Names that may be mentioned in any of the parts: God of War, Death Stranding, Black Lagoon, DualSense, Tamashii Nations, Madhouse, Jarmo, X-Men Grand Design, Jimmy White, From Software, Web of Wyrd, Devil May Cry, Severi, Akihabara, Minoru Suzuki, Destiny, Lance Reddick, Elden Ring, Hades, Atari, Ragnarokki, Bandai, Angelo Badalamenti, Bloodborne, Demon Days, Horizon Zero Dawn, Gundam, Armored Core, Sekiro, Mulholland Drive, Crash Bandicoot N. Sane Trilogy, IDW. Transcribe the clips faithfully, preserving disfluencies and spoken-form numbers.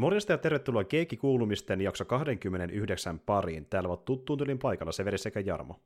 Morjesta ja tervetuloa Keekki Kuulumisten jakso kaksikymmentäyhdeksän pariin. Täällä on tuttuun tylin paikalla Severi sekä Jarmo.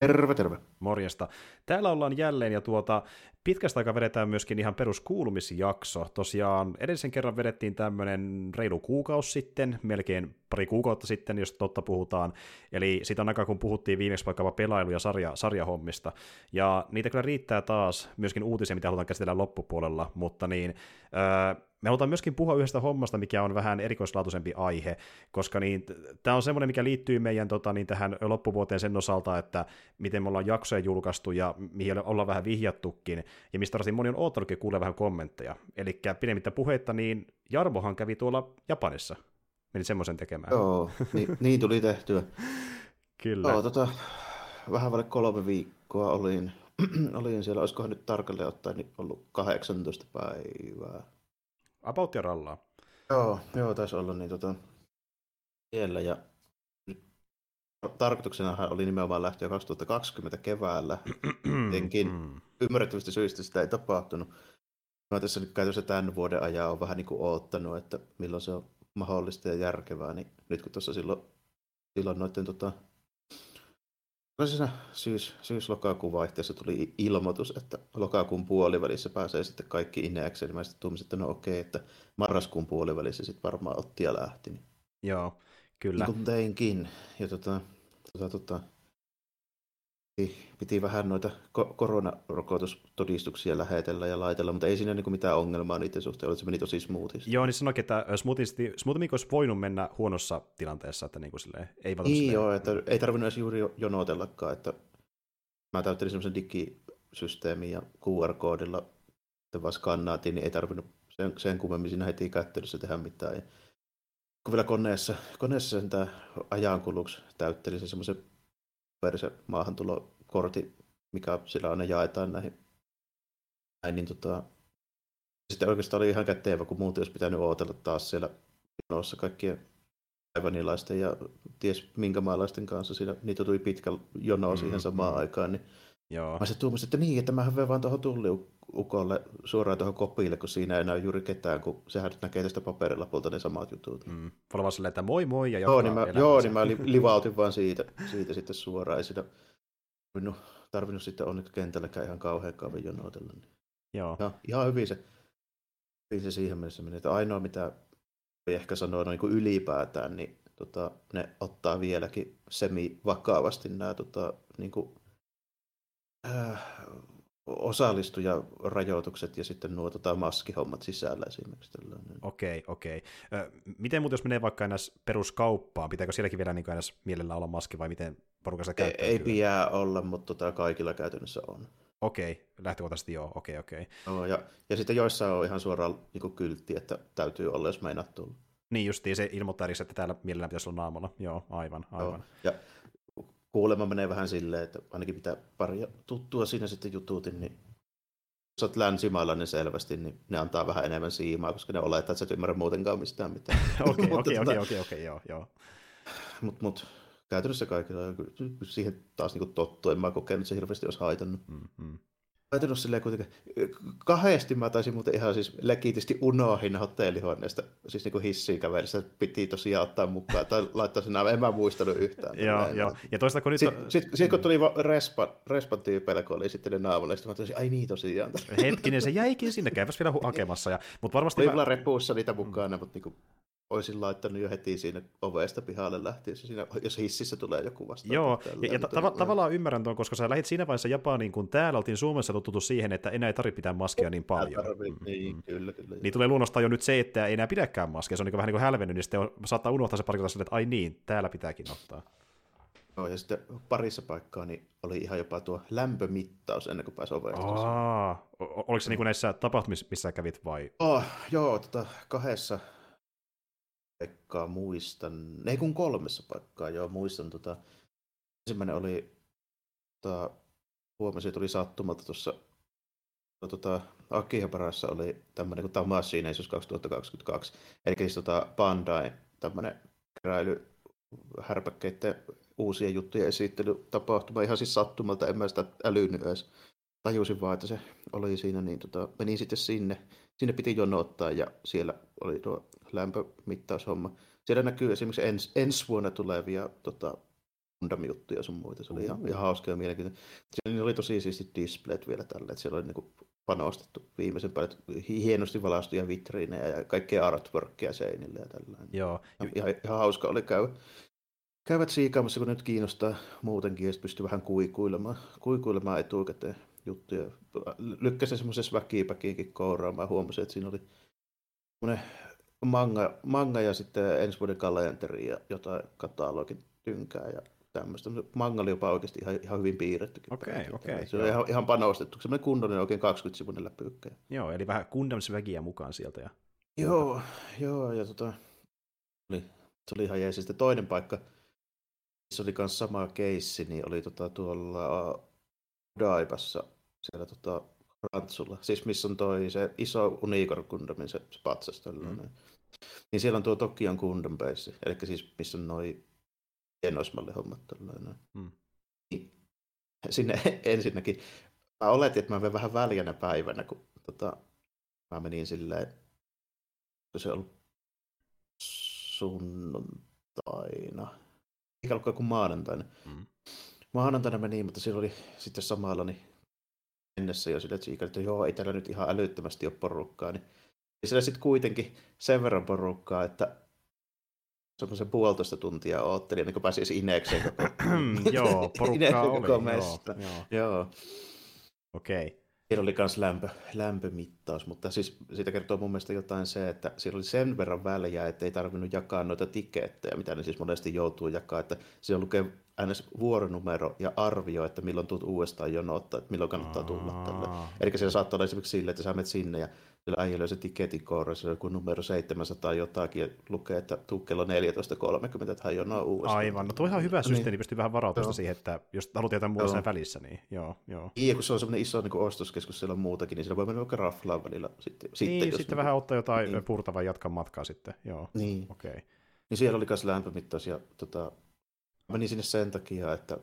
Terve, terve. Morjesta. Täällä ollaan jälleen ja tuota, pitkästä aikaa vedetään myöskin ihan peruskuulumisjakso. Tosiaan edellisen kerran vedettiin tämmöinen reilu kuukausi sitten, melkein pari kuukautta sitten, jos totta puhutaan. Eli siitä on aikaa, kun puhuttiin viimeksi vaikkapa pelailu- ja sarja, sarjahommista. Ja niitä kyllä riittää taas myöskin uutisia, mitä halutaan käsitellä loppupuolella, mutta niin... Öö, Me halutaan myöskin puhua yhdestä hommasta, mikä on vähän erikoislaatuisempi aihe, koska niin, tämä on semmoinen, mikä liittyy meidän tota, niin tähän loppuvuoteen sen osalta, että miten me ollaan jaksoja julkaistu ja mihin ollaan vähän vihjattukin, ja mistä varsin moni on oottanutkin kuulee vähän kommentteja. Eli pidemmittä puheitta, niin Jarmohan kävi tuolla Japanissa, meni semmoisen tekemään. Joo, niin, niin tuli tehtyä. Kyllä. Joo, tota, vähän vaille kolme viikkoa olin, olin siellä, olisikohan nyt tarkalleen ottaen niin ollut kahdeksantoista päivää. About ja rallaa. Joo, joo, taisi olla niin tota siellä ja tarkoituksenahan oli nimenomaan lähteä kaksituhattakaksikymmentä keväällä. Tietenkin ymmärrettävistä syistä sitä ei tapahtunut. Mä tässä nyt käytössä tämän vuoden ajan on vähän niin kuin oottanut, että milloin se on mahdollista ja järkevää, niin nyt kun tuossa silloin, silloin noiden tota Syys, syys-lokakuun vaihteessa tuli ilmoitus, että lokakuun puolivälissä pääsee sitten kaikki ineeksi. Niin mä sitten tuumisin, että no okei, että marraskuun puolivälissä sitten varmaan otti ja lähti. Niin. Joo, kyllä. Niin teinkin. Ja tota, tota, tota, piti, piti vähän noita ko- koronarokotustodistuksia lähetellä ja laitella, mutta ei siinä niinku mitään ongelmaa niiden suhteen ole. Se meni tosi smoothista. Joo, niin sanoikin, että smoothimikko olisi voinut mennä huonossa tilanteessa, että niinku silleen, ei valita niin, joo, että ei tarvinnut edes juuri jonotellakaan, että mä täyttelin semmoisen digisysteemin ja Q R-koodilla vaan skannaatiin, niin ei tarvinnut sen, sen kummemmin siinä heti kättelyssä tehdä mitään. Ja kun vielä koneessa, koneessa sen tämän ajankuluksi täyttelin sen semmoisen se maahantulokortti, mikä sillä aina jaetaan näihin. Näin, niin tota... Sitten oikeastaan oli ihan kätevä, kun muuten olisi pitänyt odotella taas siellä jonossa kaikkien taivanilaisten ja ties minkä maalaisten kanssa. Siinä niitä tuli pitkä jono mm-hmm. siihen samaan aikaan. Niin... Joo. Mä sitten tuumasin, että niin, että mähän veen vaan tuohon tulliukolle suoraan tuohon kopiille, kun siinä ei näy juuri ketään, kun sehän näkee tästä paperilla puolta ne samat jutut. Mm. Voi vaan silleen, että moi moi ja jatkaa elämänsä. Joo, niin mä, joo, niin mä li, livautin vaan siitä, siitä sitten suoraan. Ei sitä tarvinnut, tarvinnut sitten onneksi kentälläkään ihan kauhean kauan jonotella. Niin. Joo. Ja ihan hyvin se, hyvin se siihen mennessä meni. Että ainoa mitä ehkä sanoo no, niin kuin ylipäätään, niin tota, ne ottaa vieläkin semi-vakavasti nämä... Tota, niin kuin, osallistujarajoitukset ja sitten nuo tota, maskihommat sisällä esimerkiksi. Tällainen. Okei, okei. Ö, miten muuten, jos menee vaikka aina peruskauppaan, pitääkö sielläkin vielä niin aina mielellä olla maski vai miten porukasta käyttäytyy? Ei, ei pidä olla, mutta tota, kaikilla käytännössä on. Okei, lähtökohtaisesti joo, okei, okei. No, ja, ja sitten joissain on ihan suoraan niin kyltti, että täytyy olla, jos meinaa tulla. Niin justiin, se ilmoittaa edes, että täällä mielellään pitäisi olla naamalla. Joo, aivan, aivan. Joo. Ja, kuulemma menee vähän silleen, että ainakin pitää paria tuttua siinä sitten jututin, niin jos olet länsimailla, niin selvästi, niin ne antaa vähän enemmän siimaa, koska ne olettaa, että sä et ymmärrä muutenkaan mistään mitään. Okei, okei, okei, okei, okei, joo, joo. Mutta mut, käytännössä kaikilla, siihen taas niinku tottu, en mä kokenut, että se hirveästi olisi haitannut. Mm-hmm. Käytännössä silleen kuitenkin, kahdesti mä taisin muuten ihan siis legitisti unohin hotellihuoneesta, siis niinku hissiin kävellessä, piti tosiaan ottaa mukaan, tai laittaa sen nämä, en mä muistanut yhtään. Joo, joo. Ja toista kun nyt... Sitten sit, sit, kun tuli respan, respan tyypeillä, kun oli sitten ne naamalla, sitten mä taisin, ai niin tosiaan. Hetkinen, se jäikin sinne, käyväs vielä hakemassa. Ja, mutta varmasti... Oli mä... repuussa niitä mukana, mm. mutta niinku... Oisin laittanut jo heti siinä ovesta pihalle lähtiessä, siinä, jos hississä tulee joku vastaan. Joo, tällä, ja ta- ta- tavallaan ymmärrän tuon, koska sä lähdit siinä vaiheessa Japaniin, kun täällä oltiin Suomessa tuttu siihen, että enää ei tarvitse pitää maskia niin paljon. Tarvitse, niin, mm-hmm. kyllä, kyllä. Niin tulee luonnostaan jo nyt se, että ei enää pidäkään maskia, se on niin vähän niin kuin hälvennyt, niin sitten on, saattaa unohtaa se parikata sille, että ai niin, täällä pitääkin ottaa. Joo, ja sitten parissa paikkaa niin oli ihan jopa tuo lämpömittaus ennen kuin pääsi oveistossa. Aa, oliko se niin kuin näissä tapahtumissa, missä kävit vai? Oh, joo, tota, kahdessa... paikkaa muistan, ei kun kolmessa paikkaa, joo muistan. Tota, ensimmäinen oli, tota, huomasin, että oli sattumalta tuossa tota, Akihabarassa oli tämmöinen kuin Tamashii Nations kaksituhattakaksikymmentäkaksi, eli siis tota, Bandai, tämmöinen keräily härpäkkeiden uusien juttujen esittelytapahtuma, ihan siis sattumalta, en mä sitä älynyt edes. Tajusin vaan, että se oli siinä, niin tota, menin sitten sinne, sinne piti jonottaa ja siellä oli tuo lämpömittaushomma. Siellä näkyy esimerkiksi ens, ensi vuonna tulevia tota, Gundam-juttuja sun muita. Se oli ihan, mm. ihan hauska ja mielenkiintoinen. Siellä oli tosi siisti displayt vielä tällä, että siellä oli niinku panostettu viimeisen päälle hienosti valaistuja vitriinejä ja kaikkea artworkia seinille ja tällainen. Joo. Ihan, ihan hauska oli käydä. Käyvät siikaamassa, kun nyt kiinnostaa muutenkin, ja pystyy vähän kuikuilemaan, kuikuilemaan etukäteen juttuja. Lykkäsin semmoisessa väkipäkiinkin kouraamaan. Huomasin, että siinä oli manga, manga ja sitten ensi vuoden kalenteri ja jotain katalogin tynkää ja tämmöistä. Manga oli jopa oikeasti ihan, ihan hyvin piirrettykin. Okei, okay, okei. Okay, se on ihan, ihan panostettu. Semmoinen kunnollinen oikein kaksikymmentä-sivuinen läpykkä. Joo, eli vähän Gundam-swagia mukaan sieltä. Ja... Joo, joo, ja tota... Se oli ihan jees. Sitten toinen paikka, se oli myös sama keissi, niin oli tota tuolla Daibassa, siellä tota Rantsulla, siis missä on toi se iso Unicorn Gundamin se, se patsas tällainen. Mm. Niin siellä on tuo Tokion Gundam Base, eli siis missä on noi hienoismalle hommat tällainen. Mm. Niin, sinne ensinnäkin, mä oletin, että mä menen vähän väljänä päivänä, kun tota, mä menin silleen, kun se on ollut sunnuntaina. Eikä alkaa kuin maanantaina. Mm. Maanantaina meni, mutta silloin oli sitten samalla niin mennessä jo silleen, että, että joo, ei täällä nyt ihan älyttömästi ole porukkaa. Niin siellä sitten kuitenkin sen verran porukkaa, että semmoisen puolitoista tuntia oottelin, ennen kuin pääsi edes inekseen koko, joo, porukkaa koko oli, mesta. Joo, joo. Okei. Okay. Siellä oli myös lämpö, lämpömittaus, mutta siis siitä kertoo mun mielestä jotain se, että siellä oli sen verran väliä, että ei tarvinnut jakaa noita tikettejä, mitä ne siis monesti joutuu jakaa, että siellä lukee aina vuoronumero ja arvio, että milloin tulet uudestaan jonottaa, että milloin kannattaa tulla tälle. Eli siellä saattaa olla esimerkiksi sille, että sä menet sinne ja siellä äijä löi se tiketikoura, se on joku numero seitsemänsataa jotakin ja lukee, että tuu kello neljätoista kolmekymmentä, että hän jonoa uudestaan. Aivan, no tuo on ihan hyvä systeemi, niin. Pystyy vähän varautumaan siihen, että jos haluat jotain muuta siinä välissä, niin joo. joo. Ja kun se on semmoinen iso niin kuin ostoskeskus, siellä on muutakin, niin siellä voi mennä vaikka raflaan välillä. Sitten, niin, sitten, jos sitten vähän on... ottaa jotain niin. Purtavaa ja jatkaa matkaa sitten, joo. Niin. Okei. Okay. Niin siellä oli myös lämpömittaisia tota, menin sinne sen takia, että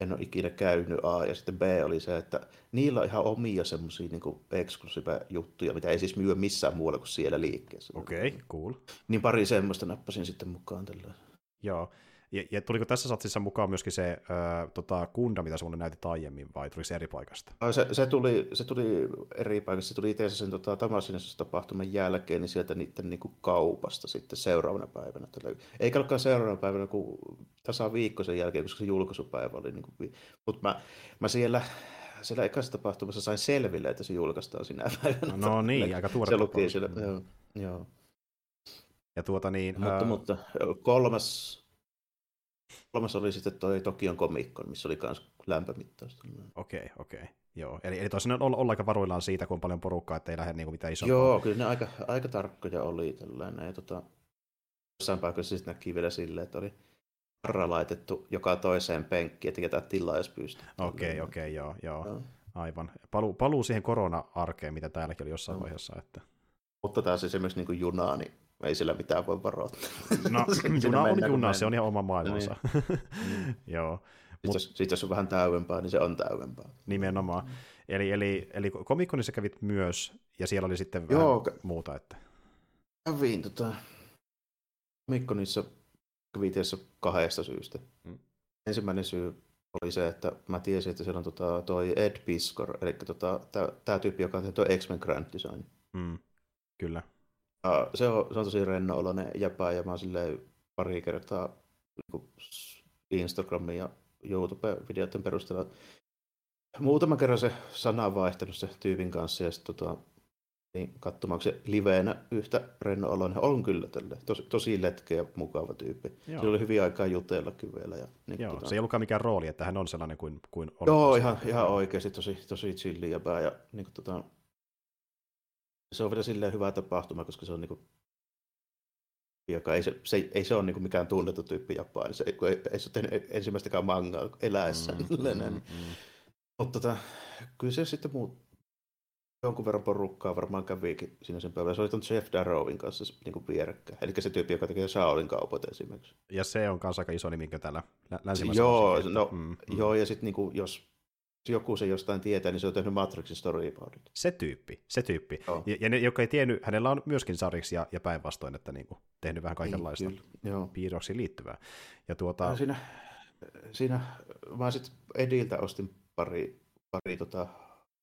en ole ikinä käynyt A, ja sitten B oli se, että niillä on ihan omia semmosia niinku eksklusiivejä juttuja, mitä ei siis myy missään muualla kuin siellä liikkeessä. Okei, okay, cool. Niin pari semmoista nappasin sitten mukaan tällä. Joo, ja, ja tuliko tässä satsissa mukaan myöskin se äh, tota, kunda, mitä sinulle näytit aiemmin, vai tuliko se eri paikasta? Se, se, tuli, se tuli eri paikasta, se tuli itse asiassa sen tota, Tamashii Nations tapahtuman jälkeen, niin sieltä niiden niinku, kaupasta sitten seuraavana päivänä. Tällä. Eikä olekaan seuraavana päivänä, kun tasan viikko sen jälkeen, koska se julkaisupäivä oli. Niinku, mutta mä, mä siellä, siellä ekassa tapahtumassa sain selville, että se julkaistaan sinä päivänä. No, no niin, aika tuore tapaus. Joo, joo. Ja tuota niin... Mutta, ää... mutta kolmas... Kolmas oli sitten toi Tokion Comic-Con, missä oli kans lämpömittausta. Okei, okay, okei. Okay. Joo, eli, eli tosiaan olla, olla aika varuillaan siitä, kun on paljon porukkaa, ettei lähde niinku mitään isompaa. Joo, kyllä ne aika, aika tarkkoja oli tällainen. Ja tota, jossain paikoissa sitten näki vielä silleen, että oli varra laitettu joka toiseen penkkiin, että ketään tilaa jos pystyy. Okei, okay, okei, okay, joo, joo. joo. Aivan. Paluu, paluu siihen korona-arkeen, mitä täälläkin oli jossain no. vaiheessa. Että... Mutta taas esimerkiksi niin junaa, niin ei sillä mitään voi varoittaa. No, juna on juna, se on ihan oma maailmansa. No niin. mm. Joo. Mut... Sitten, jos, sitten jos on vähän täydempää, niin se on täydempää. Nimenomaan. Mm. Eli, eli, eli Comic-Conissa kävit myös, ja siellä oli sitten vähän Joo, muuta. Että... Kävin tota... Comic-Conissa kävin tietysti kahdesta syystä. Mm. Ensimmäinen syy oli se, että mä tiesin, että siellä on tota, toi Ed Piskor, eli tota, tämä tyyppi, joka on tehnyt tuo X-Men Grand Design. Mm. Kyllä. Ja se on, se on tosi renno-oloinen jäpä ja mä oon silleen pari kertaa niin Instagramin ja YouTube-videoiden perusteella muutaman kerran se sana on vaihtanut se tyypin kanssa ja sitten tota, niin katsomaan se liveenä yhtä renno-oloinen on kyllä tälle. Tosi, tosi letkeä ja mukava tyyppi. Joo. Sillä oli hyvin aikaa jutellakin vielä. Ja niin, Joo, tota... Se ei ollutkaan mikään rooli, että hän on sellainen kuin, kuin on. Joo, ihan, ihan oikeasti tosi, tosi chilli jäpä ja niin kuin, tota, se on vielä silleen hyvä tapahtuma, koska se on niinku joka ei se, se ei se on niinku mikään tunnettu tyyppi Japani, se ei, ei, ei se ole ensimmäistäkään mangaa eläessä. Mm, mm, mm. Mutta tota, kyllä se sitten muu jonkun verran porukkaa varmaan kävikin siinä sen päivänä. Se oli tuon Jeff Darrowin kanssa niinku vierekkäin. Eli se tyyppi, joka tekee Shaolin kaupot esimerkiksi. Ja se on kanssa aika iso nimi, minkä täällä länsimaissa. Joo, no, mm, mm. joo, ja sitten niinku, jos joku se jostain tietää, niin se on tehnyt Matrixin storyboardin. Se tyyppi, se tyyppi. Oh. Ja, ja ne, jotka ei tiennyt, hänellä on myöskin sariksi ja, ja päinvastoin, että niin kuin, tehnyt vähän kaikenlaista niin, piirroksiin liittyvää. Ja tuota... Siinä, siinä mä sitten Ediltä ostin pari, pari tota,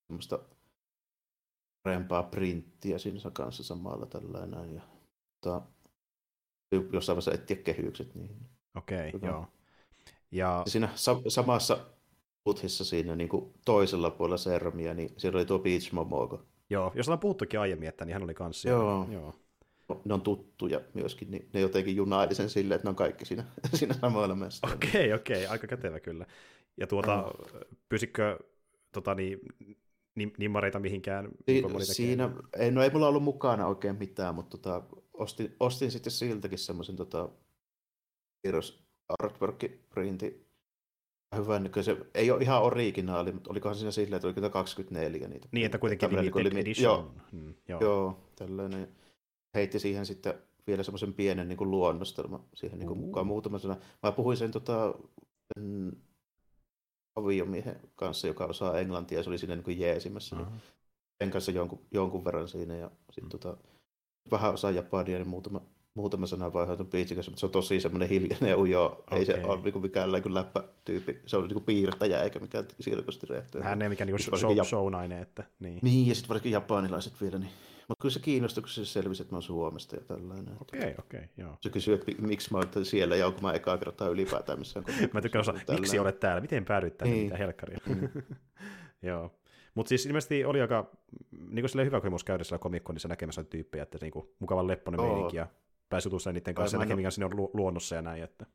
semmoista parempaa printtiä siinä kanssa samalla tällainen. Ja, tota, jossain vaiheessa etsiä kehykset. Niin, okei, tota, joo. Ja... Siinä sa- samassa... Puthissa siinä niin kuin toisella puolella sermiä, niin siellä oli tuo Peach Momoko. Joo, jos ollaan puhuttukin aiemmin, että niin hän oli kans siellä. Joo. Joo. No, ne on tuttuja myöskin, niin ne jotenkin junaili sen silleen, että ne on kaikki siinä, siinä samoilla mestoilla. Okei, okay, okei, okay. Aika kätevä kyllä. Ja tuota, mm. pyysitkö tota, niin, nimmareita mihinkään? Si- siinä, ei, no ei mulla ollut mukana oikein mitään, mutta tota, ostin, ostin sitten siltäkin semmoisen tota, kirros artwork-printin. Hyvä, niin se ei ole ihan originaali, mutta olikohan siinä silleen, että oli kaksikymmentäneljä niitä. Niin, että kuitenkin limited edition. Joo, joo. joo tällainen. Heitti siihen sitten vielä semmoisen pienen niin kuin luonnostelman siihen niin kuin mukaan muutama sana. Mä puhuin sen, tota, sen aviomiehen kanssa, joka osaa englantia, ja se oli siinä niin kuin jeesimässä. Uh-huh. Niin sen kanssa jonkun, jonkun verran siinä, ja sitten mm. tota, vähän osaa japania, niin muutama... Muutama sana vaihdoin Peachin kanssa, mutta se on tosi semmoinen hiljainen ja ujo. Okay. Ei se ole niin mikään läppätyyppi. Se on niin piirtäjä eikä mikään sirkusdirektori. Hän ei mikään niin shownainen. Että... Niin. niin, ja sitten varsinkin japanilaiset vielä. Niin. Mutta kyllä se kiinnostui, kun se selvisi, että mä oon Suomesta ja tällainen. Okei, okay, okei, okay, joo. Se kysyy, että miksi mä oon siellä ja onko mä ekaa kertaa ylipäätään missään. Mä tykkään osaa, miksi olet täällä, miten päädyit tänne, niin. Mitä helkkaria. Mm. Joo. Mutta siis ilmeisesti oli aika niin hyvä kokemus käydä siellä komikkonissa näkemässä tyyppejä, että niin mukavan lepponen meininki ja pääsi jutustamaan niiden kanssa ja näkee, mikä sinne on lu- luonnossa ja näin. Että...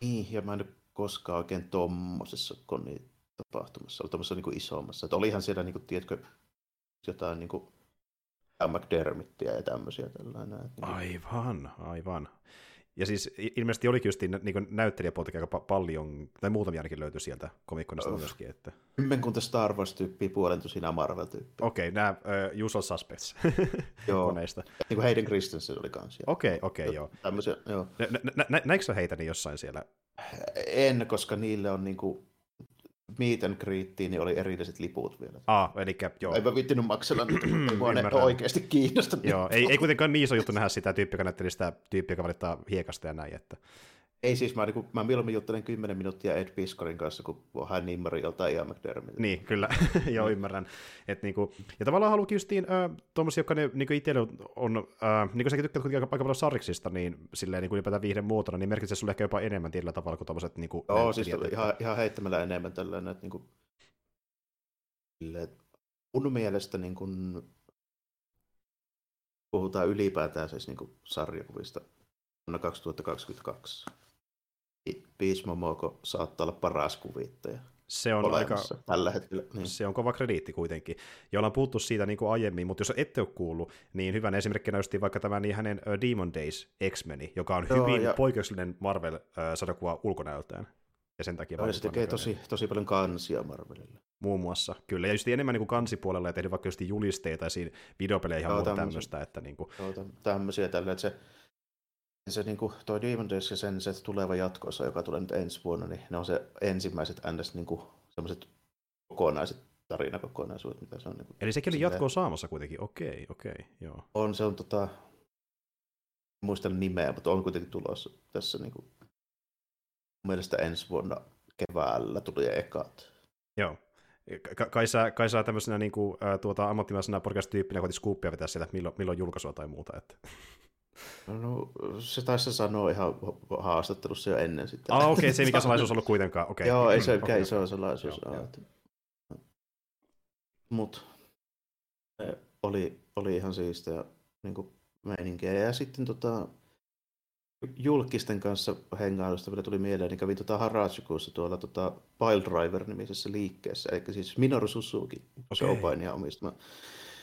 Niin, ja mä en ole koskaan oikein tuommoisessa tapahtumassa, oli tuommoisessa niin isommassa. Että olihan siellä, niin kuin, tiedätkö, jotain niin McDermittiä ja tämmöisiä. Tällainen, että... Aivan, aivan. Ja siis ilmeisesti olikin just niin näyttelijäpuolta aika paljon, tai muutamia ainakin löytyi sieltä komikkonista myöskin. Että... Kymmenkunta Star Wars-tyyppiä puolentui siinä Marvel-tyyppiä. Okei, okay, nämä uh, usual suspects koneista. Niin kuin Hayden Christensen oli kanssa. Okei, okei, joo. joo. Nä, nä, näikö sä heitä niin jossain siellä? En, koska niillä on niinku... Meet and Greetiin, niin oli erilaiset liput vielä. Ah, elikkä joo. Eipä vittinyt maksella, niin vaan ne oikeasti kiinnostanut. Joo, ei, ei kuitenkaan niin iso juttu nähdä sitä tyyppiä, joka näytteli sitä tyyppiä, joka valittaa hiekasta ja näin. Että... Ei siis, mä, niin kun, mä mieluummin juttelen kymmenen minuuttia Ed Piskorin kanssa, kun hän nimmari joltain Ian McDermottin. Niin, kyllä, joo ymmärrän. Et, niin kuin, ja tavallaan haluukin justiin äh, tuommoisia, jotka ne, niin itselle on, äh, niin kuin säkin tykkäät aika, aika paljon sarjiksista, niin silleen niin ylipäätään viihden muotona, niin merkitsee sulle ehkä jopa enemmän tietyllä tavalla kuin tuommoiset niin kuin... Joo, siis ihan, ihan heittämällä enemmän tällainen, että niin kuin, mun mielestä niin kuin, puhutaan ylipäätään siis niin kuin sarjakuvista vuonna kaksituhattakaksikymmentäkaksi. Peach Momoko saattaa olla paras kuvittaja. Se on olemassa aika tällä hetkellä. Niin. Se on kova krediitti kuitenkin. Ja ollaan puhuttu siitä niin kuin aiemmin, mutta jos ette ole kuullut, niin hyvän esimerkkinä just vaikka tämä niin hänen Demon Days X-meni, joka on joo, hyvin ja... poikkeuksellinen Marvel-sarjakuva ulkonäöltään. Ja sen takia joo, se tekee tosi, tosi paljon kansia Marvelille. Muun muassa, kyllä. Ja just enemmän niin kuin kansipuolella ja tehdä vaikka just julisteita ja siinä videopelejä ihan muuta tämmöistä. Että niin kuin... joo, tämmöisiä tällä, että se se niinku toi Demon Days ja sen se tuleva jatkoosa, joka tulee nyt ensi vuonna, niin ne on se ensimmäiset ns niinku semmoiset kokonaiset tarinakokonaisuudet, mitä se on niinku. Eli sekin oli jatkoa saamassa kuitenkin. Okei, okei, joo. On se on tota muistan nimeä, mutta on kuitenkin tulossa tässä niinku mielestäni ensi vuonna keväällä tulee ekat. Joo. Kai sä, kai sä tämmöisenä niinku tuota ammattimaisena podcast-tyyppinä koitit skuuppia vetää sieltä, milloin, milloin julkaisua tai muuta, että no, se taisi sanoa ihan haastattelussa jo ennen sitten. Ah, okei, okay, se ei mikään salaisuus ollut kuitenkaan. Okay. Joo, ei se ole mikään iso salaisuus. Mutta oli, oli ihan siistiä niinku meininkiä. Ja sitten tota, julkisten kanssa hengailusta vielä tuli mieleen, niin kävin tota Harajukussa tuolla tota Piledriver-nimisessä liikkeessä, eli siis Minoru Suzuki, showpainia omistama,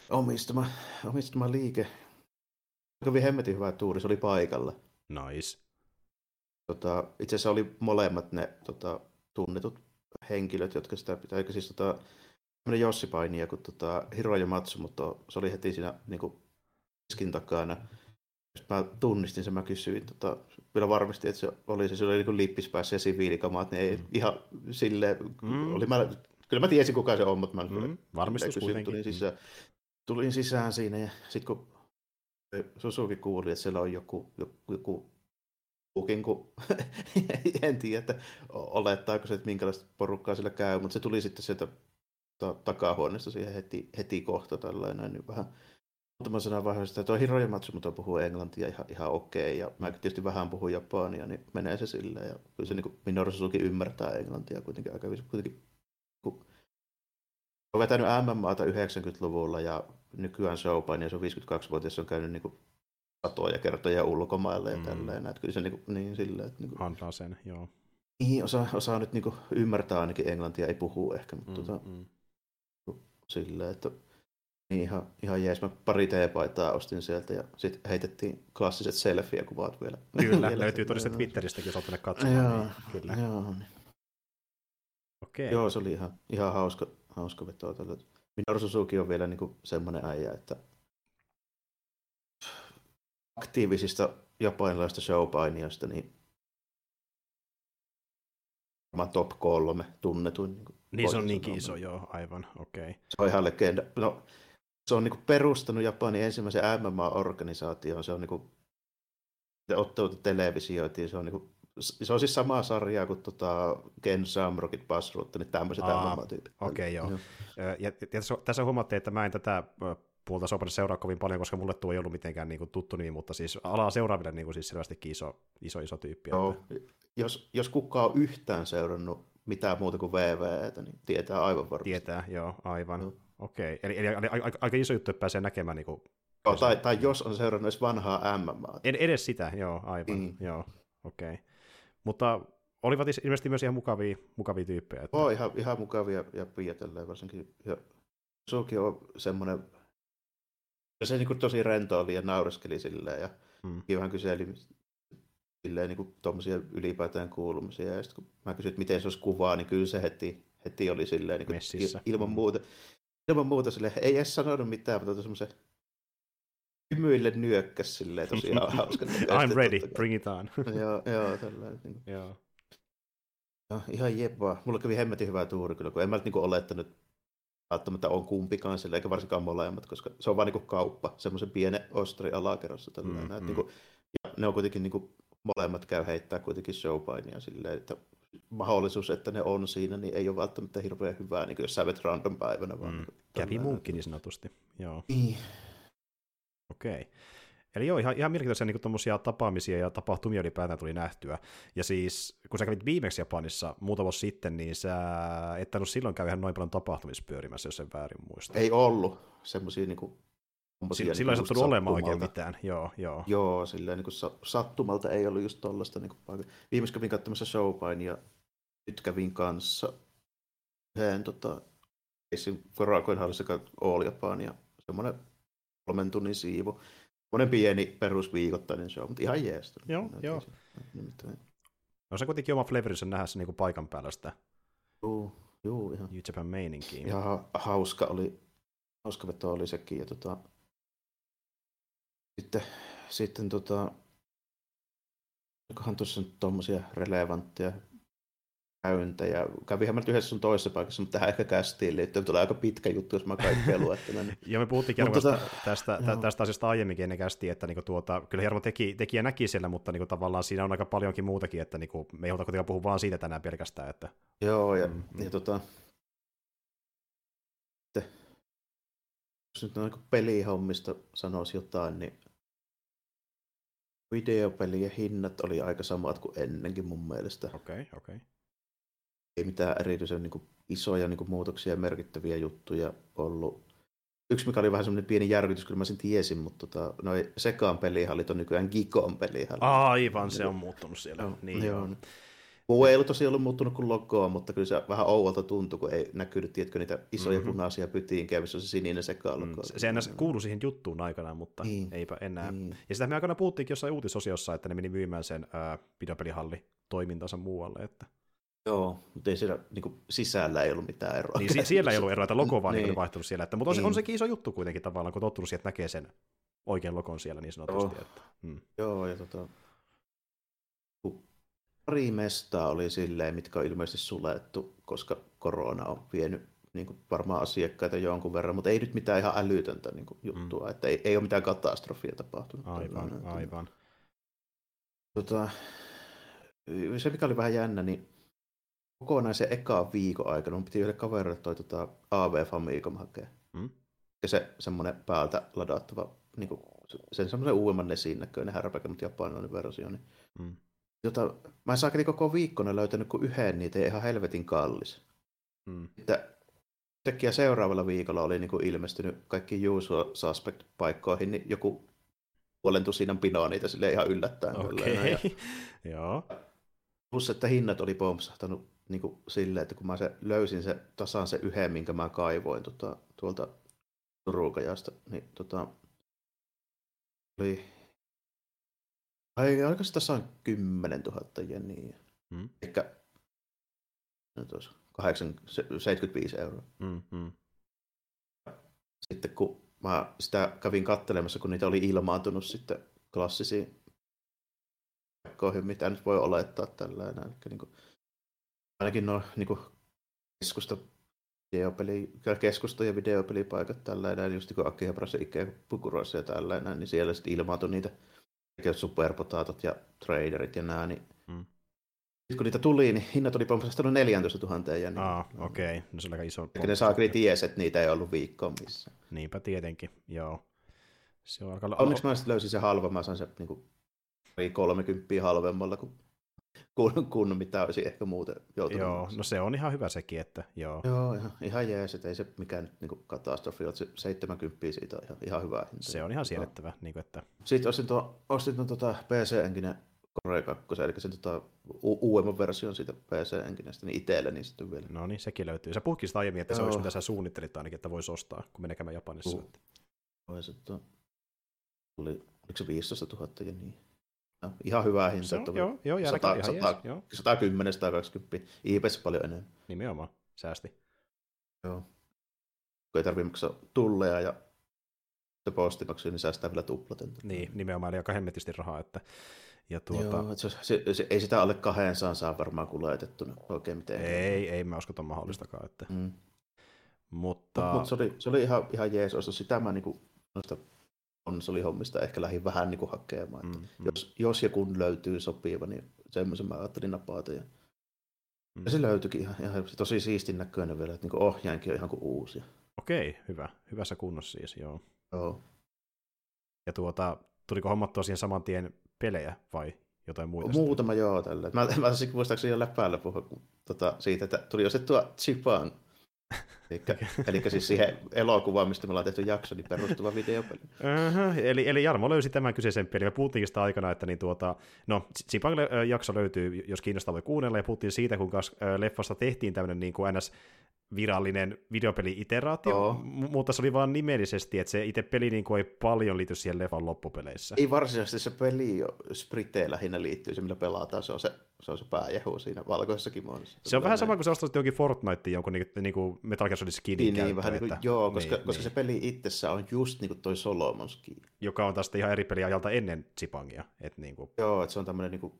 omistama, omistama liike. Kävi hemmetin hyvä tuuri, se oli paikalla. Nice. Tota, itse asiassa oli molemmat ne tota, tunnetut henkilöt, jotka sitä pitää. Eikä siis tota, tämmöinen jossipainija kuin tota, Hiroya Matsumoto, se oli heti siinä niinku riskin takana. Sitten mä tunnistin sen, mä kysyin. Tota, vielä varmistin, että se oli se, se oli niinku lippispäässä ja siviilikamat, niin ei mm. ihan silleen, mm. oli mä Kyllä mä tiesin kuka se on, mutta mä en mm, varmistus kuitenkin. Tulin sisään, tulin sisään siinä ja sitten kun Susuki kuuli, että siellä on joku, joku, joku kukin, kun en tiedä, että olettaako se, että minkälaista porukkaa siellä käy, mutta se tuli sitten sieltä takahuoneesta siihen heti, heti kohta tällainen, niin vähän muutama sana vaiheessa, että tuo Hiroyamatsu, mutta puhuu englantia ihan, ihan okei, okay, ja mä tietysti vähän puhun japania, niin menee se silleen, ja kyllä se niin Minoru Suzuki ymmärtää englantia kuitenkin aika kuitenkin. Olen vetänyt M M A:ta yhdeksänkymmentäluvulla ja nykyään showpain ja se on viisikymmentäkaksivuotias, se on käynyt niinku satoja kertoja ulkomailla ja mm. tälleen. Että kyllä se niinku, niin silleen, että niinku... Antaa sen, joo. Niin, osaa, osaa nyt niinku ymmärtää ainakin englantia, ei puhu ehkä, mutta mm, tota... Mm. Silleen, että... Niin ihan, ihan jees, mä pari teepaitaa ostin sieltä ja sit heitettiin klassiset selfie-kuvat vielä. Kyllä, vielä löytyy todista Twitteristäkin, jos olet tänne katsomaan. Joo, kyllä. Joo, niin. Okei. Joo, se oli ihan, ihan hauska. Hauska vetoa tällä. Minoru Suzuki on vielä niinku semmoinen äijä, että aktiivisista japanilaisista showpainijoista niin varmaan top kolme tunnetuin. Niinku, niin se on niinkin iso, joo, aivan, okei. Okay. Se on ihan legenda. No, se on niinku perustanut Japanin ensimmäisen M M A-organisaation. Se on niinku, ottautunut televisioitiin, se on niinku se on siis samaa sarjaa kuin tota Ken Shamrockit, Bass Rutten, niin tämmöiset M M A-tyypit. Okei, okay, joo. Ja, ja tässä huomattiin, että mä en tätä puolta sopan seuraa kovin paljon, koska mulle tuo ei ollut mitenkään niin kuin tuttu nimi, mutta siis alaa seuraaville niin kuin siis selvästikin iso, iso, iso tyyppi. Joo. Jos, jos kukaan on yhtään seurannut mitään muuta kuin V V E:tä, niin tietää aivan varmasti. Tietää, joo, aivan. No. Okei, okay. eli, eli aika, aika iso juttu, että pääsee näkemään. Niin kuin... joo, tai, tai jos on seurannut edes vanhaa M M A:ta. En edes sitä, joo, aivan, mm. joo, okei. Okay. Mutta olivat ilmeisesti myös ihan mukavia, mukavia tyyppejä. Että... Joo, ihan, ihan mukavia ja pietellään varsinkin. Ja Suki on semmoinen, se niin kuin tosi rento oli ja naureskeli silleen ja mm. vähän kyseli silleen niin kuin tuommoisia ylipäätään kuulumisia. Ja sitten kun mä kysyin, että miten se olisi kuvaa, niin kyllä se heti, heti oli silleen niin kuin ilman muuta. Ilman muuta silleen, ei edes sanonut mitään, mutta semmoisen hymyille nyökkäs silleen tosiaan hauska. I'm ready, bring it on. joo, joo, tällainen. Niin joo. No, ihan jepaa. Mulla kävi hemmetin hyvää tuuri kyllä, kun en mä nyt niin olettanut, että on kumpikaan silleen, eikä varsinkaan molemmat, koska se on vaan niin kauppa, semmoisen pienen ostri alakerrassa tällainen. Mm, mm. Niin kuin, ja ne on kuitenkin, niin kuin, molemmat käy heittää kuitenkin showpainia silleen, että mahdollisuus, että ne on siinä, niin ei ole välttämättä hirveän hyvää, niin kuin jos sä vet random päivänä. Vaan, mm. niin kuin, kävi munkin niin sanotusti, joo. Niin. Okei. Eli joo, ihan, ihan mielenkiintoisia niin tuommoisia tapaamisia ja tapahtumia ylipäätään tuli nähtyä. Ja siis, kun sä kävit viimeksi Japanissa muutama vuosi sitten, niin sä et ollut silloin käy ihan noin paljon tapahtumissa pyörimässä, jos en väärin muista. Ei ollut semmoisia niin kuin... Silloin niin ei sattunut olemaan oikein mitään, joo. Joo, joo silleen niin kuin sattumalta ei ollut just tollaista. Niin kuin... Viimeksi kävin katsomassa showpainia ja nyt kävin kanssa yhden tota... Korakoinhallissa All Japan ja semmoinen... kolmen tunnin siivu. Monen pieni perusviikoittainen show, mutta ihan jees. Joo, no, joo. Nimittäin. No se kuitenkin oma flavorinsa nähdä se niinku paikan päällä sitä. Joo, joo ihan. New Japan meininkiin. Ihan hauska oli, hauska veto oli sekin. Ja tota, sitten, sitten tota, olikohan tuossa nyt tommosia relevantteja käyntejä. Kävihän mä nyt yhdessä sun toisessa paikassa, mutta tähän ehkä kästiin liittyen. Tulee aika pitkä juttu, jos mä kaikkea luettelen. Joo, me puhuttiin Jarmo tästä, tästä, tästä asiasta aiemminkin ennen kästiin, että niinku tuota, kyllä Jarmo teki, tekijä näki siellä, mutta niinku tavallaan siinä on aika paljonkin muutakin, että niinku, me ei haluta kuitenkaan puhua vaan siitä tänään pelkästään. Että... Joo, ja, mm-hmm. ja tota... Sitten, jos nyt on pelihommista sanoisi jotain, niin videopelien hinnat oli aika samat kuin ennenkin mun mielestä. Okei, okay, okei. Okay. Ei mitään erityisen niin kuin, isoja niin kuin, muutoksia ja merkittäviä juttuja ollut. Yksi, mikä oli vähän semmoinen pieni järkytys, kyllä mä sen tiesin, mutta tota, noi Sekan pelihallit on nykyään Gikon pelihallit. Aivan, se on muuttunut siellä. No, niin joo. Joo. Muu ei ollut tosiaan ollut muuttunut kuin logoa, mutta kyllä se vähän ouvalta tuntui, kun ei näkynyt, tiedätkö, niitä isoja mm-hmm. punaisia pytiin käy, missä on se sininen Sekan logo. Mm. Se enää kuului siihen juttuun aikanaan, mutta niin. eipä enää. Niin. Ja sitä me aikanaan puhuttiinkin jossain uutisosiossa, että ne meni myymään sen äh, videopelihalli toimintansa muualle, että... Joo, mutta ei siellä niin kuin, sisällä ei ollut mitään eroa. Niin, siellä ei ollut eroa, että logo vaan niin. oli vaihtunut siellä. Että, mutta on, niin. on sekin iso juttu kuitenkin tavallaan, kun tottunut siihen, että näkee sen oikean logon siellä niin sanotusti. Joo, että, mm. Joo ja tota, pari mestaa oli silleen, mitkä on ilmeisesti sulettu, koska korona on vienyt niin kuin varmaan asiakkaita jonkun verran, mutta ei nyt mitään ihan älytöntä niin kuin juttua, mm. että ei, ei ole mitään katastrofia tapahtunut. Aivan, tämän, aivan. Tota, se mikä oli vähän jännä, niin kokonaisen ekaan viikon aikana mun piti yhdelle kaverille toi tota A V Famicom hakea. Mm. Ja se semmoinen päältä ladattava, niin kuin, sen semmoinen uudemman nesin näköinen härpäkä, mutta japanilainen versio. Niin, mm. jota, mä en saakeli koko viikkona löytänyt kuin yhden niitä ja ihan helvetin kallis. Mm. Että yhtäkkiä seuraavalla viikolla oli niin kuin ilmestynyt kaikki usual suspect-paikkoihin, niin joku puolentui siinä pinoa niitä silleen ihan yllättäen. Okei, okay. Joo. Plus, että hinnat oli pompsahtanut niin kuin silleen, että kun mä se, löysin se, tasan se yhden, minkä mä kaivoin tota, tuolta Turukajasta, niin tota, oli ai, oliko se tasan kymmenen tuhatta jeniä, mm. ehkä no tuossa, seitsemänkymmentäviisi euroa. Mm-hmm. Sitten kun mä sitä kävin katselemassa, kun niitä oli ilmaantunut sitten klassisiin paikkoihin, mitä nyt voi olettaa tällä enää. Niin kuin, ainakin no niin keskusta videopeli, keskusta- ja videopelipaikat tällä enää, just niin kuin Akihabarassa, Ikea, Pukuroissa ja tällä enää, niin siellä sitten ilmaantui niitä superpotaatot ja traderit ja nää, niin mm. sitten kun niitä tuli, niin hinnat oli pompsahtanut neljätoistatuhatta jeniä. Ah, okei. Okay. No se on aika iso. Ja ne saakeli tiesi, että niitä ei ollut viikkoa missään. Niinpä tietenkin, joo. Se on alkanut... Onneksi mä sitten löysin se halva, mä sain se niin kuin kolmekymppiä halvemmalla kuin kun, kun mitä olisi ehkä muuten joutunut. Joo, no se on ihan hyvä sekin, että joo. Joo, ihan, ihan jees, että ei se mikään nyt niin katastrofi, että se seitsemänkymmentä siitä on ihan, ihan hyvä hinta. Se on ihan siedettävä. No. Niin että... Sitten ostin tuon no, tota P C-enkinen Core kaksi, eli sen tota, u- uudemman version siitä P C-enkinestä niin itselle, niin sitten vielä. No niin, sekin löytyy. Sä puhutkin sitä aiemmin, että joo. Se olisi mitä sä suunnittelit ainakin, että voisi ostaa, kun menee käymään Japanissa. Uh. Voisi, että oli, oliko se viisitoistatuhatta jeniä? Ihan hyvää hintaa, että joo, joo, sata kymmenen - sata kaksikymmentä, I P S paljon enemmän. Nimenomaan, säästi. Joo. Kun ei tarvitse maksaa tulleja ja postimaksuja, niin säästää vielä tuplaten. Niin, nimenomaan, eli aika hemmetisti rahaa. Että, ja tuota... Joo, se, se, se, ei sitä alle kahdensaan saa varmaan kuljetettuna oikein miten. Ei, ei mä usko, että on mahdollistakaan. Että... Mm. Mutta mut, mut se, oli, se oli ihan, ihan jees ostos. Sitä mä niinku... Noista... konsolihommista ehkä lähdin vähän niin kuin hakemaan. Mm, mm. Jos, jos ja kun löytyy sopiva, niin semmoisen mä ajattelin napaata. Ja... Mm. ja se löytyikin ihan, ihan tosi siistin näköinen vielä, että niin ohjaankin on ihan kuin uusia. Okei, hyvä. Hyvässä kunnossa siis, joo. Joo. Ja tuota, tuliko hommattua siihen saman tien pelejä vai jotain muita? Muutama sitä? Joo tällä. Mä, mä muistaakseni jo läpäällä puhua tota, siitä, että tuli ostettua Chipan. Elikkä, elikkä siis siihen elokuvaan, mistä me ollaan tehty jakso, niin perustuva videopeli. Uh-huh, eli, eli Jarmo löysi tämän kyseisen pelin. Me puhuttiinkin sitä aikana, että niin tuota, no, Zipang-jakso löytyy, jos kiinnostaa voi kuunnella, ja puhuttiin siitä, kuinka leffasta tehtiin tämmöinen niin kuin ns. Virallinen videopeli-iteraatio, oh. mutta se oli vaan nimellisesti, että se itse peli niin kuin ei paljon liity siihen leffan loppupeleissä. Ei varsinaisesti se peli jo spriteen lähinnä liittyy, se millä pelataan, se on se, se, on se pääjehu siinä valkoisessakin monissa. Se on vähän sama kuin se ostaisi jonkin Fortnitein jonkun niin, niin kuin Metal Gear Solid skinin niin, käyttöön. Niin, vähän niin kuin, joo, koska, niin, koska niin. Se peli itsessä on just niin kuin toi Solomon skin. Joka on tästä ihan eri peliä ajalta ennen Zipangia. Et niin kuin... Joo, että se on tämmöinen... Niin kuin...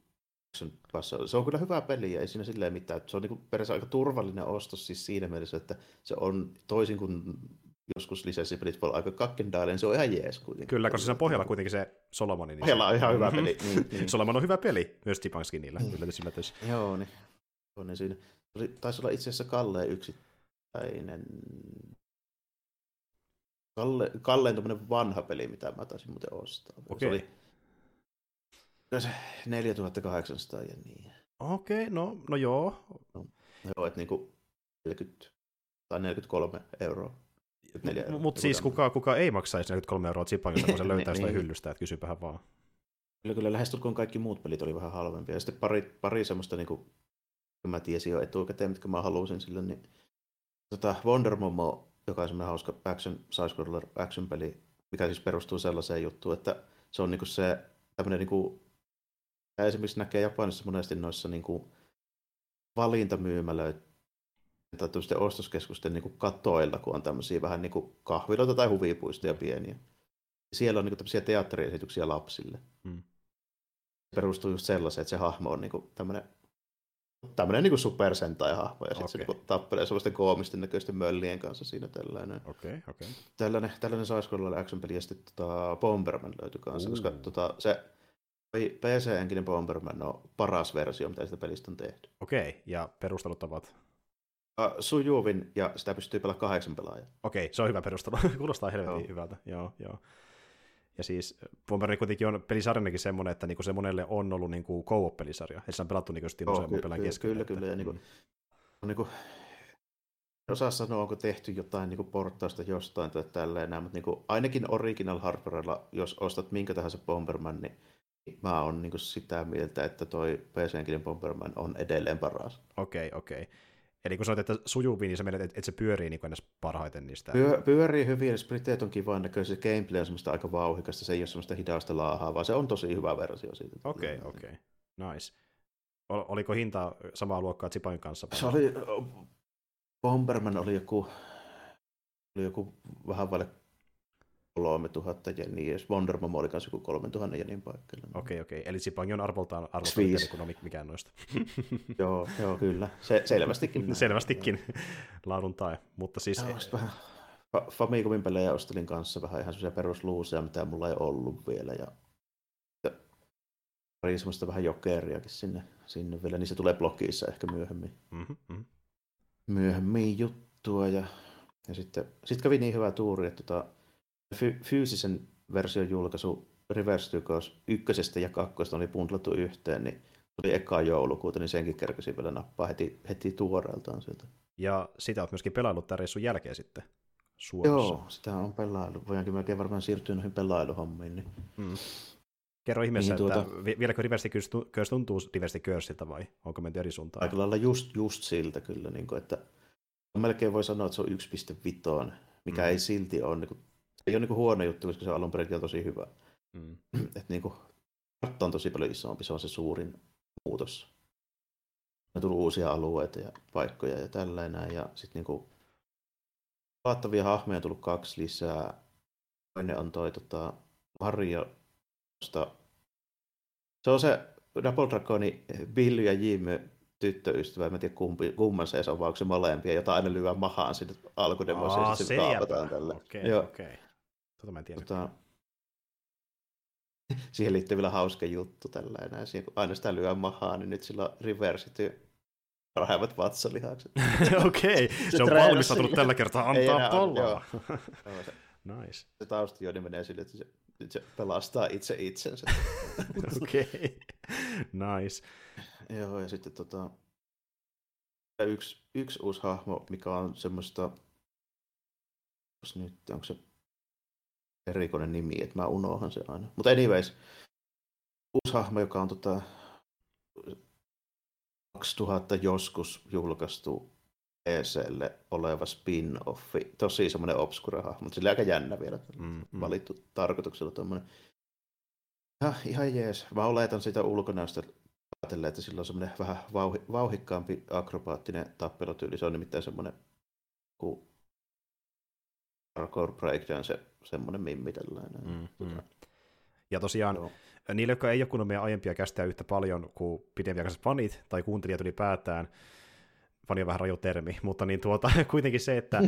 Se on kyllä hyvä peli ja ei siinä silleen mitään. Se on niin periaatteessa aika turvallinen ostos siis siinä mielessä, että se on toisin kuin joskus lisenssipelit voi olla aika kakkendaille, niin se on ihan jees kuitenkin. Kyllä, koska se on pohjalla kuitenkin se Solomonin. Pohjalla on ihan hyvä mm-hmm. peli. Niin, niin. Solomon on hyvä peli, myös Tipanskinillä. Niin. Yllätys, yllätys. Joo, niin. niin siinä. Taisi olla itse asiassa Kalle yksittäinen. Kalle, Kalle on tämmöinen vanha peli, mitä mä taisin muuten ostaa. Okei. Okay. neljätuhattakahdeksansataa ja niin. Okei, no, no joo. No, joo, että niinku neljäkymmentä tai neljäkymmentäkolme euroa. M- Mutta siis kuka, kuka ei maksaisi neljäkymmentäkolme euroa Zipangilta, kun se löytää niin, sitä niin. Hyllystä, että kysypähän vaan. Kyllä, kyllä lähestulkoon kaikki muut pelit oli vähän halvempia. Ja sitten pari, pari semmoista, niin kun mä tiesin jo etukäteen, mitkä mä halusin silloin, niin tota, Wonder Momo, joka on semmoinen hauska action, side-scroller action-peli, mikä siis perustuu sellaiseen juttuun, että se on niinku se tämmöinen niinku ja esimerkiksi näkee Japanissa monesti noissa niin kuin valintamyymälöitä tai ostoskeskusten niin kuin katoilla, kun on tämmöisiä vähän niin kuin kahviloita tai huvipuistoja pieniä. Siellä on niin kuin tämmöisiä teatteriesityksiä lapsille. Mm. Se perustuu just sellaiseen, että se hahmo on niin kuin tämmöinen tämmöinen niin kuin Super Sentai-hahmo, ja sitten okay. se niin kuin tappelee semmoisten koomisten näköisten möllien kanssa siinä tällainen. Okei, okay, okei. Okay. Tällainen, tällainen side-scroller action-peli, ja sitten tota, Bomberman löytyi kanssa, uh. koska tota, se P C-henkinen Bomberman on paras versio, mitä sitä pelistä on tehty. Okei, okay, ja perustelut ovat? Uh, sujuvin, ja sitä pystyy pelaamaan kahdeksan pelaajaa. Okei, okay, se on hyvä perustelu. Kuulostaa helvetin no. hyvältä, joo, joo. Ja siis Bomberman kuitenkin on pelisarjanakin semmoinen, että niinku se monelle on ollut niinku co-op-pelisarja. Eli se on pelattu niinku Steam useamman pelän keskellä. Kyllä, kyllä. Ja niinku, mm. niinku, en osaa sanoa, onko tehty jotain niinku porttausta jostain tai tälleen näin, mutta niinku, ainakin original hardwarella, jos ostat minkä tahansa Bomberman, niin mä oon niinku sitä mieltä, että toi P C-henkinen Bomberman on edelleen paras. Okei, okay, okei. Okay. Eli kun sanoit, että sujuvii, niin sä menet, että se pyörii niin ennäs parhaiten niistä. Pyö, pyörii hyvin, ja spriteet on kivan näköisiä. Gameplay on semmoista aika vauhikasta, se ei ole semmoista hidasta laahaa, vaan se on tosi hyvä versio siitä. Okei, okay, okei. Okay. Nice. Oliko hinta samaa luokkaa Zipain kanssa? Se oli, Bomberman oli joku, oli joku vähän vaille kolmetuhatta jeniä, Wonderman oli kanssa joku kolmetuhatta jenin paikkeilla. Okei, okei. Eli Zipangi on arvoltaan arvoltaan kuin mikään noista. joo, joo, kyllä. Se, selvästikin. selvästikin. Laadun tae. Mutta siis... No, vähän Fa- Famicomin pelejä ostelin kanssa vähän ihan semmoisia perusluuseja, mitä mulla ei ollut vielä. Ja... pari semmoista vähän jokeriakin sinne, sinne vielä. Niin se tulee blogissa ehkä myöhemmin. Mm-hmm. Myöhemmin juttua. Ja, ja sitten sit kävi niin hyvä tuuri, että... Tota... Fy- fyysisen version julkaisu Reverse Tycoos ykkösestä ja kakkosta oli bundlattu yhteen, niin tuli ekaa joulukuuta, niin senkin kerkesin vielä nappaa heti, heti tuoreeltaan sieltä. Ja sitä olet myöskin pelaillut tämän reissun jälkeen sitten Suomessa. Joo, sitä on pelaillut. Voidaankin melkein varmaan siirtyä noihin pelailuhommiin. Niin... Hmm. Kerro ihmeessä, niin, tuota... että vieläkö Reverse Tycoos tuntuu Reverse Tycoosilta vai onko menty eri suuntaan? Aika lailla just, just siltä kyllä, niin kuin, että melkein voi sanoa, että se on yksi pilkku viisi, mikä hmm. ei silti ole... Niin kuin... ei ole niinku huono juttu, koska se on alun perin tosi hyvä. Mm. Et niinku, kartta on tosi paljon isompi, se on se suurin muutos. On tullut uusia alueita ja paikkoja ja tällainen. Ja sitten niinku, pelattavia hahmoja on tullut kaksi lisää. Toinen on toi tota, Mario. Se on se Double Dragonin Billy ja Jimmy tyttöystävä, mä en tiedä kumpi, kumman se on, vai onko se molempia, jota aina lyö mahaan sinne alkudemossa ja sitten kaapataan tällä. Okei, okay, okei. Okay. Tota mä en tiedä. Tota... Siihen liittyy vielä hauska juttu tällä enää. Kun aina sitä lyö mahaan, niin nyt sillä on reversity parhaimmat vatsalihakset. okei, okay. se, se on valmistautunut tällä kertaa, antaa palaa. Nice. Se taustajoini menee sille, että se, se pelastaa itse itsensä. Okei, okay. Nice. Joo, ja sitten tota, yksi, yksi uusi hahmo, mikä on semmoista, nyt, onko se erikoinen nimi, että mä unohan se aina. Mutta anyways, uusi hahmo, joka on tota, kaksituhatta joskus julkaistu P C:lle oleva spin-offi, tosi semmoinen obscure hahmo, mutta sillä on aika jännä vielä mm, mm. valittu tarkoituksella tommoinen. Ja, ihan jees, mä oletan sitä ulkonäöstä. Ajatellaan, että sillä on semmoinen vähän vauhi, vauhikkaampi akrobaattinen tappelutyyli. Se on nimittäin semmoinen kuin hardcore breakdown, se, semmoinen mimmi tällainen. Mm, mm. Ja tosiaan, joo. Niille, jotka ei ole kunnon meidän aiempia käsittää yhtä paljon kuin pidempiaikaiset fanit tai kuuntelijat ylipäätään, fani on vähän raju termi, mutta niin tuota, kuitenkin se, että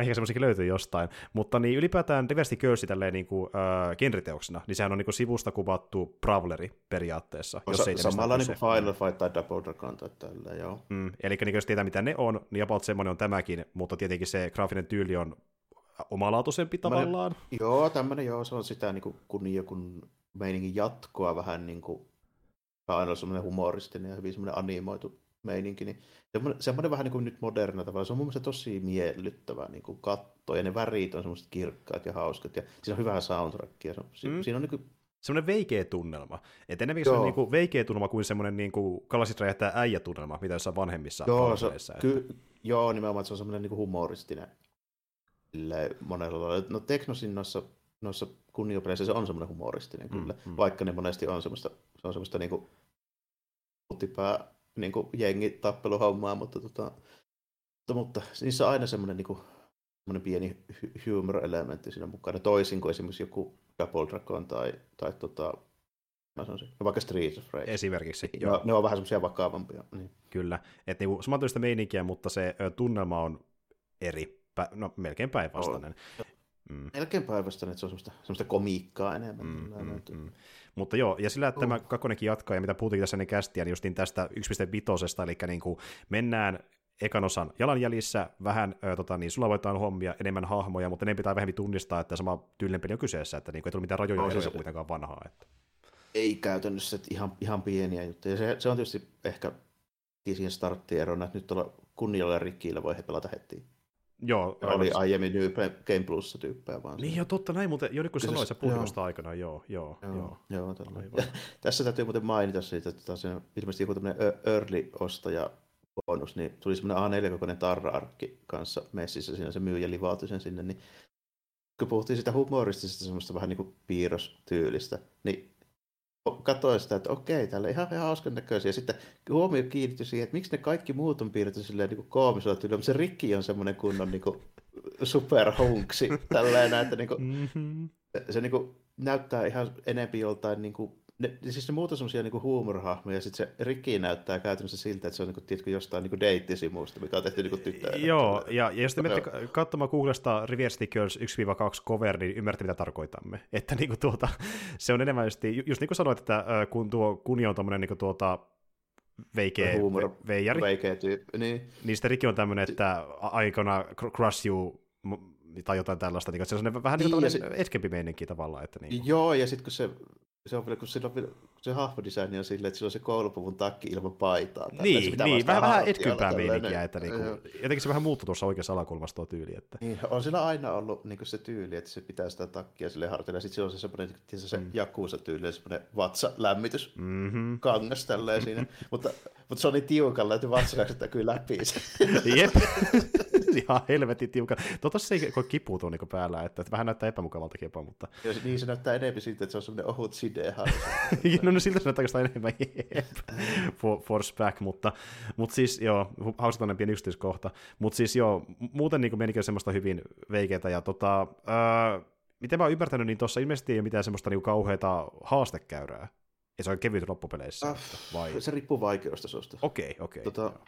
ehkä semmoisikin löytyy jostain, mutta niin ylipäätään Reverse Curse tälleen niin kuin äh, genriteoksena, niin sehän on niin kuin sivusta kuvattu brawleri periaatteessa. Jos sa- ei samalla niin kuin Final Fight tai Double Dragon tai tällä, joo. Mm, eli niin jos tietää mitä ne on, niin about semmoinen on tämäkin, mutta tietenkin se graafinen tyyli on omalaatuisempi tavallaan. Tällainen, joo, tämmöinen joo, se on sitä niin kuin, kun joku meiningin jatkoa vähän niin kuin, aina semmoinen humoristinen ja hyvin semmoinen animoitu meininki, niin semmoinen, semmoinen vähän niin kuin nyt moderna tavalla. Se on mun mielestä tosi miellyttävä niin kuin katto, ja ne värit on semmoiset kirkkaat ja hauskat, ja siinä on hyvää soundtrackia. Se, mm. Siinä on niin kuin... semmoinen veikeä tunnelma. Et enemmänkin se on niin kuin veikeä tunnelma kuin semmoinen niin kuin kalasit räjähtää äijä tunnelma, mitä jossain vanhemmissa palveluissa. Ky- joo, nimenomaan, se on semmoinen niin kuin humoristinen. Monella lailla. No teknosin noissa, noissa kunniopreissä se on semmoinen humoristinen kyllä, mm, mm. vaikka ne monesti on semmoista, se on semmoista niin kuin puttipää, niin kuin jengi tappeluhommaa, mutta, tota, mutta, mutta niissä on aina semmoinen, niin kuin, semmoinen pieni humor-elementti siinä mukana, toisin kuin esimerkiksi joku Double Dragon tai, tai tota, Mä sanoisin. No vaikka Streets of Rage. Esimerkiksi, no, joo. Ne on vähän semmoisia vakavampia. Niin. Kyllä. Että niinku samantyöstä meininkiä, mutta se tunnelma on eri. No melkein päinvastainen. Mm. Melkein päinvastainen, että se on semmoista, semmoista komiikkaa enemmän. Mm, mm, mm. Mutta joo, ja sillä, että tämä uh. kakkonenkin jatkaa, ja mitä puhuttikin tässä ennen kästiä, niin justiin tästä yksi pilkku viisi, eli niinku mennään ekan osan jalanjäljissä, vähän ö, tota, niin, sulavoitetaan hommia, enemmän hahmoja, mutta ne pitää vähemmän tunnistaa, että sama tyylinen peli on kyseessä, että niinku ei tullut mitään rajoja eroja kuitenkaan vanhaa. Että. Ei käytännössä, että ihan, ihan pieniä juttuja. Se, se on tietysti ehkä siihen starttierona, että nyt tuolla kunnialla ja rikkiillä voi he pelata heti. Joo. Oli aiemmin New Game Plus -tyyppejä vaan. Niin joo, totta näin, mutta jo nyt kun sanoin, sä puhuit aikanaan, joo, joo, joo. joo. joo tässä täytyy muuten mainita siitä, että siinä on ilmeisesti joku tämmöinen early-ostaja-bonus, niin tuli semmoinen A neljä-kokoinen tarra-arkki kanssa messissä, siinä se myyjä livauti sen sinne, niin kun puhuttiin sitä humoristisesta semmoista vähän niin kuin piirrostyylistä, niin katsoin sitä, että okei, täällä ihan ihan hauskan näköisiä. Ja sitten huomio kiinnittyi siihen, että miksi ne kaikki muut on piirretty silleen niin koomisella tyylillä, mutta se Rikki on semmoinen kunnon niin superhunksi. Tällainen, että niin kuin, mm-hmm. se niin kuin, näyttää ihan enemmän joltain, niin kuin, ne, siis ne muut on semmoisia niin huumorhahmoja, ja sitten se Rikki näyttää käytännössä siltä, että se on niin kuin, tiedätkö, jostain niin deittisimusta, mikä on tehty niin tyttöä. Joo, ja, ja jos te menette katsomaan Googlesta Reverse Girls yksi kaksi cover, niin ymmärrätte, mitä tarkoitamme. Että niin kuin, tuota, se on enemmän just, just niin kuin sanoit, että kun tuo Kuni on tommoinen niin tuota, veikeä veijari, niin. niin sitten Rikki on tämmöinen, että aikana crush you tai jotain tällaista, niin, että se on vähän niin kuin tämmöinen etkempi meininki tavallaan. Että, niin joo, ja sitten kun se Se on vielä, kun silloin, se hahmodesigni on silleen, että sillä on se koulupuvun takki ilman paitaa. Niin, niin vähän, vähän etkympää meininkiä. Että niinku, jotenkin se vähän muuttui tuossa oikeassa alakulmassa tuo tyyli. Että. Niin, on sillä aina ollut niinku se tyyli, että se pitää sitä takkia silleen harjoitella. Sitten se on se semmoinen se mm. jakuusa-tyyli ja semmoinen vatsalämmitys mm-hmm. kangas tälleen siinä. mutta, mutta se on niin tiukalla, että vatsalaiset näkyy läpi sen. Jep. Ihan helvetin tiukan. Toivottavasti se ei kipuu tuon niin päällä, että, että vähän näyttää epämukavalta jopa, mutta... Ja niin se näyttää enemmän siltä, että se on semmoinen ohut sidehan. no, no siltä se näyttää oikeastaan enemmän, jep, force back, mutta, mutta siis joo, hauska tämmöinen pieni yksityiskohta, mutta siis joo, muuten niin menikin semmoista hyvin veikeätä ja tota, ää, miten mä oon ymmärtänyt, niin tuossa ilmeisesti ei ole mitään semmoista niin kauheata haastekäyrää, ei se ole kevyt loppupeleissä, äh, vai? Se riippuu vaikeustasosta. Okei, okay, okei. Okay, tota...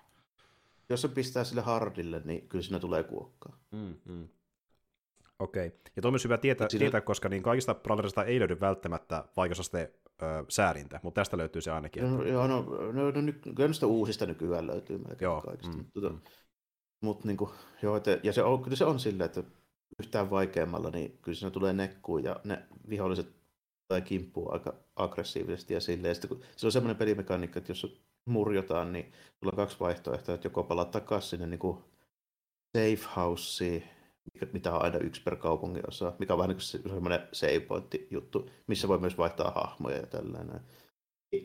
Jos se pistää sille hardille, niin kyllä siinä tulee kuokkaa. Mm, mm. Okei. Okay. Ja tuo on myös hyvä tietää, siinä... tietää koska niin kaikista brallerista ei löydy välttämättä vaikeusaste ö, säädintä, mutta tästä löytyy se ainakin. No, joo, no, no, no nyt, kyllä niistä uusista nykyään löytyy melkein joo. kaikista. Mm, tota, mm. Mut, niin kuin, joo, te, ja se on, kyllä se on sillä, että yhtään vaikeammalla, niin kyllä siinä tulee nekkuun ja ne viholliset tai kimppuu aika aggressiivisesti ja silleen. Sitten, kun, se on semmoinen pelimekaniikka, että jos murjotaan, niin sulla on kaksi vaihtoehtoa, että joko palaa takaisin sinne niin kuin safe houseen, mitä on aina yksi per kaupungin osa, mikä on vähän niin kuin semmoinen save pointti juttu, missä voi myös vaihtaa hahmoja ja tällainen.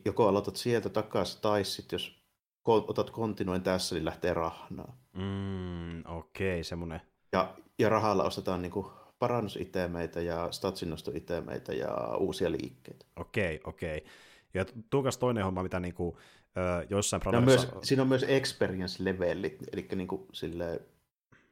Joko aloitat sieltä takaisin, tai sitten jos otat kontinuen tässä, niin lähtee rahnaa. Mm, okei, okay, semmoinen. Ja, ja rahalla ostetaan niin kuin parannusitemeitä ja statsinnostoitemeitä ja uusia liikkeitä. Okei, okei. Okay. Ja tuokas toinen homma, mitä niinku, ö, jossain brallerissa... No siinä on myös experience-levelit, eli niinku sille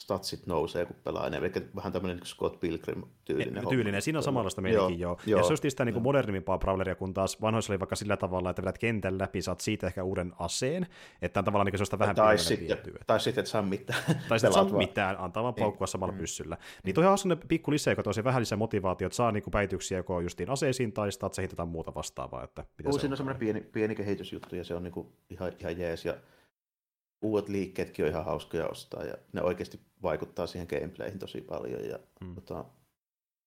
statsit nousee, kun pelaa enemmän. Eli vähän tämmöinen Scott Pilgrim-tyylinen homma. Tyylinen, siinä on samanlaista meilläkin joo. joo. Ja se olisi sitä niinku modernimpaa brawleria, kun taas vanhoissa oli vaikka sillä tavalla, että vedät kentän läpi, saat siitä ehkä uuden aseen, että on tavallaan niinku sellaista vähän pienellä vietyä. Tai sitten et saa mitään. Tai sitten et saa mitään, antaa vaan paukkua samalla mm. pyssyllä. Niin toihan on sellainen pikku lisä, joka toisi vähän lisää motivaatiota, että saa niinku päityksiä joko justiin aseisiin tai statseihin tai muuta vastaavaa. Että miten Uuh, se siinä on sellainen pieni, pieni kehitysjuttu ja se on niinku ihan, ihan jees ja uudet liikkeetkin on ihan hauskoja ostaa, ja ne oikeasti vaikuttaa siihen gameplayhin tosi paljon, ja mm. tota,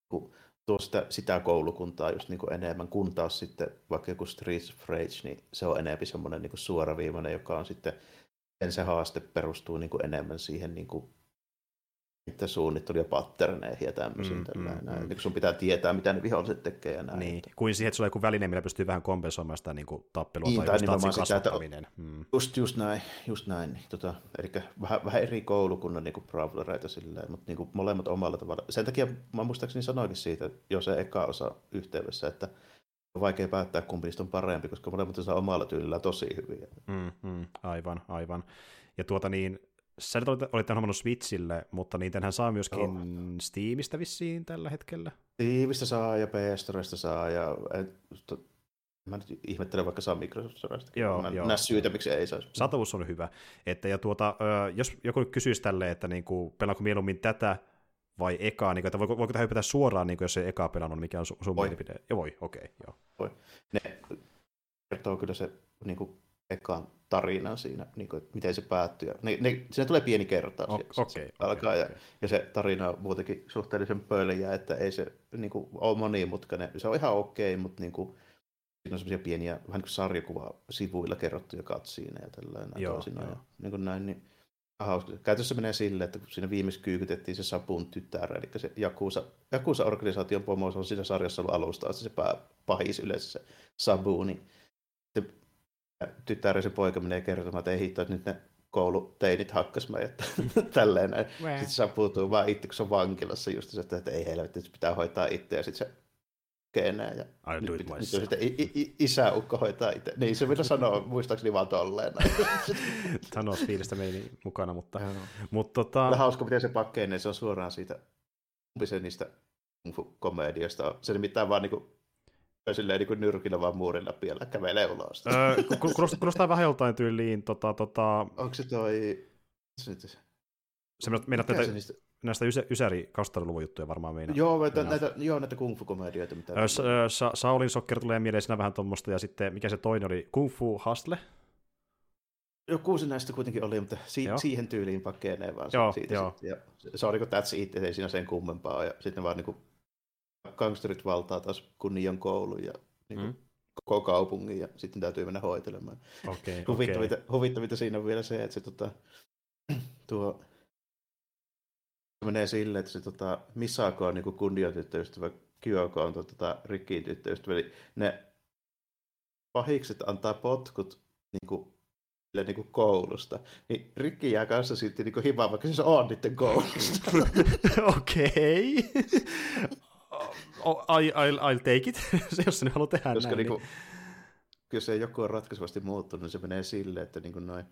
kun tuo sitä, sitä koulukuntaa just niin kuin enemmän, kun taas sitten vaikka joku Streets of Rage, niin se on enemmän semmoinen niin kuin suoraviimainen, joka on sitten, se haaste perustuu niin kuin enemmän siihen, niin kuin, että suunnittelu ja patterneihin ja tämmöisiin, mm, tällainen, mm, mm. niin sun pitää tietää, mitä ne viholliset tekee ja näin. Niin, kuin siihen, että sulla on joku väline, millä pystyy vähän kompensoimaan sitä niin kuin tappelua niin, tai, tai just tatsin kasvattaminen. Sitä, mm. just, just näin, just näin. Tota, eli vähän, vähän eri koulukunnan niin kuin brawlereita silleen, mutta niin kuin molemmat omalla tavalla. Sen takia mä muistaakseni sanoinkin siitä jo se eka osa yhteydessä, että on vaikea päättää, kumpi niistä on parempi, koska molemmat on omalla tyylillä tosi hyviä. Mm, mm, aivan, aivan. Ja tuota niin... Sä nyt olit tämän hommannut Switchille, mutta niitähän saa myöskin oh. Steamista vissiin tällä hetkellä. Steamista saa ja P S Storesta saa ja en, Mä nyt ihmettelen, vaikka saa Microsoftistakin. Joo, mä joo. Näen syytä, miksi ei saisi. Saatavuus on hyvä. Että, ja tuota, jos joku kysyisi tälleen, että niin kuin, pelaanko mieluummin tätä vai ekaa, niin kuin, että voiko, voiko tähän hypätä suoraan, niin kuin, jos se ekaa pelannut, mikä on su- sun mielipide? Joo, voi, okei. Okay, joo. Voi. Ne kertoo kyllä se niin kuin, ekaan tarinan siinä, niin kuin, että miten se päättyy. Ne, ne, siinä tulee pieni kertaus. O- okei. Okay, okay, alkaa okay. Ja, ja se tarina on muutenkin suhteellisen pöljää, että ei se niin kuin, ole monimutkainen. Se on ihan okei, okay, mutta... Niin kuin, siinä on semmoisia pieniä, vähän niin kuin sarjakuvasivuilla kerrottuja katsiineja ja tällainen toisinaan. Ja niin kuin näin, niin hauska. Käytössä menee silleen, että siinä viimeksi kyykytettiin se Sabun tytär, eli se Jakusa, Jakusa-organisaation pomossa on siinä sarjassa ollut alusta asti se pahis yleensä se Sabu, niin sitten tytär ja se poika menee kertomaan, että ei hitto, että nyt ne kouluteinit hakkas meidät tälleen näin. Wow. Sitten Sabu tuu vaan itse, kun se on vankilassa just se, että ei helvetti, se pitää hoitaa itse ja sitten se kenää ja I'll do it myself. Isäukko hoitaa itse. Niin se vielä sanoo, muistaakseni vaan tolleen. Thanos fiilistä meini mukana, mutta... mutta tota... Hauska, miten se pakkenee, se on suoraan siitä, kumpi se niistä komedioista on. Se nimittäin vaan niinku, silleen niinku nyrkillä vaan muurin läpi ja kävelee ulos. Kuulostaa vähän joltain tyyliin tota... tota... Onko se toi... Se meinaa tätä... Näistä ysäri-kastariluvun juttuja varmaan meinaa. Joo, näitä, näitä, joo, näitä kung-fu-komedioita. Shaolin Soccer tulee mieleen siinä vähän tuommoista, ja sitten mikä se toinen oli? Kung-fu Hustle? Joku se näistä kuitenkin oli, mutta si- siihen tyyliin pakenee vaan. Joo, siitä joo. Sit, ja se on niin kuin that's it, ei siinä sen kummempaa. Ja sitten vaan niin kuin gangsterit valtaa taas kunnian koulun ja niin mm. koko kaupungin, ja sitten täytyy mennä hoitelemaan. Okay, huvittavinta, okay. huvittavinta siinä on vielä se, että se tota, tuo... Se menee silleen, että se tota, Misako on niin kunnian tyttöystävä, Kyoko on tota, Rikin tyttöystävä. Eli ne pahikset antaa potkut niin kuin, niin kuin koulusta. Niin Rikki jää kanssa silti niin himaan, vaikka se on niiden koulusta. Okei. Okay. I'll, I'll take it, jos ne haluaa tehdä koska näin. Niin kuin, jos ei joku on ratkaisevasti muuttunut, niin se menee silleen, että niin kuin noin.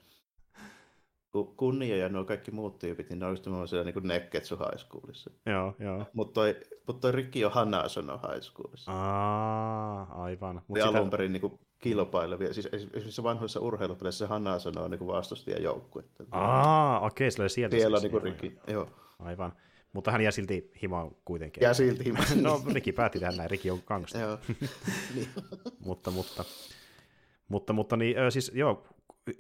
Kunnia ja nuo kaikki muut tyypit, niin ne on just tämmöisellä niin kuin Neketsu High Schoolissa. Joo, joo. Mutta toi, mut toi Rikio Hanasono High Schoolissa. Aa, aivan. Mut sitä... alun perin niin kuin kilpailevia. Siis esimerkiksi vanhoissa urheilupeleissä se Hanasono on niin kuin vastustajajoukkue. Aa, okei, se oli sieltä. Siellä on niin kuin Riki, joo. Aivan. Mutta hän jää silti himaan kuitenkin. Jää silti himaan. No, Riki päätti tähän näin. Riki on gangsta. Joo. Mutta, mutta. Mutta, mutta, niin, siis joo.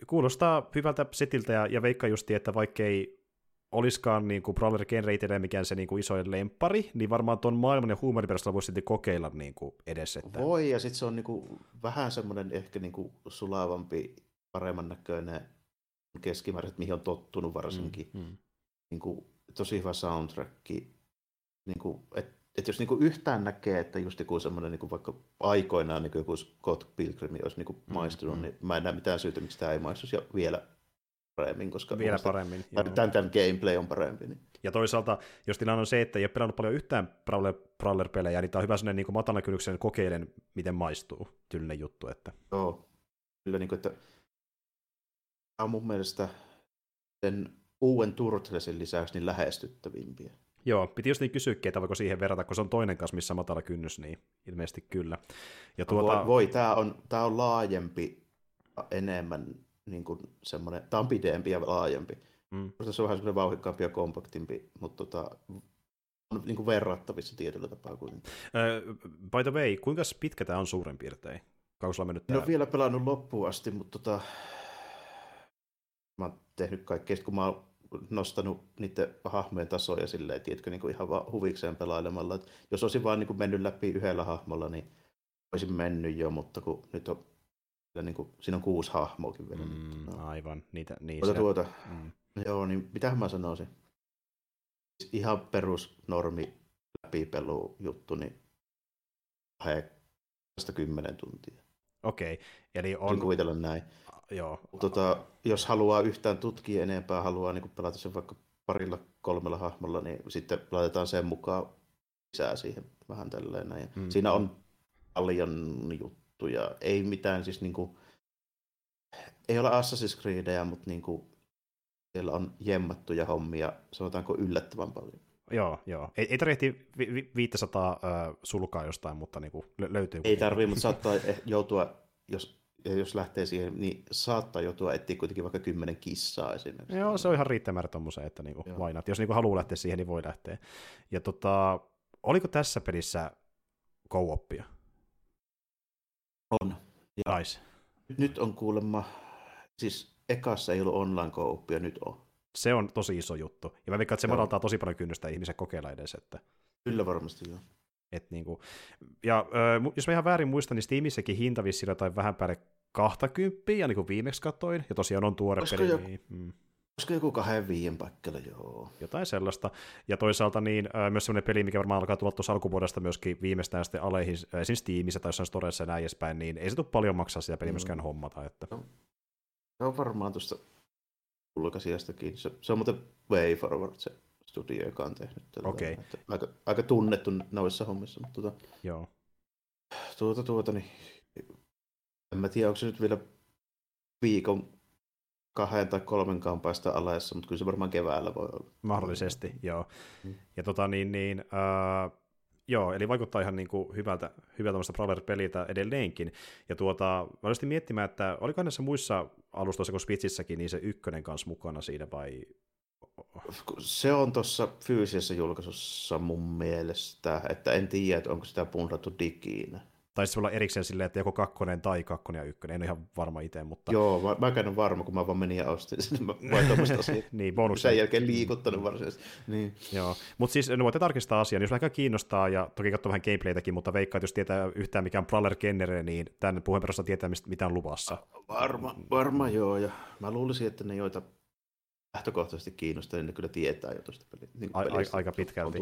Kuulostaa hyvältä setiltä ja, ja veikkaa justi, että vaikkei oliskaan niin kuin brawler genre itselleen mikään se niin kuin isoin lemppari, niin varmaan tuon maailman ja huumorin perusteella voisi sitten kokeilla niin kuin edes. Että... Voi, ja sitten se on niin kuin vähän semmoinen ehkä niin kuin sulavampi, paremman näköinen keskimääräiset, mihin on tottunut varsinkin. Mm, mm. Niin kuin, tosi hyvä soundtrack. Niin kuin, et, et jos niin kuin yhtään näkee, että just joku semmoinen, niin kuin vaikka aikoinaan niin kuin joku Scott Pilgrimi olisi niin kuin maistunut, mm-hmm. niin mä en näe mitään syytä, miksi tämä ei maistuisi ja vielä paremmin, koska vielä paremmin, tämän, tämän gameplay on parempi. Niin. Ja toisaalta, jos tilanne on se, että ei ole pelannut paljon yhtään brawler-pelejä, niin tämä on hyvä sellainen niin matalan kynnyksen kokeilen, miten maistuu, tyylinen juttu. Että... Joo, kyllä, niin kuin, että tämä on mun mielestä sen uuden Turtlesin lisäksi niin lähestyttävimpiä. Joo, piti just niin kysyäkin, että voiko siihen verrata, kun se on toinen kanssa, missä on matala kynnys, niin ilmeisesti kyllä. Ja tuota... Voi, voi tämä on, tää on laajempi, enemmän niin kuin semmoinen, tämä on pidempi ja laajempi. Mm. Se on vähän semmoinen vauhikkaampi ja kompaktimpi, mutta tota, on niin kuin verrattavissa tietyllä tapaa kuitenkin. Uh, by the way, kuinka pitkä tämä on suurin piirtein? Kausilla mennyt täällä? En ole vielä pelannut loppuun asti, mutta tota, mä oon tehnyt kaikkea, kun mä oon nostanut niiden hahmojen tasoja silleen, tiedätkö, niin kuin ihan vaan huvikseen pelailemalla. Et jos olisin vaan niin kuin mennyt läpi yhdellä hahmolla, niin olisin mennyt jo, mutta kun nyt on, niin kuin, siinä on kuusi hahmoakin vielä. Mm, no. Aivan, niitä. Niin Ota, tuota. Mm. Joo, niin mitähän mä sanoisin? Ihan perusnormi läpipelu juttu, niin kahdeksan kymmenen tuntia. Okei, eli on... Voisin kuvitella näin. Joo. Tota, jos haluaa yhtään tutkia enempää, haluaa niin pelata sen vaikka parilla kolmella hahmolla, niin sitten laitetaan sen mukaan lisää siihen vähän tälleen. Ja mm. Siinä on paljon juttuja. Ei mitään siis niin kuin, ei ole Assassin's Creedia, mutta niin kuin, siellä on jemmattuja hommia, sanotaanko yllättävän paljon. Joo, joo. Ei, ei tarvitse viisisataa äh, sulkaa jostain, mutta niin kuin löytyy. Ei tarvitse, mutta saattaa joutua, jos, jos lähtee siihen, niin saattaa joutua etsiä kuitenkin vaikka kymmenen kissaa esimerkiksi. Joo, se on ihan riittämäärä tommoseen, että niin kuin lainat. Jos niin kuin haluaa lähteä siihen, niin voi lähteä. Ja tota, oliko tässä pelissä co-opia? On. Ja nice. Nyt on kuulemma, siis ekassa ei ollut online co-opia, nyt on. Se on tosi iso juttu. Ja mä veikkaan, että se joo. madaltaa tosi paljon kynnystä ihmisen kokeilla edes. Että... Kyllä varmasti, joo. Et niinku... ja, ö, jos mä ihan väärin muistan, niin Steamissäkin hinta vissiin jotain vähän päälle kaksikymmentä, ja niin kuin viimeksi katsoin, ja tosiaan on tuore olisiko peli. Joku... Niin... Mm. Olisiko joku kahden viien pakkalla, joo. Jotain sellaista. Ja toisaalta niin, ö, myös semmoinen peli, mikä varmaan alkaa tulla tuossa alkuvuodesta myöskin viimeistään sitten aleihin, esimerkiksi Steamissä tai jossain Storessa ja näin edespäin, niin ei se tule paljon maksaa sitä peliä mm. myöskään hommata. Että... No. Se on varmaan tuosta... julkaisijastakin. Se, se on muuten Way Forward se studio, joka on tehnyt tällä. Okay. Aika, aika tunnettu noissa hommissa. Mutta tuota, joo. Tuota, tuota, niin en mä tiedä, onko se nyt vielä viikon kahden tai kolmenkaan päästä alaessa, mutta kyllä se varmaan keväällä voi olla. Mahdollisesti, joo. Hmm. Ja tota niin, niin äh, joo, eli vaikuttaa ihan niin kuin hyvältä, hyvältä brawler-peliltä edelleenkin. Ja tuota, mä aloin miettimään, että oliko näissä muissa alustoissa kuin Switchissäkin niin se ykkönen kanssa mukana siinä vai? Se on tuossa fyysisessä julkaisussa mun mielestä, että en tiedä, että onko sitä bundlattu digiinä. Taisi olla erikseen silleen, että joko kakkonen tai kakkonen ja ykkönen, en ole ihan varma itse, mutta... Joo, mä, mä en ole varma, kun mä vaan menin ja ostin sen, mä voin tuommoista asiaa. Niin, bonuksen. Sen jälkeen liikuttanut varsinaisesti. Niin. Joo, mutta siis no, voitte tarkistaa asiaa, niin jos vähän kiinnostaa ja toki katsoa vähän gameplaytäkin, mutta veikkaa, että jos tietää yhtään mikään brawler-genre, niin tämän puheen perusteella tietää, mitä on luvassa. Varma, varma joo, ja mä luulisin, että ne joita lähtökohtaisesti kiinnostaa, niin ne kyllä tietää jo tuosta pelistä. Niin pelistä aika pitkälti.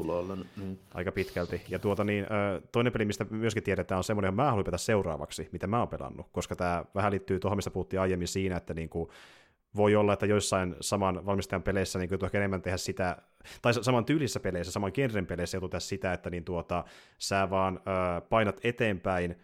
Mm. Aika pitkälti. Ja tuota niin, toinen peli, mistä myöskin tiedetään, on semmoinen, jonka mä haluan pitää seuraavaksi, mitä mä oon pelannut, koska tämä vähän liittyy tuohon, mistä puhuttiin aiemmin siinä, että niin kuin voi olla, että joissain saman valmistajan peleissä niin joutuu ehkä enemmän tehdä sitä, tai saman tyylissä peleissä, saman genren peleissä joutuu tehdä sitä, että niin tuota, sä vaan ö, painat eteenpäin,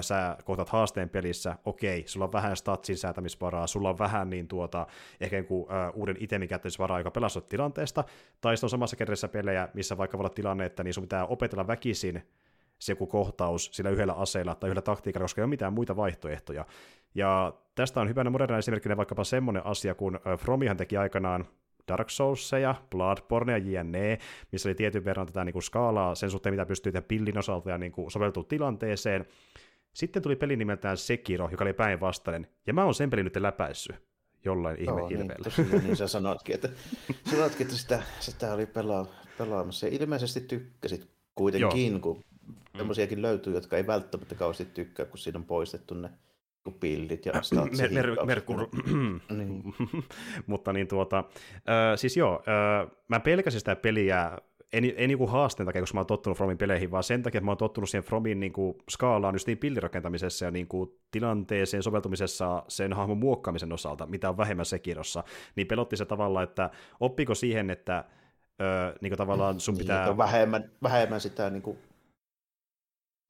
sä kohtaat haasteen pelissä, okei, sulla on vähän statsin säätämisvaraa, sulla on vähän niin tuota, ehkä joku uh, uuden itemin käyttämisvaraa, joka pelastaa tilanteesta, tai sitten on samassa kerrassa pelejä, missä vaikka voi olla tilanne, että niin sun pitää opetella väkisin se joku kohtaus sillä yhdellä aseella tai yhdellä taktiikalla, koska ei ole mitään muita vaihtoehtoja. Ja tästä on hyvänä moderna esimerkkinä vaikkapa semmoinen asia, kun Fromihan teki aikanaan Dark Soulseja, Bloodborne ja jne, missä oli tietyn verran tätä niin kuin skaalaa sen suhteen, mitä pystyy tehdä pillin osalta ja niin kuin soveltuu tilanteeseen. Sitten tuli peli nimeltään Sekiro, joka oli päinvastainen, ja mä oon sen pelin nyt läpäissyt jollain ihme hirveellä. Niin, niin sä sanotkin, että, sanotkin, että sitä, sitä oli pelaa, pelaamassa, ja ilmeisesti tykkäsit kuitenkin, joo. Kun tämmöisiäkin mm. löytyy, jotka ei välttämättä kauheasti tykkää, kun siinä on poistettu ne pillit ja statsi. Merkur. Mutta niin tuota, siis joo, mä pelkäsin sitä peliä, Ei, ei niinku haasteen takia, koska mä oon tottunut Fromin peleihin, vaan sen takia, että mä oon tottunut siihen Fromin niinku skaalaan just niin pillirakentamisessa ja niinku tilanteeseen soveltumisessa sen hahmon muokkaamisen osalta, mitä on vähemmän Sekirossa, niin pelotti se tavalla, että oppiko siihen, että ö, niinku tavallaan sun pitää... Niin, vähemmän, vähemmän sitä niinku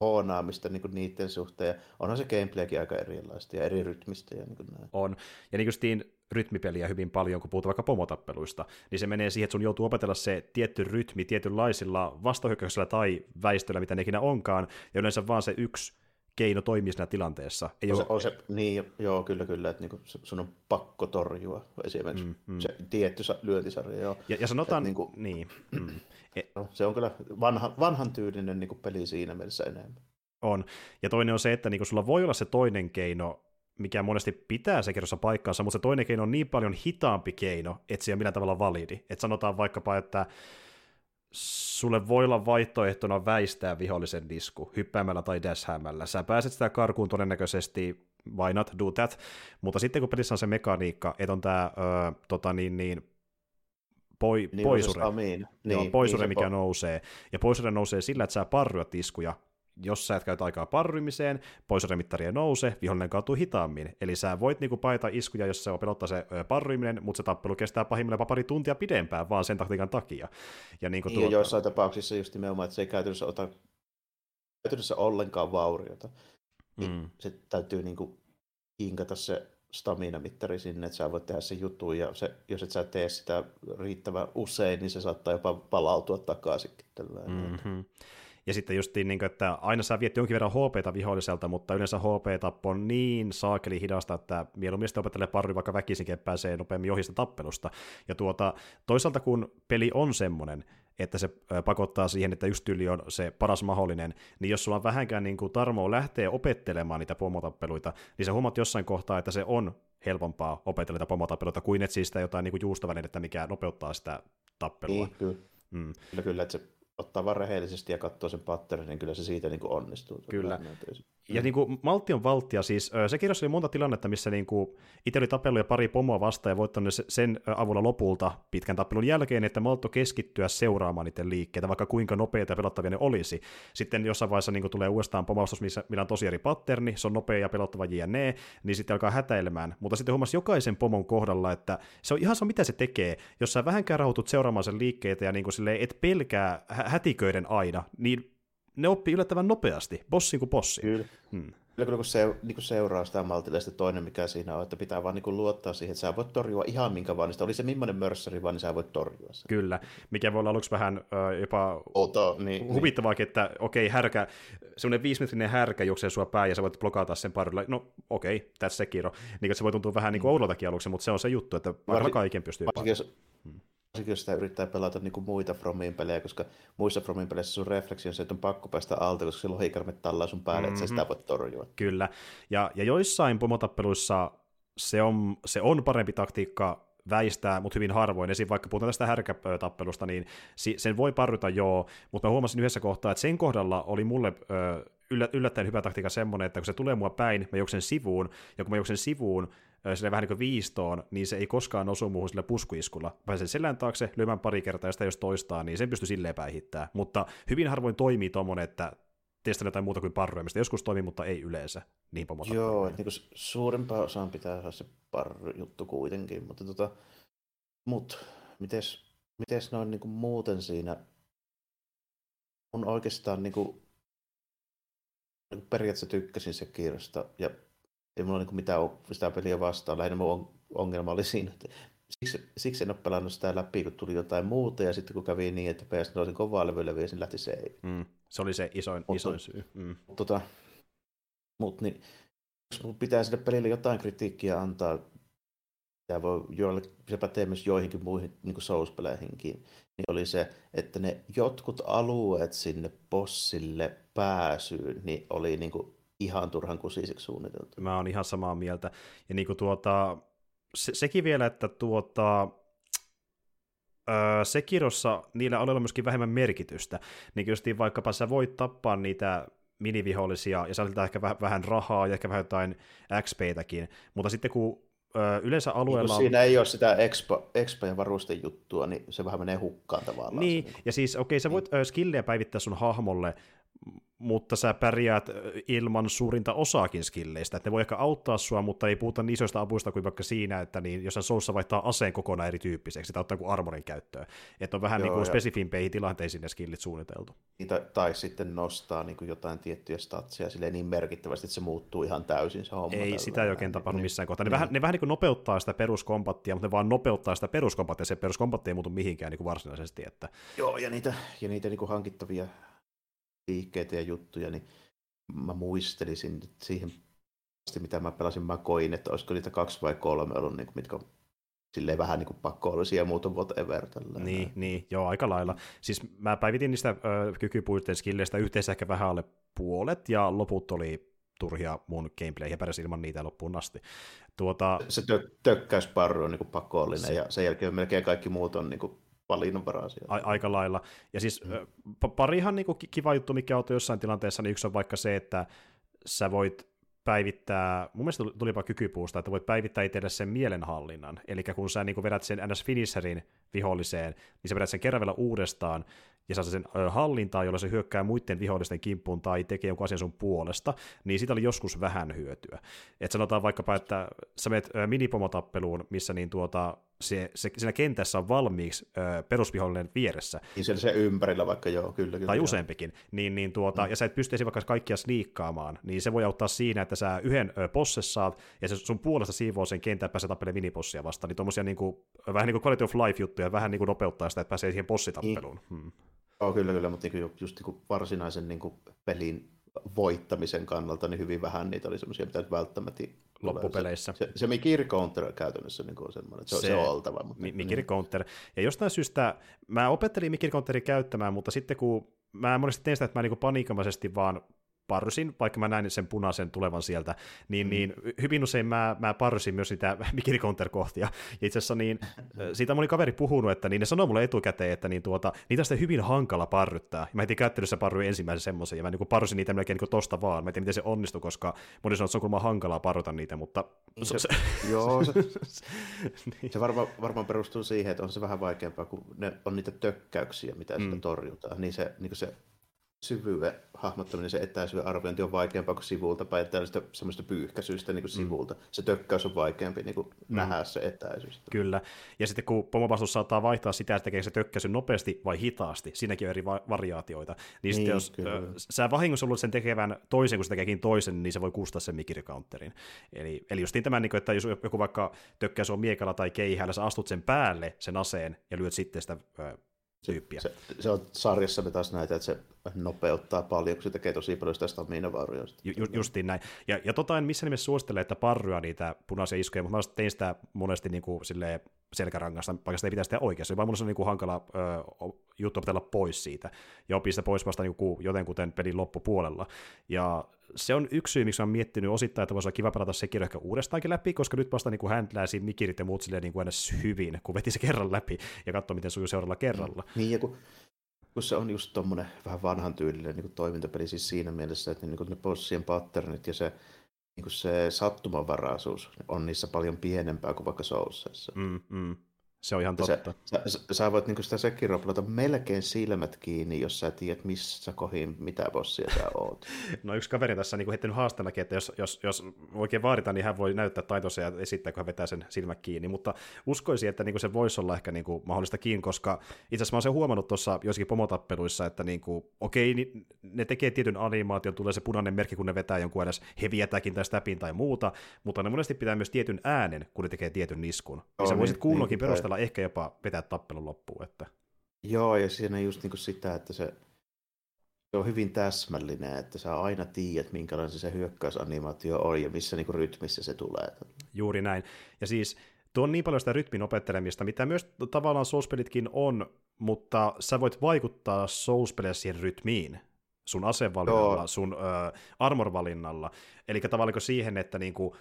hoonaamista niinku niiden suhteen, ja onhan se gameplaykin aika erilaista ja eri rytmistä ja niinku näin. On, ja niinku justiin rytmipeliä hyvin paljon, kun puhutaan vaikka pomotappeluista, niin se menee siihen, että sun joutuu opetella se tietty rytmi tietynlaisilla vastahyökkäyksillä tai väistöillä, mitä ne ikinä onkaan, ja yleensä vaan se yksi keino toimii siinä tilanteessa. Ei on ole... se, on se, niin, joo, kyllä, kyllä, että niinku sun on pakko torjua esimerkiksi mm, mm. se tietty lyöntisarja. Joo. Ja, ja sanotaan, niinku, niin. Mm. Se on kyllä vanha, vanhan tyylinen niinku peli siinä mielessä enemmän. On, ja toinen on se, että niinku sulla voi olla se toinen keino, mikä monesti pitää Sekirossa paikkaansa, mutta se toinen keino on niin paljon hitaampi keino, että se ei ole millään tavalla validi. Et sanotaan vaikkapa, että sulle voi olla vaihtoehtona väistää vihollisen disku hyppäämällä tai dashäämällä. Sä pääset sitä karkuun todennäköisesti, why not do that, mutta sitten kun pelissä on se mekaniikka, että on tämä öö, tota niin, niin, poi, niin poisure, on niin, on poisure niin mikä po- nousee, ja poisure nousee sillä, että sä parryat iskuja. Jos sä et käytä aikaa parrymiseen, poisremittari ei nouse, vihollinen kaatuu hitaammin. Eli sä voit niinku paita iskuja, jos se pelottaa se parryminen, mutta se tappelu kestää pahimmillaan jopa pari tuntia pidempään, vaan sen taktiikan takia. Ja, niinku niin, tuota... ja joissain tapauksissa just nimenomaan, että se ei käytännössä ota käytännössä ollenkaan vauriota. Mm. Se täytyy niinku hinkata se staminamittari sinne, että sä voit tehdä sen jutun, ja se, jos et sä tee sitä riittävän usein, niin se saattaa jopa palautua takaisin. Mm-hmm. Ja sitten justiin, niin kuin, että aina sä viet jonkin verran H P:tä viholliselta, mutta yleensä H P-tappo on niin saakeli hidasta, että mieluummin sitten opettelee parri, vaikka väkisinkin pääsee nopeammin ohista tappelusta. Ja tuota, toisaalta kun peli on semmoinen, että se pakottaa siihen, että just tyyli on se paras mahdollinen, niin jos sulla on vähänkään niin kuin tarmo lähtee opettelemaan niitä pomotappeluita, niin sä huomaat jossain kohtaa, että se on helpompaa opetella niitä pomotappeluita, kuin et siis sitä jotain niin kuin juustovälinettä, mikä nopeuttaa sitä tappelua. Ei, kyllä. Mm. Kyllä, kyllä, että se ottaa vaan rehellisesti ja katsoo sen patternin, niin kyllä se siitä niin kuin onnistuu. Kyllä. Näytöisi. Ja niin kuin maltti on valttia, siis se kirjoissa oli monta tilannetta, missä niin kuin itse oli tapellut ja pari pomoa vastaan ja voittanut sen avulla lopulta pitkän tappelun jälkeen, että malttoi keskittyä seuraamaan niiden liikkeitä, vaikka kuinka nopeita ja pelottavia ne olisi. Sitten jossain vaiheessa niin kuin tulee uudestaan pomaustus, millä on tosi eri patterni, se on nopea ja pelottava jne, niin sitten alkaa hätäilemään. Mutta sitten huomasi jokaisen pomon kohdalla, että se on ihan se, mitä se tekee. Jos sä vähänkään rauhoitut seuraamaan sen liikkeitä ja niin kuin silleen, et pelkää hätiköiden aina, niin ne oppii yllättävän nopeasti, bossiin kuin bossiin. Kyllä, hmm. Kyllä kun se, niin seuraa sitä maltillisesti toinen, mikä siinä on, että pitää vaan niin luottaa siihen, että sä voit torjua ihan minkä vaan, niin oli se millainen mörssäri vaan, niin sä voit torjua sen. Kyllä, mikä voi olla aluksi vähän ö, jopa Ota, niin, huvittavaakin, niin. Että okei, härkä, semmoinen viisimetrinen härkä juoksee sua pää ja sä voit blokata sen parilla, no okei, that's Sekiro. Niin, se voi tuntua vähän niin kuin oudoltakin aluksi, mutta se on se juttu, että varmaan kaiken pystyy paremmin. Varsinkin jos sitä yrittää pelata niinku muita Fromin pelejä, koska muissa Fromin peleissä sun refleksi on se, että on pakko päästä alta, koska se lohikarme tallaa sun päälle, mm-hmm. että sä sitä voit torjua. Kyllä, ja, ja joissain pomotappeluissa se on, se on parempi taktiikka väistää, mutta hyvin harvoin. Esim. Vaikka puhutaan tästä härkätappelusta, niin sen voi parryta joo, mutta mä huomasin yhdessä kohtaa, että sen kohdalla oli mulle yllättäen hyvä taktiikka semmoinen, että kun se tulee mua päin, mä juoksen sivuun, ja kun mä juoksen sivuun, sille vähän niin kuin viistoon, niin se ei koskaan osu muuhun sillä puskuiskulla. Pääsee selän taakse, lyömään pari kertaa, ja sitä jos toistaa, niin sen pystyy silleen päihittämään. Mutta hyvin harvoin toimii tommoinen, että testan jotain muuta kuin parryämistä. Joskus toimii, mutta ei yleensä. Niin joo, että niin suurimpaan osaan pitää saada se parryjuttu kuitenkin, mutta tota, mut, mites, mites noin niin kuin muuten siinä mun oikeastaan niin kuin, niin kuin periaatteessa tykkäsin se kirjasta, ja ei mulla niinku mitään sitä peliä vastaan, lähinnä mun ongelma oli siinä, että siksi, siksi en ole pelannut sitä läpi, kun tuli jotain muuta, ja sitten kun kävi niin, että pääsin noin kovaa levylle vielä, niin lähti se ei. Mm. Se oli se isoin, mut, isoin syy. Mm. Tota, mut niin, jos mun pitää sille pelille jotain kritiikkiä antaa, ja voi, se pätee myös joihinkin muihin niin Souls-peleihinkin, niin oli se, että ne jotkut alueet sinne bossille pääsyyn, niin oli niinku ihan turhan kusiisiksi suunniteltu. Mä oon ihan samaa mieltä. Ja niinku tuota, se, sekin vielä, että tuota, öö, Sekirossa niillä alueilla myöskin vähemmän merkitystä. Niin justiin vaikkapa sä voit tappaa niitä minivihollisia ja sä laitat ehkä väh, vähän rahaa ja ehkä vähän jotain X P:täkin, mutta sitten kun yleensä alueella niin, siinä ei ole sitä expo, expo- ja varusten juttua, niin se vähän menee hukkaan tavallaan. Niin, se, niin. Ja siis okei, okay, sä voit niin. skillejä päivittää sun hahmolle, mutta sä pärjäät ilman suurinta osaakin skilleistä. Että ne voi ehkä auttaa sua, mutta ei puhuta niin isoista apuista kuin vaikka siinä, että niin, jos sä Soulsissa vaihtaa aseen kokonaan erityyppiseksi, sitä ottaa kuin armorin käyttöön. Että on vähän joo, niin kuin spesifimpeihin tilanteisiin ne skillit suunniteltu. Tai, tai sitten nostaa niin kuin jotain tiettyjä statsia silleen niin merkittävästi, että se muuttuu ihan täysin se homma. Ei sitä ei oikein tapahdu missään kohtaa. Ne, niin. vähän, ne vähän niin kuin nopeuttaa sitä peruskombattia, mutta ne vaan nopeuttaa sitä peruskombattia. Se peruskombatti ei muutu mihinkään niin kuin varsinaisesti. Että joo, ja niitä, ja niitä niin kuin hankittavia liikkeitä ja juttuja, niin mä muistelisin siihen asti, mitä mä pelasin, mä koin, että olisiko niitä kaksi vai kolme ollut, niin kuin, mitkä on silleen vähän niin kuin pakollisia ja muuten whatever. Niin, niin, joo, aika lailla. Siis mä päivitin niistä ö, kykypuitteen skilleistä yhteensä ehkä vähän alle puolet, ja loput oli turhia mun gameplay, ja pärjäsin ilman niitä loppuun asti. Tuota se tö- tökkäysparru on niin kuin pakollinen, se ja sen jälkeen melkein kaikki muut on niin kuin valinnanvaraa siellä. Aika lailla. Ja siis mm. parihan niinku kiva juttu, mikä on jossain tilanteessa, niin yksi on vaikka se, että sä voit päivittää, mun mielestä tulipa kykypuusta, että voit päivittää itselle sen mielenhallinnan. Eli kun sä niinku vedät sen ns finisherin viholliseen, niin sä vedät sen kerran vielä uudestaan, ja saa sen hallintaan, jolla se hyökkää muiden vihollisten kimppuun tai tekee jonkun asian sun puolesta, niin siitä oli joskus vähän hyötyä. Et sanotaan vaikkapa, että sä menet minipomotappeluun, missä niin tuota, se, se, siinä kentässä on valmiiksi ö, perusvihollinen vieressä. Niin siellä se ympärillä vaikka joo, kyllä. kyllä tai joo. useampikin. Niin, niin tuota, mm. Ja sä et pysty vaikka kaikkia sniikkaamaan, niin se voi auttaa siinä, että sä yhden posses saat, ja se sun puolesta siivoo sen kentän, että pääsee tappelemaan minipossia vastaan. Niin tommosia niinku, vähän niin kuin quality of life-juttuja, vähän niin kuin nopeuttaa sitä, että pääsee siihen bossitappeluun. Niin. Hmm. Joo, kyllä, kyllä, mutta niinku, just niinku varsinaisen niinku pelin voittamisen kannalta niin hyvin vähän niitä oli semmoisia, mitä nyt välttämättä loppupeleissä. Se, se, se Mikiri Counter käytännössä niin on semmoinen, että se, se on oltava. Mutta Mi- Mikiri Counter. Ja jostain syystä mä opettelin Mikiri Counterin käyttämään, mutta sitten kun mä monesti tein sitä, että mä niinku paniikamaisesti vaan parsin, vaikka mä näin sen punaisen tulevan sieltä, niin, mm. niin hyvin usein mä, mä parsin myös niitä Mikiri Counter-kohtia. Ja itse asiassa niin, siitä moni kaveri puhunut, että niin ne sanoo mulle etukäteen, että niin tuota, niitä sitä hyvin hankala parryttaa. Mä heti käyttelyssä parruin ensimmäisen semmoisen, ja mä niin parsin niitä melkein niin tosta vaan. Mä en tiedä, miten se onnistui, koska moni sanoo, että se on kuulemma hankalaa parruta niitä, mutta... Se, se, joo, se, niin. se varma, varmaan perustuu siihen, että on se vähän vaikeampaa, kun ne on niitä tökkäyksiä, mitä mm. sitä torjutaan, niin se... Niin se syvyyden hahmottaminen, se etäisyyden arviointi on vaikeampaa kuin sivulta, tai tällaista semmoista pyyhkäisystä niin kuin sivulta. Mm. Se tökkäys on vaikeampi niin kuin mm. nähdä se etäisyys. Kyllä, ja sitten kun pomovastuus saattaa vaihtaa sitä, että tekee se tökkäisyn nopeasti vai hitaasti, siinäkin on eri variaatioita, niin, niin jos ö, sä vahingossa luulet sen tekevän toisen, kun se tekeekin toisen, niin se voi kustaa sen mikirikaunterin. Eli, eli just niin tämän, että jos joku vaikka tökkäys on miekalla tai keihällä, sä astut sen päälle sen aseen ja lyöt sitten sitä ö, tyyppiä. Se, se, se on sarjassa me taas näitä, että se nopeuttaa paljon, kun se tekee tosi paljon sitä staminavaroja. Ju, justiin näin. Ja, ja tota en missä nimessä suosittele, että parryä niitä punaisia iskuja, mutta mä tein sitä monesti niin kuin silleen selkärangasta, vaikka sitä ei pitäisi tehdä oikeassa. Se on vaan mulle niin kuin hankala ö, juttu opetella pois siitä. Ja opin sitä pois vasta niin kuin jotenkuten pelin loppupuolella. Ja se on yksi syy, miksi mä oon miettinyt osittain, että voisi olla kiva pelata Sekiro ehkä uudestaankin läpi, koska nyt vasta niin händläisiin mikirit ja muut silleen niin kuin aina hyvin, kun veti se kerran läpi ja katsoi, miten sujuu seuraavalla kerralla. Niin, ja kun, kun se on just tommonen vähän vanhan tyylinen niin kuin toimintapeli siis siinä mielessä, että niin kuin ne bossien patternit ja se, niin kuin se sattumanvaraisuus on niissä paljon pienempää kuin vaikka Soulsissa. Mm, mm. Se on ihan totta. Sä, sä, sä voit niinku sitä Sekiroa pelata melkein silmät kiinni, jos sä tiedät, missä kohin, mitä bossia sä oot. No yksi kaveri tässä on niinku heittänyt haasteellakin, että jos, jos, jos oikein vaaditaan, niin hän voi näyttää taitonsa ja esittää, kun hän vetää sen silmät kiinni. Mutta uskoisin, että niinku se voisi olla ehkä niinku mahdollistakin, koska itse asiassa mä oon sen huomannut tuossa joissakin pomotappeluissa, että niinku, okei, niin ne tekee tietyn animaation, tulee se punainen merkki, kun ne vetää jonkun edes heviätäkin tai stäpin tai muuta, mutta ne monesti pitää myös tietyn äänen, kun ne tekee tietyn niskun. Oh, sä voisit kuulokin perustaa ehkä jopa vetää tappelun loppuun. Että. Joo, ja siinä just niin kuin sitä, että se, se on hyvin täsmällinen, että sä aina tiedät, minkälainen se hyökkäysanimaatio on ja missä niin kuin rytmissä se tulee. Juuri näin. Ja siis tuo on niin paljon sitä rytmin opettelemista, mitä myös tavallaan Souls-pelitkin on, mutta sä voit vaikuttaa Souls-pelejä siihen rytmiin. Sun asevalinnalla, sun ö, armor-valinnalla, eli tavallaan siihen, että niinku,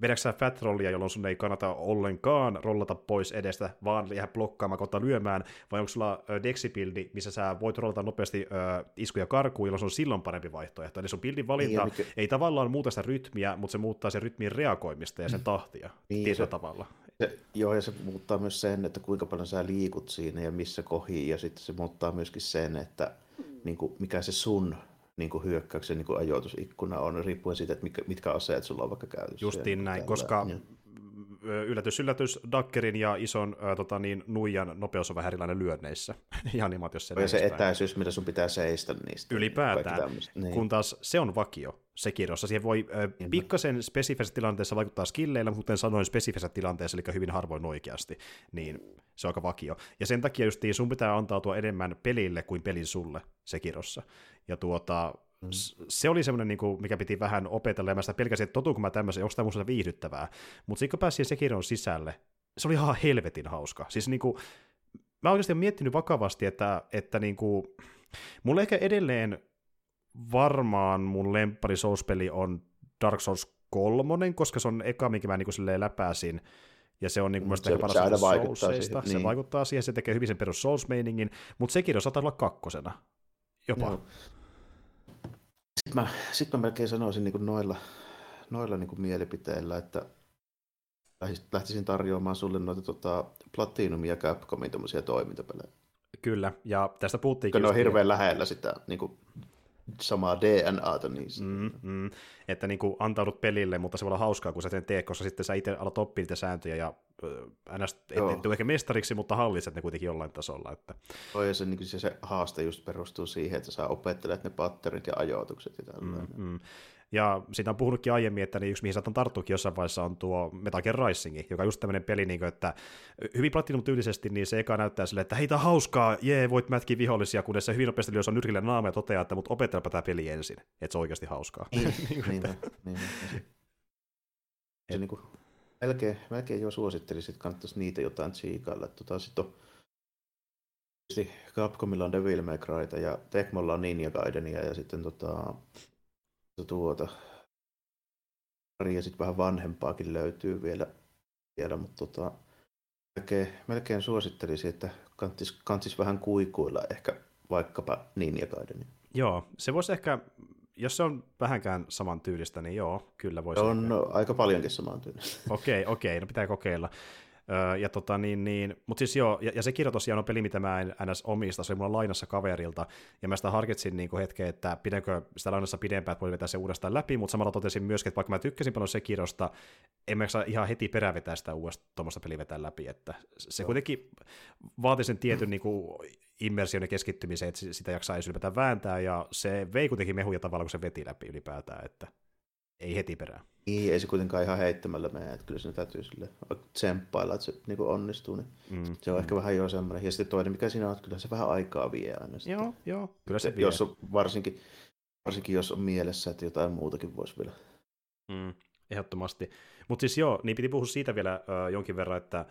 vedätkö sä fat rollia, jolloin sun ei kannata ollenkaan rollata pois edestä, vaan jää blokkaamaan, kohta lyömään, vai onko sulla dexibildi, missä sä voit rollata nopeasti ö, iskuja karkuun, jolloin se on silloin parempi vaihtoehto, eli sun bildin valinta niin, ei mikä... tavallaan muuta sitä rytmiä, mutta se muuttaa sen rytmin reagoimista ja sen tahtia niin, tietyllä se... tavalla. Se, joo, ja se muuttaa myös sen, että kuinka paljon sä liikut siinä ja missä kohii, ja sitten se muuttaa myöskin sen, että niin kuin, mikä se sun niin kuin hyökkäyksen niin kuin ajoitusikkuna on, riippuen siitä, että mitkä, mitkä aseet sulla on vaikka käytössä. Justiin näin, koska ja. yllätys, yllätys, Daggerin ja ison äh, tota niin, nuijan nopeus on vähän erilainen lyönneissä. ja animaatiossa ja se etäisyys, mitä sun pitää seistä niistä. Ylipäätään, niin. Kun taas se on vakio Sekirossa. Siihen voi äh, pikkasen spesifisessä tilanteessa vaikuttaa skilleillä, mutta kuten sanoin spesifisessä tilanteessa, eli hyvin harvoin oikeasti, niin se on aika vakio. Ja sen takia justiin sun pitää antautua enemmän pelille kuin pelin sulle Sekirossa. Ja tuota... Mm. Se oli semmoinen, mikä piti vähän opetella, ja mä sitä pelkäsin, että totuun, kun mä tämmöisen, onko tämä musta viihdyttävää, mutta sitten kun pääsin Sekiron sisälle, se oli ihan helvetin hauska. Siis niin kuin, mä oikeasti olen miettinyt vakavasti, että, että niin kuin, mulle ehkä edelleen varmaan mun lemppari Souls-peli on Dark Souls kolme, koska se on eka, minkä mä niin kuin läpäsin, ja se on niin kuin se, se paras Soulseista, se niin. Vaikuttaa siihen, se tekee hyvin sen perus Souls-meiningin, mutta Sekiro saattaa olla kakkosena jopa. No. Sitten mä, sit mä melkein sanoisin niin kuin noilla, noilla niin kuin mielipiteillä, että lähtisin tarjoamaan sulle noita tota, Platinumia Capcomin tommosia toimintapelejä. Kyllä, ja tästä puhuttiinkin. Ne on hirveän ja... lähellä sitä niin kuin, samaa D N A:ta niissä. Mm, mm. Että niin kuin, antaudut pelille, mutta se voi olla hauskaa, kun sä sen teet, koska sitten sä itse alat oppia niitä sääntöjä, ja äh, et tule ehkä mestariksi, mutta hallitset ne kuitenkin jollain tasolla. Että... Toi, se, niin kuin, se, se haaste just perustuu siihen, että sä opettelet ne patternit ja ajoitukset ja tällainen. Mm, mm. Ja siitä on puhunutkin aiemmin, että yksi mihin saatan tarttuukin jossain vaiheessa on tuo Metal Gear Rising, joka on just tämmöinen peli, että hyvin Platinum-tyylisesti niin se eka näyttää silleen, että heitä hauskaa, jee, voit mätkiä vihollisia, kunnes se hyvin nopeasti lyö nyrkillä naama ja toteaa, että mut opettelepa tämä peli ensin, että se on oikeasti hauskaa. niin, niin, niin. Se niin kuin, melkein, melkein jo suosittelisin, että kannattaisi niitä jotain tsiikailla. Tota, sitten on Capcomilla on Devil May Cryta ja Tecmolla on Ninja Gaidenia ja sitten tota... tuota. Ja sitten vähän vanhempaakin löytyy vielä, vielä mutta tota, melkein, melkein suosittelisin, että kantis, kantis vähän kuikuilla ehkä vaikkapa Ninja Gaidenia. Joo, se voisi ehkä, jos se on vähänkään saman tyylistä, niin joo, kyllä voisi. On ehkä. No, aika paljonkin saman tyylistä. Okei, okay, okei, okay, no pitää kokeilla. Ja tota niin, niin, mutta siis joo, ja, ja Sekiro tosiaan on peli, mitä mä en ns. Omista, se oli mulla lainassa kaverilta, ja mä sitä harkitsin niinku hetkeä, että pidänkö sitä lainassa pidempään, että voi vetää se uudestaan läpi, mutta samalla totesin myöskin, että vaikka mä tykkäsin paljon Sekirosta, en mä saa ihan heti perään vetää sitä uudestaan tuommoista peliä vetää läpi, että se joo. Kuitenkin vaati sen tietyn niinku immersion ja keskittymisen, että sitä jaksaa ei ylipäätään vääntää, ja se vei kuitenkin mehuja tavalla, kun se veti läpi ylipäätään, että ei heti perään. Ei, ei se kuitenkaan ihan heittämällä mene, että kyllä se täytyy sille tsemppailla, että se niin onnistuu. Niin mm, se on mm. ehkä vähän jo semmoinen. Ja sitten toinen, mikä siinä on, että kyllä se vähän aikaa vie aina. Sitä. Joo, joo, kyllä se vie. Jos on, varsinkin, varsinkin jos on mielessä, että jotain muutakin voisi vielä. Mm, ehdottomasti. Mutta siis joo, niin piti puhua siitä vielä ö, jonkin verran, että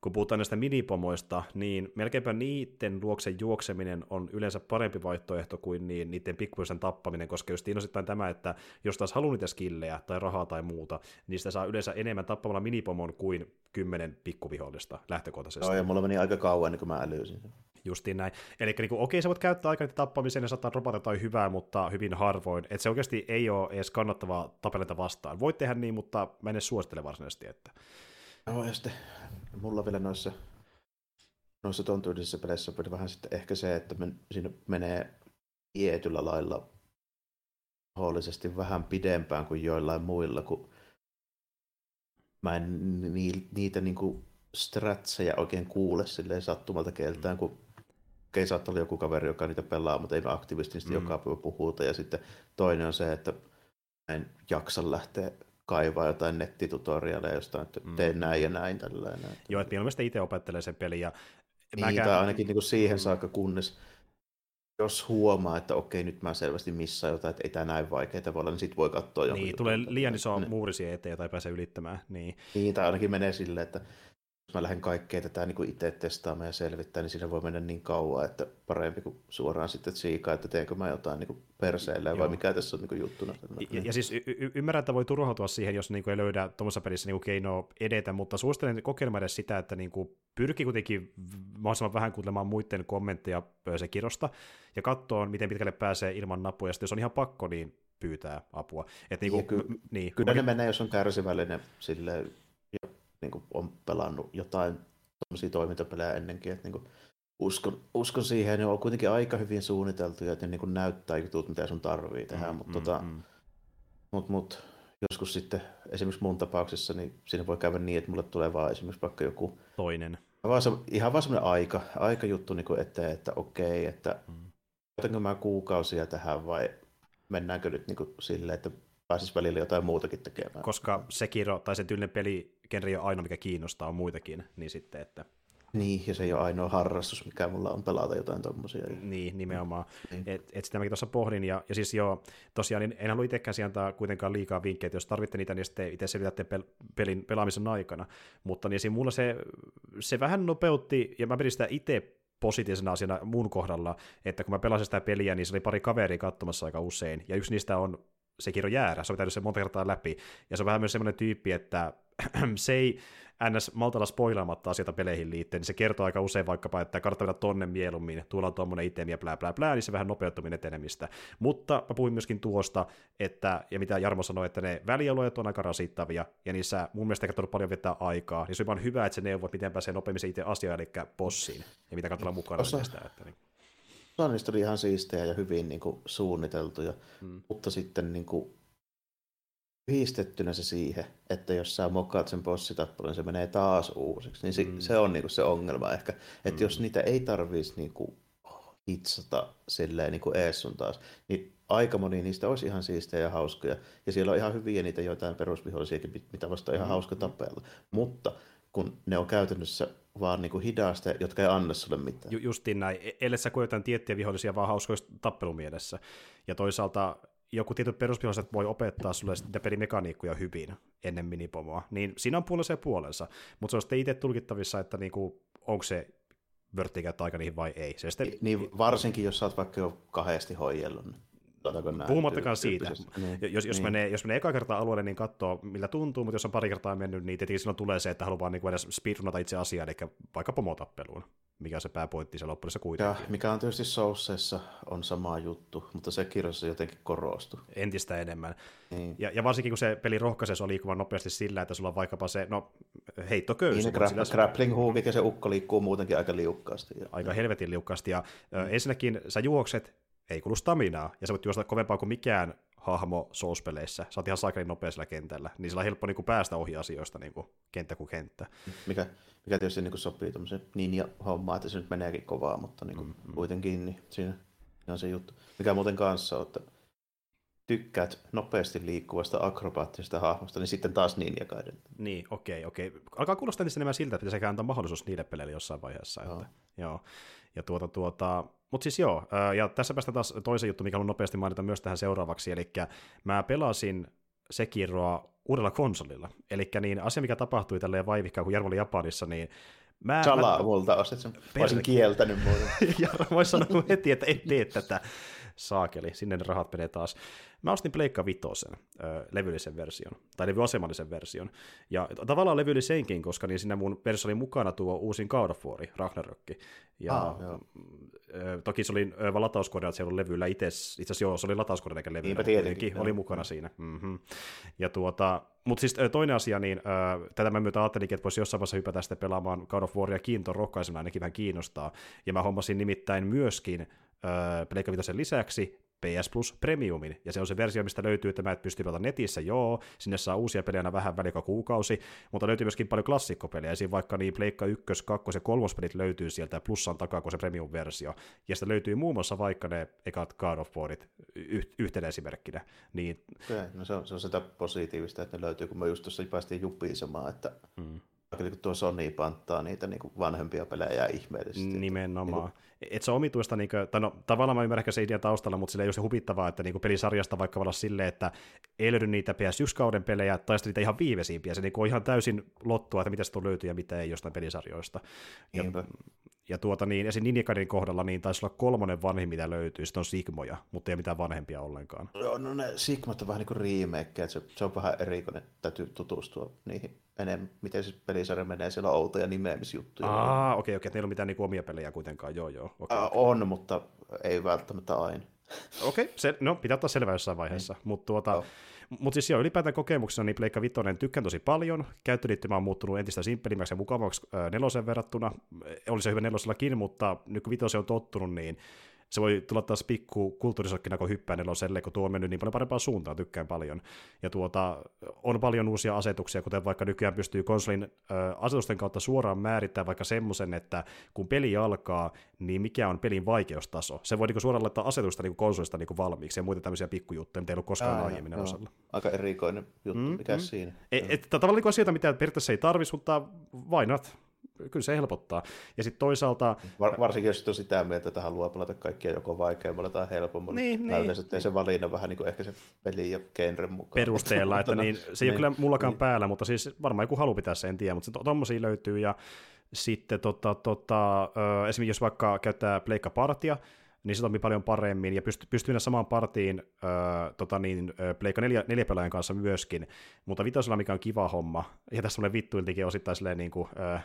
kun puhutaan näistä minipomoista, niin melkeinpä niiden luoksen juokseminen on yleensä parempi vaihtoehto kuin niiden pikkuisen tappaminen, koska just innosittain tämä, että jos taas haluaa niitä skillejä tai rahaa tai muuta, niin sitä saa yleensä enemmän tappamalla minipomon kuin kymmenen pikkuvihollista lähtökohtaisesti. Joo, ja mulla meni aika kauan, niin kuin mä älysin. Justiin näin. Eli niin kuin, okei, sä voit käyttää aikaa niitä tappamiseen ja saattaa robata jotain hyvää, mutta hyvin harvoin. Että se oikeasti ei ole edes kannattavaa tapeleita vastaan. Voit tehdä niin, mutta mä en edes suosittele varsinaisesti, että... No, ja sitten mulla vielä noissa, noissa ton tyylisissä peleissä on vähän sitten ehkä se, että men, siinä menee tietyllä lailla mahdollisesti vähän pidempään kuin joillain muilla, kun mä en ni, niitä niinku stratseja oikein kuule silleen sattumalta keltään, kun okei, saattaa olla joku kaveri, joka niitä pelaa, mutta ei me aktivistisesti mm. joka päivä puhuta, ja sitten toinen on se, että mä en jaksa lähteä kaivaa jotain nettitutoriaaleja jostain, että tee mm. näin ja näin. Tällainen. Joo, että mieluummin sitä itse opettelee sen pelin. Ja niin, käyn... ainakin niin kuin siihen saakka, kunnes jos huomaa, että okei, nyt mä selvästi missaan jotain, että ei tämä näin vaikeaa voi olla, niin sitten voi katsoa jonkun. Niin, tulee liian iso niin. muuri siihen eteen, jota ei pääse ylittämään. Niin, niin tai ainakin menee silleen, että jos mä lähden kaikkea tätä niin kuin itse testaamaan ja selvittämään, niin siinä voi mennä niin kauan, että parempi kuin suoraan sitten siikaa, että teenkö mä jotain niin perseillä vai mikä tässä on niin kuin juttuna. Ja, ja siis y- ymmärrän, että voi turhautua siihen, jos niin kuin ei löydä tuommoisessa pelissä niin keinoa edetä, mutta suosittelen kokeilemaan edes sitä, että niin kuin pyrkii kuitenkin mahdollisimman vähän kuuntelemaan muiden kommentteja Sekirosta ja katsoo, miten pitkälle pääsee ilman napuja, ja sitten jos on ihan pakko, niin pyytää apua. Et niin kuin, ky- m- niin, kyllä ne mä... menee, jos on kärsivällinen silleen. Niin kuin on pelannut jotain tommosia toimintapelejä ennenkin, että niin kuin uskon, uskon siihen, ne on kuitenkin aika hyvin suunniteltu ja että ne niin kuin näyttää jutut, mitä sun tarvii tehdä, mm, mutta mm, tota, mm. mut, mut, joskus sitten esimerkiksi mun tapauksessa, niin siinä voi käydä niin, että mulle tulee vaan esimerkiksi vaikka joku toinen. Vaan se, ihan vaan semmoinen aika, aika juttu niin kuin eteen, että okei, että mm. otanko mä kuukausia tähän vai mennäänkö nyt niin kuin silleen, että pääsis välillä jotain muutakin tekemään. Koska Sekiro tai sen tyylinen peli genre ei ole ainoa, mikä kiinnostaa, on muitakin. Niin, sitten, että... niin, ja se ei ole ainoa harrastus, mikä mulla on pelata jotain tommosia. Niin, nimenomaan. Niin. Et, et sitä mäkin tuossa pohdin. Ja, ja siis joo, tosiaan niin en halua itsekään antaa kuitenkaan liikaa vinkkejä, jos tarvitte niitä, niin sitten itse selvitätte pel- pelin pelaamisen aikana. Mutta niin siinä mulla se, se vähän nopeutti, ja mä pidin sitä itse positiivisena asiana mun kohdalla, että kun mä pelasin sitä peliä, niin se oli pari kaveria katsomassa aika usein. Ja yksi niistä on Sekiro jäärä, se on pitänyt sen monta kertaa läpi, ja se on vähän myös semmoinen tyyppi, että se ei ns. Maltalla spoilaamatta asioita peleihin liittyen, niin se kertoo aika usein vaikkapa, että kartta tonne mieluummin, tuolla on tuommoinen itemi ja blää blää blää, niin se vähän nopeuttaminen etenemistä. Mutta mä puhuin myöskin tuosta, että, ja mitä Jarmo sanoi, että ne välialueet on aika rasittavia, ja niissä mun mielestä ei kannattanut paljon vetää aikaa, niin se on vaan hyvä, että se neuvoo, että miten pääsee nopeammin se itse asiaan, eli bossiin, ja mitä kannattaa mukana Osa. Niistä. Että niin. No, niistä oli ihan siistejä ja hyvin niin kuin, suunniteltuja, hmm. mutta sitten niin kuin, yhdistettynä se siihen, että jos sä mokaat sen bossitappelun, se menee taas uusiksi, niin se, hmm. se on niin kuin, se ongelma ehkä, että hmm. jos niitä ei tarvitsisi niin hitsata silleen niin kuin ees sun taas, niin aika moni niistä olisi ihan siistejä ja hauskoja, ja siellä on ihan hyviä niitä joitain perusvihollisiakin, mitä vasta on ihan hmm. hauska tapella, mutta kun ne on käytännössä vaan niinku hidasta, jotka ei anna sulle mitään. Ju- justiin näin, ellei sä koe jotain tiettyjä vihollisia vaan hauskoista tappelumielessä. Ja toisaalta joku tietyt perusviholliset voi opettaa sulle niitä pelimekaniikkoja hyvin ennen minipomoa. Niin siinä on puolensa ja puolensa, mutta se on sitten itse tulkittavissa, että niinku, onko se vörttiä käyttää aika niihin vai ei. Se sitten... Niin varsinkin, jos sä oot vaikka jo kahdesti hoijellut. Puhumattakaan siitä. Niin, jos, jos, niin. menee, jos menee eka kertaa alueelle, niin katsoo, millä tuntuu, mutta jos on pari kertaa mennyt, niin tietenkin silloin tulee se, että haluaa vaan niin edes speedrunata itse asiaa, eli vaikka pomotappeluun, mikä on se pääpointti siellä loppuudessa kuitenkin. Ja, mikä on tietysti Soulsissa on sama juttu, mutta Sekiro se jotenkin korostui. Entistä enemmän. Niin. Ja, ja varsinkin, kun se peli rohkaisee sua liikkumaan nopeasti sillä, että sulla on vaikkapa se no, heittoköysi. Niin, se gra- grappling hook ja se ukko liikkuu muutenkin aika liukkaasti. Ja. Aika helvetin liukkaasti. Ja mm. ö, ensinnäkin sä juokset, ei kulu staminaa, ja sä voit juosta kovempaa kuin mikään hahmo Souls-peleissä. Sä oot ihan sakelin nopeasella kentällä, niin sillä on helppo niinku päästä ohi asioista niinku, kenttä kuin kenttä. Mikä, mikä tietysti niinku sopii tuollaisen ninja-hommaan, että se nyt meneekin kovaa, mutta niinku, mm-hmm. kuitenkin niin siinä on se juttu. Mikä muuten kanssa on, että tykkäät nopeasti liikkuvasta akrobaattisesta hahmosta, niin sitten taas Ninja Gaiden. Niin, okei, okei. Alkaa kuulostaa niistä enemmän siltä, että pitäisi antaa mahdollisuus niille peleille jossain vaiheessa. No. Että, joo. Ja tuota, tuota... Mutta siis joo, ja tässä päästään taas toisen juttu, mikä haluan nopeasti mainita myös tähän seuraavaksi, eli mä pelasin Sekiroa uudella konsolilla, eli niin asia, mikä tapahtui tälleen vaivihkaan, kun Jarmo oli Japanissa, niin mä... Salaa multa ostet sen, olisin kieltänyt muuta. Jarmo olisi sanonut heti, että en tee tätä. Saakeli, sinne ne rahat menee taas. Mä ostin Pleikka Vitosen öö, levyllisen version, tai levyasemallisen version, ja tavallaan levyllisenkin, koska niin siinä mun versiossa oli mukana tuo uusin God of War, Ragnarokki, ja ah, öö, toki se oli öö, latauskodeat siellä levyllä itse, itse asiassa joo, se oli latauskodeat eikä levyllä, tietenkin, oli mukana siinä. Mm-hmm. Ja tuota... Mutta siis toinen asia, niin äh, tätä mä myötä ajattelinkin, että voisi jossain vaiheessa hypätä sitten pelaamaan God of Waria kiintoon rohkaisena, ainakin vähän kiinnostaa. Ja mä hommasin nimittäin myöskin äh, Pleikka Vitosen lisäksi P S Plus Premiumin, ja se on se versio, mistä löytyy, että mä et pysty pelata netissä, joo, sinne saa uusia pelejä aina vähän väliä kuukausi, mutta löytyy myöskin paljon klassikkopelejä, siinä vaikka niin Pleikka yksi, kaksi ja kolme pelit löytyy sieltä plussan takaa, kun se Premium-versio, ja sitä löytyy muun muassa vaikka ne ekat God of Warit yh- yhtenä esimerkkinä. Niin... Okay, no se on, se on sitä positiivista, että ne löytyy, kun me just tuossa päästiin jupiisemaan, että... Mm. Kun tuo Sony panttaa niitä niin vanhempia pelejä ihmeellisesti. Nimenomaan. Niin, et se on omituista, niin kuin, tai no, tavallaan mä ymmärrän se idea taustalla, mutta sillä ei ole se hupittavaa, että niin pelisarjasta vaikka olla silleen, että ei löydy niitä P S yksi-kauden pelejä, tai sitten niitä ihan viimeisimpiä. Se niin on ihan täysin lottua, että mitä sitä löytyy ja mitä ei jostain pelisarjoista. Ja, ja tuota niin, esim. Ninja Gaiden kohdalla niin taisi olla kolmonen vanhin, mitä löytyy. Sitten on Sigmoja, mutta ei mitään vanhempia ollenkaan. No, no ne Sigmat on vähän niin kuin remake, että se, se on vähän erikoinen, täytyy tutustua niihin. Enemmän, miten siis pelisarja menee, siellä on outoja nimeämisjuttuja. Aa, okei, okay, okei, okay. Teillä ei ole mitään niinku omia pelejä kuitenkaan, joo, joo. Okay, okay. On, mutta ei välttämättä aina. Okei, okay, se, no pitää ottaa selvää jossain vaiheessa, mm. mutta tuota... Oh. Mutta siis joo, ylipäätään kokemuksena niin Pleikka Vitonen tykkään tosi paljon, käyttöliittymä on muuttunut entistä simppelimmäksi ja mukavammaksi nelosen verrattuna, oli se hyvä nelosellakin, mutta nyt kun Vitosen on tottunut, niin se voi tulla taas pikku kulttuurisokkina, kun hyppää neloselle, kun tuo on mennyt niin paljon parempaan suuntaan, tykkään paljon. Ja tuota, on paljon uusia asetuksia, kuten vaikka nykyään pystyy konsolin ö, asetusten kautta suoraan määrittämään vaikka semmoisen, että kun peli alkaa, niin mikä on pelin vaikeustaso. Se voi niin kuin, suoraan laittaa asetusta niin kuin konsolista niin kuin valmiiksi ja muita tämmöisiä pikkujuttuja, mitä ei ollut koskaan aiemmin osalla. Aika erikoinen juttu, mm, mikä mm. siinä. Et, et, tavallaan niin kuin asioita, mitä periaatteessa ei tarvitse, mutta vainat. Kyllä se helpottaa. Ja sitten toisaalta... Var, varsinkin jos on sitä mieltä, että haluaa pelata kaikkia joko vaikeammalla tai helpommalla. Niin, niin. Yleensä tein sen valinnan vähän niin kuin ehkä se peli ja genren mukaan. Perusteella, että niin, se ei niin, ole kyllä mullakaan niin. päällä, mutta siis varmaan joku halu pitää sen, en tiedä, mutta tommosia löytyy. Ja sitten tota, tota, esimerkiksi jos vaikka käyttää pleikkapartia, niin se toimii paljon paremmin, ja pystyy pystyy mennä samaan partiin öö, tota niin, Pleikka neljä, neljä pelaajan kanssa myöskin, mutta vitosella mikä on kiva homma, ja tässä semmoinen vittuiltikin osittain silleen niin kuin, öö,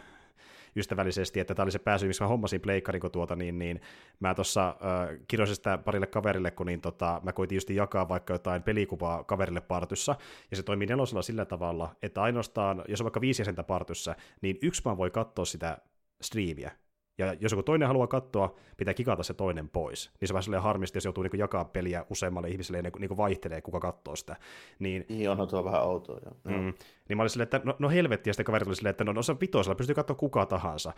ystävällisesti, että tämä oli se pääsy, missä mä hommasin pleikkarin, kun tuota, niin, niin mä tuossa äh, kirjoisin sitä parille kaverille, kun niin, tota, mä koitin just jakaa vaikka jotain pelikuvaa kaverille partyssa, ja se toimii nelosella sillä tavalla, että ainoastaan, jos on vaikka viisi jäsentä partyssä, niin yksi vaan voi katsoa sitä striimiä, ja jos joku toinen haluaa katsoa, pitää kikata se toinen pois. Niin se on vähän harmista, jos joutuu niinku jakaa peliä useammalle ihmiselle ja niinku vaihtelee, kuka katsoo sitä. Niin, niin onhan tuo vähän outoa. Mm, mm. Niin mä olin silleen, että no, no helvetti, ja sitten kaveri oli silleen, että no, no se on vitosella, pystyy katsoa kuka tahansa.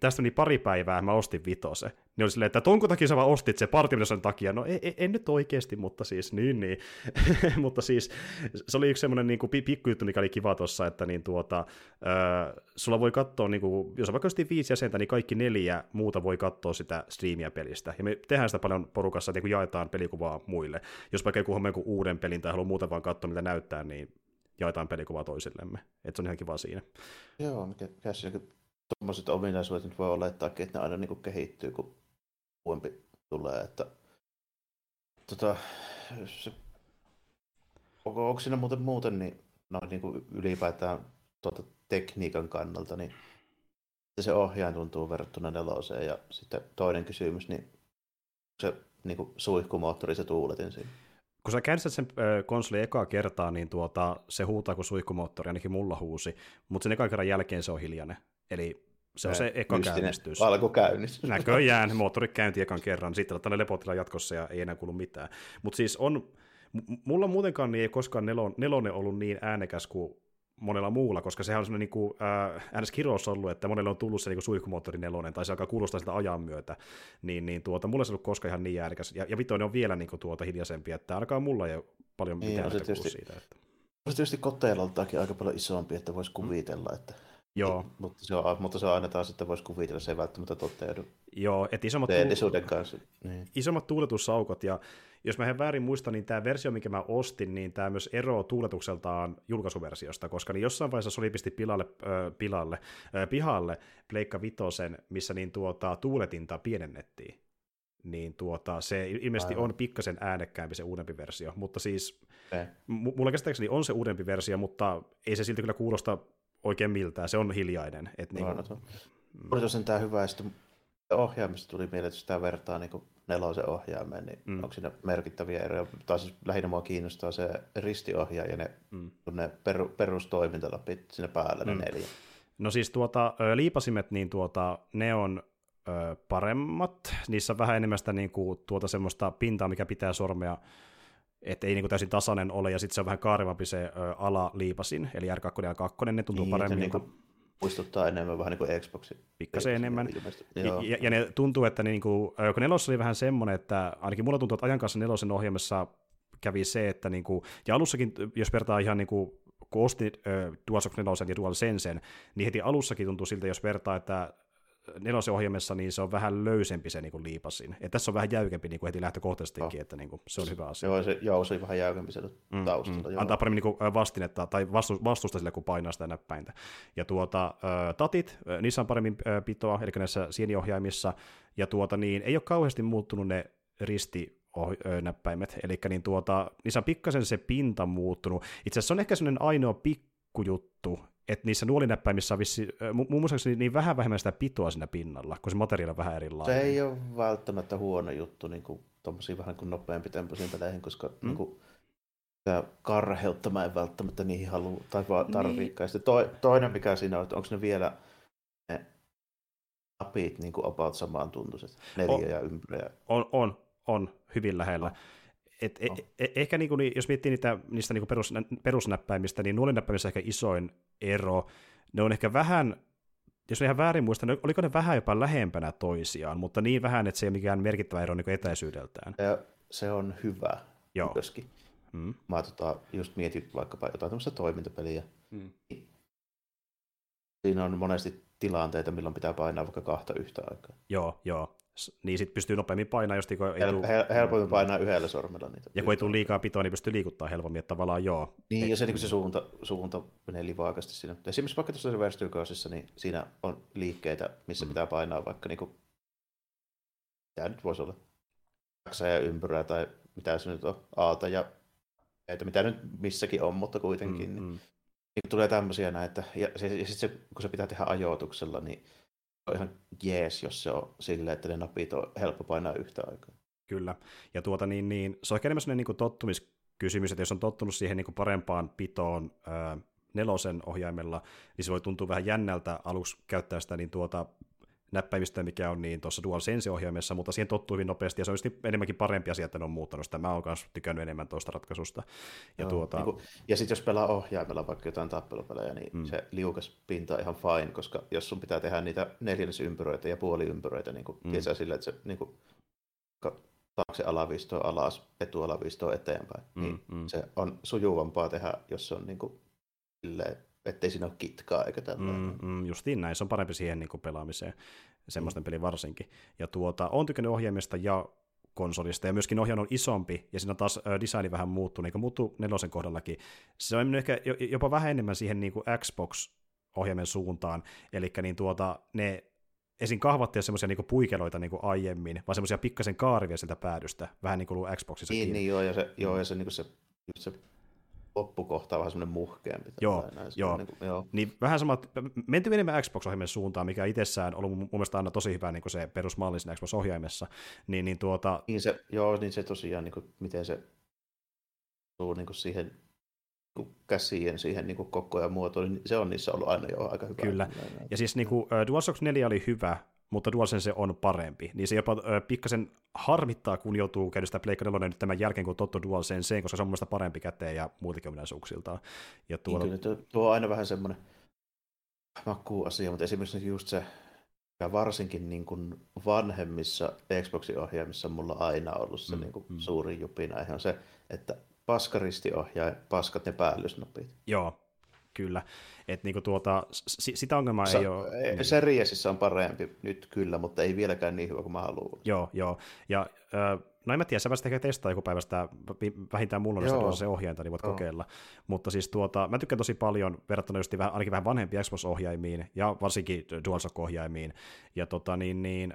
Tästä meni pari päivää, mä ostin vitose. Niin oli silleen, että tonko takia sä vaan ostit se partiminnosan takia? No en, en nyt oikeasti, mutta siis niin niin. Mutta siis se oli yksi semmoinen niinku pikkujuttu, mikä oli kiva tuossa, että niin tuota, äh, sulla voi katsoa, niinku, jos on vaikka viisi jäsentä, niin kaikki neljä muuta voi katsoa sitä striimiä pelistä. Ja me tehdään sitä paljon porukassa, että niin jaetaan pelikuvaa muille. Jos vaikka joku homma joku uuden pelin tai haluaa muuta vaan katsoa, mitä näyttää, niin jaetaan pelikuvaa toisillemme. Että se on ihan kiva siinä. Joo, mikä, mikä siinä tuommoiset ominaisuudet nyt voi olettaakin, että ne aina niin kehittyy, kun uudempi tulee. Että, tota, se, onko, onko siinä muuten muuten, niin, no, niin kuin ylipäätään tuota, tekniikan kannalta, niin se ohjaan tuntuu verrattuna neloseen, ja sitten toinen kysymys, niin se niin kuin suihkumoottori, se tuuletin siinä. Kun sä käynnistät sen konsolin ekaa kertaa, niin tuota, se huutaa kuin suihkumoottori, ainakin mulla huusi, mutta sen ekan kerran jälkeen se on hiljainen, eli se on se eka käynnistys. Alkukäynnistys. Näköjään, moottori käynti ekan kerran, sitten on tällainen lepotila jatkossa ja ei enää kuulu mitään. Mutta siis on, mulla muutenkaan niin ei koskaan nelon, nelonen ollut niin äänekäs kuin monella muulla, koska sehän on semmoinen niin kuin, äh, äänes kirous ollut, että monelle on tullut se niin kuin suihkumoottori nelonen, tai se alkaa kuulostaa sitä ajan myötä, niin, niin tuota, mulla ei se ollut koskaan ihan niin äänekäs, ja, ja vitoinen on vielä niin kuin, tuota, hiljaisempi, että ainakaan mulla ei ole paljon mitään äänetä kuin siitä. Että on se tietysti koteiloltaakin aika paljon isompi, että voisi kuvitella, että joo. Mutta se on, mutta se on aina taas, että voisi kuvitella, se ei välttämättä toteudu. Joo, että isommat, tuul- kanssa. Niin. isommat tuuletusaukot, ja jos mä en väärin muista, niin tämä versio, minkä mä ostin, niin tämä myös eroaa tuuletukseltaan julkaisuversiosta, koska niin jossain vaiheessa Sony pisti pilalle, äh, pilalle, äh, pihalle Pleikka Vitosen, missä niin tuota, tuuletinta pienennettiin. Niin tuota, se ilmeisesti Aivan. on pikkasen äänekkäämpi se uudempi versio, mutta siis eh. m- mulla käsittääkseni on se uudempi versio, mutta ei se silti kyllä kuulosta oikein miltään, se on hiljainen. Et niin kuin oli tosiaan tämä hyvä, ja sitten ohjaamista tuli mieleen, että jos tämä vertaa niin kuin nelosen ohjaameen, niin mm. onko siinä merkittäviä eroja, tai siis lähinnä mua kiinnostaa se ristiohjaa ja ne, mm. ne peru, perustoimintalapit sinne päälle, ne mm. neljä. No siis tuota, liipasimet, niin tuota, ne on ö, paremmat, niissä on vähän enemmän sitä niin kuin, tuota, semmoista pintaa, mikä pitää sormea, että ei niinku täysin tasainen ole, ja sitten se on vähän kaarevampi se ö, alaliipasin, eli R kaksi ja R kaksi, ne tuntuu niin, paremmin. Niinku, kuin muistuttaa enemmän vähän niin kuin Xboxin. Pikkasen enemmän. Ja, ja ne tuntuu, että ne, niin kuin, kun nelossa oli vähän semmoinen, että ainakin mulla tuntuu, että ajan kanssa nelosen ohjelmassa kävi se, että niin kuin, ja alussakin, jos vertaa ihan niin kuin, kun ostin äh, DualShock nelosen ja DualSensen, niin heti alussakin tuntuu siltä, jos vertaa, että nelosen ohjelmassa, niin se on vähän löysempi se niin kuin liipasin. Et tässä on vähän jäykempi niin kuin heti lähtökohtaisestikin, oh. että niin kuin, se on hyvä asia. Joo, se, joo, se on vähän jäykempi siellä mm, taustalla. Mm. Antaa paremmin niin kuin vastinetta tai vastu, vastusta sille, kun painaa sitä näppäintä. Ja tuota, tatit, niissä on paremmin pitoa, eli näissä sieniohjaimissa, ja tuota, niin, ei ole kauheasti muuttunut ne risti näppäimet, eli niin tuota, niissä on pikkasen se pinta muuttunut. Itse asiassa se on ehkä sellainen ainoa pikkujuttu, että niissä nuolinäppäimissä on vissi, muun muassa niin vähän vähemmän sitä pitoa siinä pinnalla, kun se materiaali on vähän erilainen. Se ei ole välttämättä huono juttu niin kuin tuommoisiin vähän kuin nopeampi tempoisiin peleihin, koska mm. niin kuin, tämä karheutta mä en välttämättä niihin halua tai tarviikaan. Niin. To, toinen mikä siinä on, että onko ne vielä ne napit niin kuin about samaan tuntuiset, neljä on, ja ympyrä. On, on, on, hyvin lähellä. On. Et no. e- e- ehkä niinku, jos miettii niitä, niistä niinku perus, perusnäppäimistä, niin nuolinäppäimissä ehkä isoin ero, ne on ehkä vähän, jos en ihan väärin muista, ne, oliko ne vähän jopa lähempänä toisiaan, mutta niin vähän, että se ei ole mikään merkittävä ero niinku etäisyydeltään. Ja se on hyvä myöskin. Mm. Mä tota, just mietin vaikkapa jotain tämmöistä toimintapeliä. Mm. Siinä on monesti tilanteita, milloin pitää painaa vaikka kahta yhtä aikaa. Joo, joo. Niin sitten pystyy nopeammin painamaan, jos niinku ei tuu Hel- helpommin painaa yhdellä sormella niitä. Ja kun ei tule liikaa pitoa, niin pystyy liikuttaa helpommin, että tavallaan joo. Niin, ei, ja se, niin se suunta, suunta menee livaakasti siinä. Esimerkiksi vaikka tuossa Verstykausissa, niin siinä on liikkeitä, missä mm. pitää painaa vaikka niinku Tää nyt voisi olla kaksaa ja ympyrää tai mitä se nyt on, aata ja että mitä nyt missäkin on, mutta kuitenkin. Mm-hmm. Niin, niin tulee tämmöisiä näitä, ja, ja sitten se, kun se pitää tehdä ajoituksella, niin on ihan jees, jos se on silleen, että ne napit on helppo painaa yhtä aikaa. Kyllä, ja tuota niin, niin se on ehkä enemmän sellainen niin tottumiskysymys, että jos on tottunut siihen niin parempaan pitoon ää, nelosen ohjaimella, niin se voi tuntua vähän jännältä aluksi käyttää sitä niin tuota näppäimistä, mikä on niin tuossa DualSense-ohjaimessa, mutta siihen tottuu hyvin nopeasti, ja se on just enemmänkin parempi asia, että ne on muuttanut sitä. Mä oon kanssa tykännyt enemmän tuosta ratkaisusta. Ja, tuota... niin kun, ja sitten jos pelaa ohjaimella vaikka jotain tappelupelejä, niin mm. se liukas pinta on ihan fine, koska jos sun pitää tehdä niitä neljännesympyröitä ja puoliympyröitä, niin mm. kesää sillä, että se niin kun, taakse alavistoa alas, etualavistoa eteenpäin, mm, niin mm. se on sujuvampaa tehdä, jos se on niin kun, silleen, ettei siinä ole kitkaa eikä tällainen. Mm, mm, justiin näin, se on parempi siihen niin kuin pelaamiseen, semmoisten mm. pelin varsinkin. Ja tuota, on tykännyt ohjaimesta ja konsolista, ja myöskin ohjain on isompi, ja siinä taas ö, designi vähän muuttuu, niin kuin muuttuu nelosen kohdallakin. Se on ehkä jopa vähän enemmän siihen niin kuin Xbox-ohjaimen suuntaan, eli niin tuota, ne esim. Kahvattiin semmoisia niinku puikeloita niinku aiemmin, vaan semmoisia pikkasen kaarivia sieltä päädystä, vähän niin kuin ollut Xboxissakin. Niin, niin joo, ja se, joo, ja se, niin se, se loppukohta on vähän semmoinen muhkeampi. Joo, joo. Niin, kuin, joo. Niin vähän sama, mentiin enemmän Xbox-ohjaimen suuntaan, mikä itsessään on ollut mun mielestä aina tosi hyvä niin kuin se perusmalli siinä Xbox-ohjaimessa. Niin, niin tuota... niin se, joo, niin se tosiaan, niin kuin, miten se tuu niin siihen käsien siihen niin kuin koko ajan muotoon, niin se on niissä ollut aina jo aika hyvä. Kyllä, aina. Ja siis niin kuin, DualShock neljä oli hyvä, mutta DualSense on parempi, niin se jopa ö, pikkasen harmittaa, kun joutuu käydä sitä Pleikka nelonen nyt tämän jälkeen, kun on tottu DualSenseen, koska se on mun mielestä parempi käteen ja muiltakin ominaisuuksiltaan. Ja tuolla... niin, kyllä, tuo on aina vähän semmoinen makuasia, mutta esimerkiksi just se, ja varsinkin niin kuin vanhemmissa Xboxin ohjaimissa mulla on aina ollut se mm, niin kuin mm. suurin jupina, ihan se, että paskaristi ohjaa, paskat ne päällysnapit. Joo. Kyllä, että niinku tuota, s- sitä ongelmaa Sa- ei ole. Ei, niin. Seriesissä on parempi nyt kyllä, mutta ei vieläkään niin hyvä kuin mä haluan. Joo, joo. Ja, no en mä tiedä, sä pääsit ehkä testaa joku päivä sitä, vähintään mulla on sitä tuolla se ohjainta, niin voit joo. kokeilla. Mutta siis tuota, mä tykkään tosi paljon verrattuna just vähän, ainakin vähän vanhempiin Xbox-ohjaimiin ja varsinkin DualShock-ohjaimiin. Ja tota niin, niin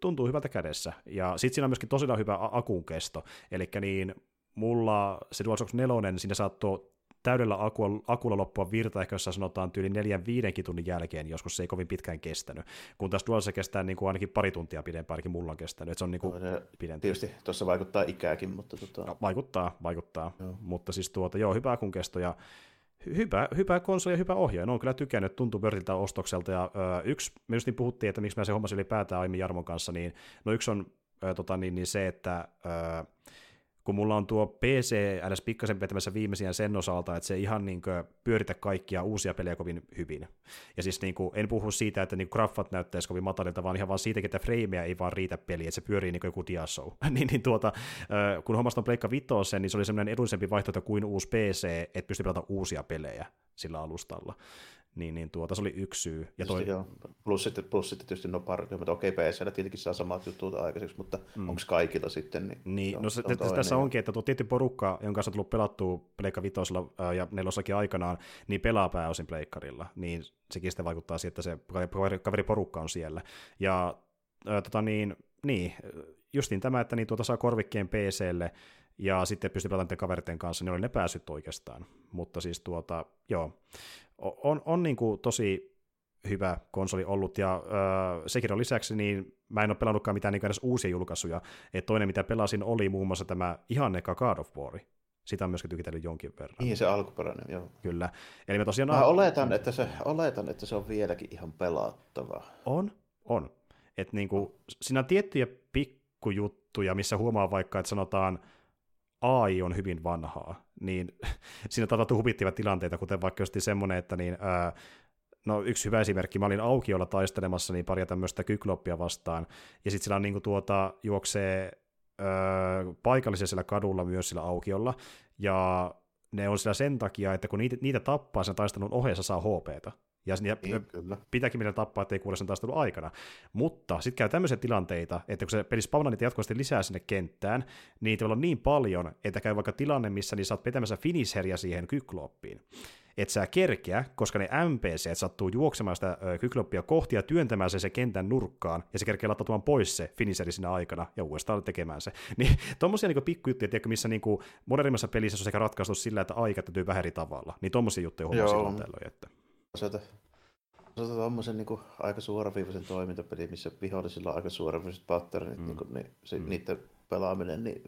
tuntuu hyvältä kädessä. Ja sit siinä on myöskin tosiaan hyvä akun kesto. Elikkä niin mulla se DualShock nelonen, siinä saattoi täydellä akulla loppua virta, ehkä jos sanotaan tyyli neljän viidenkin tunnin jälkeen, joskus se ei kovin pitkään kestänyt, kun taas DualSense kestää niin kuin ainakin pari tuntia pidempään, ainakin mulla on kestänyt, että se on niin kuin pidempi. Tietysti tuossa vaikuttaa ikääkin, mutta... Tota... No, vaikuttaa, vaikuttaa, joo. Mutta siis tuota, joo, hyvä akun kesto ja hyvä, hyvä konsoli ja hyvä ohjaaja, no on kyllä tykännyt, tuntuu pörtiltä ostokselta ja ö, yksi, me just niin puhuttiin, että miksi mä se hommasin ylipäätään aiemmin Jarmon kanssa, niin no yksi on ö, tota, niin, niin se, että... Ö, kun mulla on tuo P C äänes pikkasen vetämässä viimeisiä sen osalta, että se ei ihan niin kuin pyöritä kaikkia uusia pelejä kovin hyvin. Ja siis niin kuin, en puhu siitä, että niin kuin graffat näyttäisi kovin matalilta, vaan ihan vaan siitäkin, että frameja ei vaan riitä peliä, että se pyörii niin kuin joku diashow. niin, niin tuota, kun hommaston Pleikka Vitosen, niin se oli semmoinen edullisempi vaihtoehto kuin uusi P C, että pystyy pelata uusia pelejä sillä alustalla. Niin, niin tuota, se oli yksi syy. Ja toi... plus, sitten, plus sitten tietysti no pari, mutta okei, P C:llä tietenkin saa samat jutut aikaiseksi, mutta mm. onko kaikilla sitten? Niin, niin on, no se, on tässä, tässä onkin, että tuo tietty porukka, jonka kanssa on tullut pelattua Pleikka Vitosella ää, ja nelossakin aikanaan, niin pelaa pääosin pleikkarilla, niin sekin sitten vaikuttaa siihen, että se kaveriporukka on siellä. Ja ää, tota niin, niin, justiin tämä, että niin tuota saa korvikkeen P C:lle, ja sitten pystyy pelaamaan kaverten kanssa, niin oli ne pääsyt oikeastaan. Mutta siis tuota, joo, on, on niin kuin tosi hyvä konsoli ollut, ja äh, Sekiron lisäksi niin mä en ole pelannutkaan mitään niin kuin edes uusia julkaisuja, että toinen mitä pelasin oli muun muassa tämä ihan eka God of War. Sitä on myöskin tykitellyt jonkin verran. Niin, se alkuperäinen, joo. Kyllä. Eli mä tosiaan... Mä oletan, että se, oletan, että se on vieläkin ihan pelattava. On, on. Että niin kuin, siinä on tiettyjä pikkujuttuja, missä huomaa vaikka, että sanotaan, A I on hyvin vanhaa, niin siinä tapahtuu huvittivia tilanteita, kuten vaikka just semmoinen, että niin, ää, no yksi hyvä esimerkki, mä olin aukiolla taistelemassa niin paria tämmöistä kykloppia vastaan, ja sitten sillä on, niin kuin tuota, juoksee ää, paikallisella kadulla myös sillä aukiolla, ja ne on sillä sen takia, että kun niitä, niitä tappaa sen taistelun ohessa saa H P:tä. Ja niin, pitääkin mennä tappaa, ettei kuule sen taistelun aikana. Mutta sitten käy tämmöisiä tilanteita, että kun se peli spawnaa niitä jatkuvasti lisää sinne kenttään, niin niitä on niin paljon, että käy vaikka tilanne, missä niin sä oot petämässä finisheriä siihen kykloppiin. et sä kerkeä, koska ne M P C sattuu juoksemaan sitä kykloppia kohti ja työntämään se, se kentän nurkkaan, ja se kerkeä lattautumaan pois se finisheri siinä aikana ja uudestaan tekemään se. Niin tommosia niinku pikkujuttuja, tiedätkö, missä niinku modernimmassa pelissä se on sekä ratkaistu sillä, että aika täytyy vähän eri tavalla. Niin tommosia juttuja huomaa silloin tällöin. Että... Sota, sota tommosen niinku aika suoraviivaisen toimintapeli, missä vihollisilla on aika suoraviivaiset patternit, mm. niinku, niin se, mm. niiden pelaaminen, niin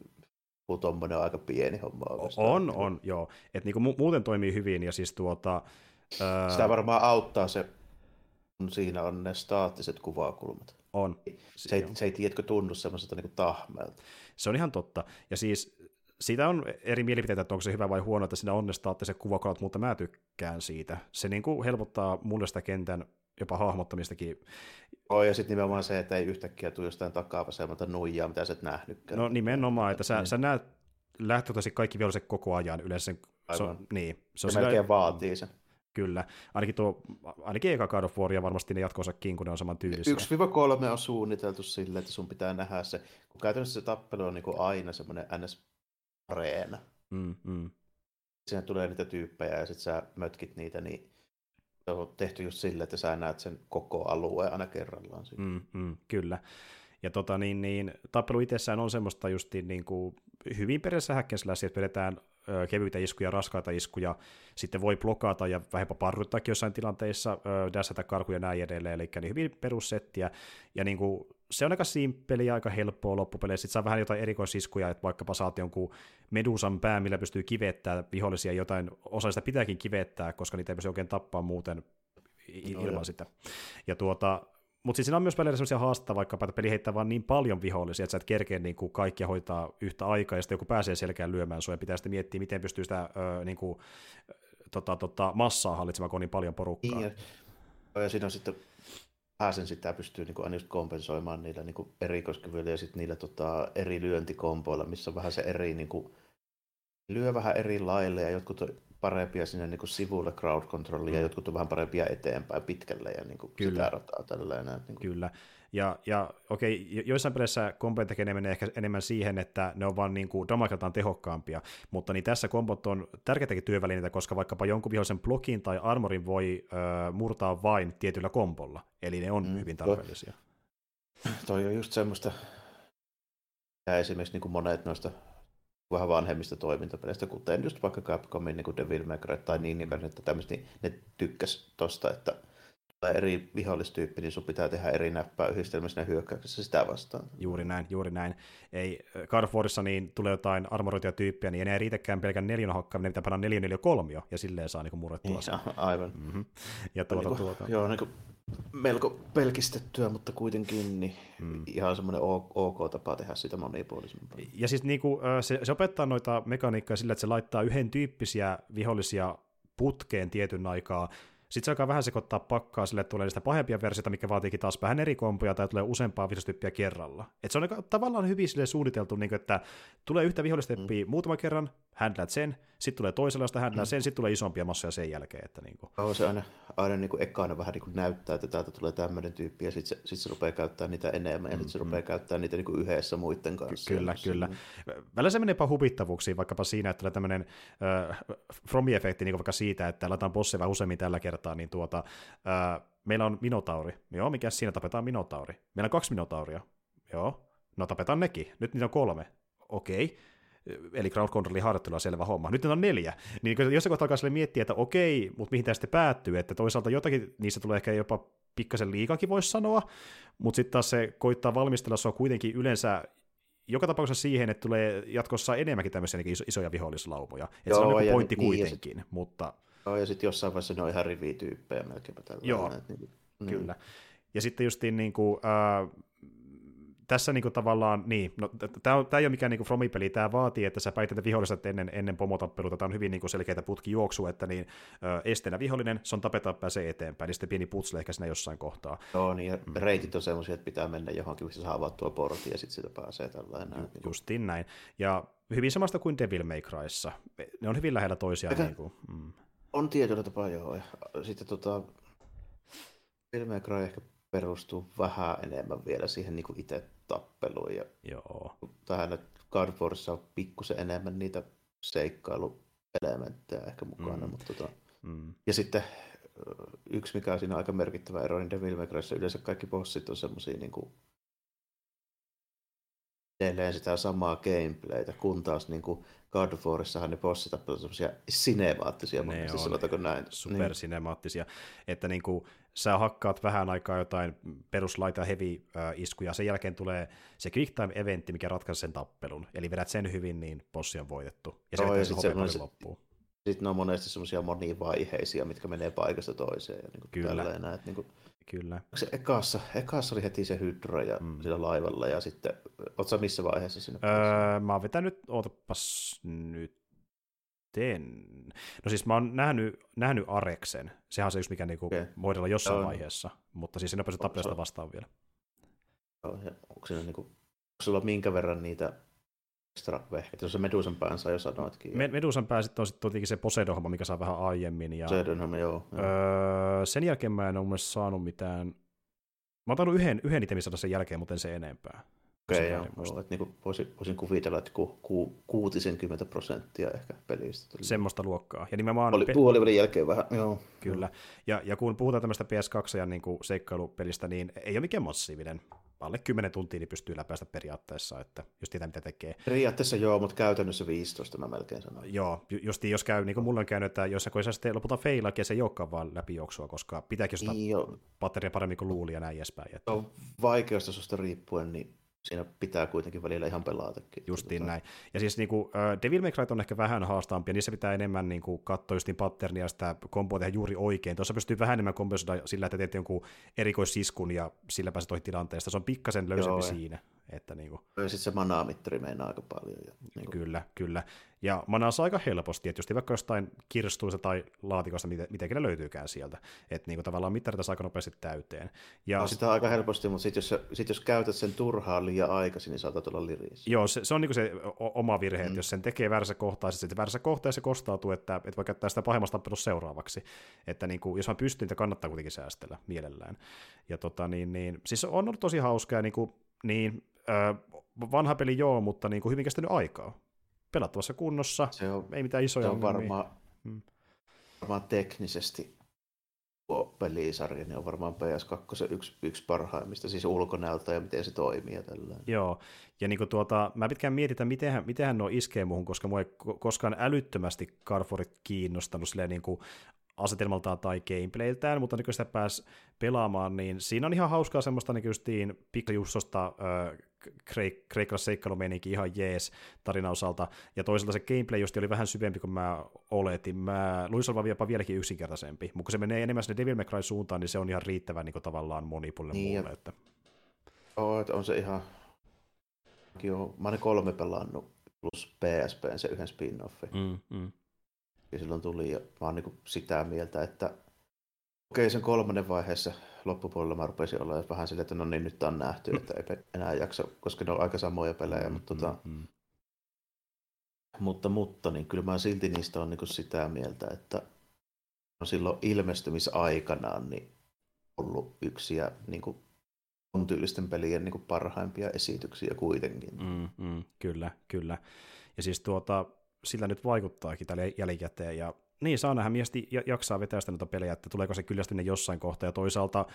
tuommoinen aika pieni homma oikeastaan. On, on, on joo. Että niinku mu- muuten toimii hyvin ja siis tuota... Ää... Sitä varmaan auttaa se, kun siinä on ne staattiset kuvakulmat. On. Se ei, se ei tiedätkö tunnu semmoiselta niinku tahmeelta. Se on ihan totta. Ja siis siitä on eri mielipiteitä, että onko se hyvä vai huono, että siinä on ne staattiset kuvakulmat, mutta mä tykkään siitä. Se niinku helpottaa mulle sitä kentän jopa hahmottamistakin. Oi, ja sitten nimenomaan se, että ei yhtäkkiä tule jostain takaa vasemmalta nuijaa, mitä sä et nähnytkään. No nimenomaan, että sä, niin. sä näet lähtökohtaisesti kaikki viholliset koko ajan yleensä. Se on, niin. Se on melkein sitä... vaatii sen. Kyllä. Ainakin tuo, ainakin eka God of War ja varmasti ne jatko-osakin, kun ne on saman tyylisiä. yksi kolme on suunniteltu sille, että sun pitää nähdä se. Kun käytännössä se tappelu on niin kuin aina semmoinen N S-areena. Mm, mm. Siinä tulee niitä tyyppejä ja sit sä mötkit niitä, niin se on tehty just sille, että sä näet sen koko alueen aina kerrallaan. Mm, mm, kyllä. Ja tota, niin, niin, tappelu itsessään on semmoista just niin kuin hyvin perässä häkkensläisiä, että vedetään ö, kevyitä iskuja, raskaita iskuja, sitten voi blokata ja vähempä parruttaakin jossain tilanteissa, ö, däsätä karkuja ja näin edelleen, eli niin hyvin perussettiä. Ja niin kuin, se on aika simppeli ja aika helppoa loppupeleissä. Sitten saa vähän jotain erikoisiskuja, että vaikkapa saat jonkun medusan pää, millä pystyy kivettämään vihollisia jotain. Osa sitä pitääkin kivettää, koska niitä ei pysty oikein tappaa muuten ilman no, sitä. Ja tuota, mutta siis siinä on myös välillä sellaisia haasteita, vaikkapa, että peli heittää vaan niin paljon vihollisia, että sä et kerkeä niin kuin kaikkia hoitaa yhtä aikaa, ja sitten joku pääsee selkään lyömään sua, ja pitää sitten miettiä, miten pystyy sitä ö, niin kuin, tota, tota, massaa hallitsemaan, kun on niin paljon porukkaa. Ja, ja siinä on sitten... Pääsen sitä pystyy niinku aina kompensoimaan niillä niinku erikoiskyvyillä ja sitten niillä tota, eri lyöntikomboilla, missä on vähän se eri, niinku, lyö vähän eri lailla ja jotkut on parempia sinne niinku sivulle crowd controllia ja jotkut on vähän parempia eteenpäin pitkälle ja niinku sitä rataa tälleen. Niinku. Kyllä. Ja, ja okei, okay, joissain peleissä kombojen tekeminen menee ehkä enemmän siihen, että ne on vaan niin kuin dramakaltaan tehokkaampia, mutta niin tässä kombot on tärkeitäkin työvälineitä, koska vaikkapa jonkun vihollisen blokin tai armorin voi ö, murtaa vain tietyllä kombolla, eli ne on mm, hyvin tarpeellisia. Toi, toi on just semmoista, ja esimerkiksi niin kuin monet noista vähän vanhemmista toimintapeleistä, kuten just vaikka Capcomin niin kuin Devil May Cry tai niin nimen, että tämmöiset, niin ne tykkäs tosta, että eri vihollistyyppi, niin sun pitää tehdä eri näppää yhdistelmässä ja hyökkäyksessä sitä vastaan. Juuri näin, juuri näin. Ei God of Warissa niin tulee jotain armoroituja tyyppiä, niin ei ne riitäkään pelkän neljön hakkaaminen, pitää panna neljä neljä kolmio, ja silleen saa niinku murrettua. Niin, aivan. Mm-hmm. Ja tuota, niinku, tuota. Joo, niinku melko pelkistettyä, mutta kuitenkin niin mm. ihan semmoinen ok tapa tehdä sitä monipuolisempaa. Ja siis niinku, se, se opettaa noita mekaniikkaa sillä, että se laittaa yhden tyyppisiä vihollisia putkeen tietyn aikaa. Sitten se alkaa vähän sekoittaa pakkaa sille, että tulee niistä pahempia versioita, mikä vaatiikin taas vähän eri kompoja tai tulee useampaa vihollistyyppiä kerralla. Et se on tavallaan hyvin sille suunniteltu, niin kuin, että tulee yhtä vihollistyyppiä mm. muutama kerran, handlaat sen, sitten tulee toisenlaista, handlaat mm. sen, sitten tulee isompia massoja sen jälkeen. Että niin kuin. Oh, se aina, aina niin kuin ekana vähän niin kuin näyttää, että täältä tulee tämmöinen tyyppi ja sitten se, sit se rupeaa käyttämään niitä enemmän ja mm. sitten se rupeaa käyttämään niitä niin kuin yhdessä muiden kanssa. Ky- kyllä, kyllä. Mm. Välillä se meneepä huvittavuuksiin, vaikkapa siinä, että tulee tämmöinen äh, fromi-efekti niin kuin vaikka siitä, että laitetaan bosseja vähän useammin tällä kertaa. Niin tuota, ää, meillä on minotauri. Joo, mikä siinä tapetaan minotauri? Meillä on kaksi minotauria. Joo, no tapetaan nekin. Nyt niitä on kolme. Okei. Eli crowd controlin harjoittelua selvä homma. Nyt niitä on neljä. Niin jossain kohtaa alkaa sille miettiä, että okei, mutta mihin tämä sitten päättyy. Että toisaalta jotakin niistä tulee ehkä jopa pikkasen liikakin voisi sanoa, mutta sitten taas se koittaa valmistella sua kuitenkin yleensä joka tapauksessa siihen, että tulee jatkossa enemmänkin tämmöisiä isoja vihollislaumoja. Että joo, se on joku pointti niin, kuitenkin, sit... mutta... Joo, ja sitten jossain vaiheessa ne on ihan rivityyppejä melkeinpä tällä. Joo, niin, kyllä. Niin. Ja sitten justiin niin kuin, äh, tässä niin kuin tavallaan, niin, no, tämä ei ole mikään niin kuin Fromi-peli, tämä vaatii, että sä päität viholliset ennen, ennen pomotappeluita, tämä on hyvin niin kuin selkeitä putkijuoksua, että niin, äh, esteenä vihollinen, se on tapetaan pääsee eteenpäin, niin sitten pieni putsle ehkä siinä jossain kohtaa. Joo, niin ja mm. reitit on semmoisia, että pitää mennä johonkin, missä saa avattua portin ja sitten sitä pääsee tällainen. Ju- niin. Justiin näin, ja hyvin samasta kuin Devil May Cryssa, ne on hyvin lähellä toisiaan. Eikä... niin kuin, mm. On tietyllä tapaa, joo. Ja sitten tota, Filme Cry ehkä perustuu vähän enemmän vielä siihen niin kuin itse tappeluun. Ja joo. Tähän God of Warissa on pikkusen enemmän niitä seikkailuelementtejä ehkä mukana. Mm. Mutta tota... Mm. Ja sitten yksi, mikä siinä on aika merkittävä ero, niin Devil May Cryssä yleensä kaikki bossit on semmosia niin kuin edelleen sitä samaa gameplaytä, kun taas niin kuin God of Warissahan ne bossit tapahtuu semmoisia sinemaattisia, ne on sanotaanko näin. Supersinemaattisia, niin. Että niin kuin sä hakkaat vähän aikaa jotain peruslaita heavy-iskuja, sen jälkeen tulee se quick time-eventti, mikä ratkaisi sen tappelun, eli vedät sen hyvin, niin bossi on voitettu, ja no, se hopeapari loppuu. Sitten ne on monesti semmoisia monivaiheisia, mitkä menee paikasta toiseen. Ja niin kyllä. Tälleen, että niin kuin, kyllä. Se ekassa, ekassa oli heti se hydra ja mm. sillä laivalla, ja sitten, oot sä missä vaiheessa sinne? Öö, mä oon vetänyt, ootapas nyt. Ten. No siis mä oon nähnyt, nähnyt Areksen. Sehän on se yksi, mikä niinku okay. voidaan jossain on vaiheessa, mutta siis en ole päässyt tappelusta vastaan vielä. Onko siinä niinku, onko sulla minkä verran niitä extra vehkeitä? Se Medusan pään saa jo sanoitkin. Me, Medusan pää sitten on sitten tietenkin se Poseidon-homma, mikä saa vähän aiemmin. Ja Poseidon-homma, joo. joo. Öö, sen jälkeen mä en ole mielestäni saanut mitään. Mä oon tainnut yhden, yhden itemin saada sen jälkeen, mutta en se enempää. Okei, okay, joo. Niin voisin, voisin kuvitella, että ku, ku, kuutisenkymmentä prosenttia ehkä pelistä. Tuli. Semmoista luokkaa. Ja nimenomaan oli, pe- puolivälin jälkeen vähän, joo. Kyllä. Ja, ja kun puhutaan tämmöistä P S kaksi ja niin kuin seikkailupelistä, niin ei ole mikään massiivinen. Alle kymmenen tuntia niin pystyy läpäistä periaatteessa, että jos tietää mitä tekee. Periaatteessa joo, mutta käytännössä viisitoista mä melkein sanon. Joo, just jos käy, niin kuin mulla on käynyt, että jossain kohdassa sitten lopulta feilaakin ja se ei olekaan vaan läpijuoksua, koska pitääkin jostain patteria paremmin kuin luuli ja näin edespäin. Että on vaikeustasosta riippuen, niin siinä pitää kuitenkin välillä ihan pelaatakin. Justiin näin. Ja siis niin kuin, Devil May Cry on ehkä vähän haastampia, niissä pitää enemmän niin kuin, katsoa justiin patternia ja sitä komboa tehdä juuri oikein. Tuossa pystyy vähän enemmän kompensoida sillä, että teet jonkun erikoissiskun ja sillä pääset ohi tilanteesta. Se on pikkasen löysempi joo, siinä. Että, niin kuin. Ja sitten se manamittari meinaa aika paljon. Ja, niin kyllä, kyllä. Ja manaa saa aika helposti, että just vaikka jostain kirstuista tai laatikosta, mitenkin ne löytyykään sieltä. Että niin kuin tavallaan mittarit saa aika nopeasti täyteen. Ja no, sitä aika helposti, mutta sitten jos, sit jos käytät sen turhaan liian aikaisin, niin saatat olla lirissä. Joo, se, se on niin se oma virhe, että mm. jos sen tekee väärässä kohtaa, sitten se väärässä kohtaa se kostautuu, että et voi käyttää sitä pahemmasta tappelusta seuraavaksi. Että niin kuin, jos hän pystyy, niin kannattaa kuitenkin säästellä mielellään. Ja tota niin, niin siis on ollut tosi hauskaa, niin kuin, niin vanha peli joo, mutta niin kuin hyvin kestänyt aikaa. Pelattavassa kunnossa, on, ei mitään isoja ongelmia. Se on varmaan hmm. varmaa teknisesti pelisarja, niin on varmaan P S kaksi yksi, yksi parhaimmista, siis ulkonäöltä ja miten se toimii ja tällainen. Joo, ja niin kuin tuota, mä pitkään mietitän, mitenhän, mitenhän nuo iskee muuhun, koska mua ei koskaan älyttömästi Carforit kiinnostanut silleen niin kuin asetelmaltaan tai gameplayltään, mutta niin kun sitä pääsi pelaamaan, niin siinä on ihan hauskaa semmoista niin justiin pikkujustosta kreik- kreikkalais seikkailumeininki ihan jees tarinan osalta, ja toisaalta se gameplay justi oli vähän syvempi kuin mä oletin. Mä luin se jopa vieläkin yksinkertaisempi, mutta kun se menee enemmän sinne Devil May Cry suuntaan, niin se on ihan riittävän niin tavallaan monipuolinen niin muulle. Että joo, että on se ihan joo, mä olen kolme pelannut plus P S P se yhden spin-offi. Mm, mm. Ja silloin tuli, ja mä oon niin sitä mieltä, että okei okay, sen kolmannen vaiheessa loppupuolella mä rupesin olla vähän silleen, että no niin nyt tää on nähty, mm. että ei enää jaksa, koska ne on aika samoja pelejä, mm. mutta, tota, mm. mutta, mutta niin kyllä mä silti niistä on niin sitä mieltä, että on silloin ilmestymisaikanaan niin ollut yksi ja niin kuin on tyylisten pelien niin kuin parhaimpia esityksiä kuitenkin. Mm, mm, kyllä, kyllä. Ja siis tuota sillä nyt vaikuttaakin tällä jälkikäteen, ja niin saa nähdä, miesti jaksaa vetää sitä noita pelejä, että tuleeko se kyllästyminen jossain kohtaa, ja toisaalta,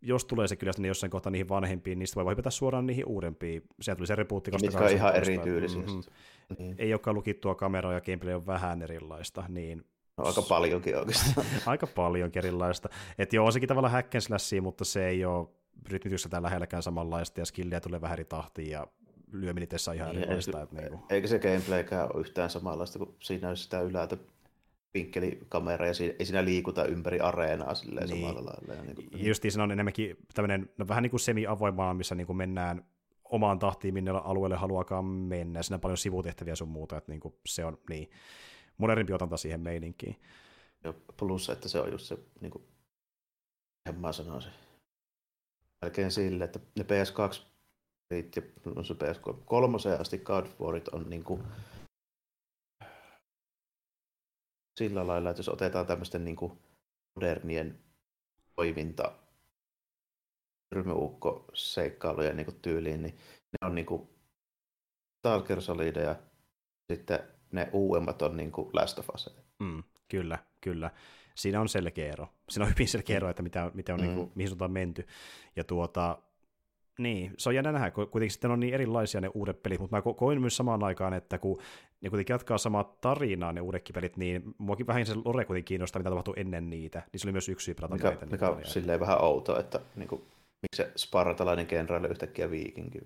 jos tulee se kyllästyminen jossain kohtaa niihin vanhempiin, niin voi hypätä suoraan niihin uudempiin. Sieltä tuli se repuutti. Mitkä on ihan erityylisiä. Mm-hmm. Niin. Ei olekaan lukittua kameraa, ja gameplay on vähän erilaista, niin no, aika paljonkin oikeastaan. Aika paljonkin erilaista. Että joo, on sekin tavallaan hack and slashia, mutta se ei ole rytmityksellä lähelläkään samanlaista, ja skillejä tulee vähän eri tahtiin, ja lyöminen tässä on ihan erilaista. Niin, niinku. Eikä se gameplaykään ole yhtään samanlaista, kun siinä on sitä ylältä vinkkelikamera ja siinä, ei siinä liikuta ympäri areenaa silleen niin samalla lailla. Niin kuin justiin siinä on enemmänkin tämmöinen no, vähän niin kuin semi-avoin maa, missä niin kuin mennään omaan tahtiin, minne alueelle haluakaan mennä. Siinä on paljon sivutehtäviä sun muuta, että niin kuin se on niin modernimpi otanta siihen meininkiin. Ja plus, että se on just se, niin kuin mä sanoisin, melkein sille, että ne P S kaksi ja P S kolme asti God of Warit on niin kuin sillä lailla, että jos otetaan tämmöisten niin kuin modernien toiminta ryhmäukko-seikkailujen niin kuin tyyliin, niin ne on niin kuin Stalker-solideja, sitten ne uudemmat on niin kuin Last of Us. Mm, kyllä, kyllä. siinä on selkeä ero. Siinä on hyvin selkeä ero, että mitä, mitä on, mm. niin kuin, mihin suuntaan on menty. Ja tuota, niin, se on jännä nähdä, kun kuitenkin sitten on niin erilaisia ne uudet pelit, mutta mä koin myös samaan aikaan, että kun ne kuitenkin jatkaa samaa tarinaa ne uudetkin pelit, niin muakin vähän se lore kuitenkin kiinnostaa, mitä tapahtui ennen niitä, niin se oli myös yksi syy pelata näitä. Mikä on silleen vähän outoa, että niin kuin, miksi se spartalainen kenraali yhtäkkiä viikinki?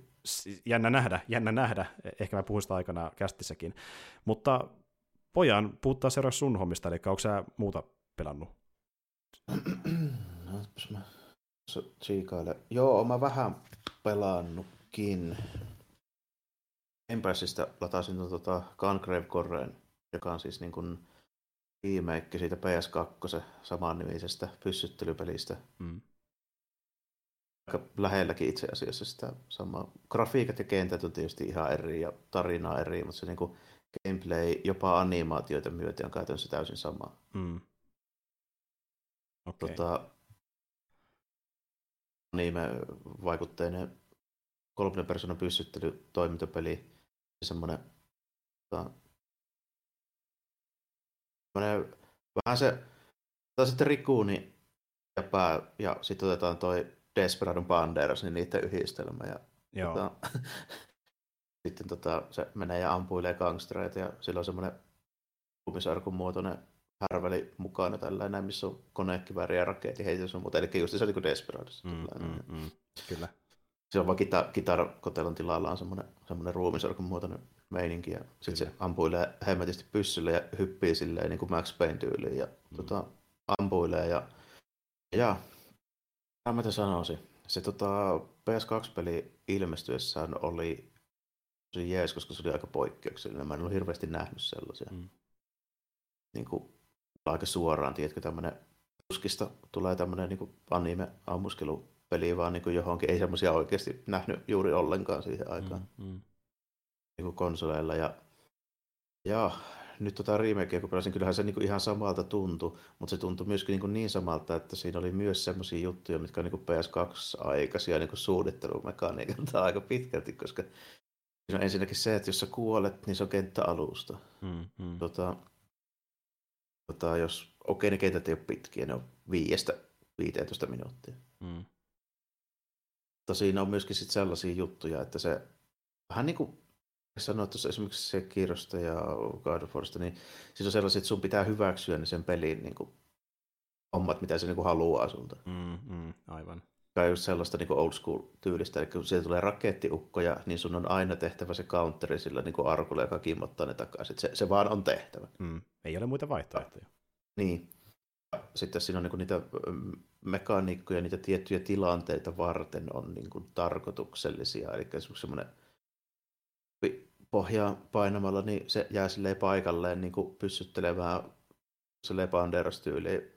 Jännä nähdä, jännä nähdä. Ehkä mä puhuin sitä aikana kästissäkin. Mutta pojan puhuttaa seuraavaksi sun hommista, eli onko sä muuta pelannut? No, tsiikaile. Joo, mä vähän pelannutkin. Empassista latasin tuon tota Gungrave Coreen, joka on siis niin kuin remake siitä P S kaksi samannimisestä pyssyttelypelistä. Mm. Aika lähelläkin itse asiassa sitä samaa. Grafiikat ja kentät on tietysti ihan eri ja tarinaa eri, mutta se niin kuin gameplay, jopa animaatioita myöten on käytännössä täysin samaa. Mm. Okay. Tota, anime-vaikutteinen kolmannen persoonan pyssyttelytoimintapeli, semmoinen, tota, semmoinen vähän se, tai sitten Rikuni ja pää, ja sitten otetaan toi Desperadon Banderas, niin niiden yhdistelmä, ja tota, sitten tota, se menee ja ampuilee gangstereita, ja sillä on semmoinen kumisarkun muotoinen härveli mukana tällainen, missä on konekivääriä ja raketti heitä sun muuta. Eli just se oli kuin Desperados. Mm, mm, mm. Kyllä. Se on vaan kita- kitarakotelon tilalla on semmoinen, semmoinen ruumisorkun muotoinen meininki. Ja sitten se ampuilee hemmetisti pyssylle ja hyppii silleen niin kuin Max Payne tyyliin. Ja mm. tota, ampuilee ja... Ja... Tämä mitä sanoisin. Se tota, P S kaksi-peli ilmestyessään oli tosi jees, koska se oli aika poikkeuksellinen. Mä en ollut hirveästi nähnyt sellaisia. Mm. Niin kuin... aika suoraan, tiedätkö, tämmöinen tuskista tulee tämmöinen niin anime-ammuskelupeli vaan niin johonkin, ei semmoisia oikeasti nähnyt juuri ollenkaan siihen aikaan mm, mm. niin konsoleilla. Ja, ja nyt tota remakea, kun pelasin, kyllähän se niin ihan samalta tuntui, mutta se tuntui myöskin niin, niin samalta, että siinä oli myös semmoisia juttuja, mitkä on niin P S kaksi-aikaisia niin suunnittelumekaniikalta aika pitkälti, koska siinä on ensinnäkin se, että jos sä kuolet, niin se on kenttäalusta. Mm, mm. Tota, Tota, jos, okei, ne kentät ei ole pitkiä, ne on viidestä viiteentoista minuuttia. Mm. Mutta siinä on myöskin sit sellaisia juttuja, että se vähän niin kuin sanoit tuossa esimerkiksi Sekirosta ja God of Warista, niin siinä on sellaisia, että sun pitää hyväksyä ne sen pelin niin kuin, hommat, mitä se niin kuin, haluaa sulta. Mm, mm, aivan. Tai just sellaista niin kuin old school tyylistä, eli kun sieltä tulee rakettiukkoja, niin sun on aina tehtävä se counteri sillä niin kuin arkulla, joka kimmottaa ne takaisin. Se, se vaan on tehtävä. Mm. Ei ole muita vaihtoehtoja. Niin. Sitten siinä on niin kuin niitä mekaniikkoja, niitä tiettyjä tilanteita varten on niin kuin tarkoituksellisia. Eli esimerkiksi semmoinen pohjaan painamalla, niin se jää silleen paikalleen niin kuin pyssyttelemään silleen Banderas-tyyliin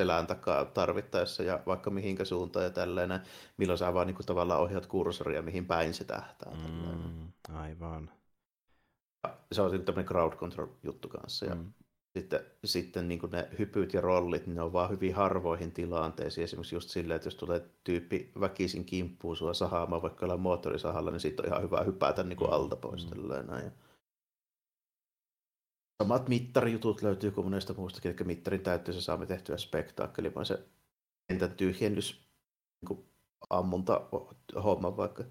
selän takaa tarvittaessa ja vaikka mihinkä suuntaan ja tälleen, milloin sä vaan niin kuin tavallaan ohjaat kursoria, mihin päin se tähtää. Mm, aivan. Ja se on sitten tämmöinen crowd control-juttu kanssa. Ja mm. Sitten, sitten niin kuin ne hypyt ja rollit, niin ne on vaan hyvin harvoihin tilanteisiin. Esimerkiksi just silleen, että jos tulee tyyppi väkisin kimppuun sua sahaamaan vaikka ollaan moottorisahalla, niin sitten on ihan hyvä hypätä niin kuin alta pois. Mm. Tälleen, ja samat mittarijutut löytyy kuin monesta muustakin, eli mittarin täyttöön saamme tehtyä spektaakkeli, vaan se kentän tyhjennys niin ammunta homma vaikka.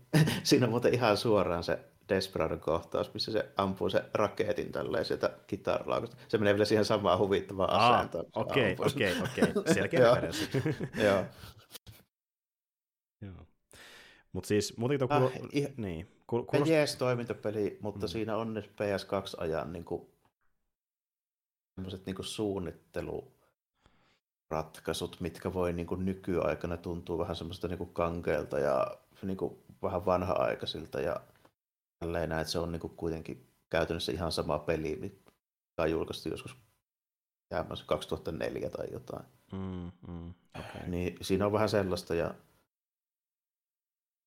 Siinä on muuten ihan suoraan se Desperadon kohtaus, missä se ampuu se raketin tälleen sieltä kitaralaukosta. Se menee vielä siihen samaan huvittavaan asentoon. Okei, okei, okei. Selkeä perässä. Joo. Joo. Mutta siis muutenkin tuo kuulostaa... Ah, niin. Kuulost... Jees toimintapeli, mutta mm. siinä on nyt P S kaksi-ajan niin kuin sellaiset niin kuin suunnitteluratkaisut, mitkä voi niin kuin nykyaikana tuntua vähän semmoista niin kuin kankeelta ja niin kuin vähän vanha-aikaisilta ja tälleen näin, että se on niin kuin kuitenkin käytännössä ihan sama peli, mikä on julkaistu joskus kaksituhattaneljä tai jotain. Mm, mm, okay. Niin siinä on vähän sellaista ja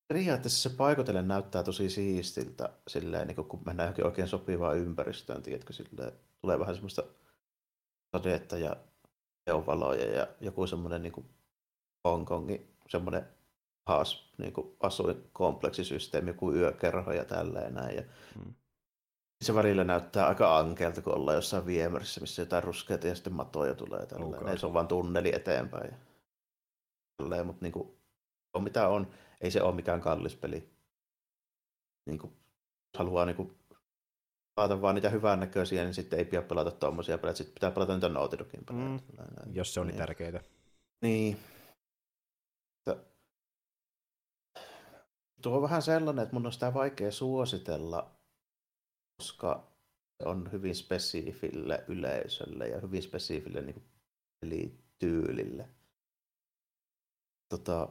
periaatteessa se paikotelle näyttää tosi siistiltä, silleen, niin kuin, kun mennään johonkin oikein sopivaan ympäristöön, tiedätkö, silleen, tulee vähän semmoista sadetta ja teovaloja ja joku semmoinen niin kuin Hongkongin semmoinen haas niin kuin asuinkompleksisysteemi, joku yökerho ja tälleen näin. Ja mm. Se välillä näyttää aika ankeelta, kun ollaan jossain viemärissä, missä jotain ruskeita ja sitten matoja tulee. Ei se on vaan tunneli eteenpäin. Mutta niin kuin, on mitä on, ei se ole mikään kallis peli. Niin kuin, jos haluaa niin kuin, pelata vaan niitä hyvännäköisiä, niin sitten ei pidä pelata tuommoisia pelejä. Sitten pitää pelata niitä Naughty Dogin pelejä. Mm. Jos se on niin tärkeää. Niin. Tuo on vähän sellainen, että mun on sitä vaikea suositella, koska se on hyvin spesifille yleisölle ja hyvin spesifille niin kuin pelityylille. Tota,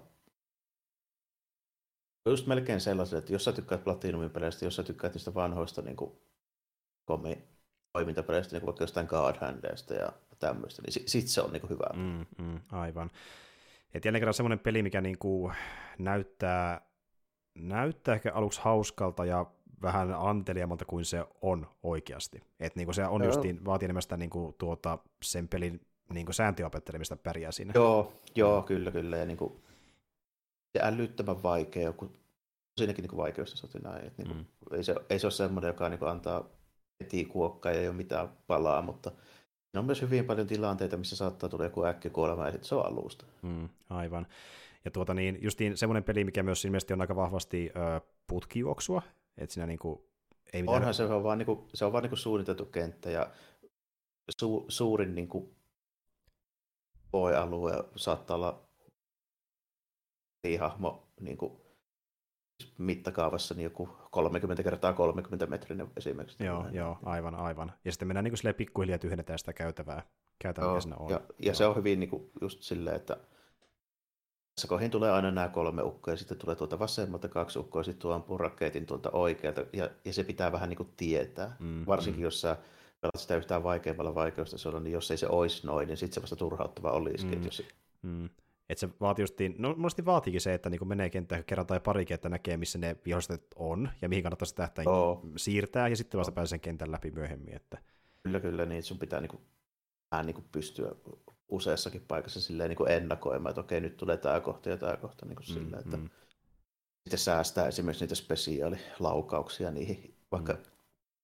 just melkein sellaiselle, että jos sä tykkäät Platinumin peleistä, jos sä tykkäät niistä vanhoista niin kuin toimintapeleistä, niin kuin vaikka jostain God Handeista ja tämmöistä, niin sit se on niin kuin hyvä. Mm, mm, aivan. Et jälleen kerran semmoinen peli, mikä niin kuin näyttää näyttää ehkä aluksi hauskalta ja vähän anteliammalta kuin se on oikeasti. Että niinku se on joo. Justiin, vaatii enemmän sitä niinku tuota, sen pelin niinku sääntöjen opettelemista pärjää siinä. Joo, joo kyllä, kyllä. Ja niinku, se älyttömän vaikea joku, siinäkin niinku vaikeudesta soti näin. Niinku, mm. ei, se, ei se ole semmoinen, joka niinku antaa heti kuokkaa ja ei ole mitään palaa, mutta siinä on myös hyvin paljon tilanteita, missä saattaa tulla joku äkkikuolema ja sitten se on alusta. Mm, aivan. Ja tuota niin, justiin semmoinen peli, mikä myös ilmeisesti on aika vahvasti ö, putkijuoksua, että siinä niinku ei mitään... Onhan se on vaan, niinku, se on vaan niinku suunniteltu kenttä ja su, suurin niinku voi-alue saattaa olla hahmo niinku mittakaavassa niin joku kolmekymmentä kertaa kolmekymmentä metrinen esimerkiksi. Joo, näin. Joo, aivan, aivan. Ja sitten mennään niinku silleen pikkuhiljaa tyhjennetään sitä käytävää, käytävää joo, mikä siinä on. Ja, ja se on hyvin niinku just silleen, että tässä kohdin tulee aina nämä kolme ukkoa, ja sitten tulee tuolta vasemmalta kaksi ukkoa, ja sitten tuo ampuu raketin tuolta oikealta, ja, ja se pitää vähän niin kuin tietää. Mm, Varsinkin mm. jos sä pelat sitä yhtään vaikeammalla vaikeustasolla, niin jos ei se olisi noin, niin sitten se vasta turhauttava olisikin. Mm, jos... mm. Että se vaatii justiin, no monesti vaatiikin se, että niin kuin menee kenttään kerran tai parikin, että näkee missä ne viholliset on, ja mihin kannattaa sitä tähtäin oh. siirtää, ja sitten vasta pääsee sen kentän läpi myöhemmin. Että... Kyllä, kyllä, niin sun pitää niin kuin, vähän niin kuin pystyä... useassakin paikassa silleen niin kuin ennakoimaan, että okei, nyt tulee tämä kohta ja tämä kohta. Niin kuin mm-hmm. silleen, että sitten säästää esimerkiksi niitä spesiaalilaukauksia niihin, vaikka mm.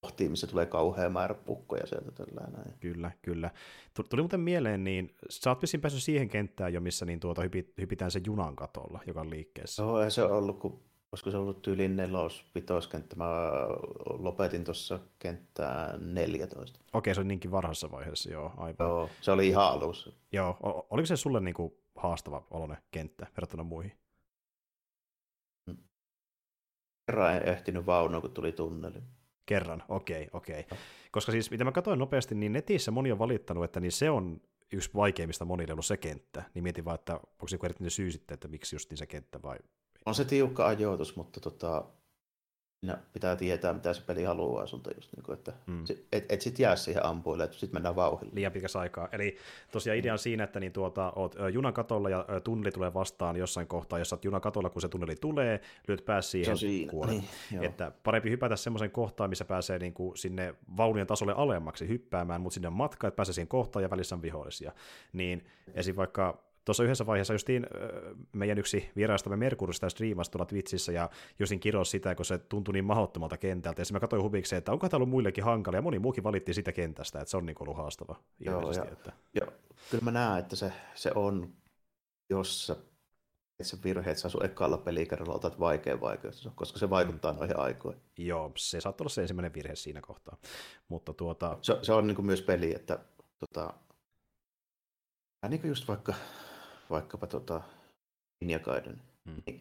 kohtiin, missä tulee kauhea määrä pukkoja sieltä tällään näin. Kyllä, kyllä. Tuli muuten mieleen, niin sä oot vissiin päässyt siihen kenttään jo, missä niin tuota hypitään sen junan katolla, joka on liikkeessä. Joo, no, ei se ollut, kun olisiko se ollut tyylin nelos, vitoskenttä. Mä lopetin tuossa kenttään neljätoista. Okei, se oli niinkin varhaisessa vaiheessa, joo, aivan. Joo, se oli ihan alussa. Joo, oliko se sulle niinku haastava oloinen kenttä verrattuna muihin? Kerran en ehtinyt vaunuun, kun tuli tunneli. Kerran, okei, okei. Koska siis, mitä mä katsoin nopeasti, niin netissä moni on valittanut, että niin se on yksi vaikeimmista monille ollut se kenttä. Niin mietin vaan, että onko se joku erityinen syy sitten, että miksi just niin se kenttä vai... On se tiukka ajoitus, mutta tota, pitää tietää, mitä se peli haluaa sulta, just niin kuin, että mm. et, et sit jää siihen ampuille, että sit mennään vauhdilla. Liian pitkäs aikaa. Eli tosiaan idea on siinä, että niin tuota, oot junan katolla ja tunneli tulee vastaan jossain kohtaa, jos oot junan katolla, kun se tunneli tulee, lyöt pääs siihen kuoleen. Niin, että parempi hypätä semmoisen kohtaan, missä pääsee niin kuin sinne vaunien tasolle alemmaksi hyppäämään, mutta sinne on matka, että pääsee siihen kohtaan ja välissä on vihollisia. Niin esim. Vaikka... Tuossa yhdessä vaiheessa justiin meidän yksi vieraistamme Merkurista striimasi tuolla Twitchissä ja justiin kirosi sitä, kun se tuntui niin mahdottomalta kentältä. Ja sitten mä katsoin huvikseen, että onko tämä ollut muillekin hankala, ja moni muukin valitti sitä kentästä, että se on niin ollut haastava. Joo, ja, että... jo. Kyllä mä näen, että se, se on, jos sä et se virhe, että sä sun ekalla pelikerralla otat vaikean vaikeus, koska se vaikuttaa mm. noihin aikoihin. Joo, se saattaa olla se ensimmäinen virhe siinä kohtaa. Mutta tuota... se, se on niin myös peli, että tota... niin just vaikka... vaikkapa tota Ninja Gaiden, hmm. niin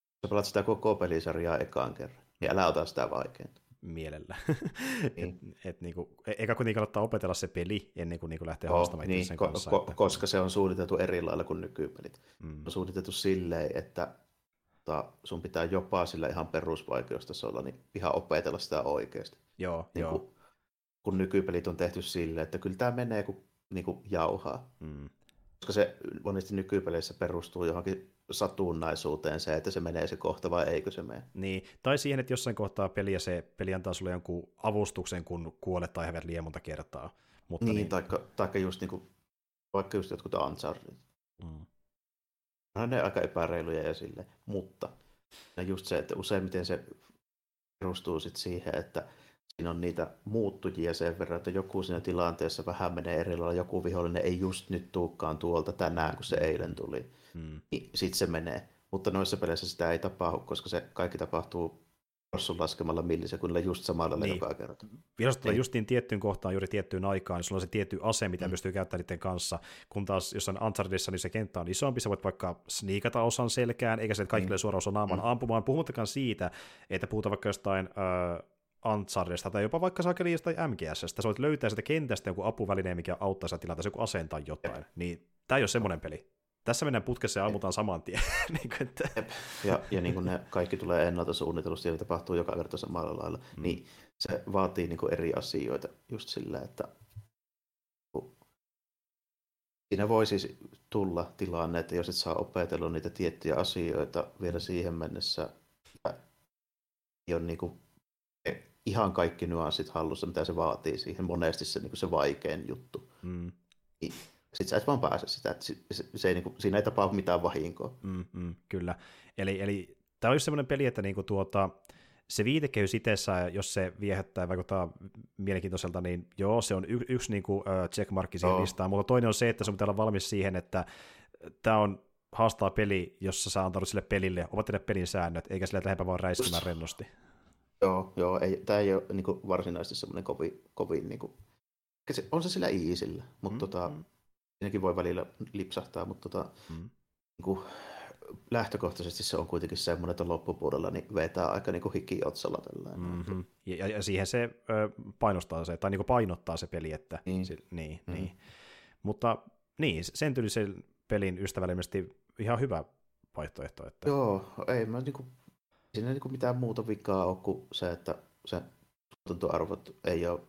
sä pelaat sitä koko pelisarjaa ekaan kerran, niin älä ota sitä vaikeinta. Mielellä. Niin. et, et, niinku, eikä kuitenkin kannattaa opetella se peli ennen kuin niinku lähtee oh, haastamaan niin, sen ko- kanssa. Ko- että... Koska se on suunniteltu eri lailla kuin nykypelit. Hmm. On suunniteltu silleen, että ta, sun pitää jopa sillä ihan perusvaikeustasolla niin ihan opetella sitä oikeasti. Joo, niin joo. Kun, kun nykypelit on tehty silleen, että kyllä tämä menee kuin niinku jauhaa. Hmm. Koska se monesti nykypeleissä perustuu johonkin satunnaisuuteen se, että se menee se kohta vai eikö se mene. Niin, tai siihen, että jossain kohtaa peliä se peli antaa sulle jonkun avustuksen, kun kuolet tai häviät liian monta kertaa. Mutta niin, niin... Taikka, taikka just niin kuin, vaikka just jotkut Uncharted. Mm. No, ne aika epäreiluja ja silleen, mutta just se, että useimmiten se perustuu sit siihen, että siinä on niitä muuttujia sen verran, että joku siinä tilanteessa vähän menee eri lailla, joku vihollinen ei just nyt tulekaan tuolta tänään, kun se eilen tuli. Hmm. Sitten se menee. Mutta noissa peleissä sitä ei tapahdu, koska se kaikki tapahtuu rossun laskemalla millisekunnilla just samalla niin. Joka kerta. Jos tulee justiin tiettyyn kohtaan juuri tiettyyn aikaan, niin sulla on se tietty ase, mitä mm. pystyy käyttämään niiden kanssa, kun taas jossain Unchartedissa niin se kenttä on isompi, sä voit vaikka sniikata osan selkään, eikä se kaikille mm. suoraan osa naaman mm. ampumaan, puhumattakaan siitä, että puhutaan vaikka jostain... Öö, Unchartedista tai jopa vaikka Sakeliista tai M G S:stä, sä voit löytää sitä kentästä joku apuvälineen, mikä auttaa sitä tilanteessa, joku aseen tai jotain. Jep. Niin tämä ei ole semmoinen peli. Tässä mennään putkessa ja ammutaan saman tien. niin kuin, että... Ja, ja niin kuin ne kaikki tulee ennalta suunnitelusta, ja tapahtuu joka kerta samalla lailla, mm. niin se vaatii niin kuin eri asioita just sillä, että siinä voi siis tulla tilanne, että jos et saa opetella niitä tiettyjä asioita vielä siihen mennessä, ei ole niin kuin ihan kaikki nyanssit hallussa, mitä se vaatii siihen. Monesti se, niin kuin se vaikein juttu. Mm. Sitten sä et vaan pääse sitä. Että se, se ei, niin kuin, siinä ei tapahdu mitään vahinkoa. Mm, mm, kyllä. Eli, eli tämä on just semmoinen peli, että niin kuin tuota, se viitekehys itsessään, jos se viehättää ja vaikuttaa mielenkiintoiselta, niin joo, se on y- yksi niin kuin, uh, checkmarkki siihen listaan. Mutta toinen on se, että sun pitää olla valmis siihen, että tämä on haastaa peli, jossa sä antanut sille pelille, ovat teille pelin säännöt, eikä sille lähdepä vaan räiskymään rennosti. Joo, joo, ei, tämä ei ole niin kuin varsinaisesti semmoinen kovin, kovin niin kuin, se, on se sillä iisillä, mutta mm, tota, mm. siinäkin voi välillä lipsahtaa, mutta tota, mm. niin kuin, lähtökohtaisesti se on kuitenkin semmoinen, että loppupuolella niin vetää aika niin kuin hiki otsalla tällainen. Mm-hmm. Ja, ja siihen se ö, painostaa se, tai niin kuin painottaa se peli, että niin, se, niin, mm. niin. Mutta niin, sen tyylisen pelin ystävällisesti ihan hyvä vaihtoehto. Että... Joo, ei mä niinku... Siinä ei niin kuin mitään muuta vikaa ole kuin se, että se tuotantoarvot ei ole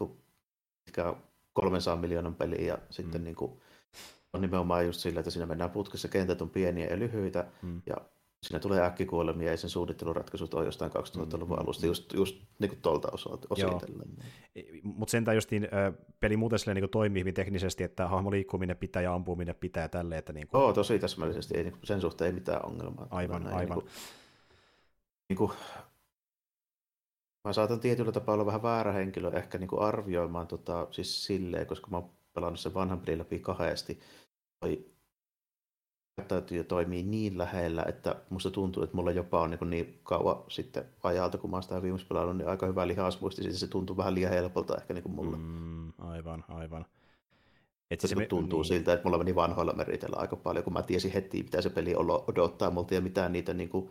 niin kolmesataa miljoonan peliä ja sitten mm. niin kuin on nimenomaan just sillä, että siinä mennään putkessa, kentät on pieniä ja lyhyitä mm. ja siinä tulee äkkikuolemia ja sen suunnitteluratkaisut on jostain kaksituhattaluvun alusta, just, just niin kuin tuolta ositellen. Mutta sentään just niin, peli muuten niin kuin toimii hyvin teknisesti, että hahmo liikkuminen pitää ja ampuminen pitää ja tälleen. Että niin kuin... Joo, tosi täsmällisesti, ei, niin kuin, sen suhteen ei mitään ongelmaa. Aivan, näin, aivan. Niin kuin... Niin kuin, mä saatan tietyllä tapaa olla vähän väärä henkilö ehkä niin kuin arvioimaan tota, siis silleen, koska mä oon pelannut sen vanhan pelin läpi kahdesti. Toi käyttäytyy toimii niin lähellä, että musta tuntuu, että mulla jopa on niin, kuin niin kauan sitten ajalta, kun mä oon sitä viimeksi pelannut, niin aika hyvä lihasmuisti, siis se tuntuu vähän liian helpolta ehkä niin kuin mulle. Mm, aivan, aivan. Et se tuntuu niin siltä, että mulla meni vanhoilla meritellä aika paljon, kun mä tiesin heti, mitä se peli odottaa multa ja mitä niitä niin kuin,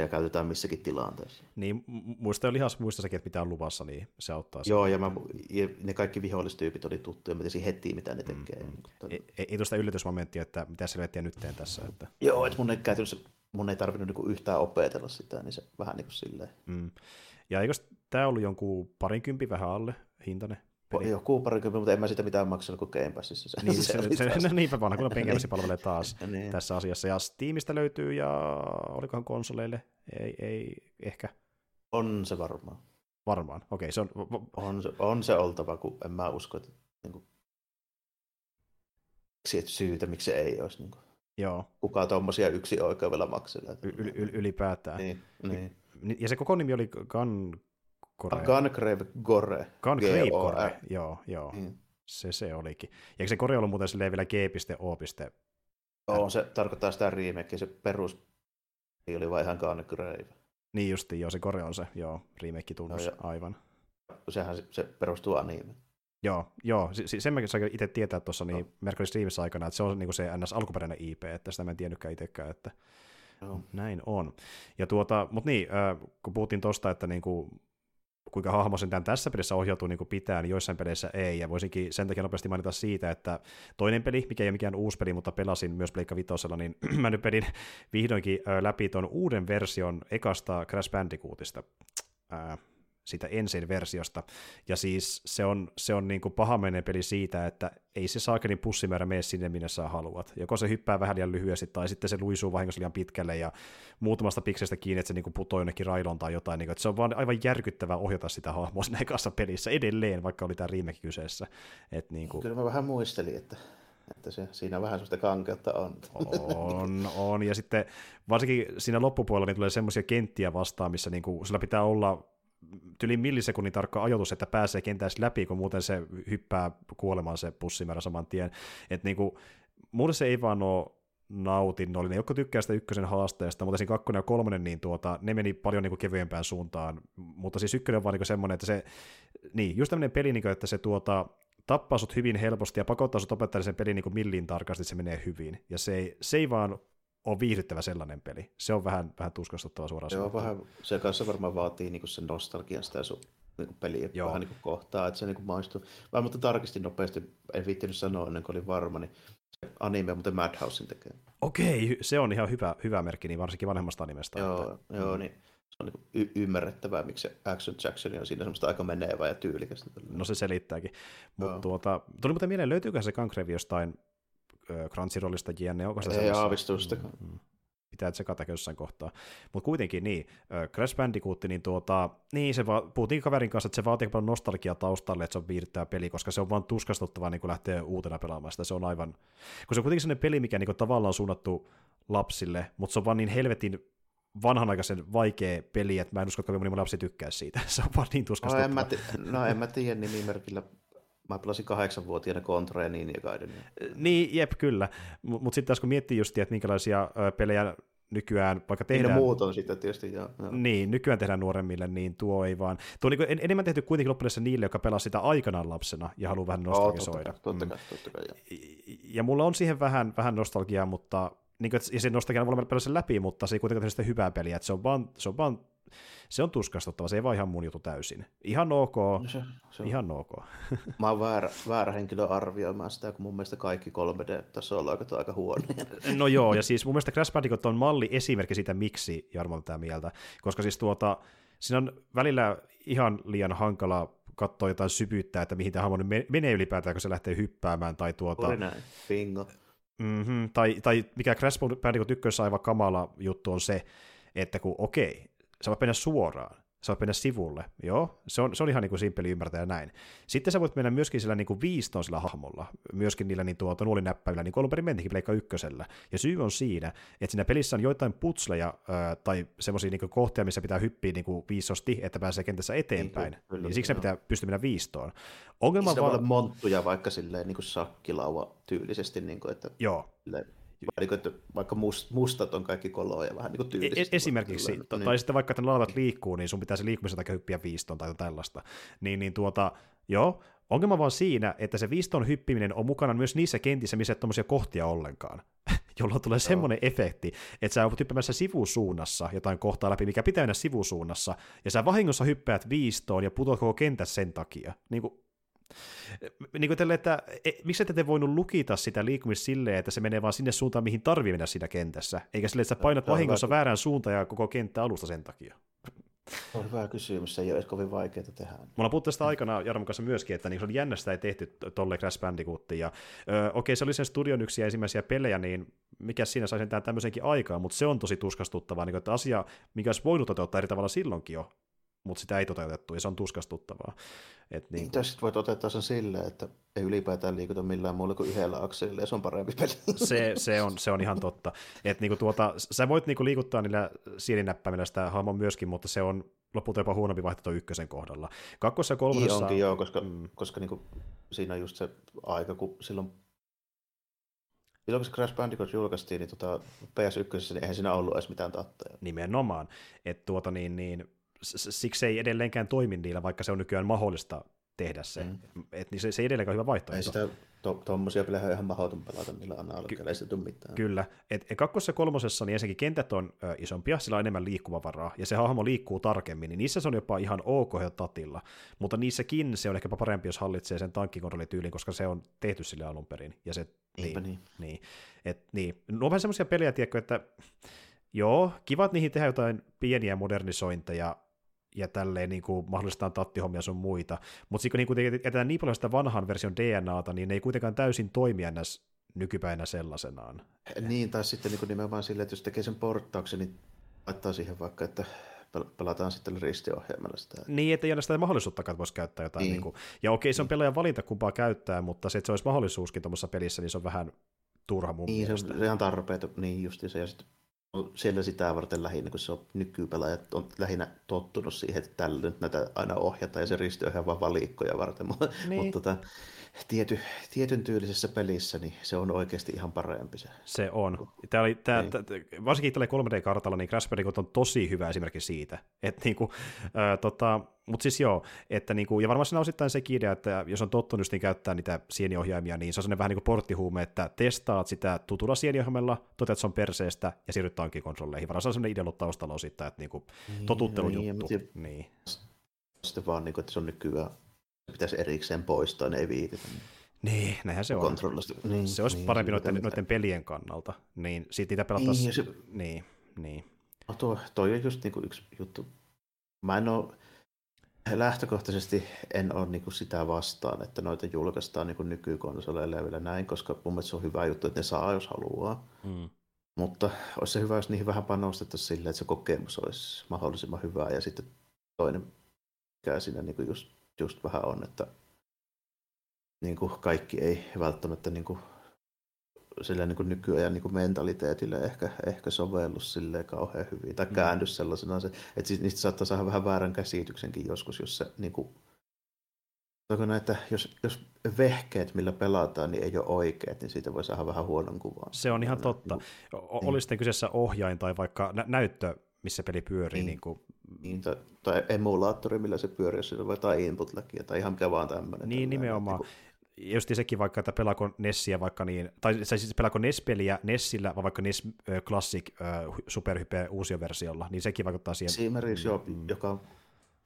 ja käytetään missäkin tilanteessa. Niin, muista jo lihas muistasakin, että mitä on luvassa, niin se auttaa. Joo, ja, mä, ja ne kaikki vihollistyypit oli tuttuja, mä tiesin heti, mitä ne tekee. Mm-hmm. Ei, ei tuosta yllätysmomenttia, että mitä selvettiä nyt teen tässä. Että... Joo, että mun ei, mun ei tarvinnut niinku yhtään opetella sitä, niin se vähän niin kuin silleen. Mm. Ja eikö tämä ollut jonkun parinkymppi vähän alle hintainen? Peli. Joku parikymppi, mutta en mä sitä mitään maksanut kuin Game Passissa. Se, niin, se, se, se, no niinpä vanha, kun Game Passi palvelee taas niin tässä asiassa. Ja Steamista löytyy, ja olikohan konsoleille? Ei, ei ehkä. On se varmaan. Varmaan, okei. Okay, se on... on, se, on se oltava, kun en mä usko, että niin kuin, syytä, miksi se ei olisi. Niin kuin, joo. Kuka tuommoisia yksin oikeudella maksella. Y- yl- ylipäätään. Niin, niin. Ja se koko nimi oli Gun... Gungrave Gore. Gungrave Gore, joo, joo. Mm. Se se olikin. Ja se Gore ollut muuten silleen vielä G piste O. Joo, se tarkoittaa sitä remakea, se perus ei oli vaan ihan Gungrave. Niin justiin, joo, se Gore on se, joo, remake tunnus, no, aivan. Sehän se, se perustuu anime. Joo, joo, sen mä itse tietää tuossa niin no. Mercury Steamissa aikana, että se on niinku se N S alkuperäinen I P, että sitä mä en tiennytkään itsekään, että no. Näin on. Ja tuota, mut niin, kun puhuttiin tosta, että niinku kuinka hahmo sentään tässä pelissä ohjautuu niin kuin pitää, niin joissain peleissä ei, ja voisinkin sen takia nopeasti mainita siitä, että toinen peli, mikä ei ole mikään uusi peli, mutta pelasin myös Pleikka Vitosella, niin mä nyt pelin vihdoinkin läpi ton uuden version ekasta Crash Bandicootista, ää, siitä ensin versiosta, ja siis se on, se on niin kuin pahamainen peli siitä, että ei se saakelin pussimäärä mene sinne, minne sä haluat. Joko se hyppää vähän liian lyhyesti, tai sitten se luisuu vahingossa liian pitkälle, ja muutamasta piksestä kiinni, että se niin kuin putoo jonnekin railoon tai jotain. Niin kuin, että se on vaan aivan järkyttävää ohjata sitä hahmoa siinä ekassa pelissä edelleen, vaikka oli tämä remake kyseessä. Et niin kuin... Kyllä mä vähän muistelin, että... Että se, siinä vähän sellaista kankeutta on. On, on. Ja sitten varsinkin siinä loppupuolella niin tulee semmoisia kenttiä vastaan, missä niin kuin, sillä pitää olla tyli millisekunnin tarkka ajoitus, että pääsee kentässä läpi, kun muuten se hyppää kuolemaan se pussimäärä saman tien. Että niin kuin, mulle se ei vaan ole nautinnollinen, jotka tykkää sitä ykkösen haasteesta, mutta siinä kakkonen ja kolmonen, niin tuota, ne meni paljon niin kuin kevyempään suuntaan, mutta siis ykkönen on vaan niin kuin semmoinen, että se, niin, just tämmöinen peli, niin kuin, että se tuota, tappaa sut hyvin helposti ja pakottaa sut opettamaan sen pelin niin kuin milliin tarkasti, että se menee hyvin, ja se ei, se ei vaan on viihdyttävä sellainen peli. Se on vähän, vähän tuskastuttava suoraan. Joo, vähän, se kanssa varmaan vaatii niinku sen nostalgian sitä sun niinku peliä Joo. vähän niinku kohtaa, että se niinku maistuu. Mä mutta tarkistin nopeasti, en viittinyt sanoa ennen kuin olin varma, niin anime muuten Madhousen tekee. Okei, se on ihan hyvä, hyvä merkki, niin varsinkin vanhemmasta animesta. Joo, että... joo niin. Se on niinku y- ymmärrettävää, miksi se Action Jackson on siinä semmoista aika menevää ja tyylikästä. No se selittääkin. Mut tuota, tuli muuten mieleen, löytyyköhän se Kankrevi jostain Crunchyrollista jne. Onko sitä ei aavistustakaan. Mm-hmm. Pitää tsekata jossain kohtaa. Mutta kuitenkin niin, Crash Bandicoot, niin, tuota, niin se va- puhuttiin kaverin kanssa, että se vaatii paljon nostalgiaa taustalle, että se on viihdyttävä peli, koska se on vaan tuskastuttavaa niin kun lähtee uutena pelaamaan sitä. Se on aivan, kun se on kuitenkin sellainen peli, mikä niin kun tavallaan on suunnattu lapsille, mutta se on vaan niin helvetin vanhanaikaisen vaikea peli, että mä en usko, että moni lapsi tykkää siitä. Se on vaan niin tuskastuttavaa. No en mä, t- no, en mä tiedä nimimerkillä. Mä pelasin kahdeksanvuotiaana Contraa ja Ninja Gaidenia. Niin, jep, kyllä. Mutta mut sitten taas kun miettii just, että minkälaisia pelejä nykyään vaikka tehdään... Niin, no muut on sitä tietysti, joo. joo. Niin, nykyään tehdään nuoremmille, niin tuo ei vaan... Tuo on niin enemmän tehty kuitenkin loppuudessa niille, jotka pelasivat sitä aikanaan lapsena ja haluaa vähän nostalgisoida. Oh, totta kai, totta kai, totta kai ja. ja mulla on siihen vähän, vähän nostalgiaa, mutta... Niin kuin, ja se nostalgia on voinut pelata sen läpi, mutta se ei kuitenkaan tehdä sitä hyvää peliä. Se on vaan... Se on vaan Se on tuskastuttava, se ei vaan ihan mun juttu täysin. Ihan ok, no se, se ihan ok. Mä oon väärä, väärä henkilö arvioimaan sitä, kun mun mielestä kaikki kolme D-tasolla on aika huono. No joo, ja siis mun mielestä Crash Bandicoot on malli esimerkki siitä, miksi Jarmo on tää mieltä. Koska siis tuota, siinä on välillä ihan liian hankala katsoa jotain syvyyttä, että mihin tämä hahmo menee ylipäätään, kun se lähtee hyppäämään. Tai tuota... Oli näin, bingo. Mm-hmm, tai, tai mikä Crash Bandicoot ykkössä aivan kamala juttu on se, että kun okei, okay, sä voit mennä suoraan, sä voit mennä sivulle, joo, se on, se on ihan niin kuin simppeli ymmärtää näin. Sitten sä voit mennä myöskin sillä niin kuin viistoon sillä hahmolla, myöskin niillä niin tuota, nuolinäppäillä, niin kuin alun perin mentikin Pleikka ykkösellä. Ja syy on siinä, että siinä pelissä on joitain putsleja ää, tai semmoisia niin kuin kohtia, missä pitää hyppiä niin kuin viistosti, että pääsee kentässä eteenpäin. Kyllä, kyllä, niin siksi ne pitää pystyä mennä viistoon. Ongelma on vaan... monttuja vaikka silleen niin kuin sakkilaua tyylisesti, niin kuin, että... Joo. Vaikka mustat on kaikki koloja vähän niin tyylisesti. Esimerkiksi, tai niin. Sitten vaikka, että ne laavat liikkuu, niin sun pitää se liikkumisen takia hyppiä viistoon tai tällaista. Niin, niin tuota, joo, ongelma vaan siinä, että se viiston hyppiminen on mukana myös niissä kentissä, missä ei ole tommosia kohtia ollenkaan, jolloin tulee semmoinen efekti, että sä oot hyppämässä sivusuunnassa jotain kohtaa läpi, mikä pitää mennä sivusuunnassa, ja sä vahingossa hyppäät viistoon ja putoat koko kentän sen takia. Niin kuin Niin kuin tälle, että e, miksi ette te voinut lukita sitä liikkumista silleen, että se menee vaan sinne suuntaan, mihin tarvii mennä siinä kentässä, eikä silleen, että sä painat vahingossa väärään suuntaan ja koko kenttä alusta sen takia? On hyvä kysymys, se ei ole kovin vaikeaa tehdä. Me ollaan puhuttu tästä aikanaan Jarmon kanssa myöskin, että se oli jännä, sitä ei tehty tolle Crash Bandicootiin. Ja öö, okei, se oli sen studion yksi ensimmäisiä pelejä, niin mikä siinä sai sen tämmöisenkin aikaan, mutta se on tosi tuskastuttavaa, niin kuin, että asia, mikä olisi voinut toteuttaa eri tavalla silloinkin jo, mutta sitä ei toteutettu, ja se on tuskastuttavaa. Et niin kuin... Tässä voi toteuttaa sen silleen, että ei ylipäätään liikuta millään muulla kuin yhdellä akselilla, ja se on parempi peli. Se, se, on, se on ihan totta. Et niinku tuota, sä voit niinku liikuttaa niillä sieninäppäimillä sitä hahmoa myöskin, mutta se on lopulta jopa huonompi vaihtoehto ykkösen kohdalla. Kakkosessa ja kolmosessa... Niin onkin joo, koska, mm. koska niinku siinä on just se aika, kun silloin... Silloin kun Crash Bandicoot julkaistiin, niin tota P S yksi, niin eihän siinä ollut edes mitään tattoja. Nimenomaan. Että tuota niin... niin... Siksi se ei edelleenkään toimi niillä, vaikka se on nykyään mahdollista tehdä se. Mm. Et niin se, se ei edelleenkään hyvä vaihtoehto. Ei sitä tuommoisia to, pelejä ihan mahdoton pelata niillä analogeilla, Ky- ei sitä tule mitään. Kyllä. Et kakkosessa ja kolmosessa niin ensinnäkin kentät on ö, isompia, sillä on enemmän liikkuvavaraa, ja se hahmo liikkuu tarkemmin, niin niissä se on jopa ihan ok jo tatilla, mutta niissäkin se on ehkä parempi, jos hallitsee sen tankkikontrollityylin, koska se on tehty sille alun perin. Ja se, Eipä niin. niin. Et, niin. No on vähän semmoisia pelejä, tiedätkö, että joo, kiva, että niihin tehdään jotain pieniä modernisointeja, ja tälleen niin kuin mahdollistetaan tattihommia sun muita, mutta sitten kun niin jätetään niin paljon sitä vanhan version D N A:ta, niin ne ei kuitenkaan täysin toimi enää nykypäivänä sellaisenaan. Niin, tai sitten niin nimenomaan silleen, että jos tekee sen porttauksen, niin laittaa siihen vaikka, että pelataan sitten ristiohjelmalla sitä. Niin, että ei aina sitä mahdollisuuttakaan, että voisi käyttää jotain. Niin. Niin kuin, ja okei, se on pelaajan valinta, kumpaa käyttää, mutta se, että se olisi mahdollisuuskin tuommoisessa pelissä, niin se on vähän turha mun niin, mielestä. Niin, se on ihan tarpeeton, niin justi se, ja sitten on siellä sitä varten lähinnä, kun se on nykypelaajat on lähinnä tottunut siihen, että tällä nyt näitä aina ohjataan ja se ristiohjaa vaan valikkoja varten. Niin. Mutta tota, tiety, tietyn tyylisessä pelissä niin se on oikeasti ihan parempi se. Se on. Tää oli, tää, tää, varsinkin tällä kolme D-kartalla niin Crash Bandicoot on tosi hyvä esimerkki siitä. Että niinku, äh, tota, mutta siis joo, että niinku, ja varmaan siinä on osittain sekin idea, että jos on tottunut niin käyttää niitä sieniohjaimia, niin se on sellainen vähän niin kuin porttihuume, että testaat sitä tutulla sieniohjelmalla, toteat se on perseestä ja siirryt onkin konsolleihin. Varmaan se on sellainen ideollut taustalla osittain, että niinku, totuttelun niin, juttu. Niin, niin. Sitten vaan, niinku, että se on nykyään, pitäisi erikseen poistaa, ne ei viititä. Niin, näinhän se on. Niin, se olisi niin, parempi niin, noiden, noiden pelien kannalta. Niin, siitä niitä pelattaisiin. Niin, se... niin, niin. No, tuo, toi on just niinku yksi juttu. Mä en ole... Lähtökohtaisesti en ole niinku sitä vastaan, että noita julkaistaan niinku nykykonsoleilla vielä näin, koska mun mielestä se on hyvä juttu, että ne saa, jos haluaa. Mm. Mutta olisi se hyvä, jos niihin vähän panostettaisiin silleen, että se kokemus olisi mahdollisimman hyvää. Ja sitten toinen, mikä siinä niinku just, just vähän on, että niinku kaikki ei välttämättä niinku, sillä niinku nykyajan niinku mentaliteetillä ehkä, ehkä sovellu silleen kauhean hyvin, tai käändy sellaisena, että niistä saattaa saada vähän väärän käsityksenkin joskus, jos se niinku, että jos, jos vehkeet, millä pelataan, niin ei ole oikeat, niin siitä voi saada vähän huonon kuvan. Se on ihan totta. O- oli sitten kyseessä ohjain tai vaikka nä- näyttö, missä peli pyörii. Niin. Niin kuin... niin, tai, tai emulaattori, millä se pyörii, jos se voi, tai input-lakia, tai ihan mikä vaan tämmöinen. Niin, tämmöinen, nimenomaan. Niin kuin... just sekin vaikka, että pelaako Nessia vaikka niin, tai siis pelaako Ness-peliä Nessillä, vai vaikka Ness Classic superhyper uusioversiolla, niin sekin vaikuttaa siihen. Siemens, joo, mm. joka on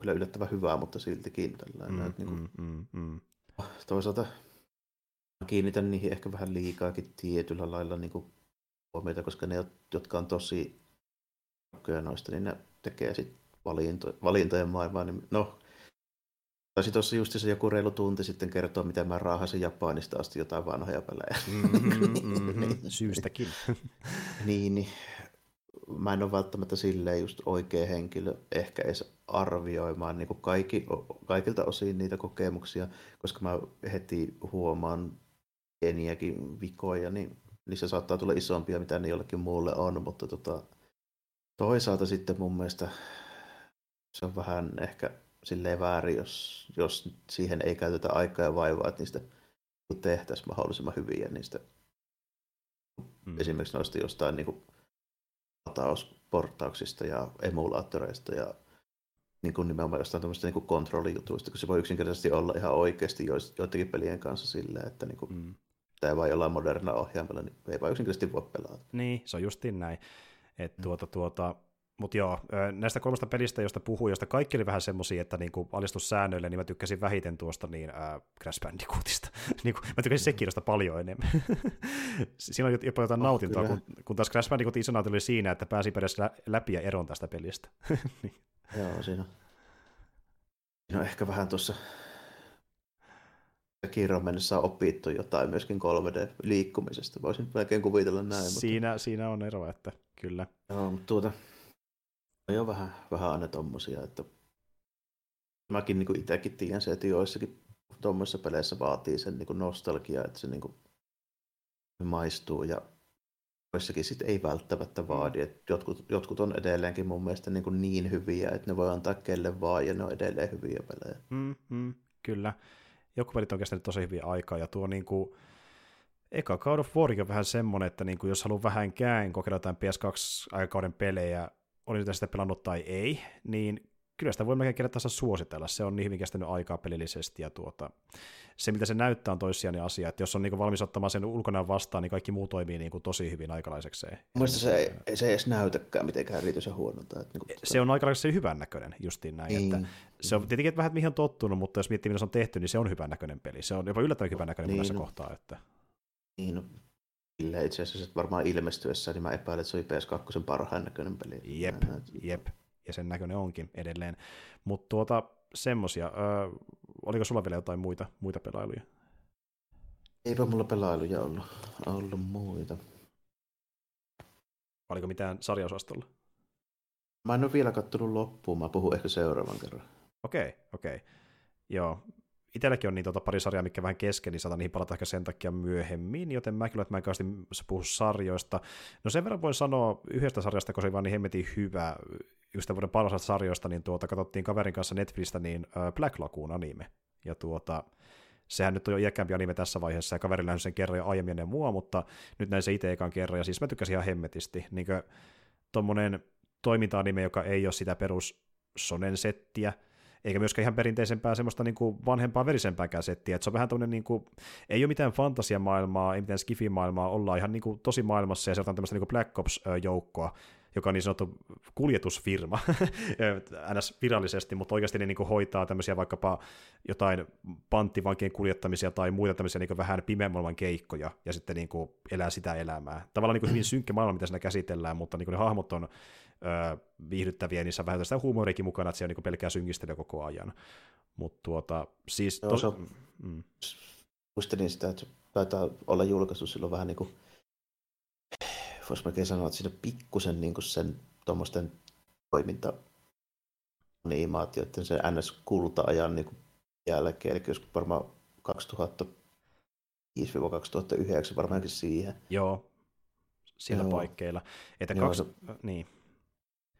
kyllä yllättävän hyvää, mutta siltikin tällainen. Mm, niin kuin, mm, mm. Toisaalta kiinnitän niihin ehkä vähän liikaakin tietyllä lailla niin kuin huomiota, koska ne, jotka on tosi kyllä noista, niin ne tekee sitten valinto, valintojen maailmaa, niin no, taisi tuossa just se joku reilu tunti sitten kertoa, miten mä raahasin Japanista asti jotain vanhoja pelejä. Mm-hmm, mm-hmm. Syystäkin. niin, niin, mä en ole välttämättä silleen just oikea henkilö ehkä edes arvioimaan niin kuin kaikki, kaikilta osin niitä kokemuksia, koska mä heti huomaan pieniäkin vikoja, niin niissä saattaa tulla isompia, mitä ne jollekin muulle on, mutta tota, toisaalta sitten mun mielestä se on vähän ehkä... silleen väärin, jos, jos siihen ei käytetä aikaa ja vaivaa, että niistä tehtäisiin mahdollisimman hyviä niistä. Mm. Esimerkiksi noista jostain niin kuin latausportauksista ja emulaattoreista ja niin kuin nimenomaan jostain tämmöistä niin kuin kontrollijutuista, kun se voi yksinkertaisesti olla ihan oikeasti joidenkin pelien kanssa silleen, että niin kuin, mm. tai vain jollain moderna ohjaimella, niin ei vain yksinkertaisesti voi pelata. Niin, se on justiin näin. Että mm. tuota tuota... Mutta joo, näistä kolmesta pelistä, josta puhuin, josta kaikki oli vähän semmosia, että niinku alistus säännöille, niin mä tykkäsin vähiten tuosta niin, äh, Crash Bandicootista. niinku, mä tykkäsin Sekirosta paljon enemmän. siinä on jopa jotain oh, nautintoa, kun, kun taas Crash Bandicootin iso nauti oli siinä, että pääsi perässä lä- läpi ja eroon tästä pelistä. niin. Joo, siinä on. Siinä on ehkä vähän tuossa Sekiron mennessä on opittu jotain myöskin kolme D-liikkumisesta. Voisin melkein kuvitella näin. Siinä, mutta... siinä on ero, että kyllä. Joo, mutta tuota... joo, vähän, vähän aina tommosia, että mäkin niin kuin itsekin tiedän se, että joissakin tuommoisissa peleissä vaatii sen niin kuin nostalgia, että se niin kuin maistuu ja joissakin sitten ei välttämättä vaadi. Että jotkut, jotkut on edelleenkin mun mielestä niin kuin niin hyviä, että ne voi antaa kelle vaan ja ne on edelleen hyviä pelejä. Mm-hmm, kyllä. Joku pelit on kestänyt tosi hyviä aikaa ja tuo niin kuin eka God of War on vähän semmoinen, että niin kuin jos haluaa vähänkään kokeilla jotain P S kaksi-aikakauden pelejä, oli sitä sitä pelannut tai ei, niin kyllä sitä voi melkein kertaansa suositella. Se on niin hyvin kestänyt aikaa pelillisesti, ja tuota, se, mitä se näyttää, on toissijainen asia. Että jos on niinku valmis ottamaan sen ulkonaan vastaan, niin kaikki muu toimii niinku tosi hyvin aikalaisekseen. Mielestäni se ei, se ei edes näytäkään mitenkään erityisen huonolta. Niinku, se tuota... on aikalaiseksi hyvän näköinen, justiin näin. Että se on tietenkin vähän, mihin on tottunut, mutta jos miettii, mitä se on tehty, niin se on hyvän näköinen peli. Se on jopa yllättävän hyvän näköinen niin, tässä no. kohtaa. Että... niin. Sille itse asiassa varmaan ilmestyessä, niin mä epäilen, että se oli P S kaksi parhaan näköinen peli. Jep, jep, ja sen näköinen onkin edelleen. Mutta tuota, semmosia. Öö, oliko sulla vielä jotain muita, muita pelailuja? Eipä mulla pelailuja ollut, ollut muita. Oliko mitään sarjaosastolla? Mä en ole vielä kattonut loppuun, mä puhun ehkä seuraavan kerran. Okei, okei. Joo. itselläkin on niin tuota pari sarjaa, mikä vähän kesken, niin saatan niihin palata ehkä sen takia myöhemmin, joten mä kyllä, että mä en kauheasti puhu sarjoista. No sen verran voin sanoa yhdestä sarjasta, kun se vaan niin hemmetin hyvä, just tämän vuoden parhaista sarjoista, niin tuota, katsottiin kaverin kanssa Netflixistä niin Black Lagoon anime, ja tuota... Sehän nyt on jo iäkkäämpi anime tässä vaiheessa, ja kaverilla on sen kerran jo aiemmin ennen mua, mutta nyt näin se itse ekan kerran, ja siis mä tykkäsin ihan hemmetisti. Niin kuin tommonen toiminta-anime, joka ei ole sitä perus shonen-settiä, eikä myöskään ihan perinteisempää semmoista niin kuin vanhempaa verisempääkään settiä. Et se on vähän tommonen, niin kuin, ei ole mitään fantasiamaailmaa, ei mitään skifimaailmaa, ollaan ihan niin kuin tosi maailmassa, ja sieltä on tämmöistä niin kuin Black Ops-joukkoa, joka on niin sanottu kuljetusfirma ns. Virallisesti, mutta oikeasti ne niin kuin hoitaa tämmöisiä vaikkapa jotain panttivankien kuljettamisia tai muita tämmöisiä niin kuin vähän pimeän maailman keikkoja, ja sitten niin kuin elää sitä elämää. Tavallaan niin kuin hyvin synkkä maailma, mitä siinä käsitellään, mutta niin kuin ne hahmot on ö, viihdyttäviä, niissä on vähän tästä huumoriakin mukana, että se on niin kuin pelkkää synkistelyä koko ajan. Mutta tuota, siis... Joo, tos... mm. Muistelin sitä, että taitaa olla julkaistu silloin vähän niin kuin... Voisi melkein sanoa, että siinä on pikkusen niin sen tuommoisten toiminta-animaatioiden sen N S-kulta-ajan niin jälkeen, eli joskus varmaan kaksituhattaviisi kaksituhattayhdeksän varmaankin siihen. Joo, sillä Joo. paikkeilla. Että Joo, kaksi... niin.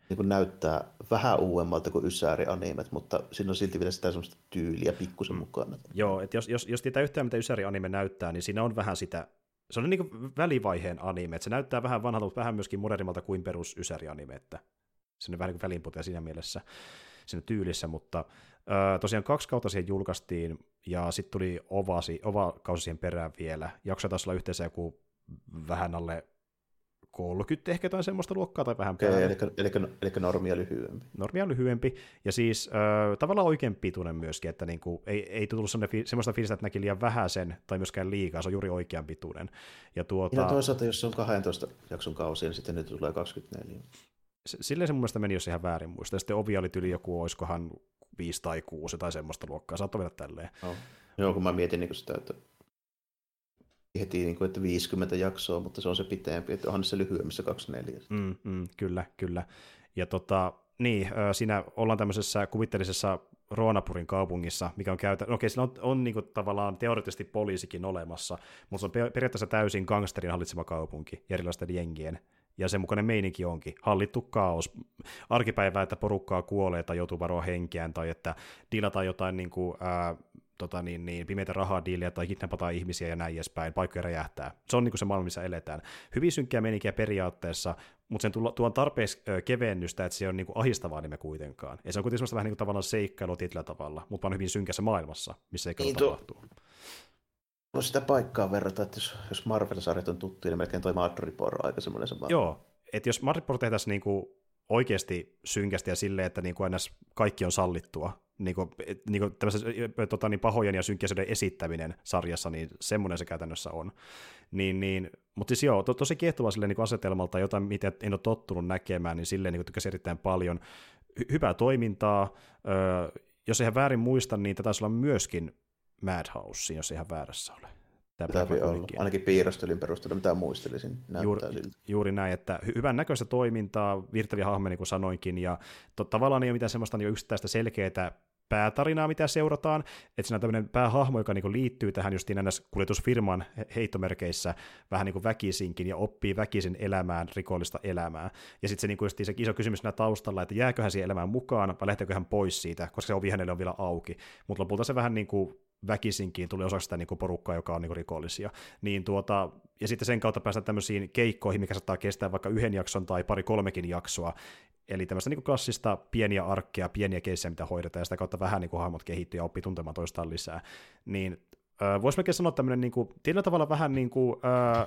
Niin näyttää vähän uudemmalta kuin Ysäri-animet, mutta siinä on silti vielä sitä semmoista tyyliä pikkusen mukana. Joo, että jos, jos, jos tietää yhtään, mitä Ysäri-anime näyttää, niin siinä on vähän sitä... Se on niin kuin välivaiheen anime, että se näyttää vähän vanhalta, mutta vähän myöskin modernimmalta kuin perus Ysäri-anime, että se on vähän niin kuin väliinputea siinä mielessä, siinä tyylissä, mutta ö, tosiaan kaksi kautta siihen julkaistiin, ja sitten tuli ovasi, ova-kausi siihen perään vielä, jaksoja taisi olla yhteensä joku vähän alle kolmekymmentä ehkä jotain semmoista luokkaa tai vähän päälle. Eli, eli, eli normia lyhyempi. Normia lyhyempi, ja siis äh, tavallaan oikein pituinen myöskin, että niinku, ei, ei tullut semmoista fiilistä, että näki liian vähäsen tai myöskään liikaa, se on juuri oikean pituinen. Ja, tuota... ja toisaalta, jos se on kaksitoista jakson kausi, niin sitten nyt tulee kaksikymmentäneljä. Silleen se mun mielestä meni, jos ihan väärin muista. Sitten ovi oli tyli joku, olisikohan viisi tai kuusi tai semmoista luokkaa, saattaa mennä tälleen. No. Joo, kun mä mietin niin sitä, että... heti niin kuin, että viisikymmentä jaksoa, mutta se on se pitempi, että onhan se lyhyemmissä kaksikymmentäneljä. Mm, mm, kyllä, kyllä. Ja tota, niin, siinä ollaan tämmöisessä kuvitteellisessa Roonapurin kaupungissa, mikä on käytä... Okei, siinä on, on niin kuin, tavallaan teoreettisesti poliisikin olemassa, mutta se on periaatteessa täysin gangsterin hallitsema kaupunki ja erilaisten jengien. Ja sen mukainen meininki onkin hallittu kaos. Arkipäivää, että porukkaa kuolee tai joutuu varoa henkeään, tai että dilataan jotain niin kuin, ää, Tota, niin, niin, pimeitä rahaa diiliä tai kidnapataan ihmisiä ja näin edespäin, paikkoja räjähtää. Se on niin kuin se maailma, missä eletään. Hyvin synkkiä meininkiä periaatteessa, mutta sen tuon tarpeeksi kevennystä, että se on niin kuin ahistavaa nimeä kuitenkaan. Ja se on kuitenkin semmoista vähän niin kuin tavallaan seikkailua tietyllä tavalla, mutta on hyvin synkässä maailmassa, missä seikkailu niin, tapahtuu. No sitä paikkaa verrata, että jos, jos Marvel-sarjat on tuttuja, niin melkein toi Madripoor on aika semmoinen sama. Joo, että jos Madripoor tehtäisiin niin kuin oikeasti synkästi ja silleen, että niin kuin aina kaikki on sallittua, Niinku, niinku tota, niin pahojen ja synkkiäisyyden esittäminen sarjassa, niin semmoinen se käytännössä on. Niin, niin, mutta siis joo, to, tosi kiehtova silleen, niin asetelmalta, jotain mitä en ole tottunut näkemään, niin silleen niin tykkäsin erittäin paljon. Hy- hyvää toimintaa, öö, jos eihän väärin muista, niin tätä olla myöskin Madhouse, jos eihän väärässä ole. Tämä voi olla. Ainakin piirrostelin perusteella, mitä muistelisin. Juuri, juuri näin, että hyvän näköistä toimintaa, virtäviä hahmoja, niin kuin sanoinkin, ja to, tavallaan ei ole mitään semmoista niin yksittäistä selkeää päätarinaa, mitä seurataan, että siinä on tämmöinen päähahmo, joka niin liittyy tähän just näissä kuljetusfirman heittomerkeissä vähän niin kuin väkisinkin ja oppii väkisin elämään, rikollista elämää. Ja sitten se, niin kuin se iso kysymys siinä taustalla, että jääkö hän siihen elämään mukaan vai lähteekö hän pois siitä, koska se ovi hänelle on vielä auki. Mutta lopulta se vähän niin kuin väkisinkin tulee osaksi sitä niin kuin porukkaa, joka on niin kuin rikollisia. Niin tuota, ja sitten sen kautta päästään tämmöisiin keikkoihin, mikä saattaa kestää vaikka yhden jakson tai pari kolmekin jaksoa. Eli tämmöistä niin kuin klassista pieniä arkkeja, pieniä keissejä, mitä hoidetaan, ja sitä kautta vähän niin kuin hahmot kehittyy ja oppii tuntemaan toistaan lisää. Niin äh, voisi melkein sanoa tämmöinen niin kuin, tietyllä tavalla vähän niin kuin, äh,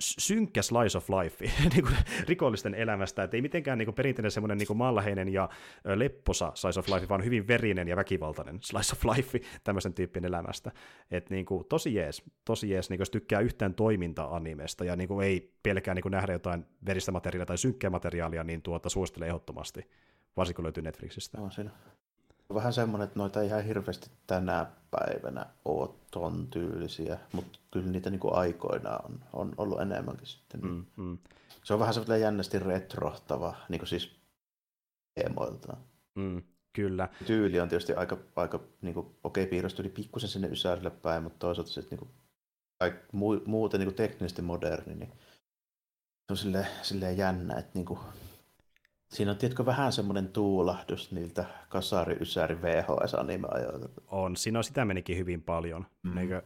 synkkä slice of life niin kuin rikollisten elämästä, että ei mitenkään niin kuin perinteinen semmoinen niin kuin maanläheinen ja lepposa slice of life, vaan hyvin verinen ja väkivaltainen slice of life tämmöisen tyyppin elämästä. Että niin kuin, tosi jees, tosi jees, niin kuin, jos tykkää yhtään toiminta-animesta ja niin kuin, ei pelkää niin kuin, nähdä jotain veristä materiaalia tai synkkää materiaalia, niin tuota, suosittelen ehdottomasti, varsinkin kun löytyy Netflixistä. No, siinä on vähän semmoinen, että noita ei ihan hirveästi tänä päivänä ole ton tyylisiä, mutta kyllä niitä niinku aikoinaan on, on ollut enemmänkin sitten. Mm, mm. Se on vähän semmoinen jännästi retrohtava, niinku siis teemoiltaan. Mm, Kyllä. Tyyli on tietysti aika, aika niin kuin, okei, piirrostyyli pikkusen sinne ysärille päin, mutta toisaalta se, niin kuin, muuten niin kuin teknisesti moderni, niin se on silleen, silleen jännä, että niin kuin, siinä on tietkö vähän semmoinen tuulahdus niiltä kasari ysäri V H S-animeajoilta. On, siinä on, sitä menikin hyvin paljon. Mm. Niin kuin,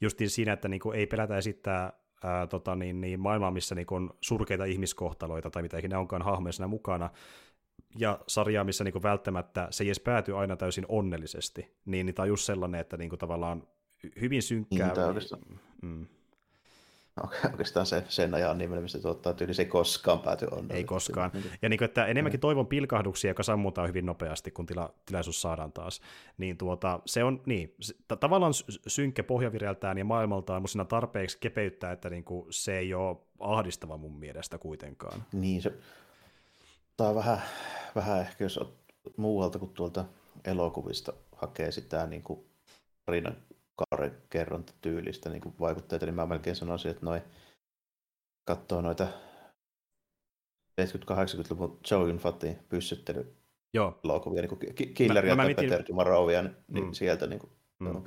justiin siinä, että niin kuin, ei pelätä esittää ää, tota, niin, niin maailmaa, missä niin kuin, on surkeita ihmiskohtaloita tai mitä ikinä onkaan hahmoja siinä mukana, ja sarjaa, missä niinku välttämättä se ei edes pääty aina täysin onnellisesti, niin, niin tämä on just sellainen, että niinku tavallaan hyvin synkkää. Niin, tämä oikeastaan, mm. oikeastaan se, sen ajan nimellä, mistä tuottaa tyyli, se ei koskaan pääty onnellisesti. Ei koskaan. Ja niinku, että enemmänkin toivon pilkahduksia, joka sammutaan hyvin nopeasti, kun tila, tilaisuus saadaan taas. Niin tuota, se on niin, se, tavallaan synkkä pohjavireltään ja maailmaltaan, mutta siinä tarpeeksi kepeyttää, että niinku, se ei ole ahdistava mun mielestä kuitenkaan. Niin se... Tämä vähän, vähän ehkä, jos muualta kuin tuolta elokuvista hakee sitä niin kuin tarinan kerrontatyylistä niin kuin vaikutteita, niin mä melkein sanoisin, että noi, katsoo noita seitsemänkymmentä-kahdeksankymmentäluvun Joe Fatin pyssyttelyelokuvia, niin Killeria tai mietin... Peter Dumarovia, niin mm. sieltä. Niin kuin, mm. no.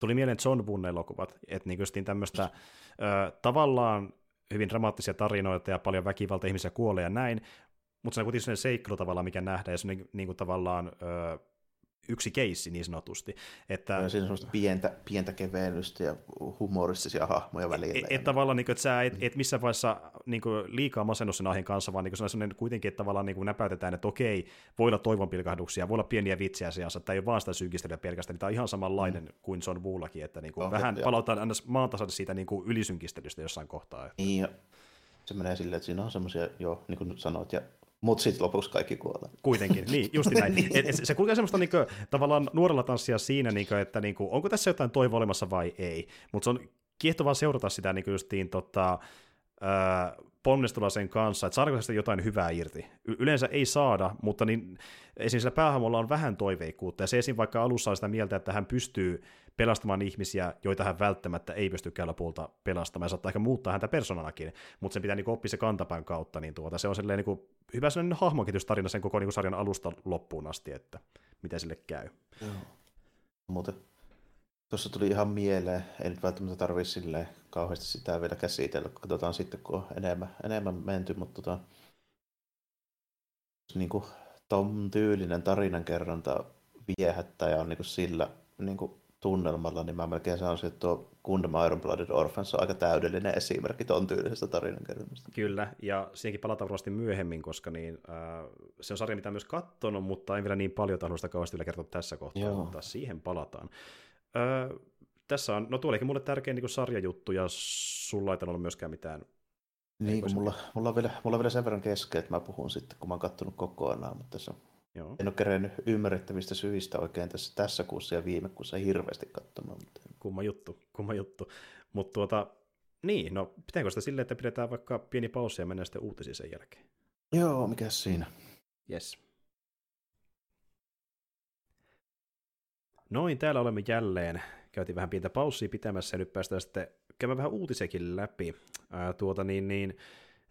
Tuli mieleen John Bunne-elokuvat, että niin justiin tämmöistä ö, tavallaan hyvin dramaattisia tarinoita ja paljon väkivalta, ihmisiä kuolee ja näin, mutta se on kuitenkin seikkailu tavallaan, mikä nähdään, ja se on niin kuin tavallaan ö, yksi keissi niin sanotusti. Että, no, siinä on semmoista pientä, pientä kevennystä ja humoristisia hahmoja välillä. Että et, tavallaan, niin kuin, että sä et, et missään vaiheessa niin kuin, liikaa masennu sen aiheen kanssa, vaan niin sellainen kuitenkin, että tavallaan niin kuin näpäytetään, että okei, voi olla toivonpilkahduksia, voi olla pieniä vitsiä seassa, että ei ole vaan sitä synkistelyä pelkästään, niin tämä on ihan samanlainen mm. kuin se on muullakin, että niin kuin, okay, vähän palautaan aina maantasalle siitä niin kuin ylisynkistelystä jossain kohtaa. Että... Ja, se menee silleen, että siinä on semmoisia, joo, niin kuin nyt sanoit, ja mutta sitten lopuksi kaikki kuolee. Kuitenkin, niin, justi näin. Et, et se kulkee semmoista niinku, tavallaan nuorella tanssia siinä, niinku, että niinku, onko tässä jotain toivoa olemassa vai ei. Mutta se on kiehtovaa seurata sitä niinku justiin tota, ponnistulla sen kanssa, että saadaanko jotain hyvää irti. Y- yleensä ei saada, mutta niin, esimerkiksi sillä päähahmolla on vähän toiveikkuutta, ja se esim. Vaikka alussa on sitä mieltä, että hän pystyy pelastamaan ihmisiä, joita hän välttämättä ei pysty käydä puolta pelastamaan, ja saattaa ehkä muuttaa häntä persoonanakin, mutta sen pitää niinku oppia se kantapään kautta, niin tuota, se on silleen niinku hyvä sellainen hahmonkehitystarina sen koko niinku sarjan alusta loppuun asti, että mitä sille käy. Joo. Muuten tuossa tuli ihan mieleen, ei nyt välttämättä tarvitse silleen kauheasti sitä vielä käsitellä, katsotaan sitten kun on enemmän, enemmän menty, mutta tota, niin kuin ton tyylinen tarinankerronta viehättää ja on niin kuin sillä niin kuin tunnelmalla, niin mä melkein sanoisin, että tuo Gundam Iron-Blooded Orphans on aika täydellinen esimerkki ton tyylisestä tarinankerronnasta. Kyllä, ja siihenkin palataan varmasti myöhemmin, koska niin, äh, se on sarja, mitä myös katsonut, mutta en vielä niin paljon tahdollista kauheasti vielä kertoa tässä kohtaa, joo, mutta siihen palataan. Öö, tässä on, no tuo olikin mulle tärkein niin sarjajuttu, ja sulla ei ollut myöskään mitään. Niin, kun mulla, mulla, on vielä, mulla on vielä sen verran kesken, että mä puhun sitten, kun mä oon kattonut kokonaan, mutta tässä on, joo, en ole kerennyt ymmärrettävistä syistä oikein tässä, tässä kuussa ja viime kuussa hirveästi katsomaan. Mutta... Kumma juttu, kumma juttu. Mutta tuota, niin, no pitääkö sitä silleen, että pidetään vaikka pieni pausi ja mennään sitten uutisiin sen jälkeen? Joo, mikä siinä? Yes. Noin, täällä olemme jälleen. Käytiin vähän pientä paussia pitämässä ja nyt päästään sitten käymään vähän uutisekin läpi. Ää, tuota, niin, niin,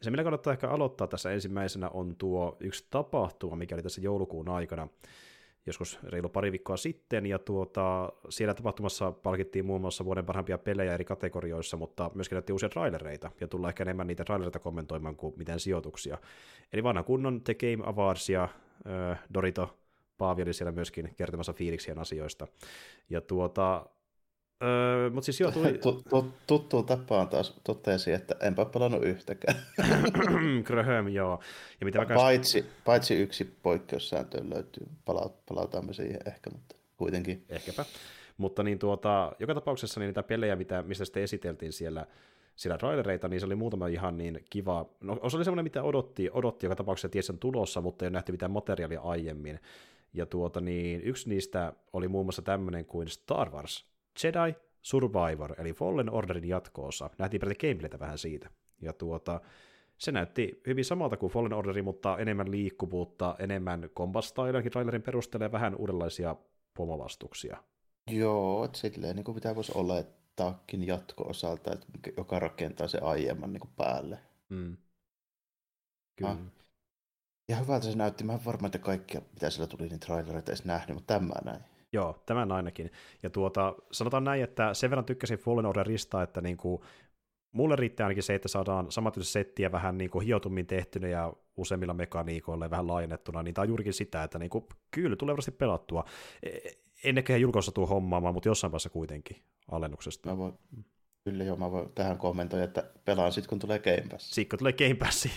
se, millä kannattaa ehkä aloittaa tässä ensimmäisenä, on tuo yksi tapahtuma, mikä oli tässä joulukuun aikana, joskus reilu pari viikkoa sitten, ja tuota, siellä tapahtumassa palkittiin muun muassa vuoden parhaimpia pelejä eri kategorioissa, mutta myöskin näyttiin uusia trailereita, ja tullaan ehkä enemmän niitä trailereita kommentoimaan kuin mitään sijoituksia. Eli vanha kunnon The Game Awards ja äh, Dorito Paavi oli siellä myöskin kertomassa fiiliksien asioista. Ja tuota, öö, mut siis joo, tuli... Tuttuun tapaan taas totesin, että enpä pelannut yhtäkään. Kröhöm, joo. Ja mitä paitsi, vaikka... paitsi yksi poikkeussääntöön löytyy. Palautaan siihen ehkä, mutta kuitenkin. Ehkäpä. Mutta niin tuota, joka tapauksessa niin niitä pelejä, mitä, mistä sitten esiteltiin siellä, sillä trailereita, niin se oli muutama ihan niin kiva. No se oli semmoinen, mitä odotti, odotti joka tapauksessa tiesi sen tulossa, mutta ei ole nähty mitään materiaalia aiemmin. Ja tuota, niin yksi niistä oli muun muassa tämmöinen kuin Star Wars Jedi Survivor, eli Fallen Orderin jatko-osa. Nähtiin peräti gameplaytä vähän siitä. Ja tuota, se näytti hyvin samalta kuin Fallen Orderi, mutta enemmän liikkuvuutta, enemmän combat-styleakin trailerin perusteella ja vähän uudenlaisia pomovastuksia. Joo, että silleen niin kuin mitä voisi olla, taakin jatko-osalta, joka rakentaa se aiemman niin kuin päälle. Mm. Kyllä. Ah, Ja hyvältä se näytti. Mä en varmaan, että kaikkia, mitä siellä tuli, niin trailereita edes nähnyt, mutta tämä näin. Joo, tämän ainakin. Ja tuota, sanotaan näin, että sen verran tykkäsin Fallen Orderista, että niinku, mulle riittää ainakin se, että saadaan samantyylistä settiä vähän niinku hiotummin tehtynä ja useimmilla mekaniikoilla vähän laajennettuna, niin tämä on juurikin sitä, että niinku, kyllä tulee varmasti pelattua. Ennenköhän julkossa tuu hommaamaan, mutta jossain vaiheessa kuitenkin alennuksesta. Mä voin, kyllä joo, mä voin tähän kommentoida, että pelaan sitten, kun tulee Game Pass. Sitten, kun tulee Game Pass,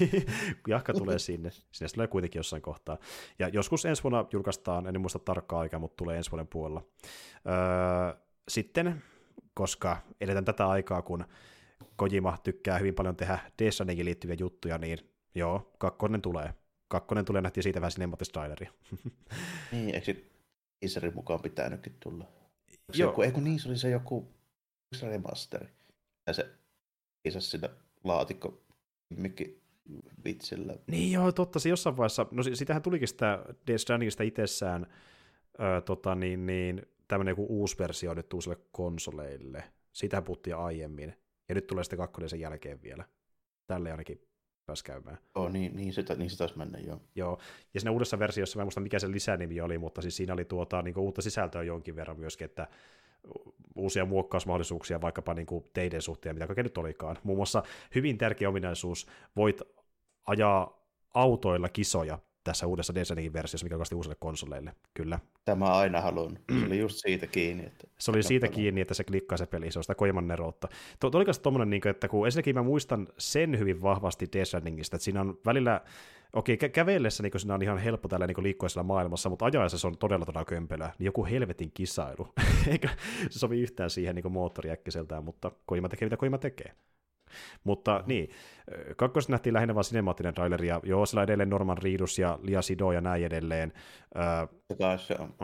jahka tulee sinne. Sinne tulee kuitenkin jossain kohtaa. Ja joskus ensi vuonna julkaistaan, en muista tarkkaa aikaa, mutta tulee ensi vuoden puolella. Öö, sitten, koska edetään tätä aikaa, kun Kojima tykkää hyvin paljon tehdä Death Strandingin liittyviä juttuja, niin joo, kakkonen tulee. Kakkonen tulee, nähtiin siitä vähän cinematistraileria. Niin, eikö Iserin mukaan pitää nytkin tulla? Joku, ei kun niin, se oli se joku remasteri. Ja se isäsi sitä laatikko mikki vitsillä. Niin joo, totta, se jossain vaiheessa, no sitähän tulikin sitä Death Strandingista itsessään ö, tota, niin, niin, tämmöinen joku uusi versio nyt uusille konsoleille. Sitähän puhuttiin aiemmin. Ja nyt tulee sitten kakkonen sen jälkeen vielä. Tälle ainakin pääsi käymään. Oh, niin, niin, se, niin se taisi mennä, joo. Joo, ja siinä uudessa versiossa, mä en muista mikä se lisänimi oli, mutta siis siinä oli tuota, niin kuin uutta sisältöä jonkin verran myöskin, että uusia muokkausmahdollisuuksia vaikkapa niin kuin teiden suhteen, mitä kaikkea nyt olikaan. Muun muassa hyvin tärkeä ominaisuus, voit ajaa autoilla kisoja tässä uudessa Death Strandingin versiossa, mikä on uusille konsoleille, kyllä. Tämä aina haluan. Se oli just siitä kiinni. Että se oli siitä haluan. Kiinni, että se klikkaa se peli, se on sitä Kojiman neroutta. Oliko se tommoinen, että kun ensinnäkin mä muistan sen hyvin vahvasti Death Strandingista, että siinä on välillä, okei okay, kä- kävellessä niin siinä on ihan helppo tällä niin liikkuessa maailmassa, mutta ajaessa se on todella todella kömpelöä, niin joku helvetin kisailu. Eikä se sovi yhtään siihen niin moottoriäkkiseltään, mutta Kojima tekee mitä Kojima tekee. Mutta niin, kakkosessa nähtiin lähinnä vaan sinemaattinen traileri, ja joo, siellä edelleen Norman Reedus ja Lia Sido ja näin edelleen. Taas se on.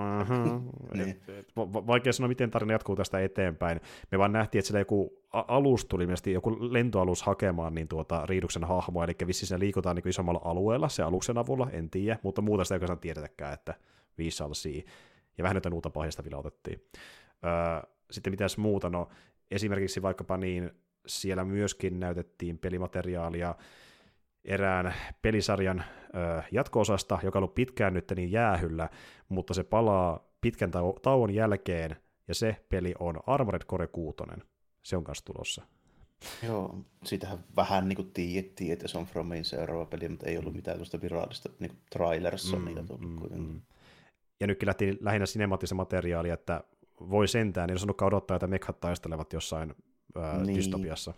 Vaikea sanoa, miten tarina jatkuu tästä eteenpäin. Me vaan nähtiin, että siellä joku alus tuli, joku lentoalus hakemaan niin tuota Reeduksen hahmoa, eli vissiin siinä liikutaan niin isommalla alueella, se aluksen avulla, en tiedä, mutta muuta sitä ei oikeastaan tiedetäkään, että we shall see. Ja vähän jotain uutta pahjasta vielä otettiin. Sitten mitäs muuta, no esimerkiksi vaikkapa niin, siellä myöskin näytettiin pelimateriaalia erään pelisarjan ö, jatko-osasta, joka on ollut pitkään nyt niin jäähyllä, mutta se palaa pitkän tau- tauon jälkeen, ja se peli on Armored Core kuusi. Se on kanssa tulossa. Joo, siitähän vähän niin kuin tiedettiin, että se on Fromin seuraava peli, mutta ei ollut mitään tuosta virallista niin trailerissa. Mm, niitä tullut mm, kuitenkin. Mm. Ja nytkin lähti lähinnä sinemaattista materiaalia, että voi sentään, niin on sanonutkaan odottaa, että mekhat taistelevat jossain Öö, niin. dystopiassa.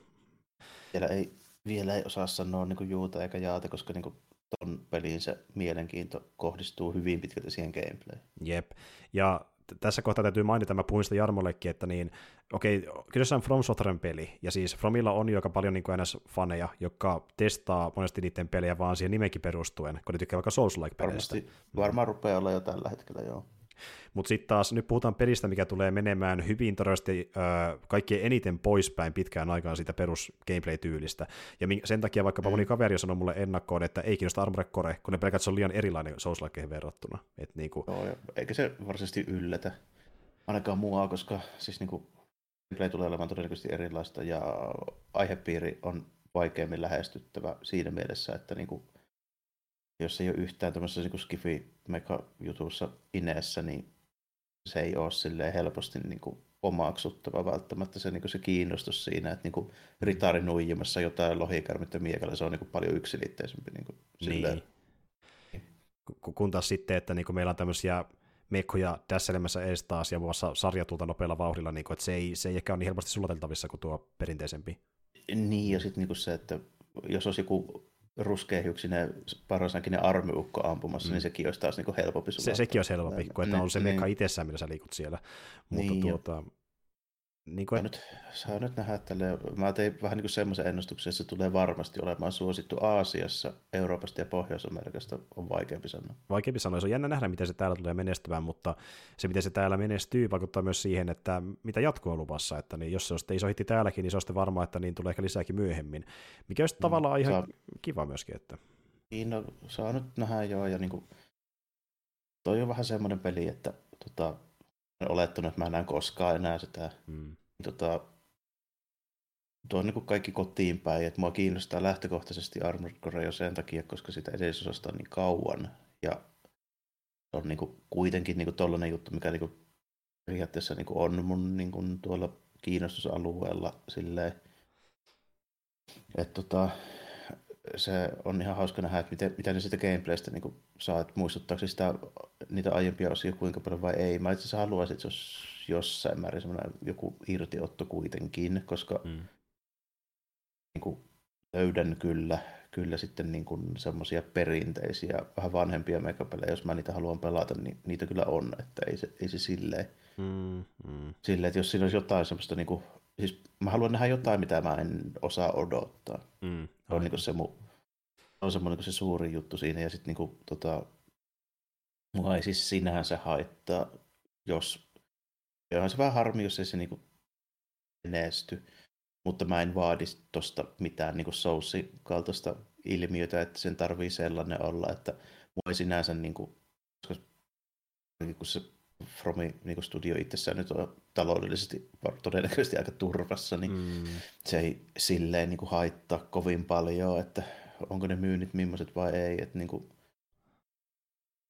Siellä ei, vielä ei osaa sanoa niin kuin juuta eikä jaata, koska niin kuin ton peliin se mielenkiinto kohdistuu hyvin pitkälti siihen gameplayin. Jep, ja t- tässä kohtaa täytyy mainita, mä puhuin sitä Jarmollekin, että niin, okei, okay, kyseessä on From Softwaren peli, ja siis Fromilla on jo aika paljon niin N S-faneja, jotka testaa monesti niiden pelejä vaan siihen nimenkin perustuen, kun ne tykkää vaikka Souls-like-peleistä. Varmaan rupeaa olla jo tällä hetkellä, joo. Mutta sitten taas nyt puhutaan pelistä, mikä tulee menemään hyvin todennäköisesti öö, kaikkein eniten poispäin pitkään aikaan siitä perus gameplay-tyylistä. Ja sen takia vaikkapa mm. moni kaveri sanoi mulle ennakkoon, että ei kiinnosta Armored Core, kun ne pelkät se on liian erilainen Souls-likeihin verrattuna. Et niinku... Joo, eikä se varsinaisesti yllätä ainakaan mua, koska siis niinku gameplay tulee olemaan todennäköisesti erilaista ja aihepiiri on vaikeammin lähestyttävä siinä mielessä, että niinku jos ei ole yhtään tämmöisessä niin skifi-meka-jutussa ineessä, niin se ei ole silleen helposti niin kuin omaksuttava välttämättä se, niin kuin se kiinnostus siinä, että niin kuin ritari nuijimassa jotain lohikärmittä miekalla, se on niin kuin paljon yksilitteisempä. Niin kuin silleen. Niin. Kun taas sitten, että niin kuin meillä on tämmöisiä mekkoja tässä elämässä ees taas ja muun muassa sarjatulta nopealla vauhdilla, niin kuin, että se ei, se ei ehkä ole niin helposti sulateltavissa kuin tuo perinteisempi. Niin, ja sitten niin kuin se, että jos olisi joku ruskeahiuksinen, parhaansakin armiukko ampumassa, mm. niin sekin olisi taas niinku helpompi. Se, sekin olisi helpompi, kun että on se mekka itsessään, millä sä liikut siellä. Mutta niin, tuota, niin kuin... nyt, saa nyt nähdä tälleen. Mä tein vähän niin semmoisen ennustuksen, että se tulee varmasti olemaan suosittu Aasiassa, Euroopasta ja Pohjois-Amerikasta on vaikeampi sanoa. Vaikeampi sanoa. Se on jännä nähdä, miten se täällä tulee menestymään, mutta se, miten se täällä menestyy, vaikuttaa myös siihen, että mitä jatkoa on luvassa. Että niin jos se on sitten iso hitti täälläkin, niin se on sitten varmaa, että niin tulee ehkä lisääkin myöhemmin. Mikä olisi tavallaan mm, saa... ihan kiva myöskin. Että... Niin, no, saa nyt nähdä joo. Ja niin kuin... Toi on vähän semmoinen peli, että... Tota... olettanut, että mä en näe koskaan enää sitä. Mm. Tota, tuo on niin kuin kaikki kotiin päin, että mua kiinnostaa lähtökohtaisesti Armored Core jo sen takia, koska sitä edellisosasta on niin kauan. Ja se on niin kuin kuitenkin niin kuin tollainen juttu, mikä niin kuin periaatteessa niin kuin on mun niin kuin tuolla kiinnostusalueella silleen. Että tota, se on ihan hauska nähdä, että miten, mitä ne sitä gameplaystä niin saa, että muistuttaako sitä niitä aiempia osia kuinka paljon vai ei. Mä itse asiassa haluaisin, että jos jossain määrin semmoinen joku irtiotto kuitenkin, koska mm. niin kuin löydän kyllä, kyllä sitten niin kuin semmoisia perinteisiä, vähän vanhempia megapelejä, jos mä niitä haluan pelata, niin niitä kyllä on, että ei se, ei se silleen, mm, mm. silleen, että jos siinä olisi jotain semmoista niin kuin, siis mä haluan nähdä jotain, mitä mä en osaa odottaa. Mm, on niin kuin se mu, on semmoinen kuin se suuri juttu siinä, ja sitten niin kuin tota, mua ei siis sinänsä haittaa, jos, onhan se vähän harmi, jos ei se niin kuin menesty, mutta mä en vaadi tosta mitään niin kuin Souls-kaltaista ilmiötä, että sen tarvii sellainen olla, että mua ei sinänsä, niin kuin, kun se Fromi niin kuin studio itsessään nyt on taloudellisesti todennäköisesti aika turvassa, niin mm. se ei silleen niin kuin haittaa kovin paljon, että onko ne myynnit millaiset vai ei. Että, niin kuin,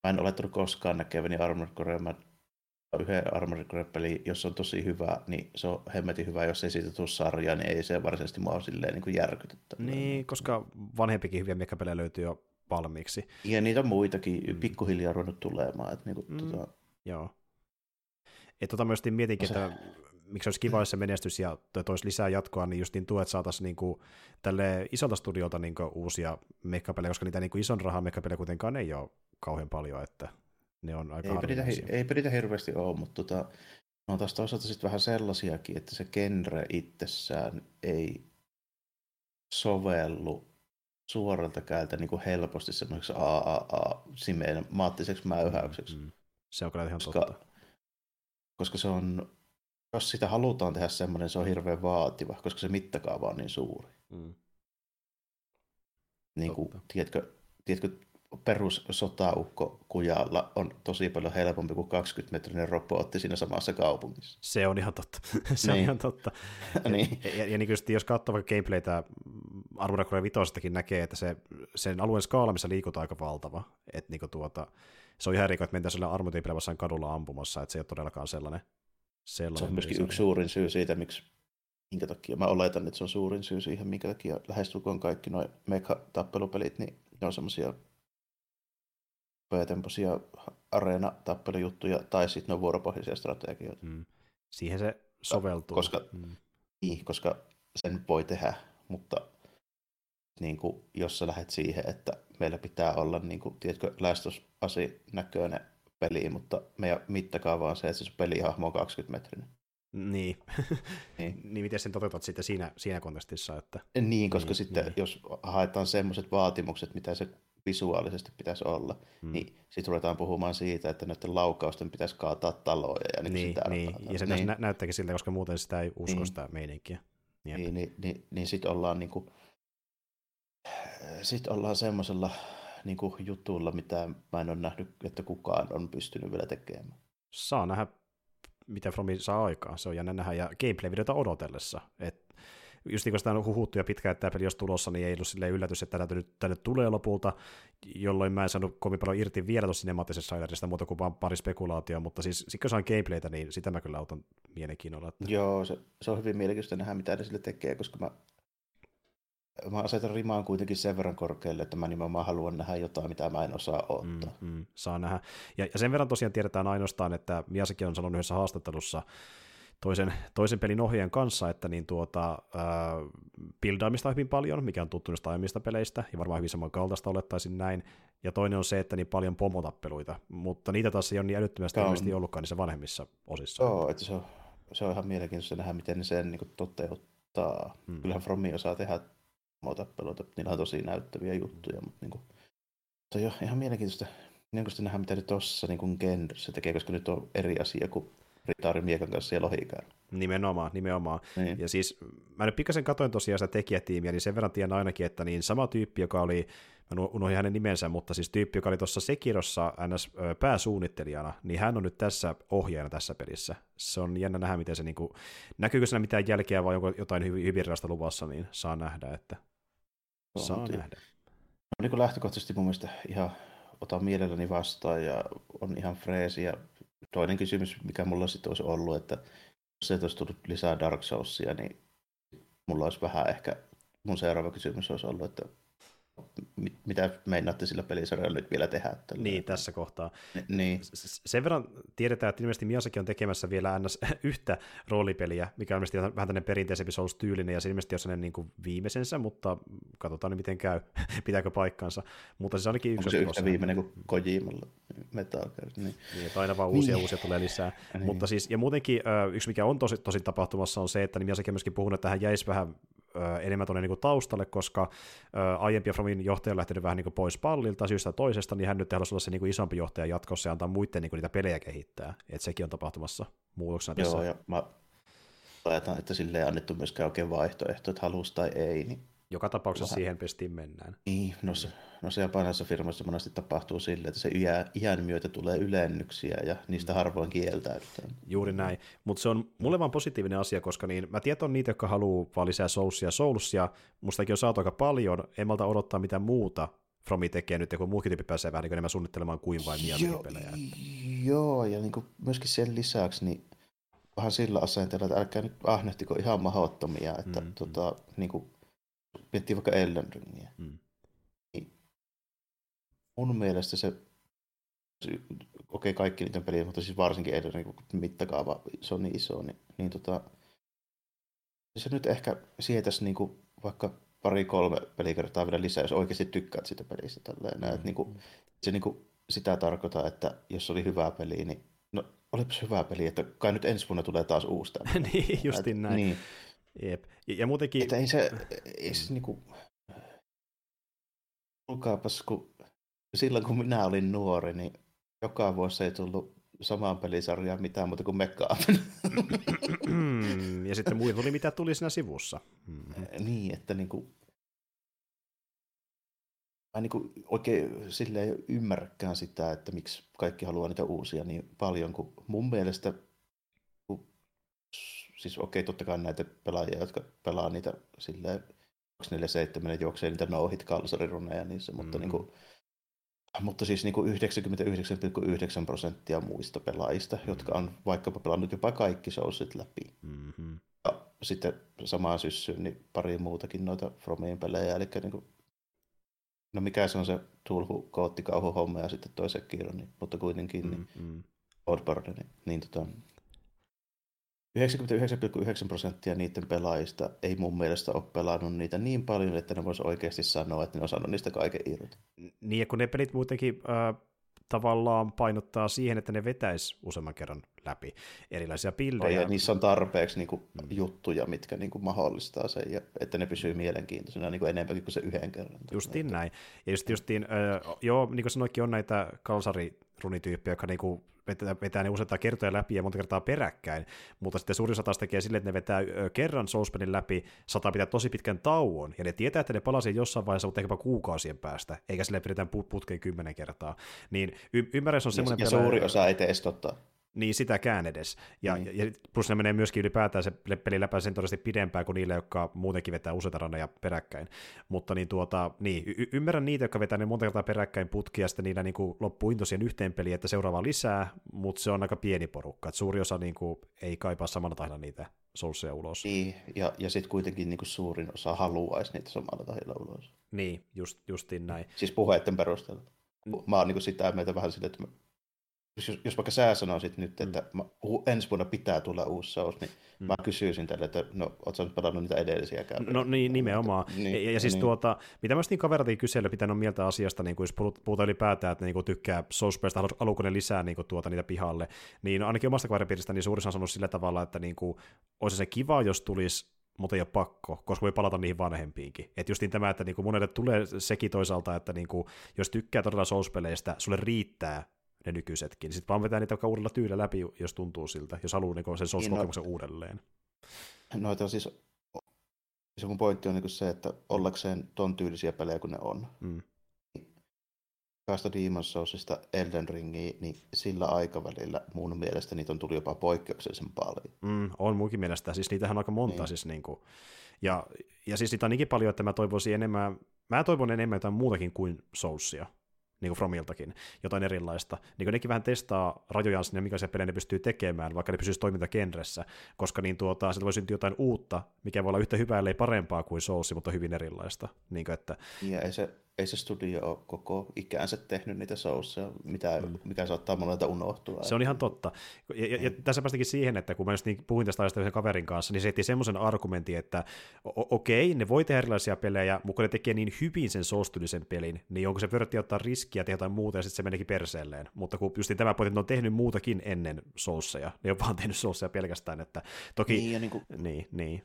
mä en olettanut koskaan näkeväni Armored Corea. Mä yhden Armored Core-peli, jos on tosi hyvä, niin se on hemmetin hyvä. Jos ei siitä tule sarjaa, niin ei se varsinaisesti mua silleen niin kuin järkytettä. Niin, koska vanhempikin hyviä mekapelejä löytyy jo valmiiksi. Ja niitä on muitakin mm. pikkuhiljaa ruvennut tulemaan. Että, niin kuin, mm. tota... Joo. Et tota myös mietinkin, että miksi olisi kiva, jos se menestyisi ja toisi lisää jatkoa, niin just niin tuet saataisiin niinku tälle isolta studiolta niinku uusia mekapelejä, koska niitä niinku ison rahan mekapelejä kuitenkaan ei ole kauhean paljon, että ne on aika harvinaisia. Ei niitä hirveästi ole, mutta tota, no tästä osalta sitten vähän sellaisiakin, että se genre itsessään ei sovellu suoralta käältä niinku helposti semmoiseksi A A A-simeemaattiseksi mäyhäykseksi. Mm. Se on kyllä ihan koska, totta. Koska se on, jos sitä halutaan tehdä semmoinen, se on hirveän vaativa, koska se mittakaava on niin suuri. Mm. Niin kuin, tiedätkö, tiedätkö, perus sotaukko Kujalla on tosi paljon helpompi kuin kaksikymmentämetrinen robotti siinä samassa kaupungissa. Se on ihan totta. se on niin. ihan totta. niin. Ja, ja, ja niin kyllä, jos katsoo vaikka gameplaytä, Armored Core vitostakin näkee, että se, sen alueen skaala, missä liikutaan, aika valtava. Että niin kuin tuota... Se on ihan rikko, että mentäisiin armuuteen pidävässään kadulla ampumassa, että se ei ole todellakaan sellainen. sellainen se on myöskin yksi suurin syy siitä, miksi, minkä takia, mä oletan, että se on suurin syy siihen, minkä takia lähestulkoon kaikki nuo mega-tappelupelit, niin ne on semmoisia pöötempoisia areena-tappelujuttuja, tai sitten ne on vuoropohjaisia strategioita. Mm. Siihen se soveltuu. Koska, mm. niin, koska sen voi tehdä, mutta... Niin kuin, jos sä lähdet siihen, että meillä pitää olla niin kuin, tiedätkö, lästöasi näköinen peli, mutta meidän mittakaava on se, että se pelihahmo on kaksikymmentä metriä. Niin. niin. Niin miten sen toteutat sitten siinä, siinä kontekstissa? Että... Niin, koska niin, sitten niin. Jos haetaan semmoiset vaatimukset, mitä se visuaalisesti pitäisi olla, hmm. niin sitten ruvetaan puhumaan siitä, että näiden laukausten pitäisi kaataa taloja. Ja niin, niin, niin. ja se niin. nä- näyttääkin siltä, koska muuten sitä ei usko niin. sitä meininkiä. Niin, niin, niin, niin, niin sitten ollaan... Niin kuin, Sitten ollaan semmoisella niin kuin jutulla, mitä mä en ole nähnyt, että kukaan on pystynyt vielä tekemään. Saa nähdä, mitä Fromi saa aikaan. Se on jännä nähdä ja gameplay-videota odotellessa. Et just niin kuin sitä on huhuttu ja pitkään, että tämä peli olisi tulossa, niin ei ollut silleen yllätys, että tämä nyt tänne tulee lopulta, jolloin mä en saanut kovin paljon irti vielä tuossa sinemaattisessa trailerista muuta kuin vaan pari spekulaatioa, mutta siis kun saan gameplaytä, niin sitä mä kyllä otan mielenkiinnolla. Että... Joo, se, se on hyvin mielenkiintoista nähdä, mitä ne sille tekee, koska mä Mä asetan rimaan kuitenkin sen verran korkealle, että mä nimenomaan haluan nähdä jotain, mitä mä en osaa ottaa. Mm, mm, saa nähdä. Ja, ja sen verran tosiaan tiedetään ainoastaan, että Miyazaki on sanonut yhdessä haastattelussa toisen, toisen pelin ohjeen kanssa, että niin tuota, pildaamista hyvin paljon, mikä on tuttu niistä aiemmista peleistä, ja varmaan hyvin samankaltaista olettaisin näin. Ja toinen on se, että niin paljon pomotappeluita, mutta niitä taas ei ole niin älyttömästi ilmeisesti ollutkaan niissä vanhemmissa osissa. Joo, että se on, se on ihan mielenkiintoista nähdä, miten ne sen niin kuin toteuttaa. Mm. Kyllähän Fromi osaa tehdä tappeluita. Niillä on tosi näyttäviä juttuja, mutta niin kuin, se on jo ihan mielenkiintoista nähdä, mitä nyt tuossa niin genressä tekee, koska nyt on eri asia kuin Ritari Miekan kanssa ja Lohikäärä. Nimenomaan, nimenomaan. Niin. Ja siis mä nyt pikkasen katsoin tosiaan sitä tekijätiimiä, niin sen verran tiedän ainakin, että niin sama tyyppi, joka oli mä unohdin hänen nimensä, mutta siis tyyppi, joka oli tuossa Sekirossa ns. Pääsuunnittelijana, niin hän on nyt tässä ohjaajana tässä pelissä. Se on jännä nähdä, miten se niinku, näkyykö siinä mitään jälkeä vai onko jotain hyvin, hyvin rasta luvassa, niin saa nähdä, että saa on, nähdä. No, niin kuin lähtökohtaisesti mun mielestä ihan otan mielelläni vastaan ja on ihan freesi. Ja toinen kysymys, mikä mulla sitten olisi ollut, että jos se olisi tullut lisää Dark Soulsia, niin mulla olisi vähän ehkä, mun seuraava kysymys olisi ollut, että mitä meinaatte sillä pelisarjalla nyt vielä tehdä? Tällä? Niin, tässä kohtaa. Niin. Sen verran tiedetään, että ilmeisesti Miyazaki on tekemässä vielä ns. Yhtä roolipeliä, mikä on ilmeisesti vähän tämmöinen perinteisempi Souls-tyylinen, ja se ilmeisesti on sellainen niin kuin viimeisensä, mutta katsotaan nyt miten käy, pitääkö paikkansa. Mutta siis ainakin yksi on yhtä osa. Viimeinen kuin Kojimalla Metal Gear. Niin. Niin, aina vaan uusia niin. uusia tulee lisää. Niin. Mutta siis, ja muutenkin yksi, mikä on tosi, tosi tapahtumassa, on se, että Miyazaki on myöskin puhunut, että hän jäisi vähän enemmän tuonne niin taustalle, koska ä, aiempia Fromin johtaja on lähtenyt vähän niin kuin pois pallilta syystä toisesta, niin hän nyt haluaisi olla se niin kuin isompi johtaja jatkossa ja antaa muiden niin kuin niitä pelejä kehittää. Et sekin on tapahtumassa muutoksena tässä. Joo, ja mä ajattelen, että sille ei annettu myöskään oikein vaihtoehto, että halusi tai ei. Niin joka tapauksessa vähän siihen pestiin mennään. Niin, no se, no se japanilaisessa firmassa monesti tapahtuu silleen, että se iä, iän myötä tulee ylennyksiä ja niistä mm. harvoin kieltäytään. Juuri näin, mutta se on mulle vaan positiivinen asia, koska niin, mä tiedän niitä, jotka haluaa vaan lisää soulsia ja soulsia, mustakin on saatu aika paljon, en malta odottaa mitä muuta Fromi tekee nyt, kun muukin tyyppi pääsee vähän niin enemmän suunnittelemaan kuin vain mieltä pelejä. Joo, ja niin kuin myöskin sen lisäksi, niin vähän sillä asenteella, että älkää nyt ahnehtiko ihan mahdottomia, että mm, tota, mm. niin kuin miettii vaikka Elden Ringiä. Mm. Niin mun mielestä se, okei okay, kaikki niiden pelejä, mutta siis varsinkin Elden Ringin mittakaava, se on niin iso, niin, niin tota, se nyt ehkä sietäisi niinku vaikka pari-kolme pelikertaa vielä lisää, jos oikeasti tykkäät sitä pelistä. Näet, mm. niinku, se niinku sitä tarkoittaa, että jos oli hyvää peliä, niin no olipas hyvää peliä, että kai nyt ensi vuonna tulee taas uusi tämmöinen. Niin, justiin näin. Niin. Jep. Ja muutenkin että ei se, ei se niinku tulkaapas, kun silloin kun minä olin nuori, niin joka vuosi ei tullut samaan pelisarjaan mitään muuta kuin Mekkaan. Ja sitten muita tuli mitä tuli siinä sivussa. Mm-hmm. Niin, että niinku mä niinku oikein silleen ei ymmärräkään sitä, että miksi kaikki haluaa niitä uusia niin paljon, kun mun mielestä siis okei, totta kai näitä pelaajia, jotka pelaa niitä silleen kaksikymmentäneljä seitsemän juoksee niitä no-hit kalsariruneja niissä, mm. mutta, niin kuin, mutta siis niin kuin yhdeksänkymmentäyhdeksän pilkku yhdeksän prosenttia muista pelaajista, mm. jotka on vaikkapa pelannut jopa kaikki showsit läpi. Mm-hmm. Ja sitten samaan syssyyn niin pari muutakin noita Fromin pelejä, eli niin kuin, no mikä se on se tulhu, kootti, kauhu, homma ja sitten toi Sekiro, niin, mutta kuitenkin niin, mm-hmm. Bloodborne, niin, niin tota yhdeksänkymmentäyhdeksän pilkku yhdeksän prosenttia niiden pelaajista ei mun mielestä ole pelannut niitä niin paljon, että ne vois oikeasti sanoa, että ne on saanut niistä kaiken irti. Niin, ja kun ne pelit muutenkin äh, tavallaan painottaa siihen, että ne vetäisi useamman kerran läpi erilaisia pillejä. Ja niissä on tarpeeksi niinku, mm. juttuja, mitkä niinku, mahdollistaa sen, ja, että ne pysyy mielenkiintoisena niinku, enemmänkin kuin se yhden kerran. Justiin näin. Ja just, justiin, äh, joo, niin kuin sanoikin, on näitä kalsarirunityyppejä, jotka niinku vetää ne useita kertoja läpi ja monta kertaa peräkkäin, mutta sitten suurin osa taas tekee silleen, että ne vetää kerran Soulspelin läpi, saattaa pitää tosi pitkän tauon, ja ne tietää, että ne palasivat jossain vaiheessa, mutta ehkäpä kuukausien päästä, eikä silleen pidetään putkeen kymmenen kertaa. Niin y- ymmärrän, se on semmoinen pelaaja. Ja suuri osa ei testottaa. Niin sitäkään edes. Ja, mm. ja plus ne menee myöskin ylipäätään se peli läpi sen todellisesti pidempään kuin niille, jotka muutenkin vetää useita ranneja peräkkäin. Mutta niin tuota, niin, y- ymmärrän niitä, jotka vetää ne monta kertaa peräkkäin putkia ja sitten niillä niin loppuu into siihen yhteen peliin, että seuraava lisää, mutta se on aika pieni porukka. Et suuri osa niin kuin, ei kaipaa samalla tahdilla niitä soulsia ulos. Niin, ja, ja sitten kuitenkin niin kuin suurin osa haluaisi niitä samalla tahdilla ulos. Niin, just, justiin näin. Siis puheiden perusteella. Mä oon niin kuin sitä mieltä vähän silleen, että Jos, jos vaikka sä sanoisit nyt, että mm. ensi vuonna pitää tulla uusi Souls, niin mm. mä kysyisin tälle, että no, ootko nyt pelannut niitä edellisiä käyttöjä? No niin, nimenomaan. Niin, ja, ja niin. Siis tuota, mitä mä sitten kaveratin kyselyä, mitä on mieltä asiasta, niin jos puhutaan ylipäätään, että niin tykkää Souls-pelistä, haluaisi alukone lisää niin tuota niitä pihalle, niin ainakin omasta kaveripiiristä niin suurissa on sanonut sillä tavalla, että niin kuin, olisi se kiva, jos tulisi mutta ei ole pakko, koska voi palata niihin vanhempiinkin. Että justiin tämä, että niin kuin monelle tulee sekin toisaalta, että niin kuin, jos tykkää todella Souls-peleistä, sulle riittää ne nykyisetkin. Sitten vaan vetää niitä uudella tyylillä läpi, jos tuntuu siltä, jos haluaa niin sen Souls-kokemuksen no, uudelleen. No, on siis, se mun pointti on niin se, että ollakseen ton tyylisiä pelejä kuin ne on. Mm. kaasta Demon's Soulsista Elden Ringiin, niin sillä aikavälillä mun mielestä niitä on tullut jopa poikkeuksellisen paljon. Mm, on munkin mielestä. Siis niitähän on aika monta. Niin. Siis niinku. ja, ja siis niitä on niinkin paljon, että mä toivoisin enemmän, mä toivon enemmän jotain muutakin kuin Soulsia. Niin kuin Fromiltakin, jotain erilaista. Niin kuin nekin vähän testaa rajojaan sinne, minkälaisia pelejä ne pystyy tekemään, vaikka ne pysyisi toimintagenressä, koska niin tuota, sieltä voi syntyä jotain uutta, mikä voi olla yhtä hyvää, ellei parempaa kuin Souls, mutta hyvin erilaista. Niin kuin, että... Ja ei se, ei se studio ole koko ikäänsä tehnyt niitä Soulsia, mitä, mm. mikä saattaa monelta unohtua. Se on ihan totta. Ja, ja, ja tässä päästäkin siihen, että kun mä just niin puhuin tästä ajasta kaverin kanssa, niin se etti semmoisen argumentin, että o- okei, ne voi tehdä erilaisia pelejä, mutta kun ne tekee niin hyvin sen Souls-tyylisen pelin, niin onko se pyörätti ottaa riski ja tehdään muuta, ja sitten se menikin perseelleen. Mutta kun justiin tämä pointti, on tehnyt muutakin ennen Soulsia, ne on vaan tehnyt Soulsia pelkästään, että toki... Niin, ja niin kuin... Niin, niin.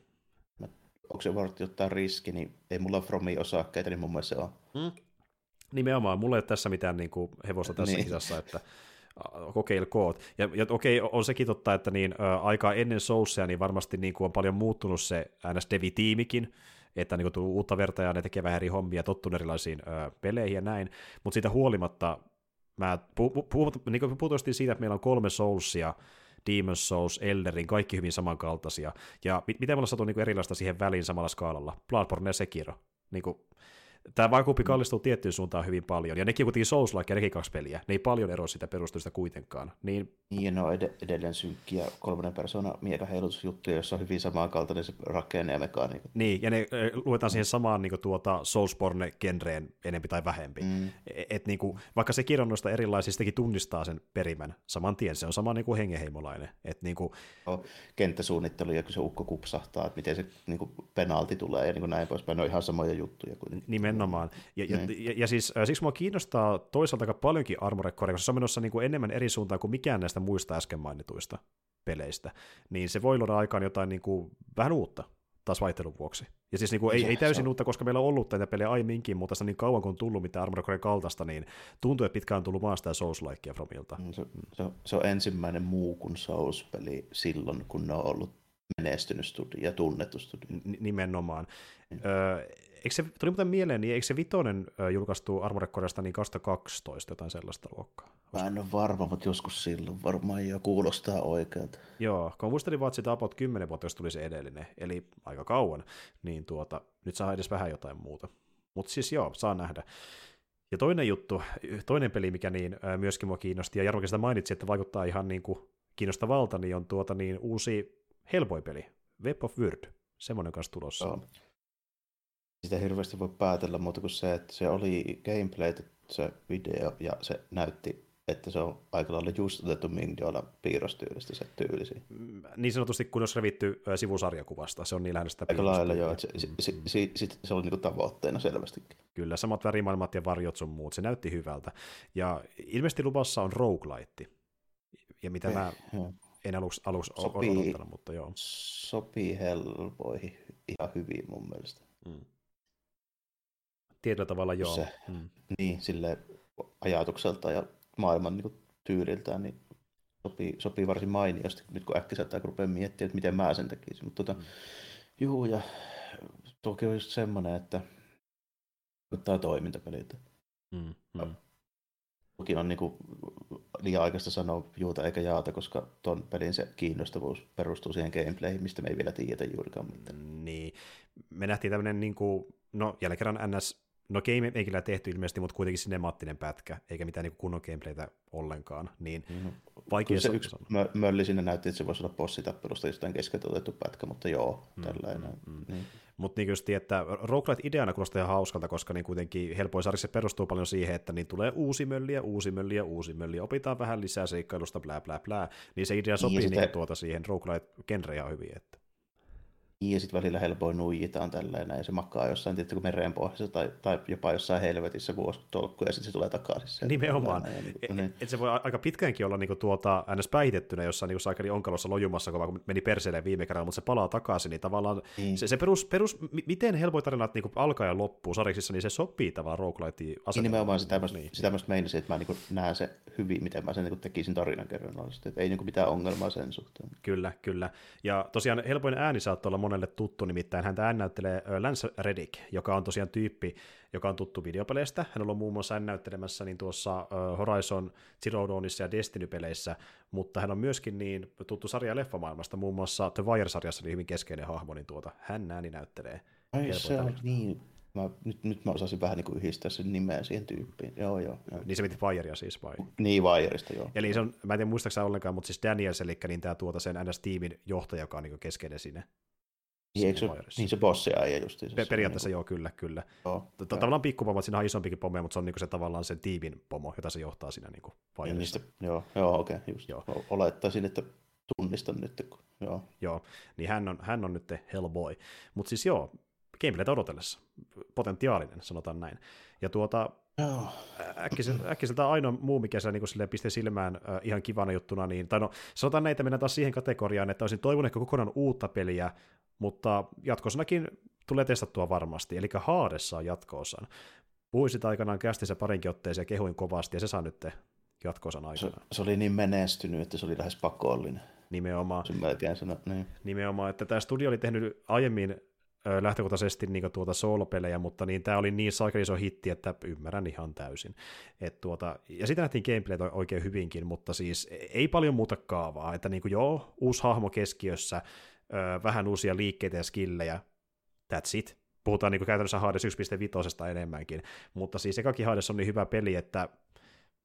Mä, onko se varmasti ottaa riski, niin ei mulla ole Fromia osakkeita, niin mun mielestä se on. Mm. Nimenomaan, mulla ei ole tässä mitään niin kuin hevosta tässä niin. Kisassa, että kokeilkoot. Ja, ja okei, okay, on sekin totta, että niin, ä, aikaa ennen Soulsia niin varmasti niin kuin on paljon muuttunut se N S-devi-tiimikin, että niin tullut uutta verta ja ne tekee vähän eri hommia, tottunut erilaisiin ö, peleihin ja näin, mutta siitä huolimatta, mä puhutaan puh- puh- niin puh- siitä, että meillä on kolme Soulsia, Demon's Souls, Elderin, kaikki hyvin samankaltaisia, ja mit- miten me ollaan saatu niin erilaista siihen väliin samalla skaalalla, Bloodborne ja Sekiro, niin kuin, tämä vaikupi kallistuu tiettyyn suuntaan hyvin paljon, ja nekin kuitenkin Souls-like ja nekin kaksi peliä, ne ei paljon eroa sitä perustelusta kuitenkaan. Niin... Ja no ed- edelleen synkkiä kolmannen persoonan miekaheilutusjuttuja, jossa on hyvin samankaltainen se rakenne ja mekaniikka. Niin, ja ne luetaan siihen samaan niin kuin tuota Soulsborne-genreen enempi tai vähempi. Mm. Et, niin kuin, vaikka se kirja noista erilaisistakin tunnistaa sen perimän saman tien, se on sama niin kuin hengenheimolainen. Et, niin kuin... no, kenttäsuunnittelu ja kun se ukko kupsahtaa, että miten se niin kuin penalti tulee ja niin kuin näin poispäin, ne on ihan samoja juttuja kuin... Nimen- Menomaan. Ja, ja, ja, ja siis siksi mua kiinnostaa toisaalta aika paljonkin Armored Core, koska se on menossa niin kuin enemmän eri suuntaan kuin mikään näistä muista äsken mainituista peleistä. Niin se voi luoda aikaan jotain niin kuin vähän uutta taas vaihtelun vuoksi. Ja siis niin kuin ei, ei täysin uutta, koska meillä on ollut näitä pelejä aiemminkin, mutta tässä niin kauan kuin on tullut mitään Armored Coren kaltaista, niin tuntuu, että pitkään on tullut maasta ja Souls-likea Fromilta. Se, se, se on ensimmäinen muu kuin Souls-peli silloin, kun ne on ollut menestynyt studio ja tunnettu studio. N- nimenomaan. Mm. Öö, Eikö se, tuli muuten mieleen, niin eikö se Vitoinen julkaistu Armored Coresta niin kaksituhattakaksitoista jotain sellaista luokkaa? Mä en ole varma, mutta joskus silloin varmaan jo kuulostaa oikealta. Joo, kun muistelin vaan, että sitä about kymmenen vuotta, jos tuli se edellinen, eli aika kauan, niin tuota, nyt saa edes vähän jotain muuta. Mutta siis joo, saa nähdä. Ja toinen juttu, toinen peli, mikä niin myöskin mua kiinnosti, ja Jarmokin sitä mainitsi, että vaikuttaa ihan niin kuin kiinnostavalta, niin on tuota niin uusi Hellboy-peli, Web of Wyrd, semmoinen kanssa tulossa. Joo. Sitä hirveästi voi päätellä, mutta kun se, että se oli gameplay, se video, ja se näytti, että se on aika lailla just otettu Mingjoilla piirrostyylistä se tyylisiin. Niin sanotusti, kun olisi revitty sivusarjakuvasta, se on niin lähdöstä piirrostyylistä. Aika lailla joo, että se, se, se, se, se, se oli niinku tavoitteena selvästikin. Kyllä, samat värimaailmat ja varjot sun muut, se näytti hyvältä. Ja ilmeisesti luvassa on roguelite, ja mitä Ei, mä... Joo. En aluksi, aluksi sopii, odottanut, mutta joo. Sopii Hellboyhin ihan hyvin mun mielestä. Mm. Tietyllä tavalla joo. Se, mm. Niin, silleen ajatukselta ja maailman niin kuin, tyyliltään niin sopii, sopii varsin mainiosti, nyt kun äkkiseltään rupeaa miettimään, että miten mä sen tekisin. Mutta tuota, mm. juu, ja toki on just semmoinen, että ottaa toimintapeliltä. Mm. Mm. Toki on niin kuin, liian aikaista sanoa juuta eikä jaata, koska tuon pelin se kiinnostavuus perustuu siihen gameplayhin, mistä me ei vielä tiedetä juurikaan mitään. Niin, me nähtiin tämmöinen, niin kuin, no jälleen kerran N S, no game ei kyllä tehty ilmeisesti, mutta kuitenkin sinemaattinen pätkä, eikä mitään niin kuin kunnon gameplaytä ollenkaan. Niin mm-hmm. Kyllä se so- yksi mö- mölli sinne näytti, että se voisi olla bossitappelusta jostain keskeltä otettu pätkä, mutta joo, mm-hmm. tällainen. Mm-hmm. Niin. Mutta niin kyllä, että roguelite-ideana kuulostaa ihan hauskalta, koska niin kuitenkin Hellboy-sarjassa perustuu paljon siihen, että niin tulee uusi mölli ja uusi mölli ja uusi mölli, opitaan vähän lisää seikkailusta, blää, blää, blää, niin se idea sopii sitä... niin tuota siihen roguelite-genrejaan hyvin. Että. Ja sitten välillä Hellboy nuijitaan tälleen näin, se makaa jossain tietysti merenpohjassa tai, tai jopa jossain helvetissä vuositolkkuja, ja sitten se tulee takaisin. Nimenomaan. Niin. Et se voi aika pitkäänkin olla niinku tuota, aina päihitettynä jossain niinku saakeli onkalossa lojumassa, kun meni perseelleen viime kerralla, mutta se palaa takaisin, niin tavallaan mm. se, se perus, perus, miten Hellboy tarinat niinku alkaa ja loppuu sarjiksissa, niin se sopii tavallaan roguelite asetelmaan. Nimenomaan sitä tämmöistä niin. Meinasin, että mä niinku näen se hyvin, miten mä sen niinku tekisin tarinan kerran. Ei niinku mitään ongelmaa sen suhteen. Kyllä, kyllä. Ja tosiaan Hellboyn ääni saattaa olla monelle tuttu, nimittäin häntä näyttelee Lance Reddick, joka on tosiaan tyyppi, joka on tuttu videopeleistä. Hän on ollut muun muassa näyttelemässä niin tuossa Horizon Zero Dawnissa ja Destiny-peleissä, mutta hän on myöskin niin tuttu sarja- ja leffamaailmasta, muun muassa The Wire-sarjassa oli hyvin keskeinen hahmo, niin tuota, hän ääni näyttelee. Ai se on niin. Mä, nyt, nyt mä osasin vähän niin yhdistää sen nimeä siihen tyyppiin. Joo, joo, joo. Niin se mietit Wirea siis vai? Niin, Wiresta, joo. Eli se on, mä en tiedä muistaakseni ollenkaan, mutta siis Daniels, eli niin tämä tuota sen N S-tiimin johtaja, joka on niin keskeinen siinä. Niin se, niin se bossi äijä justiin. Per- periaatteessa niin kuin... joo, kyllä, kyllä. Joo, tavallaan pikkupomo, että siinä on isompikin pomo, mutta se on niin se tavallaan sen tiimin pomo, jota se johtaa siinä niin Wireissa. Niin, sitä, joo, joo okei, okay, just. Joo. Olettaisin, että tunnistan nyt. Kun... Joo. joo, niin hän on, hän on nyt Hellboy. Mutta siis joo. Gameplaytä odotellessa. Potentiaalinen, sanotaan näin. Ja tuota, oh. äkkiseltä ainoa muu, mikä se niin kuin pisti silmään äh, ihan kivana juttuna, niin, tai no, sanotaan näitä, mennään taas siihen kategoriaan, että olisin toivonut ehkä kokonaan uutta peliä, mutta jatkoosanakin tulee testattua varmasti, eli Hades saa jatko-osan. Puhuin sitä aikanaan kästissä parinkin otteeseen ja kehuin kovasti, ja se saa nyt jatko-osan aikanaan. Se, se oli niin menestynyt, että se oli lähes pakollinen. Nimenomaan. Sen melkein sanoa, niin. Nimenomaan, että tämä studio oli tehnyt aiemmin lähtökohtaisesti niin tuota soolopelejä, mutta niin tämä oli niin saakeli iso hitti, että ymmärrän ihan täysin. Et tuota, ja sitä nähtiin gameplaytä oikein hyvinkin, mutta siis ei paljon muuta kaavaa, että niin kuin joo, uusi hahmo keskiössä, vähän uusia liikkeitä ja skillejä, that's it. Puhutaan niin kuin käytännössä Hades yksi pilkku viisi enemmänkin, mutta siis ekakin Hades on niin hyvä peli, että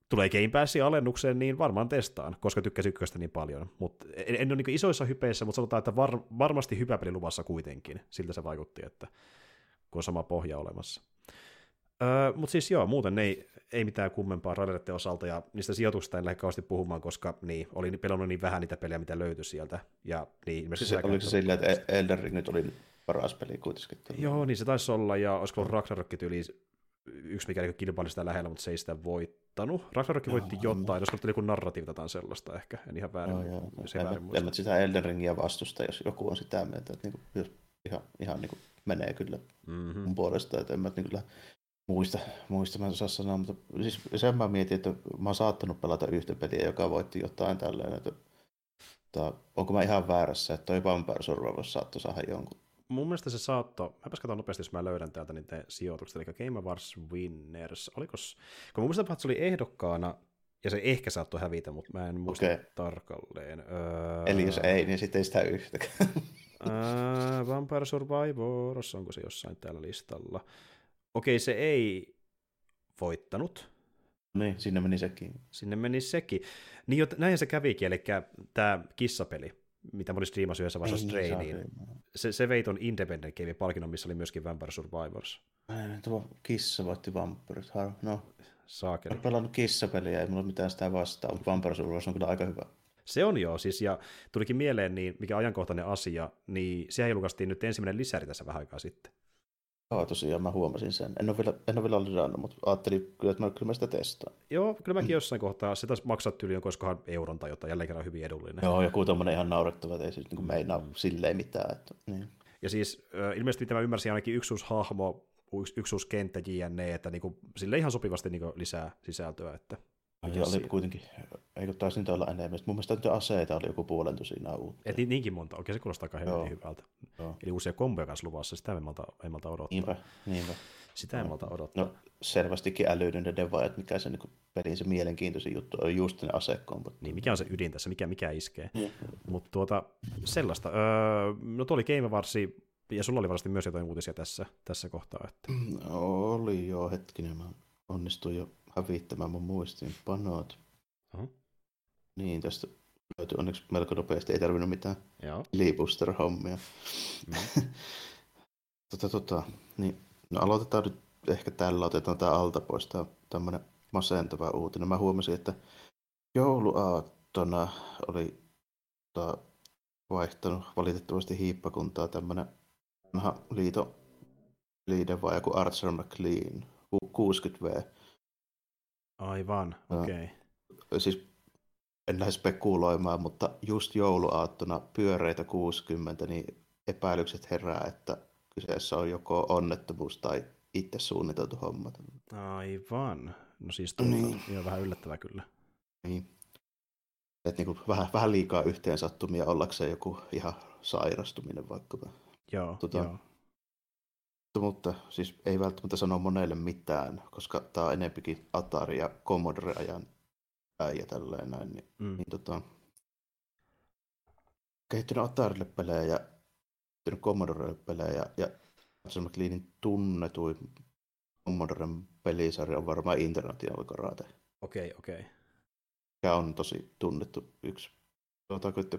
tulee Game Passin alennukseen, niin varmaan testaan, koska tykkäsin ykköstä niin paljon. Mut en, en ole niin isoissa hypeissä, mutta sanotaan, että var, varmasti hyvä peli luvassa kuitenkin. Siltä se vaikutti, että kun on sama pohja olemassa. Öö, mutta siis joo, muuten ei, ei mitään kummempaa raidereiden osalta, ja niistä sijoituksista en lähde kauheasti puhumaan, koska niin, oli pelannut niin vähän niitä pelejä, mitä löytyi sieltä. Ja, niin, siis se, oliko se sillä, että Elden Ring nyt oli paras peli kuitenkin? Joo, niin se taisi olla, ja olisiko ollut Ragnarokki tyyliin yksi, mikä kilpaili sitä lähellä, mutta se ei sitä voittanut. Ragnarokki voitti jotain, jos oli joku narratiivita tai sellaista ehkä, en ihan väärin. No, joo, se en, väärin en, en sitä Elden Ringiä vastusta, jos joku on sitä mieltä, että niinku, jos ihan, ihan niinku menee kyllä mm-hmm. mun puolesta, että en mä niinku muista, muista mä en osaa sanoa, mutta siis sen mä mietin, että mä oon saattanut pelata yhtä peliä, joka voitti jotain tällainen, että, että onko mä ihan väärässä, että toi Vampire Survivor saattoi saada jonkun. Mun mielestä se saattoi, mä katsotaan nopeasti, jos mä löydän täältä niitä sijoituksia, eli Game Awards Winners, olikos, kun mun mielestä se oli ehdokkaana, ja se ehkä saattoi hävitä, mutta mä en muista okay. tarkalleen. Öö... Eli jos ei, niin sitten ei sitä yhtäkään. Öö, Vampire Survivor, onko se jossain täällä listalla? Okei, se ei voittanut. Niin, sinne meni sekin. Sinne meni sekin. Niin jo, näin se kävikin, eli tämä kissapeli. Mitä moni striimasi yhdessä vasta Strainiin. Se, se vei ton Independent Game-palkinnon, missä oli myöskin Vampire Survivors. Ei, tuo kissa voitti Vampirit. No, saakeli. Olen pelannut kissapeliä, ei mulla ole mitään sitä vastaan, mutta Vampire Survivors on kyllä aika hyvä. Se on joo, siis, ja tulikin mieleen, niin, mikä ajankohtainen asia, niin sehän julkaistiin nyt ensimmäinen lisäri tässä vähän aikaa sitten. Joo, tosiaan mä huomasin sen. En ole vielä, en ole vielä lidannut, mutta ajattelin, kyllä, että mä, kyllä mä sitä testaan. Joo, kyllä mäkin jossain kohtaa. Se taas maksaa tyyliin, koiskohan euron tai jotain. Jälleen kerran hyvin edullinen. Joo, joku tommoinen ihan naurettava, että ei siis niin kuin meinaa silleen mitään. Että, niin. Ja siis ilmeisesti mitä mä ymmärsin, ainakin yksi uusi hahmo, yksi uusi kenttä jne, että niin kuin, sille ihan sopivasti niin kuin lisää sisältöä. Että ja oli kuitenkin, eikö taisi niitä olla enemmän. Mun mielestä niitä aseita oli joku puolentu siinä uutta. Et niinkin monta, oikein se kuulostaa aika helvetin hyvältä. Joo. Eli uusia komboja kanssa luvassa, sitä en malta, en malta odottaa. Niinpä, niinpä. Sitä en malta odottaa. No selvästikin älyinen devaajat, mikä se niin pelin se mielenkiintoisin juttu on just ne asekombot. Niin, mikä on se ydin tässä, mikä, mikä iskee. Mutta tuota, sellaista. Öö, no tuo oli Game Warsi, ja sulla oli varmasti myös jotain uutisia tässä, tässä kohtaa. Että... No, oli joo, hetkinen, mä onnistuin jo. Hävittämään mun muistiinpanot. Uh-huh. Niin, tästä löytyy onneksi melko nopeasti, ei tarvinnut mitään liipuster-hommia. Mm. tota, tota, niin, no aloitetaan nyt ehkä tällä, otetaan tää alta pois, tää tämmönen masentava uutinen. Mä huomasin, että jouluaattona oli tota, vaihtanut valitettavasti hiippakuntaa tämmönen vanha liito liidenvaaja kuin Arthur McLean, kuusikymmentä vuotta. Aivan, okei. Okay. Siis en lähde spekuloimaan, mutta just jouluaattona pyöreitä kuusikymmentä, niin epäilykset herää, että kyseessä on joko onnettomuus tai itse suunniteltu homma. Aivan. No siis tuntuu niin. Vähän yllättävää kyllä. Niin. Että niin kuin vähän, vähän liikaa yhteensattumia ollakseen joku ihan sairastuminen vaikkapa. Joo, tota, joo. Mutta siis ei välttämättä sano monelle mitään, koska tämä on enempikin Atari ja Commodore-ajan äijä tälleen näin. Niin, mm. niin, tota, kehittynyt Atarille pelejä, kehittynyt Commodorelle pelejä ja Atari McLeanin tunnetuin Commodoren pelisarja on varmaan International Karate. Okei, okay, okei. Okay. Mikä on tosi tunnettu yksi. Sanotaanko, että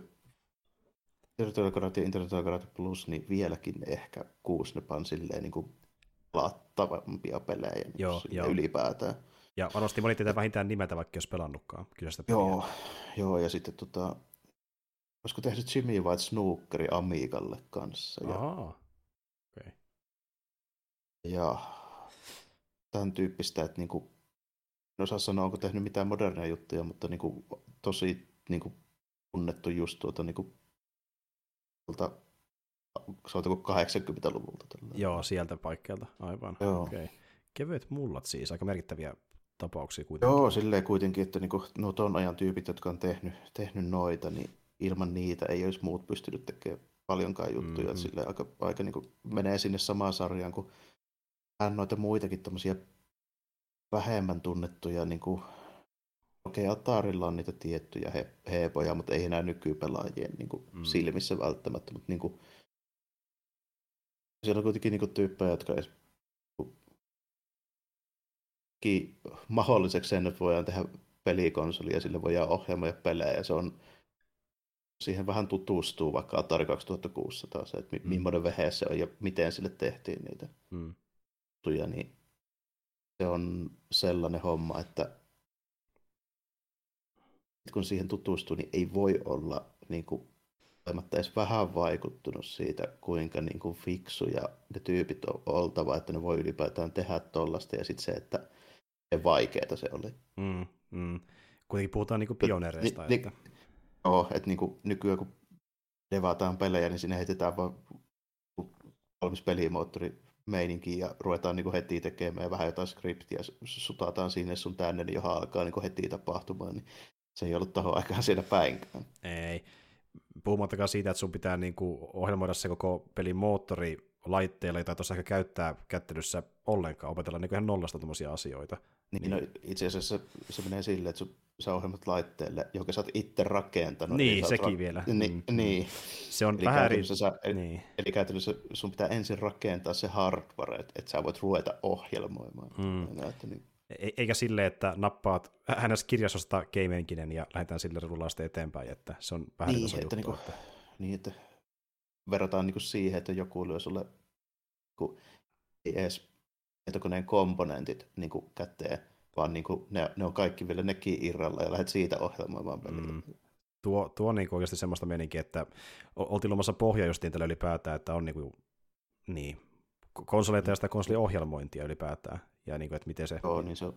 International Karate ja International Karate Plus, niin vieläkin ehkä kuusi ne pan silleen niin kuin laattavampia pelejä joo, joo. ylipäätään. Ja varmasti moni tietää vähintään nimetä, vaikka ei olisi pelannutkaan kyseistä peliä. Joo, joo, ja sitten tota, olisiko tehnyt Jimmy White Snookeri Amigalle kanssa. Ahaa, okei. Ja, okay. ja tämän tyyppistä, että niin kuin, en osaa sanoa, onko tehnyt mitään moderneja juttuja, mutta niin kuin, tosi niin kuin, tunnettu just tuota niin kuin, kahdeksankymmentäluvulta. Tällä. Joo, sieltä paikkeelta, aivan. Okay. Kevyet mullat siis, aika merkittäviä tapauksia kuitenkin. Joo, silleen kuitenkin, että niinku, no ton ajan tyypit, jotka on tehnyt, tehnyt noita, niin ilman niitä ei olisi muut pystynyt tekemään paljonkaan juttuja. Mm-hmm. Silleen aika, aika niinku menee sinne samaan sarjaan, kun hän noita muitakin tämmöisiä vähemmän tunnettuja, niinku, okei, okay, Atarilla on niitä tiettyjä he, heepoja, mutta ei enää nykypelaajien niin kuin, mm. silmissä välttämättä. Mutta, niin kuin, siellä on kuitenkin niin kuin, tyyppejä, jotka edes, ki, mahdolliseksi sen, että voidaan tehdä pelikonsoli ja sille voidaan ohjelmoida pelejä. Se on, siihen vähän tutustuu vaikka Atari kaksituhattakuusisataa, se, että mm. millainen vehe se on ja miten sille tehtiin niitä mm. tuja, niin se on sellainen homma, että kun siihen tutustuu, niin ei voi olla niin kuin, edes vähän vaikuttunut siitä, kuinka niin kuin, fiksuja ne tyypit on oltava, että ne voi ylipäätään tehdä tollaista ja sitten se, että vaikeeta se oli. Mm, mm. Kuitenkin puhutaan niin kuin pioneereista. Ni, että... Ni, joo, että niin kuin, nykyään kun devataan pelejä, niin sinne heitetään vaan valmis pelimoottori meininkiin ja ruvetaan niin kuin, heti tekemään vähän jotain skriptiä, sutataan sinne sun tänne, niin johon alkaa niin kuin, heti tapahtumaan. Niin... Se ei ollut tahon aikaan siinä päinkään. Ei. Puhumattakaan siitä, että sun pitää niinku ohjelmoida se koko pelin moottori laitteella, jota tuossa ehkä käyttää kättelyssä ollenkaan, opetella niinku ihan nollasta tuommoisia asioita. Niin, niin. No, itse asiassa se menee silleen, että sun, sä ohjelmat laitteelle, jonka sä oot itse rakentanut. Niin, niin sekin ra- vielä. Ni, mm. Niin. Se on eli vähän eri... Sä, eli, niin. eli käytännössä sun pitää ensin rakentaa se hardware, että et sä voit ruveta ohjelmoimaan. Mm. Näyttä, niin. Eikä silleen, että nappaat hänessä kirjastosta Game-enkinen ja lähdetään sille rullaa sitten eteenpäin, että se on vähän niin, että juttu. Niinku, että... Niin, että verrataan niinku siihen, että joku lyö sulle kun ei edes tietokoneen komponentit niinku käteen, vaan niinku ne, ne on kaikki vielä nekin irralla ja lähdet siitä ohjelmoimaan peliin. Mm. Tuo, tuo on niinku oikeasti semmoista meininkiä, että oltiin luomassa pohja justiin tällä ylipäätään, että on niinku, niin, konsoleita ja sitä konsoliohjelmointia ylipäätään. Ja niin kuin, että miten se... Joo, niin se on...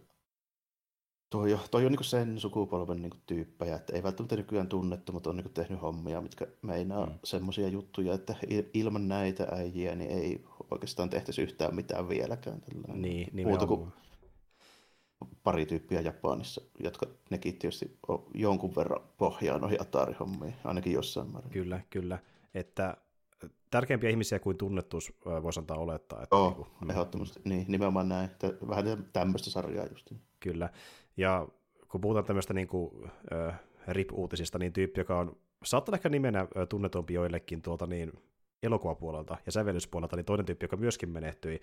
Toi on, toi on niin kuin sen sukupolven niin kuin tyyppejä, että ei välttämättä nykyään tunnettu, mutta on niin kuin tehnyt hommia, mitkä meinaa mm. semmoisia juttuja, että ilman näitä äijiä niin ei oikeastaan tehtäisi yhtään mitään vieläkään. Tällainen. Niin, nimenomaan. Muuta kuin pari tyyppiä Japanissa, jotka nekin tietysti on jonkun verran pohjaa noihin Atari-hommiin, ainakin jossain määrin. Kyllä, kyllä. Että... Tärkeimpiä ihmisiä kuin tunnettuus voisi antaa olettaa. Että joo, niin ehdottomasti. Niin, nimenomaan näin. Vähän tämmöistä sarjaa just. Kyllä. Ja kun puhutaan tämmöistä niin kuin, äh, rip-uutisista, niin tyyppi, joka on saattaa ehkä nimenä tunnetumpi joillekin tuolta niin elokuvapuolelta ja sävellyspuolelta, niin toinen tyyppi, joka myöskin menehtyi.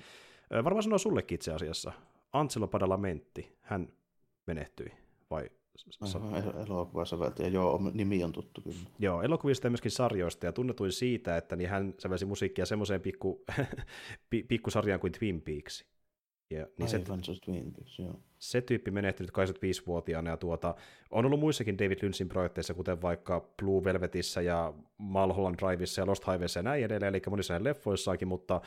Äh, varmaan sanoo sullekin itse asiassa. Angelo Badalamenti, hän menehtyi, vai... elokuvasäveltäjä, joo, nimi on tuttu kyllä. Joo, elokuvista ja myöskin sarjoista, ja tunnetuin siitä, että niin hän sävelsi musiikkia semmoiseen pikku, pikkusarjaan kuin Twin Peaks. Ja, niin se, Twin Peaks, joo. Se tyyppi menehtynyt kahdeksankymmentäviisivuotiaana, ja tuota, on ollut muissakin David Lynchin projekteissa, kuten vaikka Blue Velvetissä, ja Mulholland Driveissa, ja Lost Highwayssa, ja näin edelleen, eli monissa hänen leffoissaakin, mutta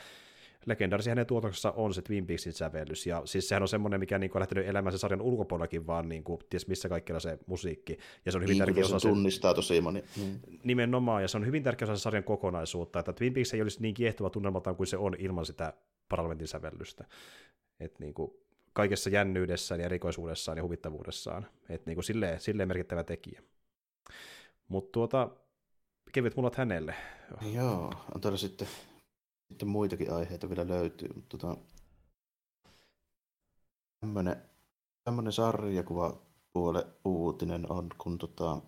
legendaarisia hänen tuotoksessa on se Twin Peaksin sävellys, ja siis sehän on semmoinen, mikä on lähtenyt elämään sen sarjan ulkopuolellakin, vaan niin kuin, ties missä kaikkialla se musiikki, ja se on hyvin niin, tärkeä osa sen... tunnistaa tosi ilman. Niin. Nimenomaan, ja se on hyvin tärkeä osa sen sarjan kokonaisuutta, että Twin Peaks ei olisi niin kiehtova tunnelmaltaan kuin se on ilman sitä parlamentin sävellystä. Että niin kuin kaikessa jännyydessään ja erikoisuudessaan ja huvittavuudessaan. Että niin kuin silleen, silleen merkittävä tekijä. Mutta tuota, kevyt mullat hänelle. Joo, on todella sitten... Sitten muitakin aiheita vielä löytyy, mutta tota, tämmönen, tämmönen sarjakuvapuole uutinen on, kun tota,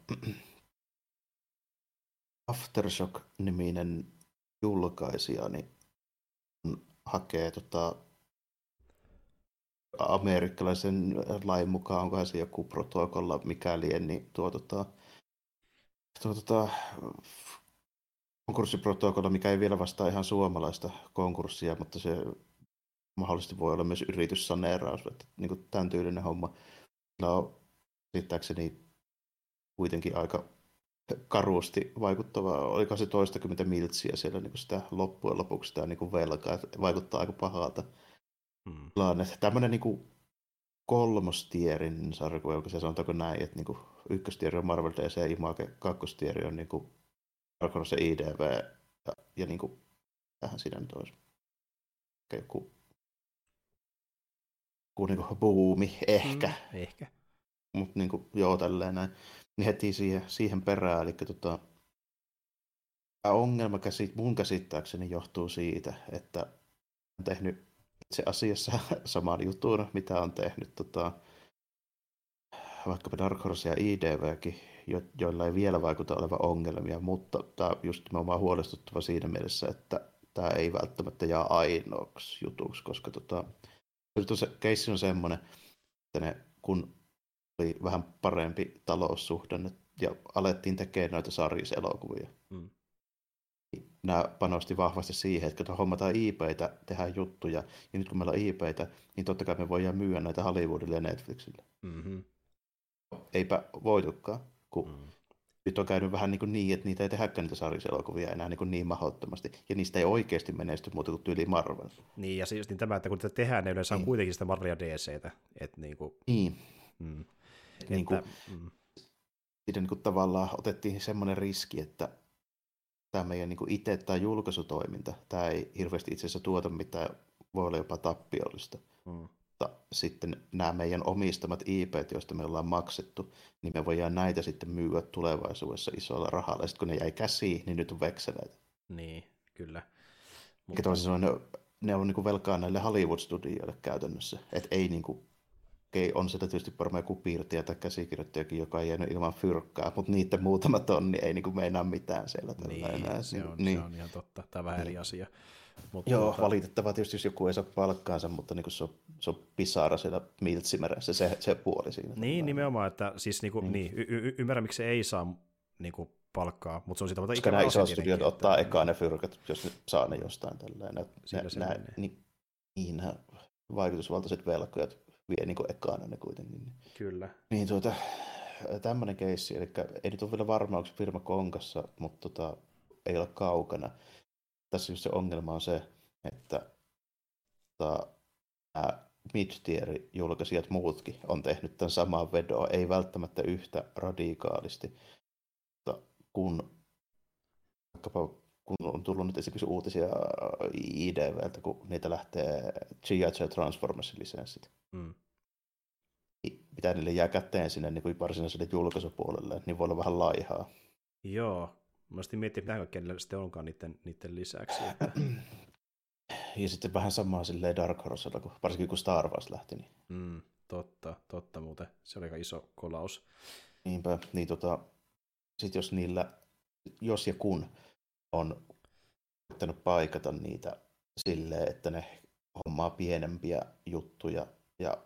Aftershock-niminen julkaisija niin hakee tota, amerikkalaisen lain mukaan, onkohan se joku protokolla, mikäli en, niin tuo tota, tuo tota, konkurssiprotokolla, mikä ei vielä vastaa ihan suomalaista konkurssia, mutta se mahdollisesti voi olla myös yrityssaneeraus, että niin kuin tämän tyylinen homma. Sillä on käsittääkseni kuitenkin aika karusti vaikuttavaa. Oliko se toistakymmentä miltsiä siellä niin kuin sitä loppujen lopuksi sitä niin kuin velkaa, vaikuttaa aika pahalta. Hmm. Tämmöinen niin kuin kolmostierin sarku, joka se sanotaanko näin, että niin kuin ykköstieri on Marvel D C Image, kakkostieri on niin kuin Dark Horse I D V ja, ja niin kuin tähän siinä nyt olisi. Joku, joku niinku buumi, ehkä. Mm, ehkä. Mut niinku, joo, tälleen näin. Niin heti siihen, siihen perään, eli tota, tämä ongelma käsit, mun käsittääkseni johtuu siitä, että on tehnyt itse asiassa saman jutun, mitä on tehnyt tota, vaikkapa Dark Horse ja I D V:kin, jo, joilla ei vielä vaikuta olevan ongelmia, mutta tämä on just nimenomaan huolestuttava siinä mielessä, että tämä ei välttämättä jää ainoaksi jutuksi, koska tota, se keissi on semmoinen, että ne, kun oli vähän parempi taloussuhdanne ja alettiin tekemään noita sarjiselokuvia, mm. niin nämä panosti vahvasti siihen, että kun hommataan I P:itä, tehdään juttuja, ja nyt kun meillä on I P:itä, niin totta kai me voidaan myydä näitä Hollywoodille ja Netflixille. Mm-hmm. Eipä voitukaan, kun... Mm. Nyt on käynyt vähän niin, niin että niitä ei tehdäkään niitä sarjiselokuvia enää niin, niin mahdottomasti. Ja niistä ei oikeasti menesty muuta kuin tyyli Marvel. Niin, ja se just niin tämä, että kun tätä tehdään, ne yleensä on niin. Kuitenkin sitä Marvelia D C:tä. Että niin kuin... Niin. Mm. Että, niin kuin, mm. Siinä niin kuin tavallaan otettiin semmoinen riski, että tämä meidän niin kuin itse tämä julkaisutoiminta, tämä ei hirveästi itse asiassa tuota mitään, voi olla jopa tappiollista. Mm. Sitten nämä meidän omistamat I P:t, joista me ollaan maksettu, niin me voidaan näitä sitten myyä tulevaisuudessa isolla rahalla. Ja sitten kun ne jäi käsiin, niin nyt on vekseleitä. Niin, kyllä. Mutta... Ne on, ne on niinku velkaa näille Hollywood-studioille käytännössä. Et ei niinku, okay, on sieltä tietysti varmaan joku piirtäjä tai käsikirjoittajakin, joka ei jäänyt ilman fyrkkää, mutta niitä muutama tonni ei niinku meinaa mitään siellä. Niin, enää. Se, on, niin. Se on ihan totta. Tämä on vähän niin. Eri asia. Mutta joo, mutta... valitettavaa tietysti, jos joku ei saa palkkaansa, mutta niin se, on, se on pisara siellä miltsimeressä, se, se puoli siinä. Niin, nimenomaan, että siis niin kuin, niin. Niin, y- y- ymmärrän, miksi se ei saa niin kuin, palkkaa, mutta se on sitä... Koska nämä isot studiot että... ottaa ekaan ne fyrkat, jos ne saa ne jostain tällainen. Siinä se menee. Niin, niin nämä vaikutusvaltaiset velkojat vie niin ekaan ne kuitenkin. Kyllä. Niin tuota, tämmöinen keissi, eli ei nyt ole vielä varmaa, onko firma konkassa, mutta tota, ei ole kaukana. Tässä just se ongelma on se, että nämä mid-tier-julkaisijat muutkin on tehnyt tämän saman vedoa, ei välttämättä yhtä radikaalisti, mutta kun, kun on tullut nyt esimerkiksi uutisia I D V:ltä, kun niitä lähtee G I G Transformers-lisenssit, mm. mitä niille jää käteen sinne niin varsinaiselle julkaisupuolelle, niin voi olla vähän laihaa. Joo. Mä olisin miettinyt, mitä kaikkea sitten onkaan niiden, niiden lisäksi. Ja sitten vähän samaa silleen Dark Horsella, varsinkin kun Star Wars lähti. Niin. Mm, totta, totta muuten. Se oli aika iso kolaus. Niinpä. Niin, tota, sitten jos niillä, jos ja kun on yrittänyt paikata niitä silleen, että ne hommaa pienempiä juttuja ja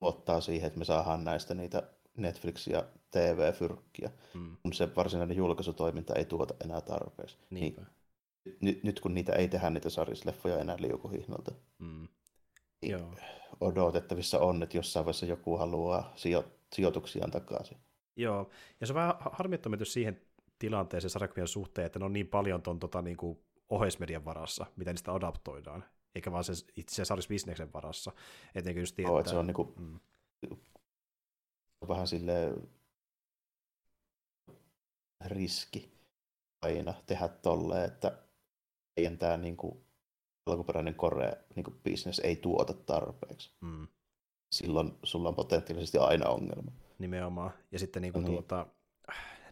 ottaa siihen, että me saadaan näistä niitä Netflix ja T V-fyrkkiä, mm. kun se varsinainen julkaisutoiminta ei tuota enää tarpeeksi. Niin, n- nyt kun niitä ei tehdä niitä sarjisleffoja enää liukuhihnalta, mm. niin joo. Odotettavissa on, että jossain vaiheessa joku haluaa sijo- sijoituksiaan takaisin. Joo, ja se on vähän harmittomittu siihen tilanteeseen sarjakuvien suhteen, että ne on niin paljon tuon tota, niin kuin oheismedian varassa, mitä niistä adaptoidaan, eikä vaan se itse sarjisbisneksen varassa. Etenkin just tietää. Joo, että se on niin kuin... Mm. vähän silleen riski aina tehdä tolleen, että meidän tämä niinku alkuperäinen core niinku business ei tuota tarpeeksi. Mm. Silloin sulla on potentiaalisesti aina ongelma. Nimenomaan. Ja sitten niinku mm-hmm. tuota,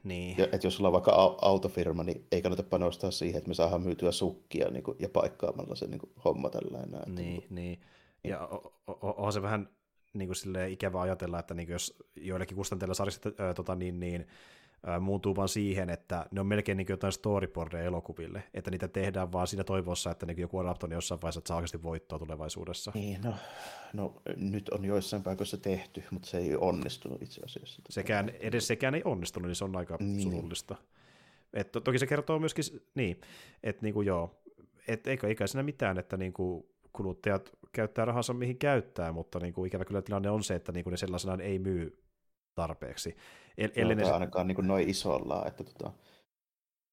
Niin. Ja, että jos sulla on vaikka autofirma, niin ei kannata panostaa siihen, että me saadaan myytyä sukkia niin kuin, ja paikkaamalla se niin kuin, homma tällä enää. Niin, niin, niin. Ja o- o- on se vähän niin kuin, silleen, ikävä ajatella, että niin kuin, jos joillekin kustantajilla sarjista äh, tota, niin, niin, äh, muuntuu vaan siihen, että ne on melkein niin kuin, jotain storyboardeja elokuville, että niitä tehdään vaan siinä toivossa, että niin kuin, joku adaptoni jossain vaiheessa, että saa oikeasti voittoa tulevaisuudessa. Niin, no, no nyt on joissain paikoissa tehty, mutta se ei onnistunut itse asiassa. Sekään, edes sekään ei onnistunut, niin se on aika niin. surullista. Et, to, toki se kertoo myöskin, niin, että niin kuin, joo, et, eikä, eikä siinä mitään, että niin kuin, kuluttajat käyttää rahansa mihin käyttää, mutta niin kuin ikävä kyllä tilanne on se, että niin kuin ne sellaisenaan ei myy tarpeeksi. El- no, ellei se... ainakaan niin kuin noin isolla, että tota,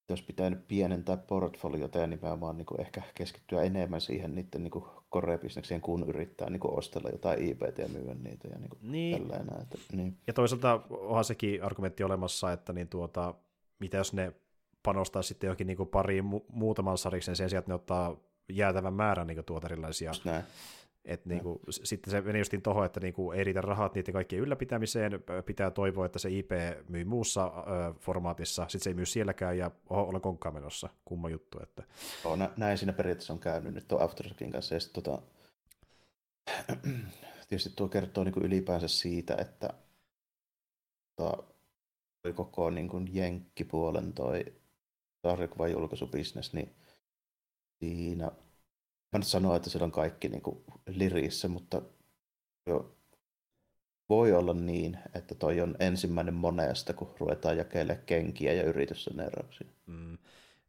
jos pitää nyt pienentää portfoliota ja nimenomaan niin kuin ehkä keskittyä enemmän siihen niiden niin kuin core-bisnekseen, kun yrittää niin kuin ostella jotain I P-tä ja myyä niitä. Ja, niin kuin niin. Että, niin. ja toisaalta onhan sekin argumentti olemassa, että niin tuota, mitä jos ne panostaa sitten johonkin niin kuin pariin mu- muutaman sariksen sen sijaan, että ne ottaa jäätävän määrän niin tuota erilaisia. Et, niin kuin, sitten se meni justiin tohon, että niin kuin, ei riitä rahat niiden kaikkien ylläpitämiseen, pitää toivoa, että se I P myy muussa ö, formaatissa, sitten se ei myy sielläkään ja oho, olla konkkaan menossa, kumma juttu. Että. No, näin siinä periaatteessa on käynyt nyt tuon Aftershockin kanssa. Ja sit, tota, tietysti tuo kertoo niin kuin ylipäänsä siitä, että tota, koko niin kuin jenkkipuolen toi sarjakuvan julkaisubisnes, niin siinä, mä nyt sanoa, että siellä on kaikki niin kuin lirissä, mutta jo voi olla niin, että toi on ensimmäinen monesta, kun ruvetaan jakelemaan kenkiä ja yrityssaneerauksia. Mm.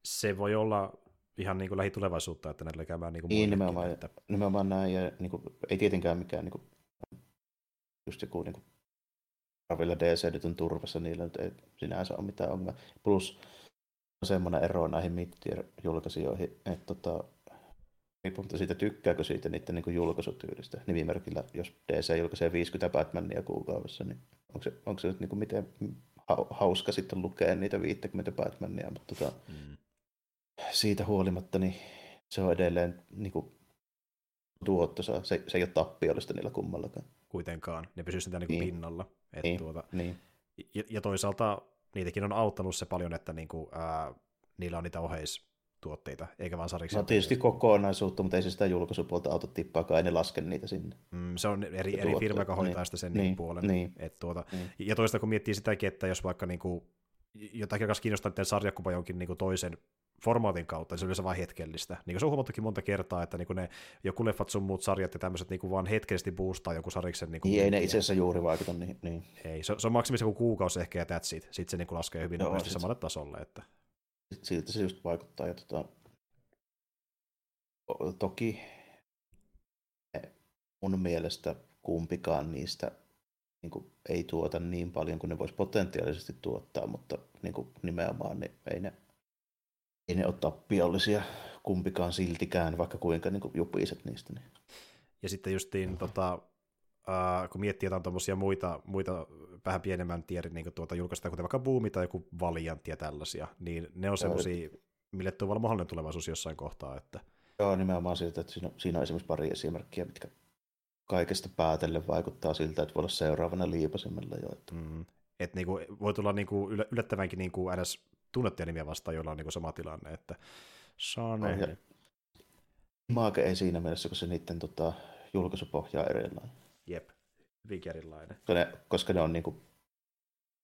Se voi olla ihan niin kuin lähitulevaisuutta, että näillä käymään niin kuin niin, nimenomaan, että... nimenomaan näin, ja niin kuin, ei tietenkään mikään niin kuin, just joku niin kuin Marvel D C nyt on turvassa, niillä nyt ei sinänsä ole mitään ongelmaa. Plus semmoinen ero näihin mid-tier-julkaisijoihin, että tota, riippumatta siitä tykkääkö siitä niiden niin julkaisutyylistä. Nimimerkillä, jos D C julkaisee viisikymmentä Batmania kuukaudessa, niin onko se, onko se nyt niin kuin miten hauska sitten lukea niitä viisikymmentä Batmania, mutta tota, mm. siitä huolimatta niin se on edelleen niin kuin tuottosaa. Se, se ei ole tappiollista niillä kummallakaan. Kuitenkaan, ne pysyvät sitä niin kuin niin. pinnalla. Et niin. Tuota... Niin. Ja, ja toisaalta niitäkin on auttanut se paljon, että niinku, ää, niillä on niitä oheistuotteita, eikä vaan sarjiksi. No tietysti kokonaisuutta, mutta ei se sitä julkaisupuolta auta tippaakaan, ei ne laske niitä sinne. Mm, se on eri, eri firma, joka hoitaa niin. sitä sen niin. puolen. Niin. Et tuota, niin. Ja toista kun miettii sitäkin, että jos vaikka niinku, jotakin kanssa kiinnostaa niiden sarjakuva jonkin niinku toisen formaatin kautta, niin se on yleensä vain hetkellistä. Niin se on huomattukin monta kertaa, että niin ne joku leffat sun muut sarjat ja tämmöiset niin vaan hetkellisesti boostaa joku sariksen. Niin, niin ei ne itse asiassa juuri vaikuta. Niin, niin. Ei, se, se on maksimissa kuin kuukausi ehkä ja that's it. Sitten se niin laskee hyvin no, nopeasti samalle tasolle. Että... Siltä se just vaikuttaa. Ja tota... Toki mun mielestä kumpikaan niistä niin kuin, ei tuota niin paljon kuin ne vois potentiaalisesti tuottaa, mutta niin kuin, nimenomaan niin ei ne Ei ne ole tappiollisia kumpikaan siltikään, vaikka kuinka niin kuin jupiset niistä. Niin. Ja sitten justiin, mm-hmm. tota, äh, kun miettii jotain tuommoisia muita, muita vähän pienemmän tierin niin tuota, julkaistaan, kuten vaikka Boomi tai joku Valiantti ja tällaisia, niin ne on semmoisia, mille tuo on mahdollinen tulevaisuus jossain kohtaa. Että... Joo, nimenomaan siitä, että siinä, siinä on esimerkiksi pari esimerkkiä, mitkä kaikesta päätellen vaikuttaa siltä, että voi olla seuraavana liipasimmilla jo. Että mm-hmm. Et niinku, voi tulla niinku yllättävänkin niinku äänes... tunnettuja nimiä vastaan, joilla on niin sama tilanne, että saa nähdä. Maake ei siinä mielessä, kun se niiden tota, julkaisupohja on erilainen. Jep, hyvinkin erilainen. Koska ne, koska ne on niin kuin,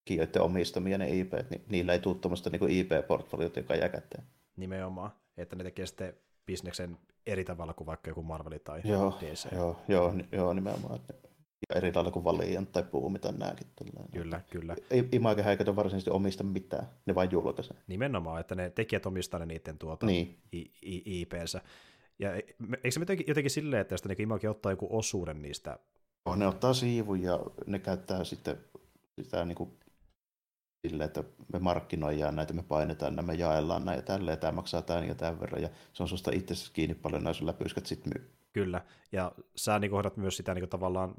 kiioiden omistamia ne I P, niin niillä ei tule tuommoista niin I P-portfoliota, joka jää käteen. Nimenomaan, että ne tekee sitten bisneksen eri tavalla kuin vaikka joku Marvel tai joo, D C. Joo, joo, joo nimenomaan. Ja eri lailla kuin Valiant tai Boomi tai nääkin. Kyllä, kyllä. Image häiköt on varsinaisesti omista mitään, ne vain julkaisee. Nimenomaan, että ne tekijät omistaa ne niiden tuota niin. I- I- I P-nsä. Ja eikö se jotenkin silleen, että jos Image ottaa joku osuuden niistä? No, ne ottaa siivun ja ne käyttää sitten sitä niin kuin silleen, että me markkinoidaan näitä, me painetaan näitä, me jaellaan näitä ja tälleen, tämä maksaa tämän ja tämän verran. Ja se on susta itsessä kiinni paljon, näin sun läpyskät sitten myy. Kyllä, ja sä niin kohdat myös sitä niin tavallaan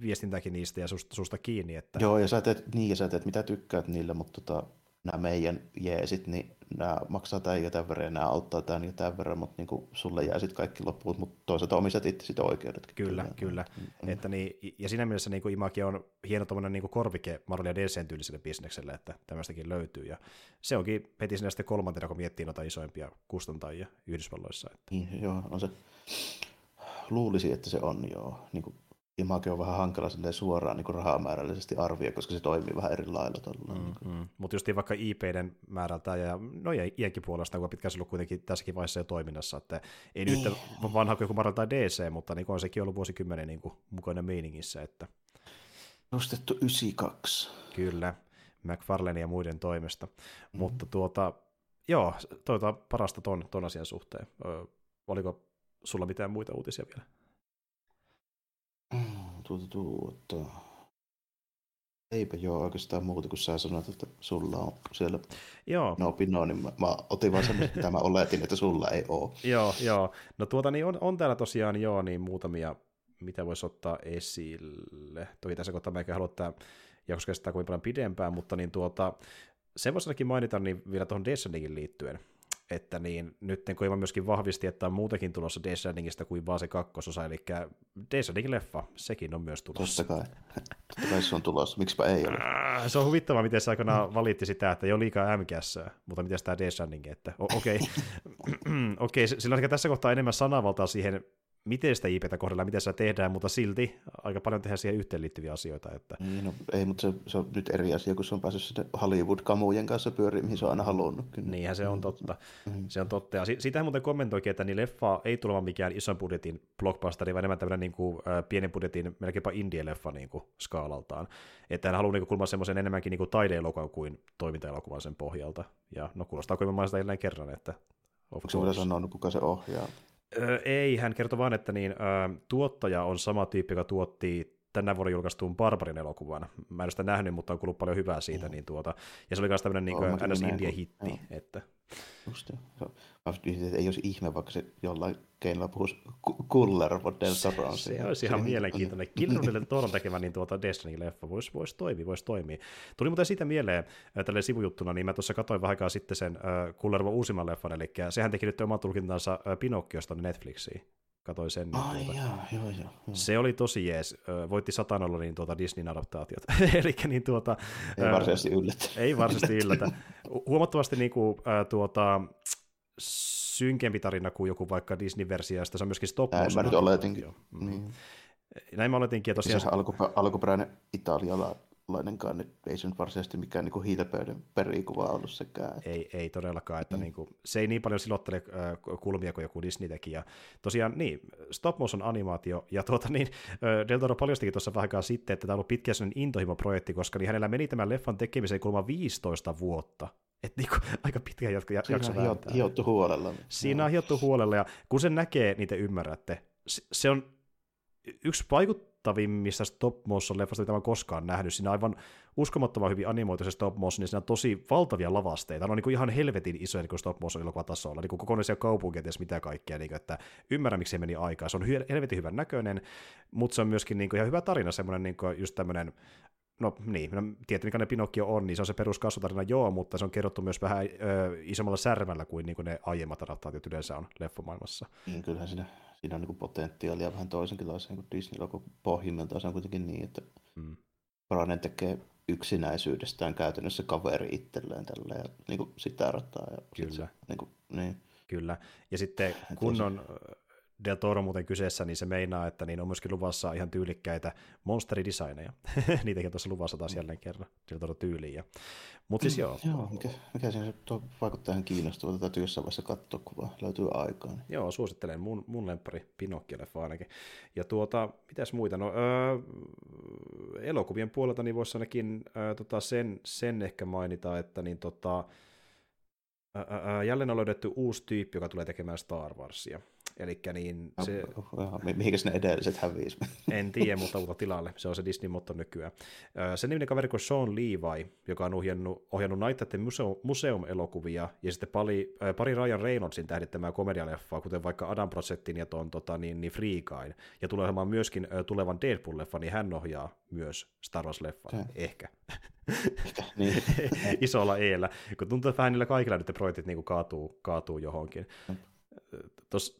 viestintääkin niistä ja susta, susta kiinni. Että... Joo, ja sä teet, niin, ja sä teet mitä tykkäät niillä, mutta tota, nämä meidän jeesit, niin nämä maksaa tämän jotain verran, nämä auttaa tämän jotain verran, mutta niin sulle jää sitten kaikki loppuut, mutta toisaalta omistat itse sitä oikeudetkin. Kyllä, kyllä. Mm-hmm. Että niin, ja siinä mielessä niin Image on hieno tuommoinen niin korvike Marvel ja D C:n tyyliselle bisnekselle, että tämmöistäkin löytyy. Ja se onkin heti sinä sitten kolmantena, kun miettii noita isoimpia kustantajia Yhdysvalloissa. Että. Mm, joo, on se. Luulisi, että se on joo. Niin kuin Image on vähän hankala suoraan niin rahamäärällisesti arvioida, koska se toimii vähän eri lailla. Mm, mm. Mutta justiin vaikka I P:den määrältä ja no iänkin puolesta, kun on pitkään ollut kuitenkin tässäkin vaiheessa jo toiminnassa, että ei nyt vanha kuin joku Marvel tai D C, mutta niin on sekin ollut vuosikymmenen niin mukana meiningissä. Että. Nostettu yhdeksänkymmentäkaksi. Kyllä, McFarlane ja muiden toimesta. Mm. Mutta tuota, joo, toivotaan parasta ton, ton asian suhteen. Ö, oliko sulla mitään muita uutisia vielä? Tuota, tuota. Eipä joo oikeastaan muuta, kun sä sanoit, että sulla on siellä joo. No pino, niin mä, mä otin vaan sanoa, että mä oletin, että sulla ei ole. Joo, joo. No tuota, niin on, on täällä tosiaan joo, niin muutamia, mitä voisi ottaa esille. Toki tässä kohtaa mä eikä halua tää jakso kestää kuin paljon pidempään, mutta niin tuota, sen voisi ainakin mainita niin vielä tuohon Death Strandingin liittyen. Että niin, nyt Kojima myöskin vahvisti, että on muutakin tulossa Death Strandingista kuin vaan se kakkososa, eli Death Stranding-leffa, sekin on myös tulossa. Totta kai, Totta kai se on tulossa, miksipä ei ole. Se on huvittavaa, miten se aikanaan valitti sitä, että ei ole liikaa M G S, mutta miten tämä Death Stranding, että okei, okay. okay, sillä on tässä kohtaa enemmän sanavaltaa siihen, miten sitä I P:tä kohdellaan, miten sitä tehdään, mutta silti aika paljon tehdään siihen yhteenliittyviä asioita. Että. No, ei, mutta se, se on nyt eri asia, kun se on päässyt sinne Hollywood-kamujen kanssa pyöriin, mihin se on aina halunnut. Kyllä. Niinhän se on totta. Mm-hmm. Se on totta. Ja siitähän muuten kommentoikin, että niin leffa ei tule mikään ison budjetin blockbusteri, vaan enemmän tämmöinen niin kuin, äh, pienen budjetin, melkeinpä indie-leffa niin kuin, skaalaltaan. Että hän haluaa niin kuin, kulmaa semmoisen enemmänkin niin kuin taide-elokuvan kuin toiminta-elokuvan sen pohjalta. Ja no kuulostaa kuin mainita jälleen kerran, että... Onko se voidaan sanoa, kuka se ohjaa? Ei, hän kertoi vaan, että niin, ö, tuottaja on sama tyyppi, joka tuotti tänä vuonna julkaistuun Barbarin elokuvan. Mä en ole sitä nähnyt, mutta on kuullut paljon hyvää siitä. Mm. Niin tuota, ja se oli myös tämmöinen niin kuin ns. Indie-hitti. Mm. Että. Just joo. Mä yhdessä, että ei olisi ihme, vaikka se jollain keinolla puhuisi Kuller von Del Toron. Se, se olisi ihan se, mielenkiintoinen. Killerille Toron tekemä niin tuota Destiny-leffa voisi vois toimia, voisi toimia. Tuli muuten siitä mieleen tälleen sivujuttuna, niin mä tuossa katsoin vähän aikaa sitten sen äh, Kuller von uusimman leffan, eli sehän teki nyt oman tulkintansa äh, Pinokkiosta Netflixiin. Katoin sen. Niin Ai tuota. jaa, joo, joo, joo. Se oli tosi jees. Voitti satanolla niin tuota Disneyn adaptaatiot. Elikkä niin tuota... Ei varsinaisesti yllätä. Ei varsinaisesti yllätä. Huomattavasti niin kuin, äh, tuota, synkempi tarina kuin joku vaikka Disney-versiosta. Se on myöskin stop motion. Näin mä nyt oletinkin. Niin. Näin mä oletinkin. Ja tosiaan... Alkuperä, alkuperäinen Italiala. Lainenkaan nyt ei se nyt varsinaisesti mikään niinku hiilapöydän perikuva ollut sekään. Että. Ei, ei todellakaan, että mm. niinku, se ei niin paljon silottele äh, kulmia kuin joku Disney teki. Ja tosiaan niin, stop motion animaatio, ja tuota niin, äh, Del Toro paljastikin tuossa vähän aikaa sitten, että tämä on ollut pitkä sellainen intohimoprojekti, koska niin hänellä meni tämän leffan tekemiseen kulma viisitoista vuotta. Että niinku, aika pitkä jakso vääntää. Siinä on hiottu huolella. Siinä on hiottu huolella, ja kun sen näkee, niin te ymmärrätte. Se on yksi vaikuttaja, tavimmista stop motion leffasta, mitä mä koskaan nähnyt. Siinä on aivan uskomattoman hyvin animoitu se stop motion, niin siinä on tosi valtavia lavasteita. Ne on niin kuin ihan helvetin isoja niin kuin stop motion elokuvatasolla, niin kuin kokonaisia kaupunkia, ties mitä kaikkea, niin kuin, että ymmärrän, miksi se meni aikaa. Se on helvetin hyvän näköinen, mutta se on myöskin niin kuin ihan hyvä tarina, semmoinen niin kuin just tämmöinen, no niin, tietty mikä ne Pinocchio on, niin se on se peruskasvutarina, joo, mutta se on kerrottu myös vähän ö, isommalla särmällä kuin, niin kuin ne aiemmat adaptaatiot yleensä on leffamaailmassa. Kyllähän siinä. Siinä on niin kuin potentiaalia vähän toisenkinlaiseen kuin Disneyllä, kun pohjimmiltaan se on kuitenkin niin, että mm. Paranen tekee yksinäisyydestään käytännössä kaveri itselleen tällä ja niin kuin sitä rataa. Ja Kyllä. Sit se, niin kuin, niin. Kyllä. Ja sitten kun on Del Toro muuten kyseessä, niin se meinaa, että niin on myöskin luvassa ihan tyylikkäitä monsteridesigneja. Niitäkin on tuossa luvassa taas jälleen kerran Del Toro -tyyliin. Ja... Mutta siis joo. Mm, joo mikä, mikä siinä se tuo, vaikuttaa ihan kiinnostavalta, täytyy jossain vaiheessa katsoa, kun vaan löytyy aikaa. Niin. Joo, suosittelen mun, mun lemppari Pinocchio-leffa ainakin. Ja tuota, mitäs muita? No, öö, elokuvien puolelta niin voisi ainakin öö, tota sen, sen ehkä mainita, että niin tota, öö, jälleen on löydetty uusi tyyppi, joka tulee tekemään Star Warsia. Elikkä niin se... Mihinkä sinne edelliset häviisi? En tiedä, mutta uutta tilalle. Se on se Disney-motto nykyään. Sen niminen kaveri kuin Sean Levi, joka on ohjannut, ohjannut Night at the Museum-elokuvia, ja sitten pari, pari Ryan Reynoldsin tähdittämää komedialeffaa, kuten vaikka Adam Brossettin ja tuon tota, niin, niin Free Guyn. Ja tulee olemaan myöskin tulevan Deadpool-leffan, niin hän ohjaa myös Star Wars-leffan. Ehkä. Niin. Isolla eellä. Kun tuntuu, että vähän niillä kaikilla nyt projektit niin kaatuu, kaatuu johonkin.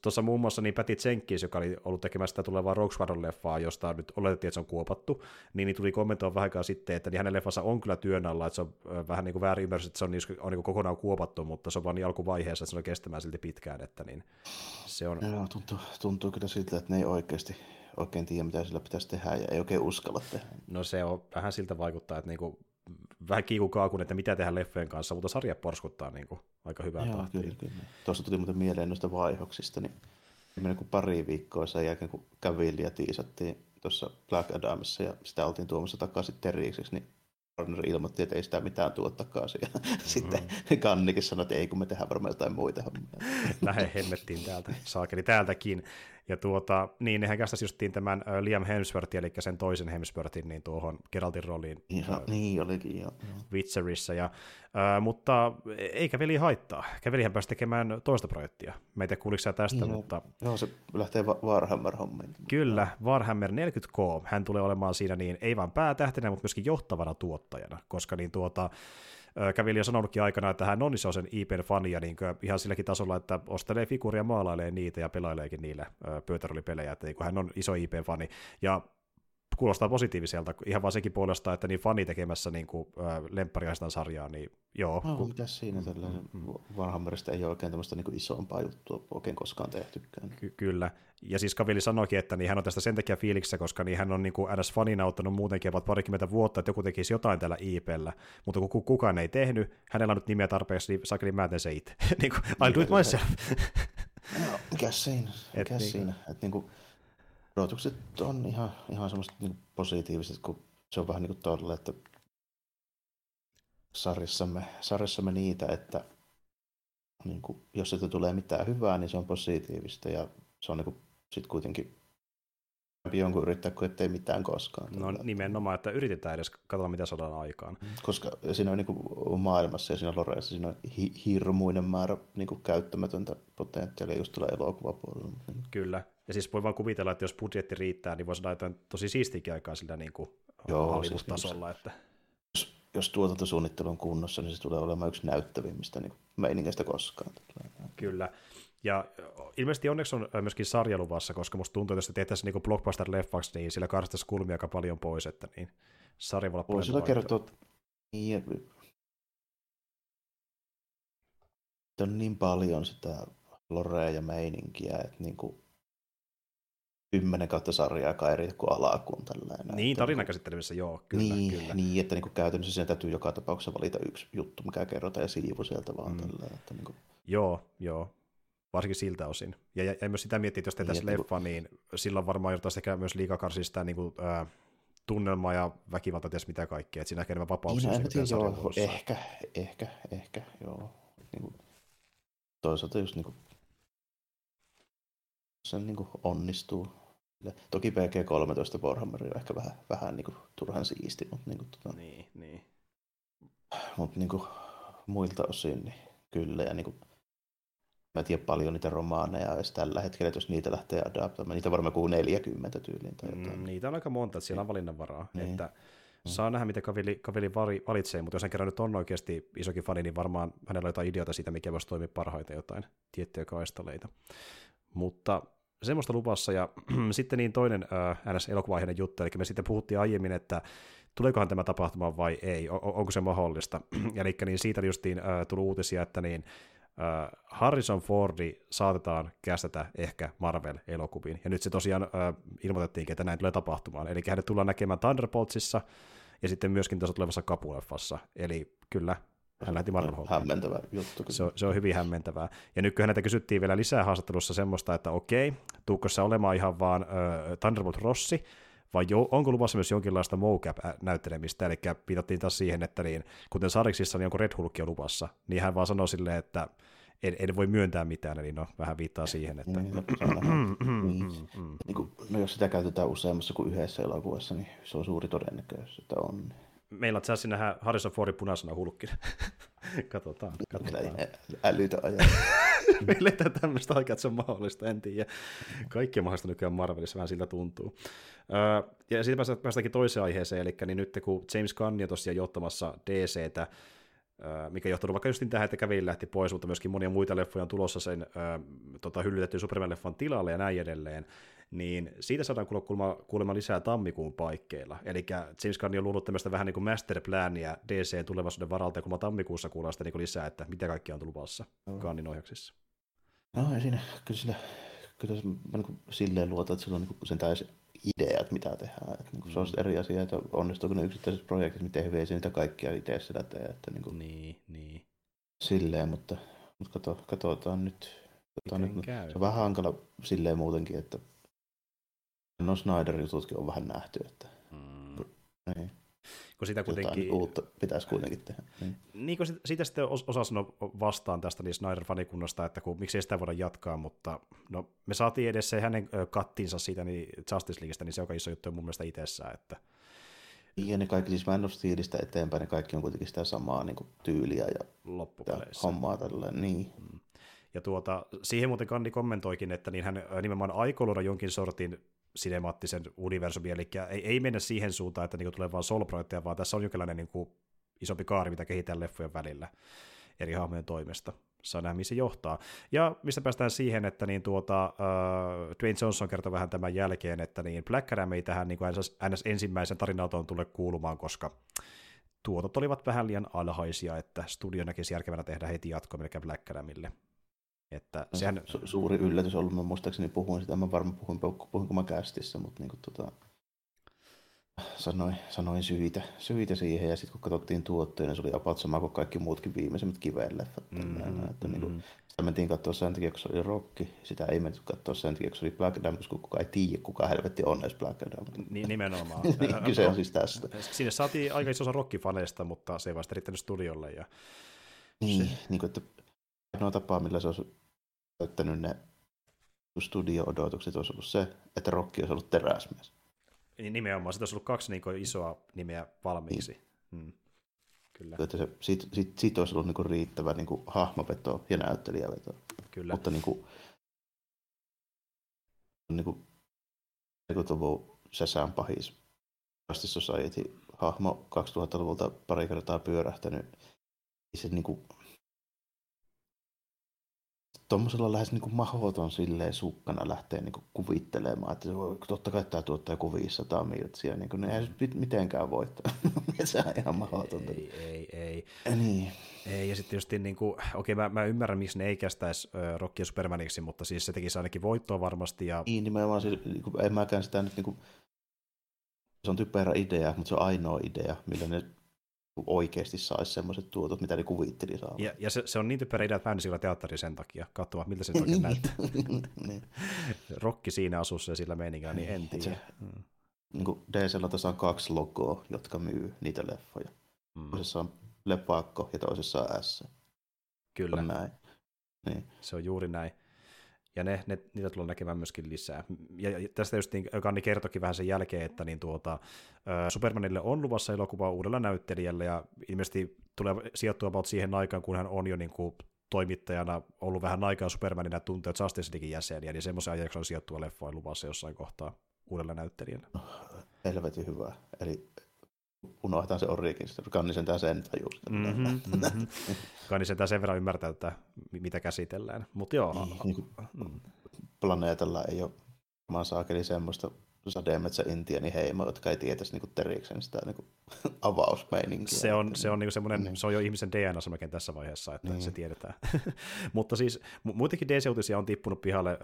Tuossa muun muassa niin Patty Jenkins, joka oli ollut tekemässä sitä tulevaa Rogue Squadron-leffaa, josta nyt oletettiin, että se on kuopattu, niin, niin tuli kommentoida vähän aikaa sitten, että niin hänen leffansa on kyllä työn alla, että se on vähän niin kuin väärin ymmärrys, että se on, niin, on niin kuin kokonaan kuopattu, mutta se on vaan niin alkuvaiheessa, että se on kestämään silti pitkään. Että niin se on... no, tuntuu, tuntuu kyllä siltä, että ne ei oikeasti oikein tiedä, mitä sillä pitäisi tehdä ja ei oikein uskalla tehdä. No se on vähän siltä vaikuttaa, että niin kuin vähän kiikukaakun, että mitä tehdään leffojen kanssa, mutta sarja porskuttaa niin kuin aika hyvää tahtia. Tuosta tuli muuten mieleen noista vaihoksista, niin meni kuin pari viikkoa sen jälkeen, kun käviliä tiisattiin tuossa Black Adamissa ja sitä oltiin tuomassa takaisin teriikseksi, niin Warner ilmoitti, että ei sitä mitään tuo takaisin. Mm-hmm. Sitten Kannikin sanoi, että ei, kun me tehdään varmaan jotain muita hommia. Lähde hemmettiin täältä, saakeli täältäkin. Ja tuota, niin nehän kästäsi justiin tämän Liam Hemsworthin, eli sen toisen Hemsworthin, niin tuohon Geraltin rooliin. Ihan, äh, niin olikin, joo. Witcherissa. Ja, äh, mutta ei käveli haittaa. Kävelihän pääsi tekemään toista projektia. Mä en tiedä, kuuliko sä tästä, joo, mutta... joo, se lähtee Warhammer-hommiin. Kyllä, Warhammer neljäkymmentä K. Hän tulee olemaan siinä niin, ei vain päätähtenä, mutta myöskin johtavana tuottajana, koska niin tuota... Käveli on sanonutkin aikana, että hän on niin sen I P-fani ja niin ihan silläkin tasolla, että ostelee figuuria, maalailee niitä ja pelaileekin niillä pöytärolipelejä, että niin hän on iso I P-fani. Ja kuulostaa positiiviselta, ihan vaan sekin puolesta, että niin fani tekemässä niin lemppariaistaan sarjaa, niin joo. No, kun... mitäs siinä tällainen? Warhammerista ei ole oikein tämmöistä niin isompaa juttua oikein koskaan tehtykään. Ky- kyllä. Ja siis Kavili sanoikin, että niin hän on tästä sen takia fiiliksessä, koska niin hän on niin N S-fanina ottanut muutenkin vain parikymmentä vuotta, että joku tekisi jotain tällä I P:llä, mutta kun kukaan ei tehnyt, hänellä on nyt nimeä tarpeeksi, niin sakeli mä teen se itse. Niin kuin, I'll do it myself. No, mikäs siinä? Mikäs Et, siinä? Niin. Et, niin kuin... odotukset on ihan, ihan semmoiset niin positiiviset, kun se on vähän niin kuin tolle, että sarjassamme, sarjassamme niitä, että niin kuin, jos siitä tulee mitään hyvää, niin se on positiivista ja se on niin sitten kuitenkin jonkun yrittää, kun ettei mitään koskaan. No nimenomaan, että yritetään edes katsoa, mitä saadaan aikaan. Koska siinä on niin kuin maailmassa ja siinä Loreessa siinä on hi- hirmuinen määrä niin kuin käyttämätöntä potentiaalia just tuolla elokuvapuolella. Kyllä. Ja siis voi vaan kuvitella, että jos budjetti riittää, niin voisi saada jotain tosi siistiäkin aikaa sillä niin kuin Hollywood-tasolla. Siis, että... jos, jos tuotantosuunnittelu on kunnossa, niin se tulee olemaan yksi näyttävimmistä niin meiningeistä koskaan. Kyllä. Ja ilmeisesti onneksi on myöskin sarja luvassa, koska musta tuntuu, että jos te tehtäisiin niin blockbuster-leffaksi, niin sillä karsittaisiin kulmia aika paljon pois, että niin sarja voi olla paljon vaihtoehtoja. Kertoo, että on niin paljon sitä lorea ja meininkiä, että niin kuin kymmenen kautta sarjaa kai eri kuin alakuun tällainen. Niin, tarinakäsittelemisessä, joo, kyllä, niin, kyllä. Niin, että niin kuin käytännössä sen täytyy joka tapauksessa valita yksi juttu, mikä kerrotaan ja siivu sieltä vaan mm. tällainen. Että niin kuin... Joo, joo. Varsinkin siltä osin. Ja, ja, ja myös sitä miettii, että jos tehtäisiin niin, leffa, niin silloin varmaan jotain ehkä myös liikakarsia sitä niin kuin, ää, tunnelmaa ja väkivalta, ties mitä kaikkea. Että siinä ehkä enemmän vapauksia. Niin, en joo, ehkä, ehkä, ehkä, joo. Niin kuin, toisaalta just niin kuin, se niin kuin onnistuu. Toki P G kolmetoista Warhammeri on ehkä vähän, vähän niin kuin, turhan siisti, mutta, niin kuin, tuota, niin, niin. mutta niin kuin, muilta osin niin kyllä. Ja, niin kuin, mä en tiedä paljon niitä romaaneja edes tällä hetkellä, jos niitä lähtee adaptoimaan. Niitä on varmaan kuin neljäkymmentä tyyliin tai jotain. Mm, niitä on aika monta, että siellä on valinnanvaraa. Niin. Että mm. Saa nähdä, mitä Kavili, Kavili valitsee, mutta jos hän kerran nyt on oikeasti isokin fani, niin varmaan hänellä on jotain ideoita siitä, mikä voisi toimia parhaiten jotain tiettyjä kaistaleita. Mutta semmoista luvassa. Ja sitten niin toinen N S-elokuvaiheinen juttu, eli me sitten puhuttiin aiemmin, että tuleekohan tämä tapahtumaan vai ei, on, onko se mahdollista. Eli niin siitä justiin äh, tuli uutisia, että niin Uh, Harrison Fordi saatetaan kästetä ehkä Marvel-elokuviin. Ja nyt se tosiaan uh, ilmoitettiinkin, että näin tulee tapahtumaan. Eli hänet tullaan näkemään Thunderboltsissa ja sitten myöskin tuossa tulevassa Kapu-leffassa. Eli kyllä, hän lähti Marvel-hommiin. Hämmentävä juttu. Se, se on hyvin hämmentävää. Ja nyt kun häneltä kysyttiin vielä lisää haastattelussa semmoista, että okei, tuukko se olemaan ihan vaan uh, Thunderbolt Rossi, vai jo, onko luvassa myös jonkinlaista mocap-näyttelemistä, eli viitattiin taas siihen, että niin, kuten Sariksissa, niin onko Red Hulkia luvassa, niin hän vaan sanoi silleen, että en, en voi myöntää mitään, eli no vähän viittaa siihen, että... niin kuin, no jos sitä käytetään useammassa kuin yhdessä elokuvassa, niin se on suuri todennäköisyys, että on. Meillä on tässä nähdä Harrison Fordin punaisena hulkkina. Katsotaan, katsotaan. Älytä ajaa. Me eletään tämmöistä aikaa, että se on mahdollista, en tiedä. Kaikki on mahdollista nykyään Marvelissa, vähän siltä tuntuu. Ja sitten päästäänkin toiseen aiheeseen, eli niin nyt kun James Gunn on tosiaan johtamassa D C:tä, mikä johtuu vaikka justin tähän, että Cavill lähti pois, mutta myöskin monia muita leffoja on tulossa sen tota, hyllytetty Superman-leffan tilalle ja näin edelleen, niin siitä saadaan kuulemma, kuulemma lisää tammikuun paikkeilla. Eli James Gunn on luonut tämmöistä vähän niin kuin masterplania D C-tulevaisuuden varalta, ja kun tammikuussa kuullaan sitä niin lisää, että mitä kaikkia on tulvassa Gunnin ohjauksissa. No ei siinä, kyllä sillä, kyllä mä niin kuin silleen luotan, että sillä on niin kuin sen täysin idea, että mitä tehdään. Että niin kuin se on eri asia, että onnistuuko ne yksittäiset projektit, miten hyvin se niitä kaikkia itse sitä tee. Että niin kuin niin, niin. Silleen, mutta, mutta kato, katsotaan nyt. Katsotaan nyt. Se on vähän hankala silleen muutenkin, että no Snyder-jututkin on vähän nähty, että mm. niin. Kun sitä kuitenkin... uutta pitäisi kuitenkin tehdä. Niin, niin kun siitä sitten osaa sanoa vastaan tästä niin Snyder-fanikunnasta, että kun, miksei sitä voida jatkaa, mutta no, me saatiin edes se hänen kattinsa siitä niin Justice Leagueista, niin se on iso juttu mun mielestä itsessään. Että... ja ne kaikki, siis Man of Steelistä eteenpäin, ne kaikki on kuitenkin sitä samaa niin kuin tyyliä ja hommaa tälleen, niin. Mm. Ja tuota, siihen muuten Kandi kommentoikin, että niin hän nimenomaan aikoo luoda jonkin sortin sinemaattisen universumin, eli ei, ei mennä siihen suuntaan, että niin tulee vain soloprojekteja, vaan tässä on jonkinlainen niin kuin isompi kaari, mitä kehitään leffojen välillä eri hahmojen toimesta. Saa nähdä, mihin se johtaa. Ja mistä päästään siihen, että niin tuota, äh, Dwayne Johnson kertoi vähän tämän jälkeen, että niin Black Adam ei tähän niin ns. Ensimmäisen tarinautoon tule kuulumaan, koska tuotot olivat vähän liian alhaisia, että studio näkisi järkevänä tehdä heti jatkoa melkein Black Adamille. Että sehän... Su- suuri yllätys on ollut, mä muistaakseni puhuin sitä, mä varmaan puhuin, puhuinko mä kästissä, mutta niin kuin, tota, sanoin, sanoin syitä, syitä siihen, ja sitten kun katsottiin tuottoja, niin se oli about sama kuin kaikki muutkin viimeisemmät kiveleffat. Mm-hmm. Mm-hmm. Niin sitä mentiin katsoa sen takia, kun se oli Rocky, sitä ei menty katsoa sen takia, kun se oli Black Adam, koska kukaan ei tiedä, kuka helvetti on edes Black Adam. Niin, nimenomaan. Kyse on siis tästä. Sinne saatiin aika iso osa Rocky-faneista, mutta se ei vasta riittänyt studiolle. Ja... niin, se... niin kuin, että... ainoa tapaa, millä se olisi täyttänyt ne studio-odotukset, olisi ollut se, että Rocky olisi ollut teräsmies. Nimenomaan, sitä olisi ollut kaksi niin kuin isoa nimeä valmiiksi. Niin. Hmm. Kyllä. Se, siitä, siitä, siitä olisi ollut niin kuin riittävä niin kuin hahmoveto ja näyttelijäveto. Kyllä. Mutta niin kuin, niin kuin, niin kuin Shazam pahis Justice Society-hahmo kaksituhattaluvulta pari kertaa pyörähtänyt. Se niin kuin... tuommoisella on lähes niin kuin mahdoton silleen sukkana lähtee niin kuin kuvittelemaan, että totta kai tämä tuottaa joku viisisataa miltsiä, niin kuin, ne ei mitenkään voittaa. Se on ihan mahdotonta. Ei, ei, ei. Ja, niin. ei, ja sitten just niin kuin, okei mä, mä ymmärrän, miksi ne ei kästäisi äh, Rockia Supermaniksi, mutta siis se tekisi ainakin voittoa varmasti. Ja... niin, nimenomaan siis, niin kuin, en mäkään sitä nyt, niin kuin, se on typerä idea, mutta se on ainoa idea, millä ne oikeasti saisi semmoiset tuotot, mitä ne kuvitteli saamaan. Ja, ja se, se on niin typerä idea, että mä en sillä teatteriin sen takia katsomaan, miltä se oikein näyttää. Niin. Rokki siinä asussa ja sillä meiningää, niin en tiedä. Mm. Niin kuin D C:llä tässä on kaksi logoa, jotka myy niitä leffoja. Mm. Toisessa on lepakko ja toisessa on S. Kyllä. On näin. Niin. Se on juuri näin. Ja ne, ne, niitä tullaan näkemään myöskin lisää. Ja, ja tästä just niin, Kanni kertoikin vähän sen jälkeen, että niin tuota, Supermanille on luvassa elokuva uudella näyttelijällä, ja ilmeisesti tulee sijoittua about siihen aikaan, kun hän on jo niin kuin toimittajana ollut vähän aikaa Supermanina tuntee Justice Leaguein jäseniä, niin semmoisen ajaksi on sijoittua leffoin luvassa jossain kohtaa uudella näyttelijällä. No, helvetin hyvä. Eli unohdetaan se origin, Kanni sentään sen tajuus. Mm-hmm, mm-hmm. Kanni sentään sen verran ymmärtää, että mitä käsitellään. Mutta joo. Niin, mm. Planeetalla ei ole varmaan saakeli semmoista sademetsä-intiani heimoa, jotka ei tietäisi niinku terikseen sitä niinku avausmeininkiä. Se on, se on, niinku semmoinen, niin. Se on jo ihmisen D N A-samakin tässä vaiheessa, että niin. Se tiedetään. Mutta siis mu- muutenkin D C-uutisia on tippunut pihalle ö,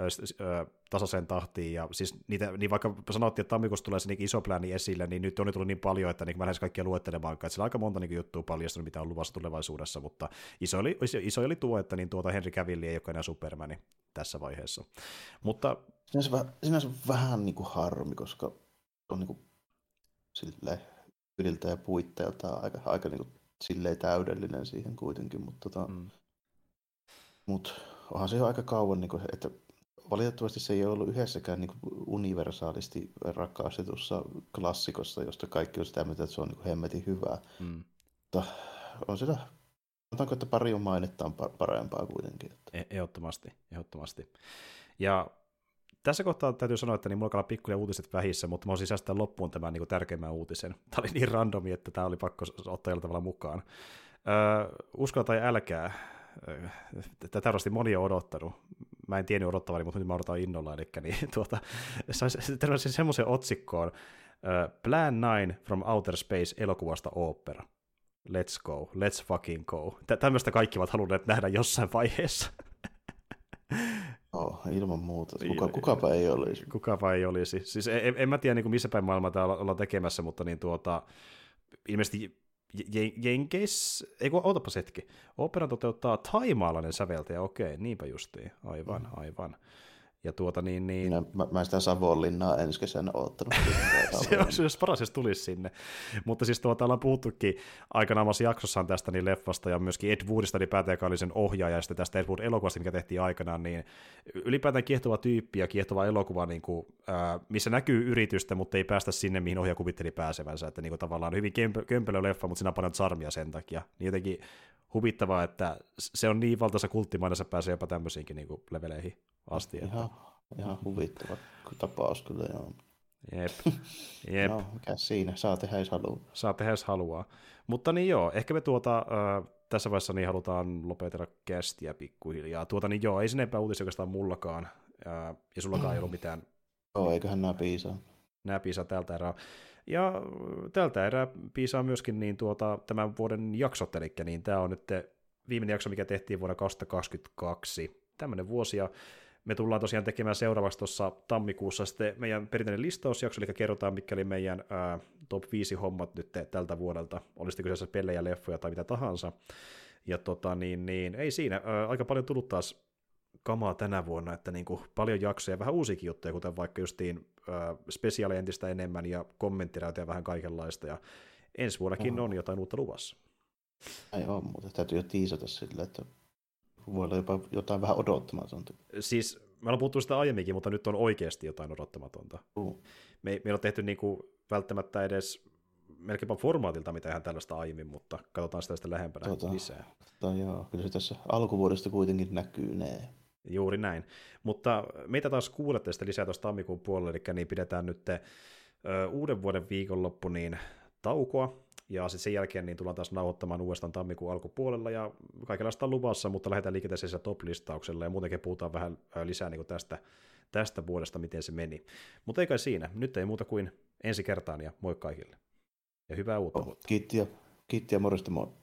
ö, tasaiseen tahtiin, ja siis niitä, niin vaikka sanottiin, että tammikuussa tulee se niin iso plääni esille, niin nyt on jo tullut niin paljon, että niin mä lähes kaikkia luettelemaankaan, että siellä on aika monta niin juttua paljastunut, mitä on luvassa tulevaisuudessa, mutta iso oli, iso oli tuo, että niin tuota Henry Cavill ei olekaan enää Superman tässä vaiheessa. Mutta sinänsä, väh, sinänsä vähän niin kuin harmi, koska on niin kuin silleen yliltä ja puitteiltaan aika, aika niin kuin silleen täydellinen siihen kuitenkin, mutta tota, mm. Mutta onhan se jo aika kauan, niin kuin, että valitettavasti se ei ole ollut yhdessäkään niin kuin universaalisti rakastetussa klassikossa, josta kaikki on sitä mieltä, että se on niin kuin hemmetin hyvää. Mm. Mutta on sitä, sanotaanko, että pari on mainittaan parempaa kuitenkin. Eh- ehdottomasti, ehdottomasti. Ja tässä kohtaa täytyy sanoa, että niin mulla on pikkuja uutiset vähissä, mutta mä oon sisäistään loppuun tämän niin kuin tärkeimmän uutisen. Tämä oli niin randomi, että tämä oli pakko ottaa jollain tavalla mukaan. Öö, uskoa tai älkää, tätä varmasti moni on odottanut. Mä en tiennyt odottavani, mutta nyt mä odotan innolla. Eli niin, tuota, se semmoisen otsikkoon, Plan nine from Outer Space -elokuvasta opera. Let's go, let's fucking go. Tä- tämmöistä kaikki ovat halunneet nähdä jossain vaiheessa. Oh, ilman muuta. Kuka, kukapa ei olisi. Kukapa ei olisi. Siis en, en mä tiedä, niin kuin missä päin maailmaa täällä ollaan tekemässä, mutta niin tuota, ilmeisesti Jenkeissä, ei kun ootapa hetki, opera toteuttaa thaimaalainen säveltäjä, okei, niinpä justiin, aivan, mm. aivan. Ja tuota niin, niin... No, mä, mä sitä Savonlinnaa ensi kesänä oottanut. Se olisi jos paras, jos tulisi sinne. Mutta siis tuota, ollaan puhuttukin aikanaan omassa jaksossaan tästä niin leffasta ja myöskin Ed Woodista ylipäätään, joka oli sen ohjaaja, ja sitten tästä Ed Wood-elokuvasta, mikä tehtiin aikanaan, niin ylipäätään kiehtova tyyppi ja kiehtova elokuva, niin kuin, äh, missä näkyy yritystä, mutta ei päästä sinne, mihin ohjaaja kuvitteli pääsevänsä. Että niin kuin, tavallaan hyvin kömpelö leffa, mutta siinä on paljon charmia sen takia. Niin jotenkin huvittavaa, että se on niin valtaisa kulttimainen, se pääsee jopa tämmöisiinkin niin kuin leveleihin asti. Ihan, ihan huvittava tapaus kyllä, joo. Jep, jep. No, mikä siinä, saa tehdä jos haluaa. Saa tehdä jos haluaa. Mutta niin joo, ehkä me tuota, äh, tässä vaiheessa niin halutaan lopetella kästiä pikkuhiljaa. Tuota niin joo, ei sen enempää uutisia oikeastaan mullakaan, äh, ja sullakaan ei ollut mitään. Joo, eiköhän nämä piisaa. Nämä piisaa tältä erää. Ja tältä erää piisaa myöskin niin tuota, tämän vuoden jaksot, eli niin tämä on nyt viimeinen jakso, mikä tehtiin vuonna kaksituhattakaksikymmentäkaksi. Tämmöinen vuosi, ja me tullaan tosiaan tekemään seuraavaksi tuossa tammikuussa sitten meidän perinteinen listausjakso, eli kerrotaan, mikä oli meidän ää, top viisi hommat nyt tältä vuodelta, oli sitten kyseessä pelejä, leffoja tai mitä tahansa. Ja tota niin, niin ei siinä, ää, aika paljon tullut taas kamaa tänä vuonna, että niin kuin paljon jaksoja, vähän uusiakin juttuja, kuten vaikka justiin ää, spesiaaleja entistä enemmän ja kommenttiräytiä vähän kaikenlaista, ja ensi vuonnakin Oho. on jotain uutta luvassa. Ei ole, mutta täytyy jo tiisata sillä, että voi olla jopa jotain vähän odottamatonta. Siis, mä olen puhuttu sitä aiemminkin, mutta nyt on oikeasti jotain odottamatonta. Uh. Me, meillä on tehty niinku välttämättä edes melkeinpä formaatilta mitään tällaista aiemmin, mutta katsotaan sitä sitten lähempänä tota, lisää. Tota, joo. Kyllä se tässä alkuvuodesta kuitenkin näkyy ne. Juuri näin. Mutta meitä taas kuulette sitten lisää tuossa tammikuun puolella, eli niin pidetään nyt te, ö, uuden vuoden viikonloppu niin taukoa. Ja sitten sen jälkeen niin tullaan taas nauhoittamaan uudestaan tammikuun alkupuolella, ja kaikenlaista on luvassa, mutta lähdetään liikenteessä top-listauksella, ja muutenkin puhutaan vähän lisää niin tästä, tästä vuodesta, miten se meni. Mutta ei kai siinä, nyt ei muuta kuin ensi kertaan, ja moi kaikille. Ja hyvää uutta oh, vuotta. Kiitti ja, kiitti ja morjesta moi.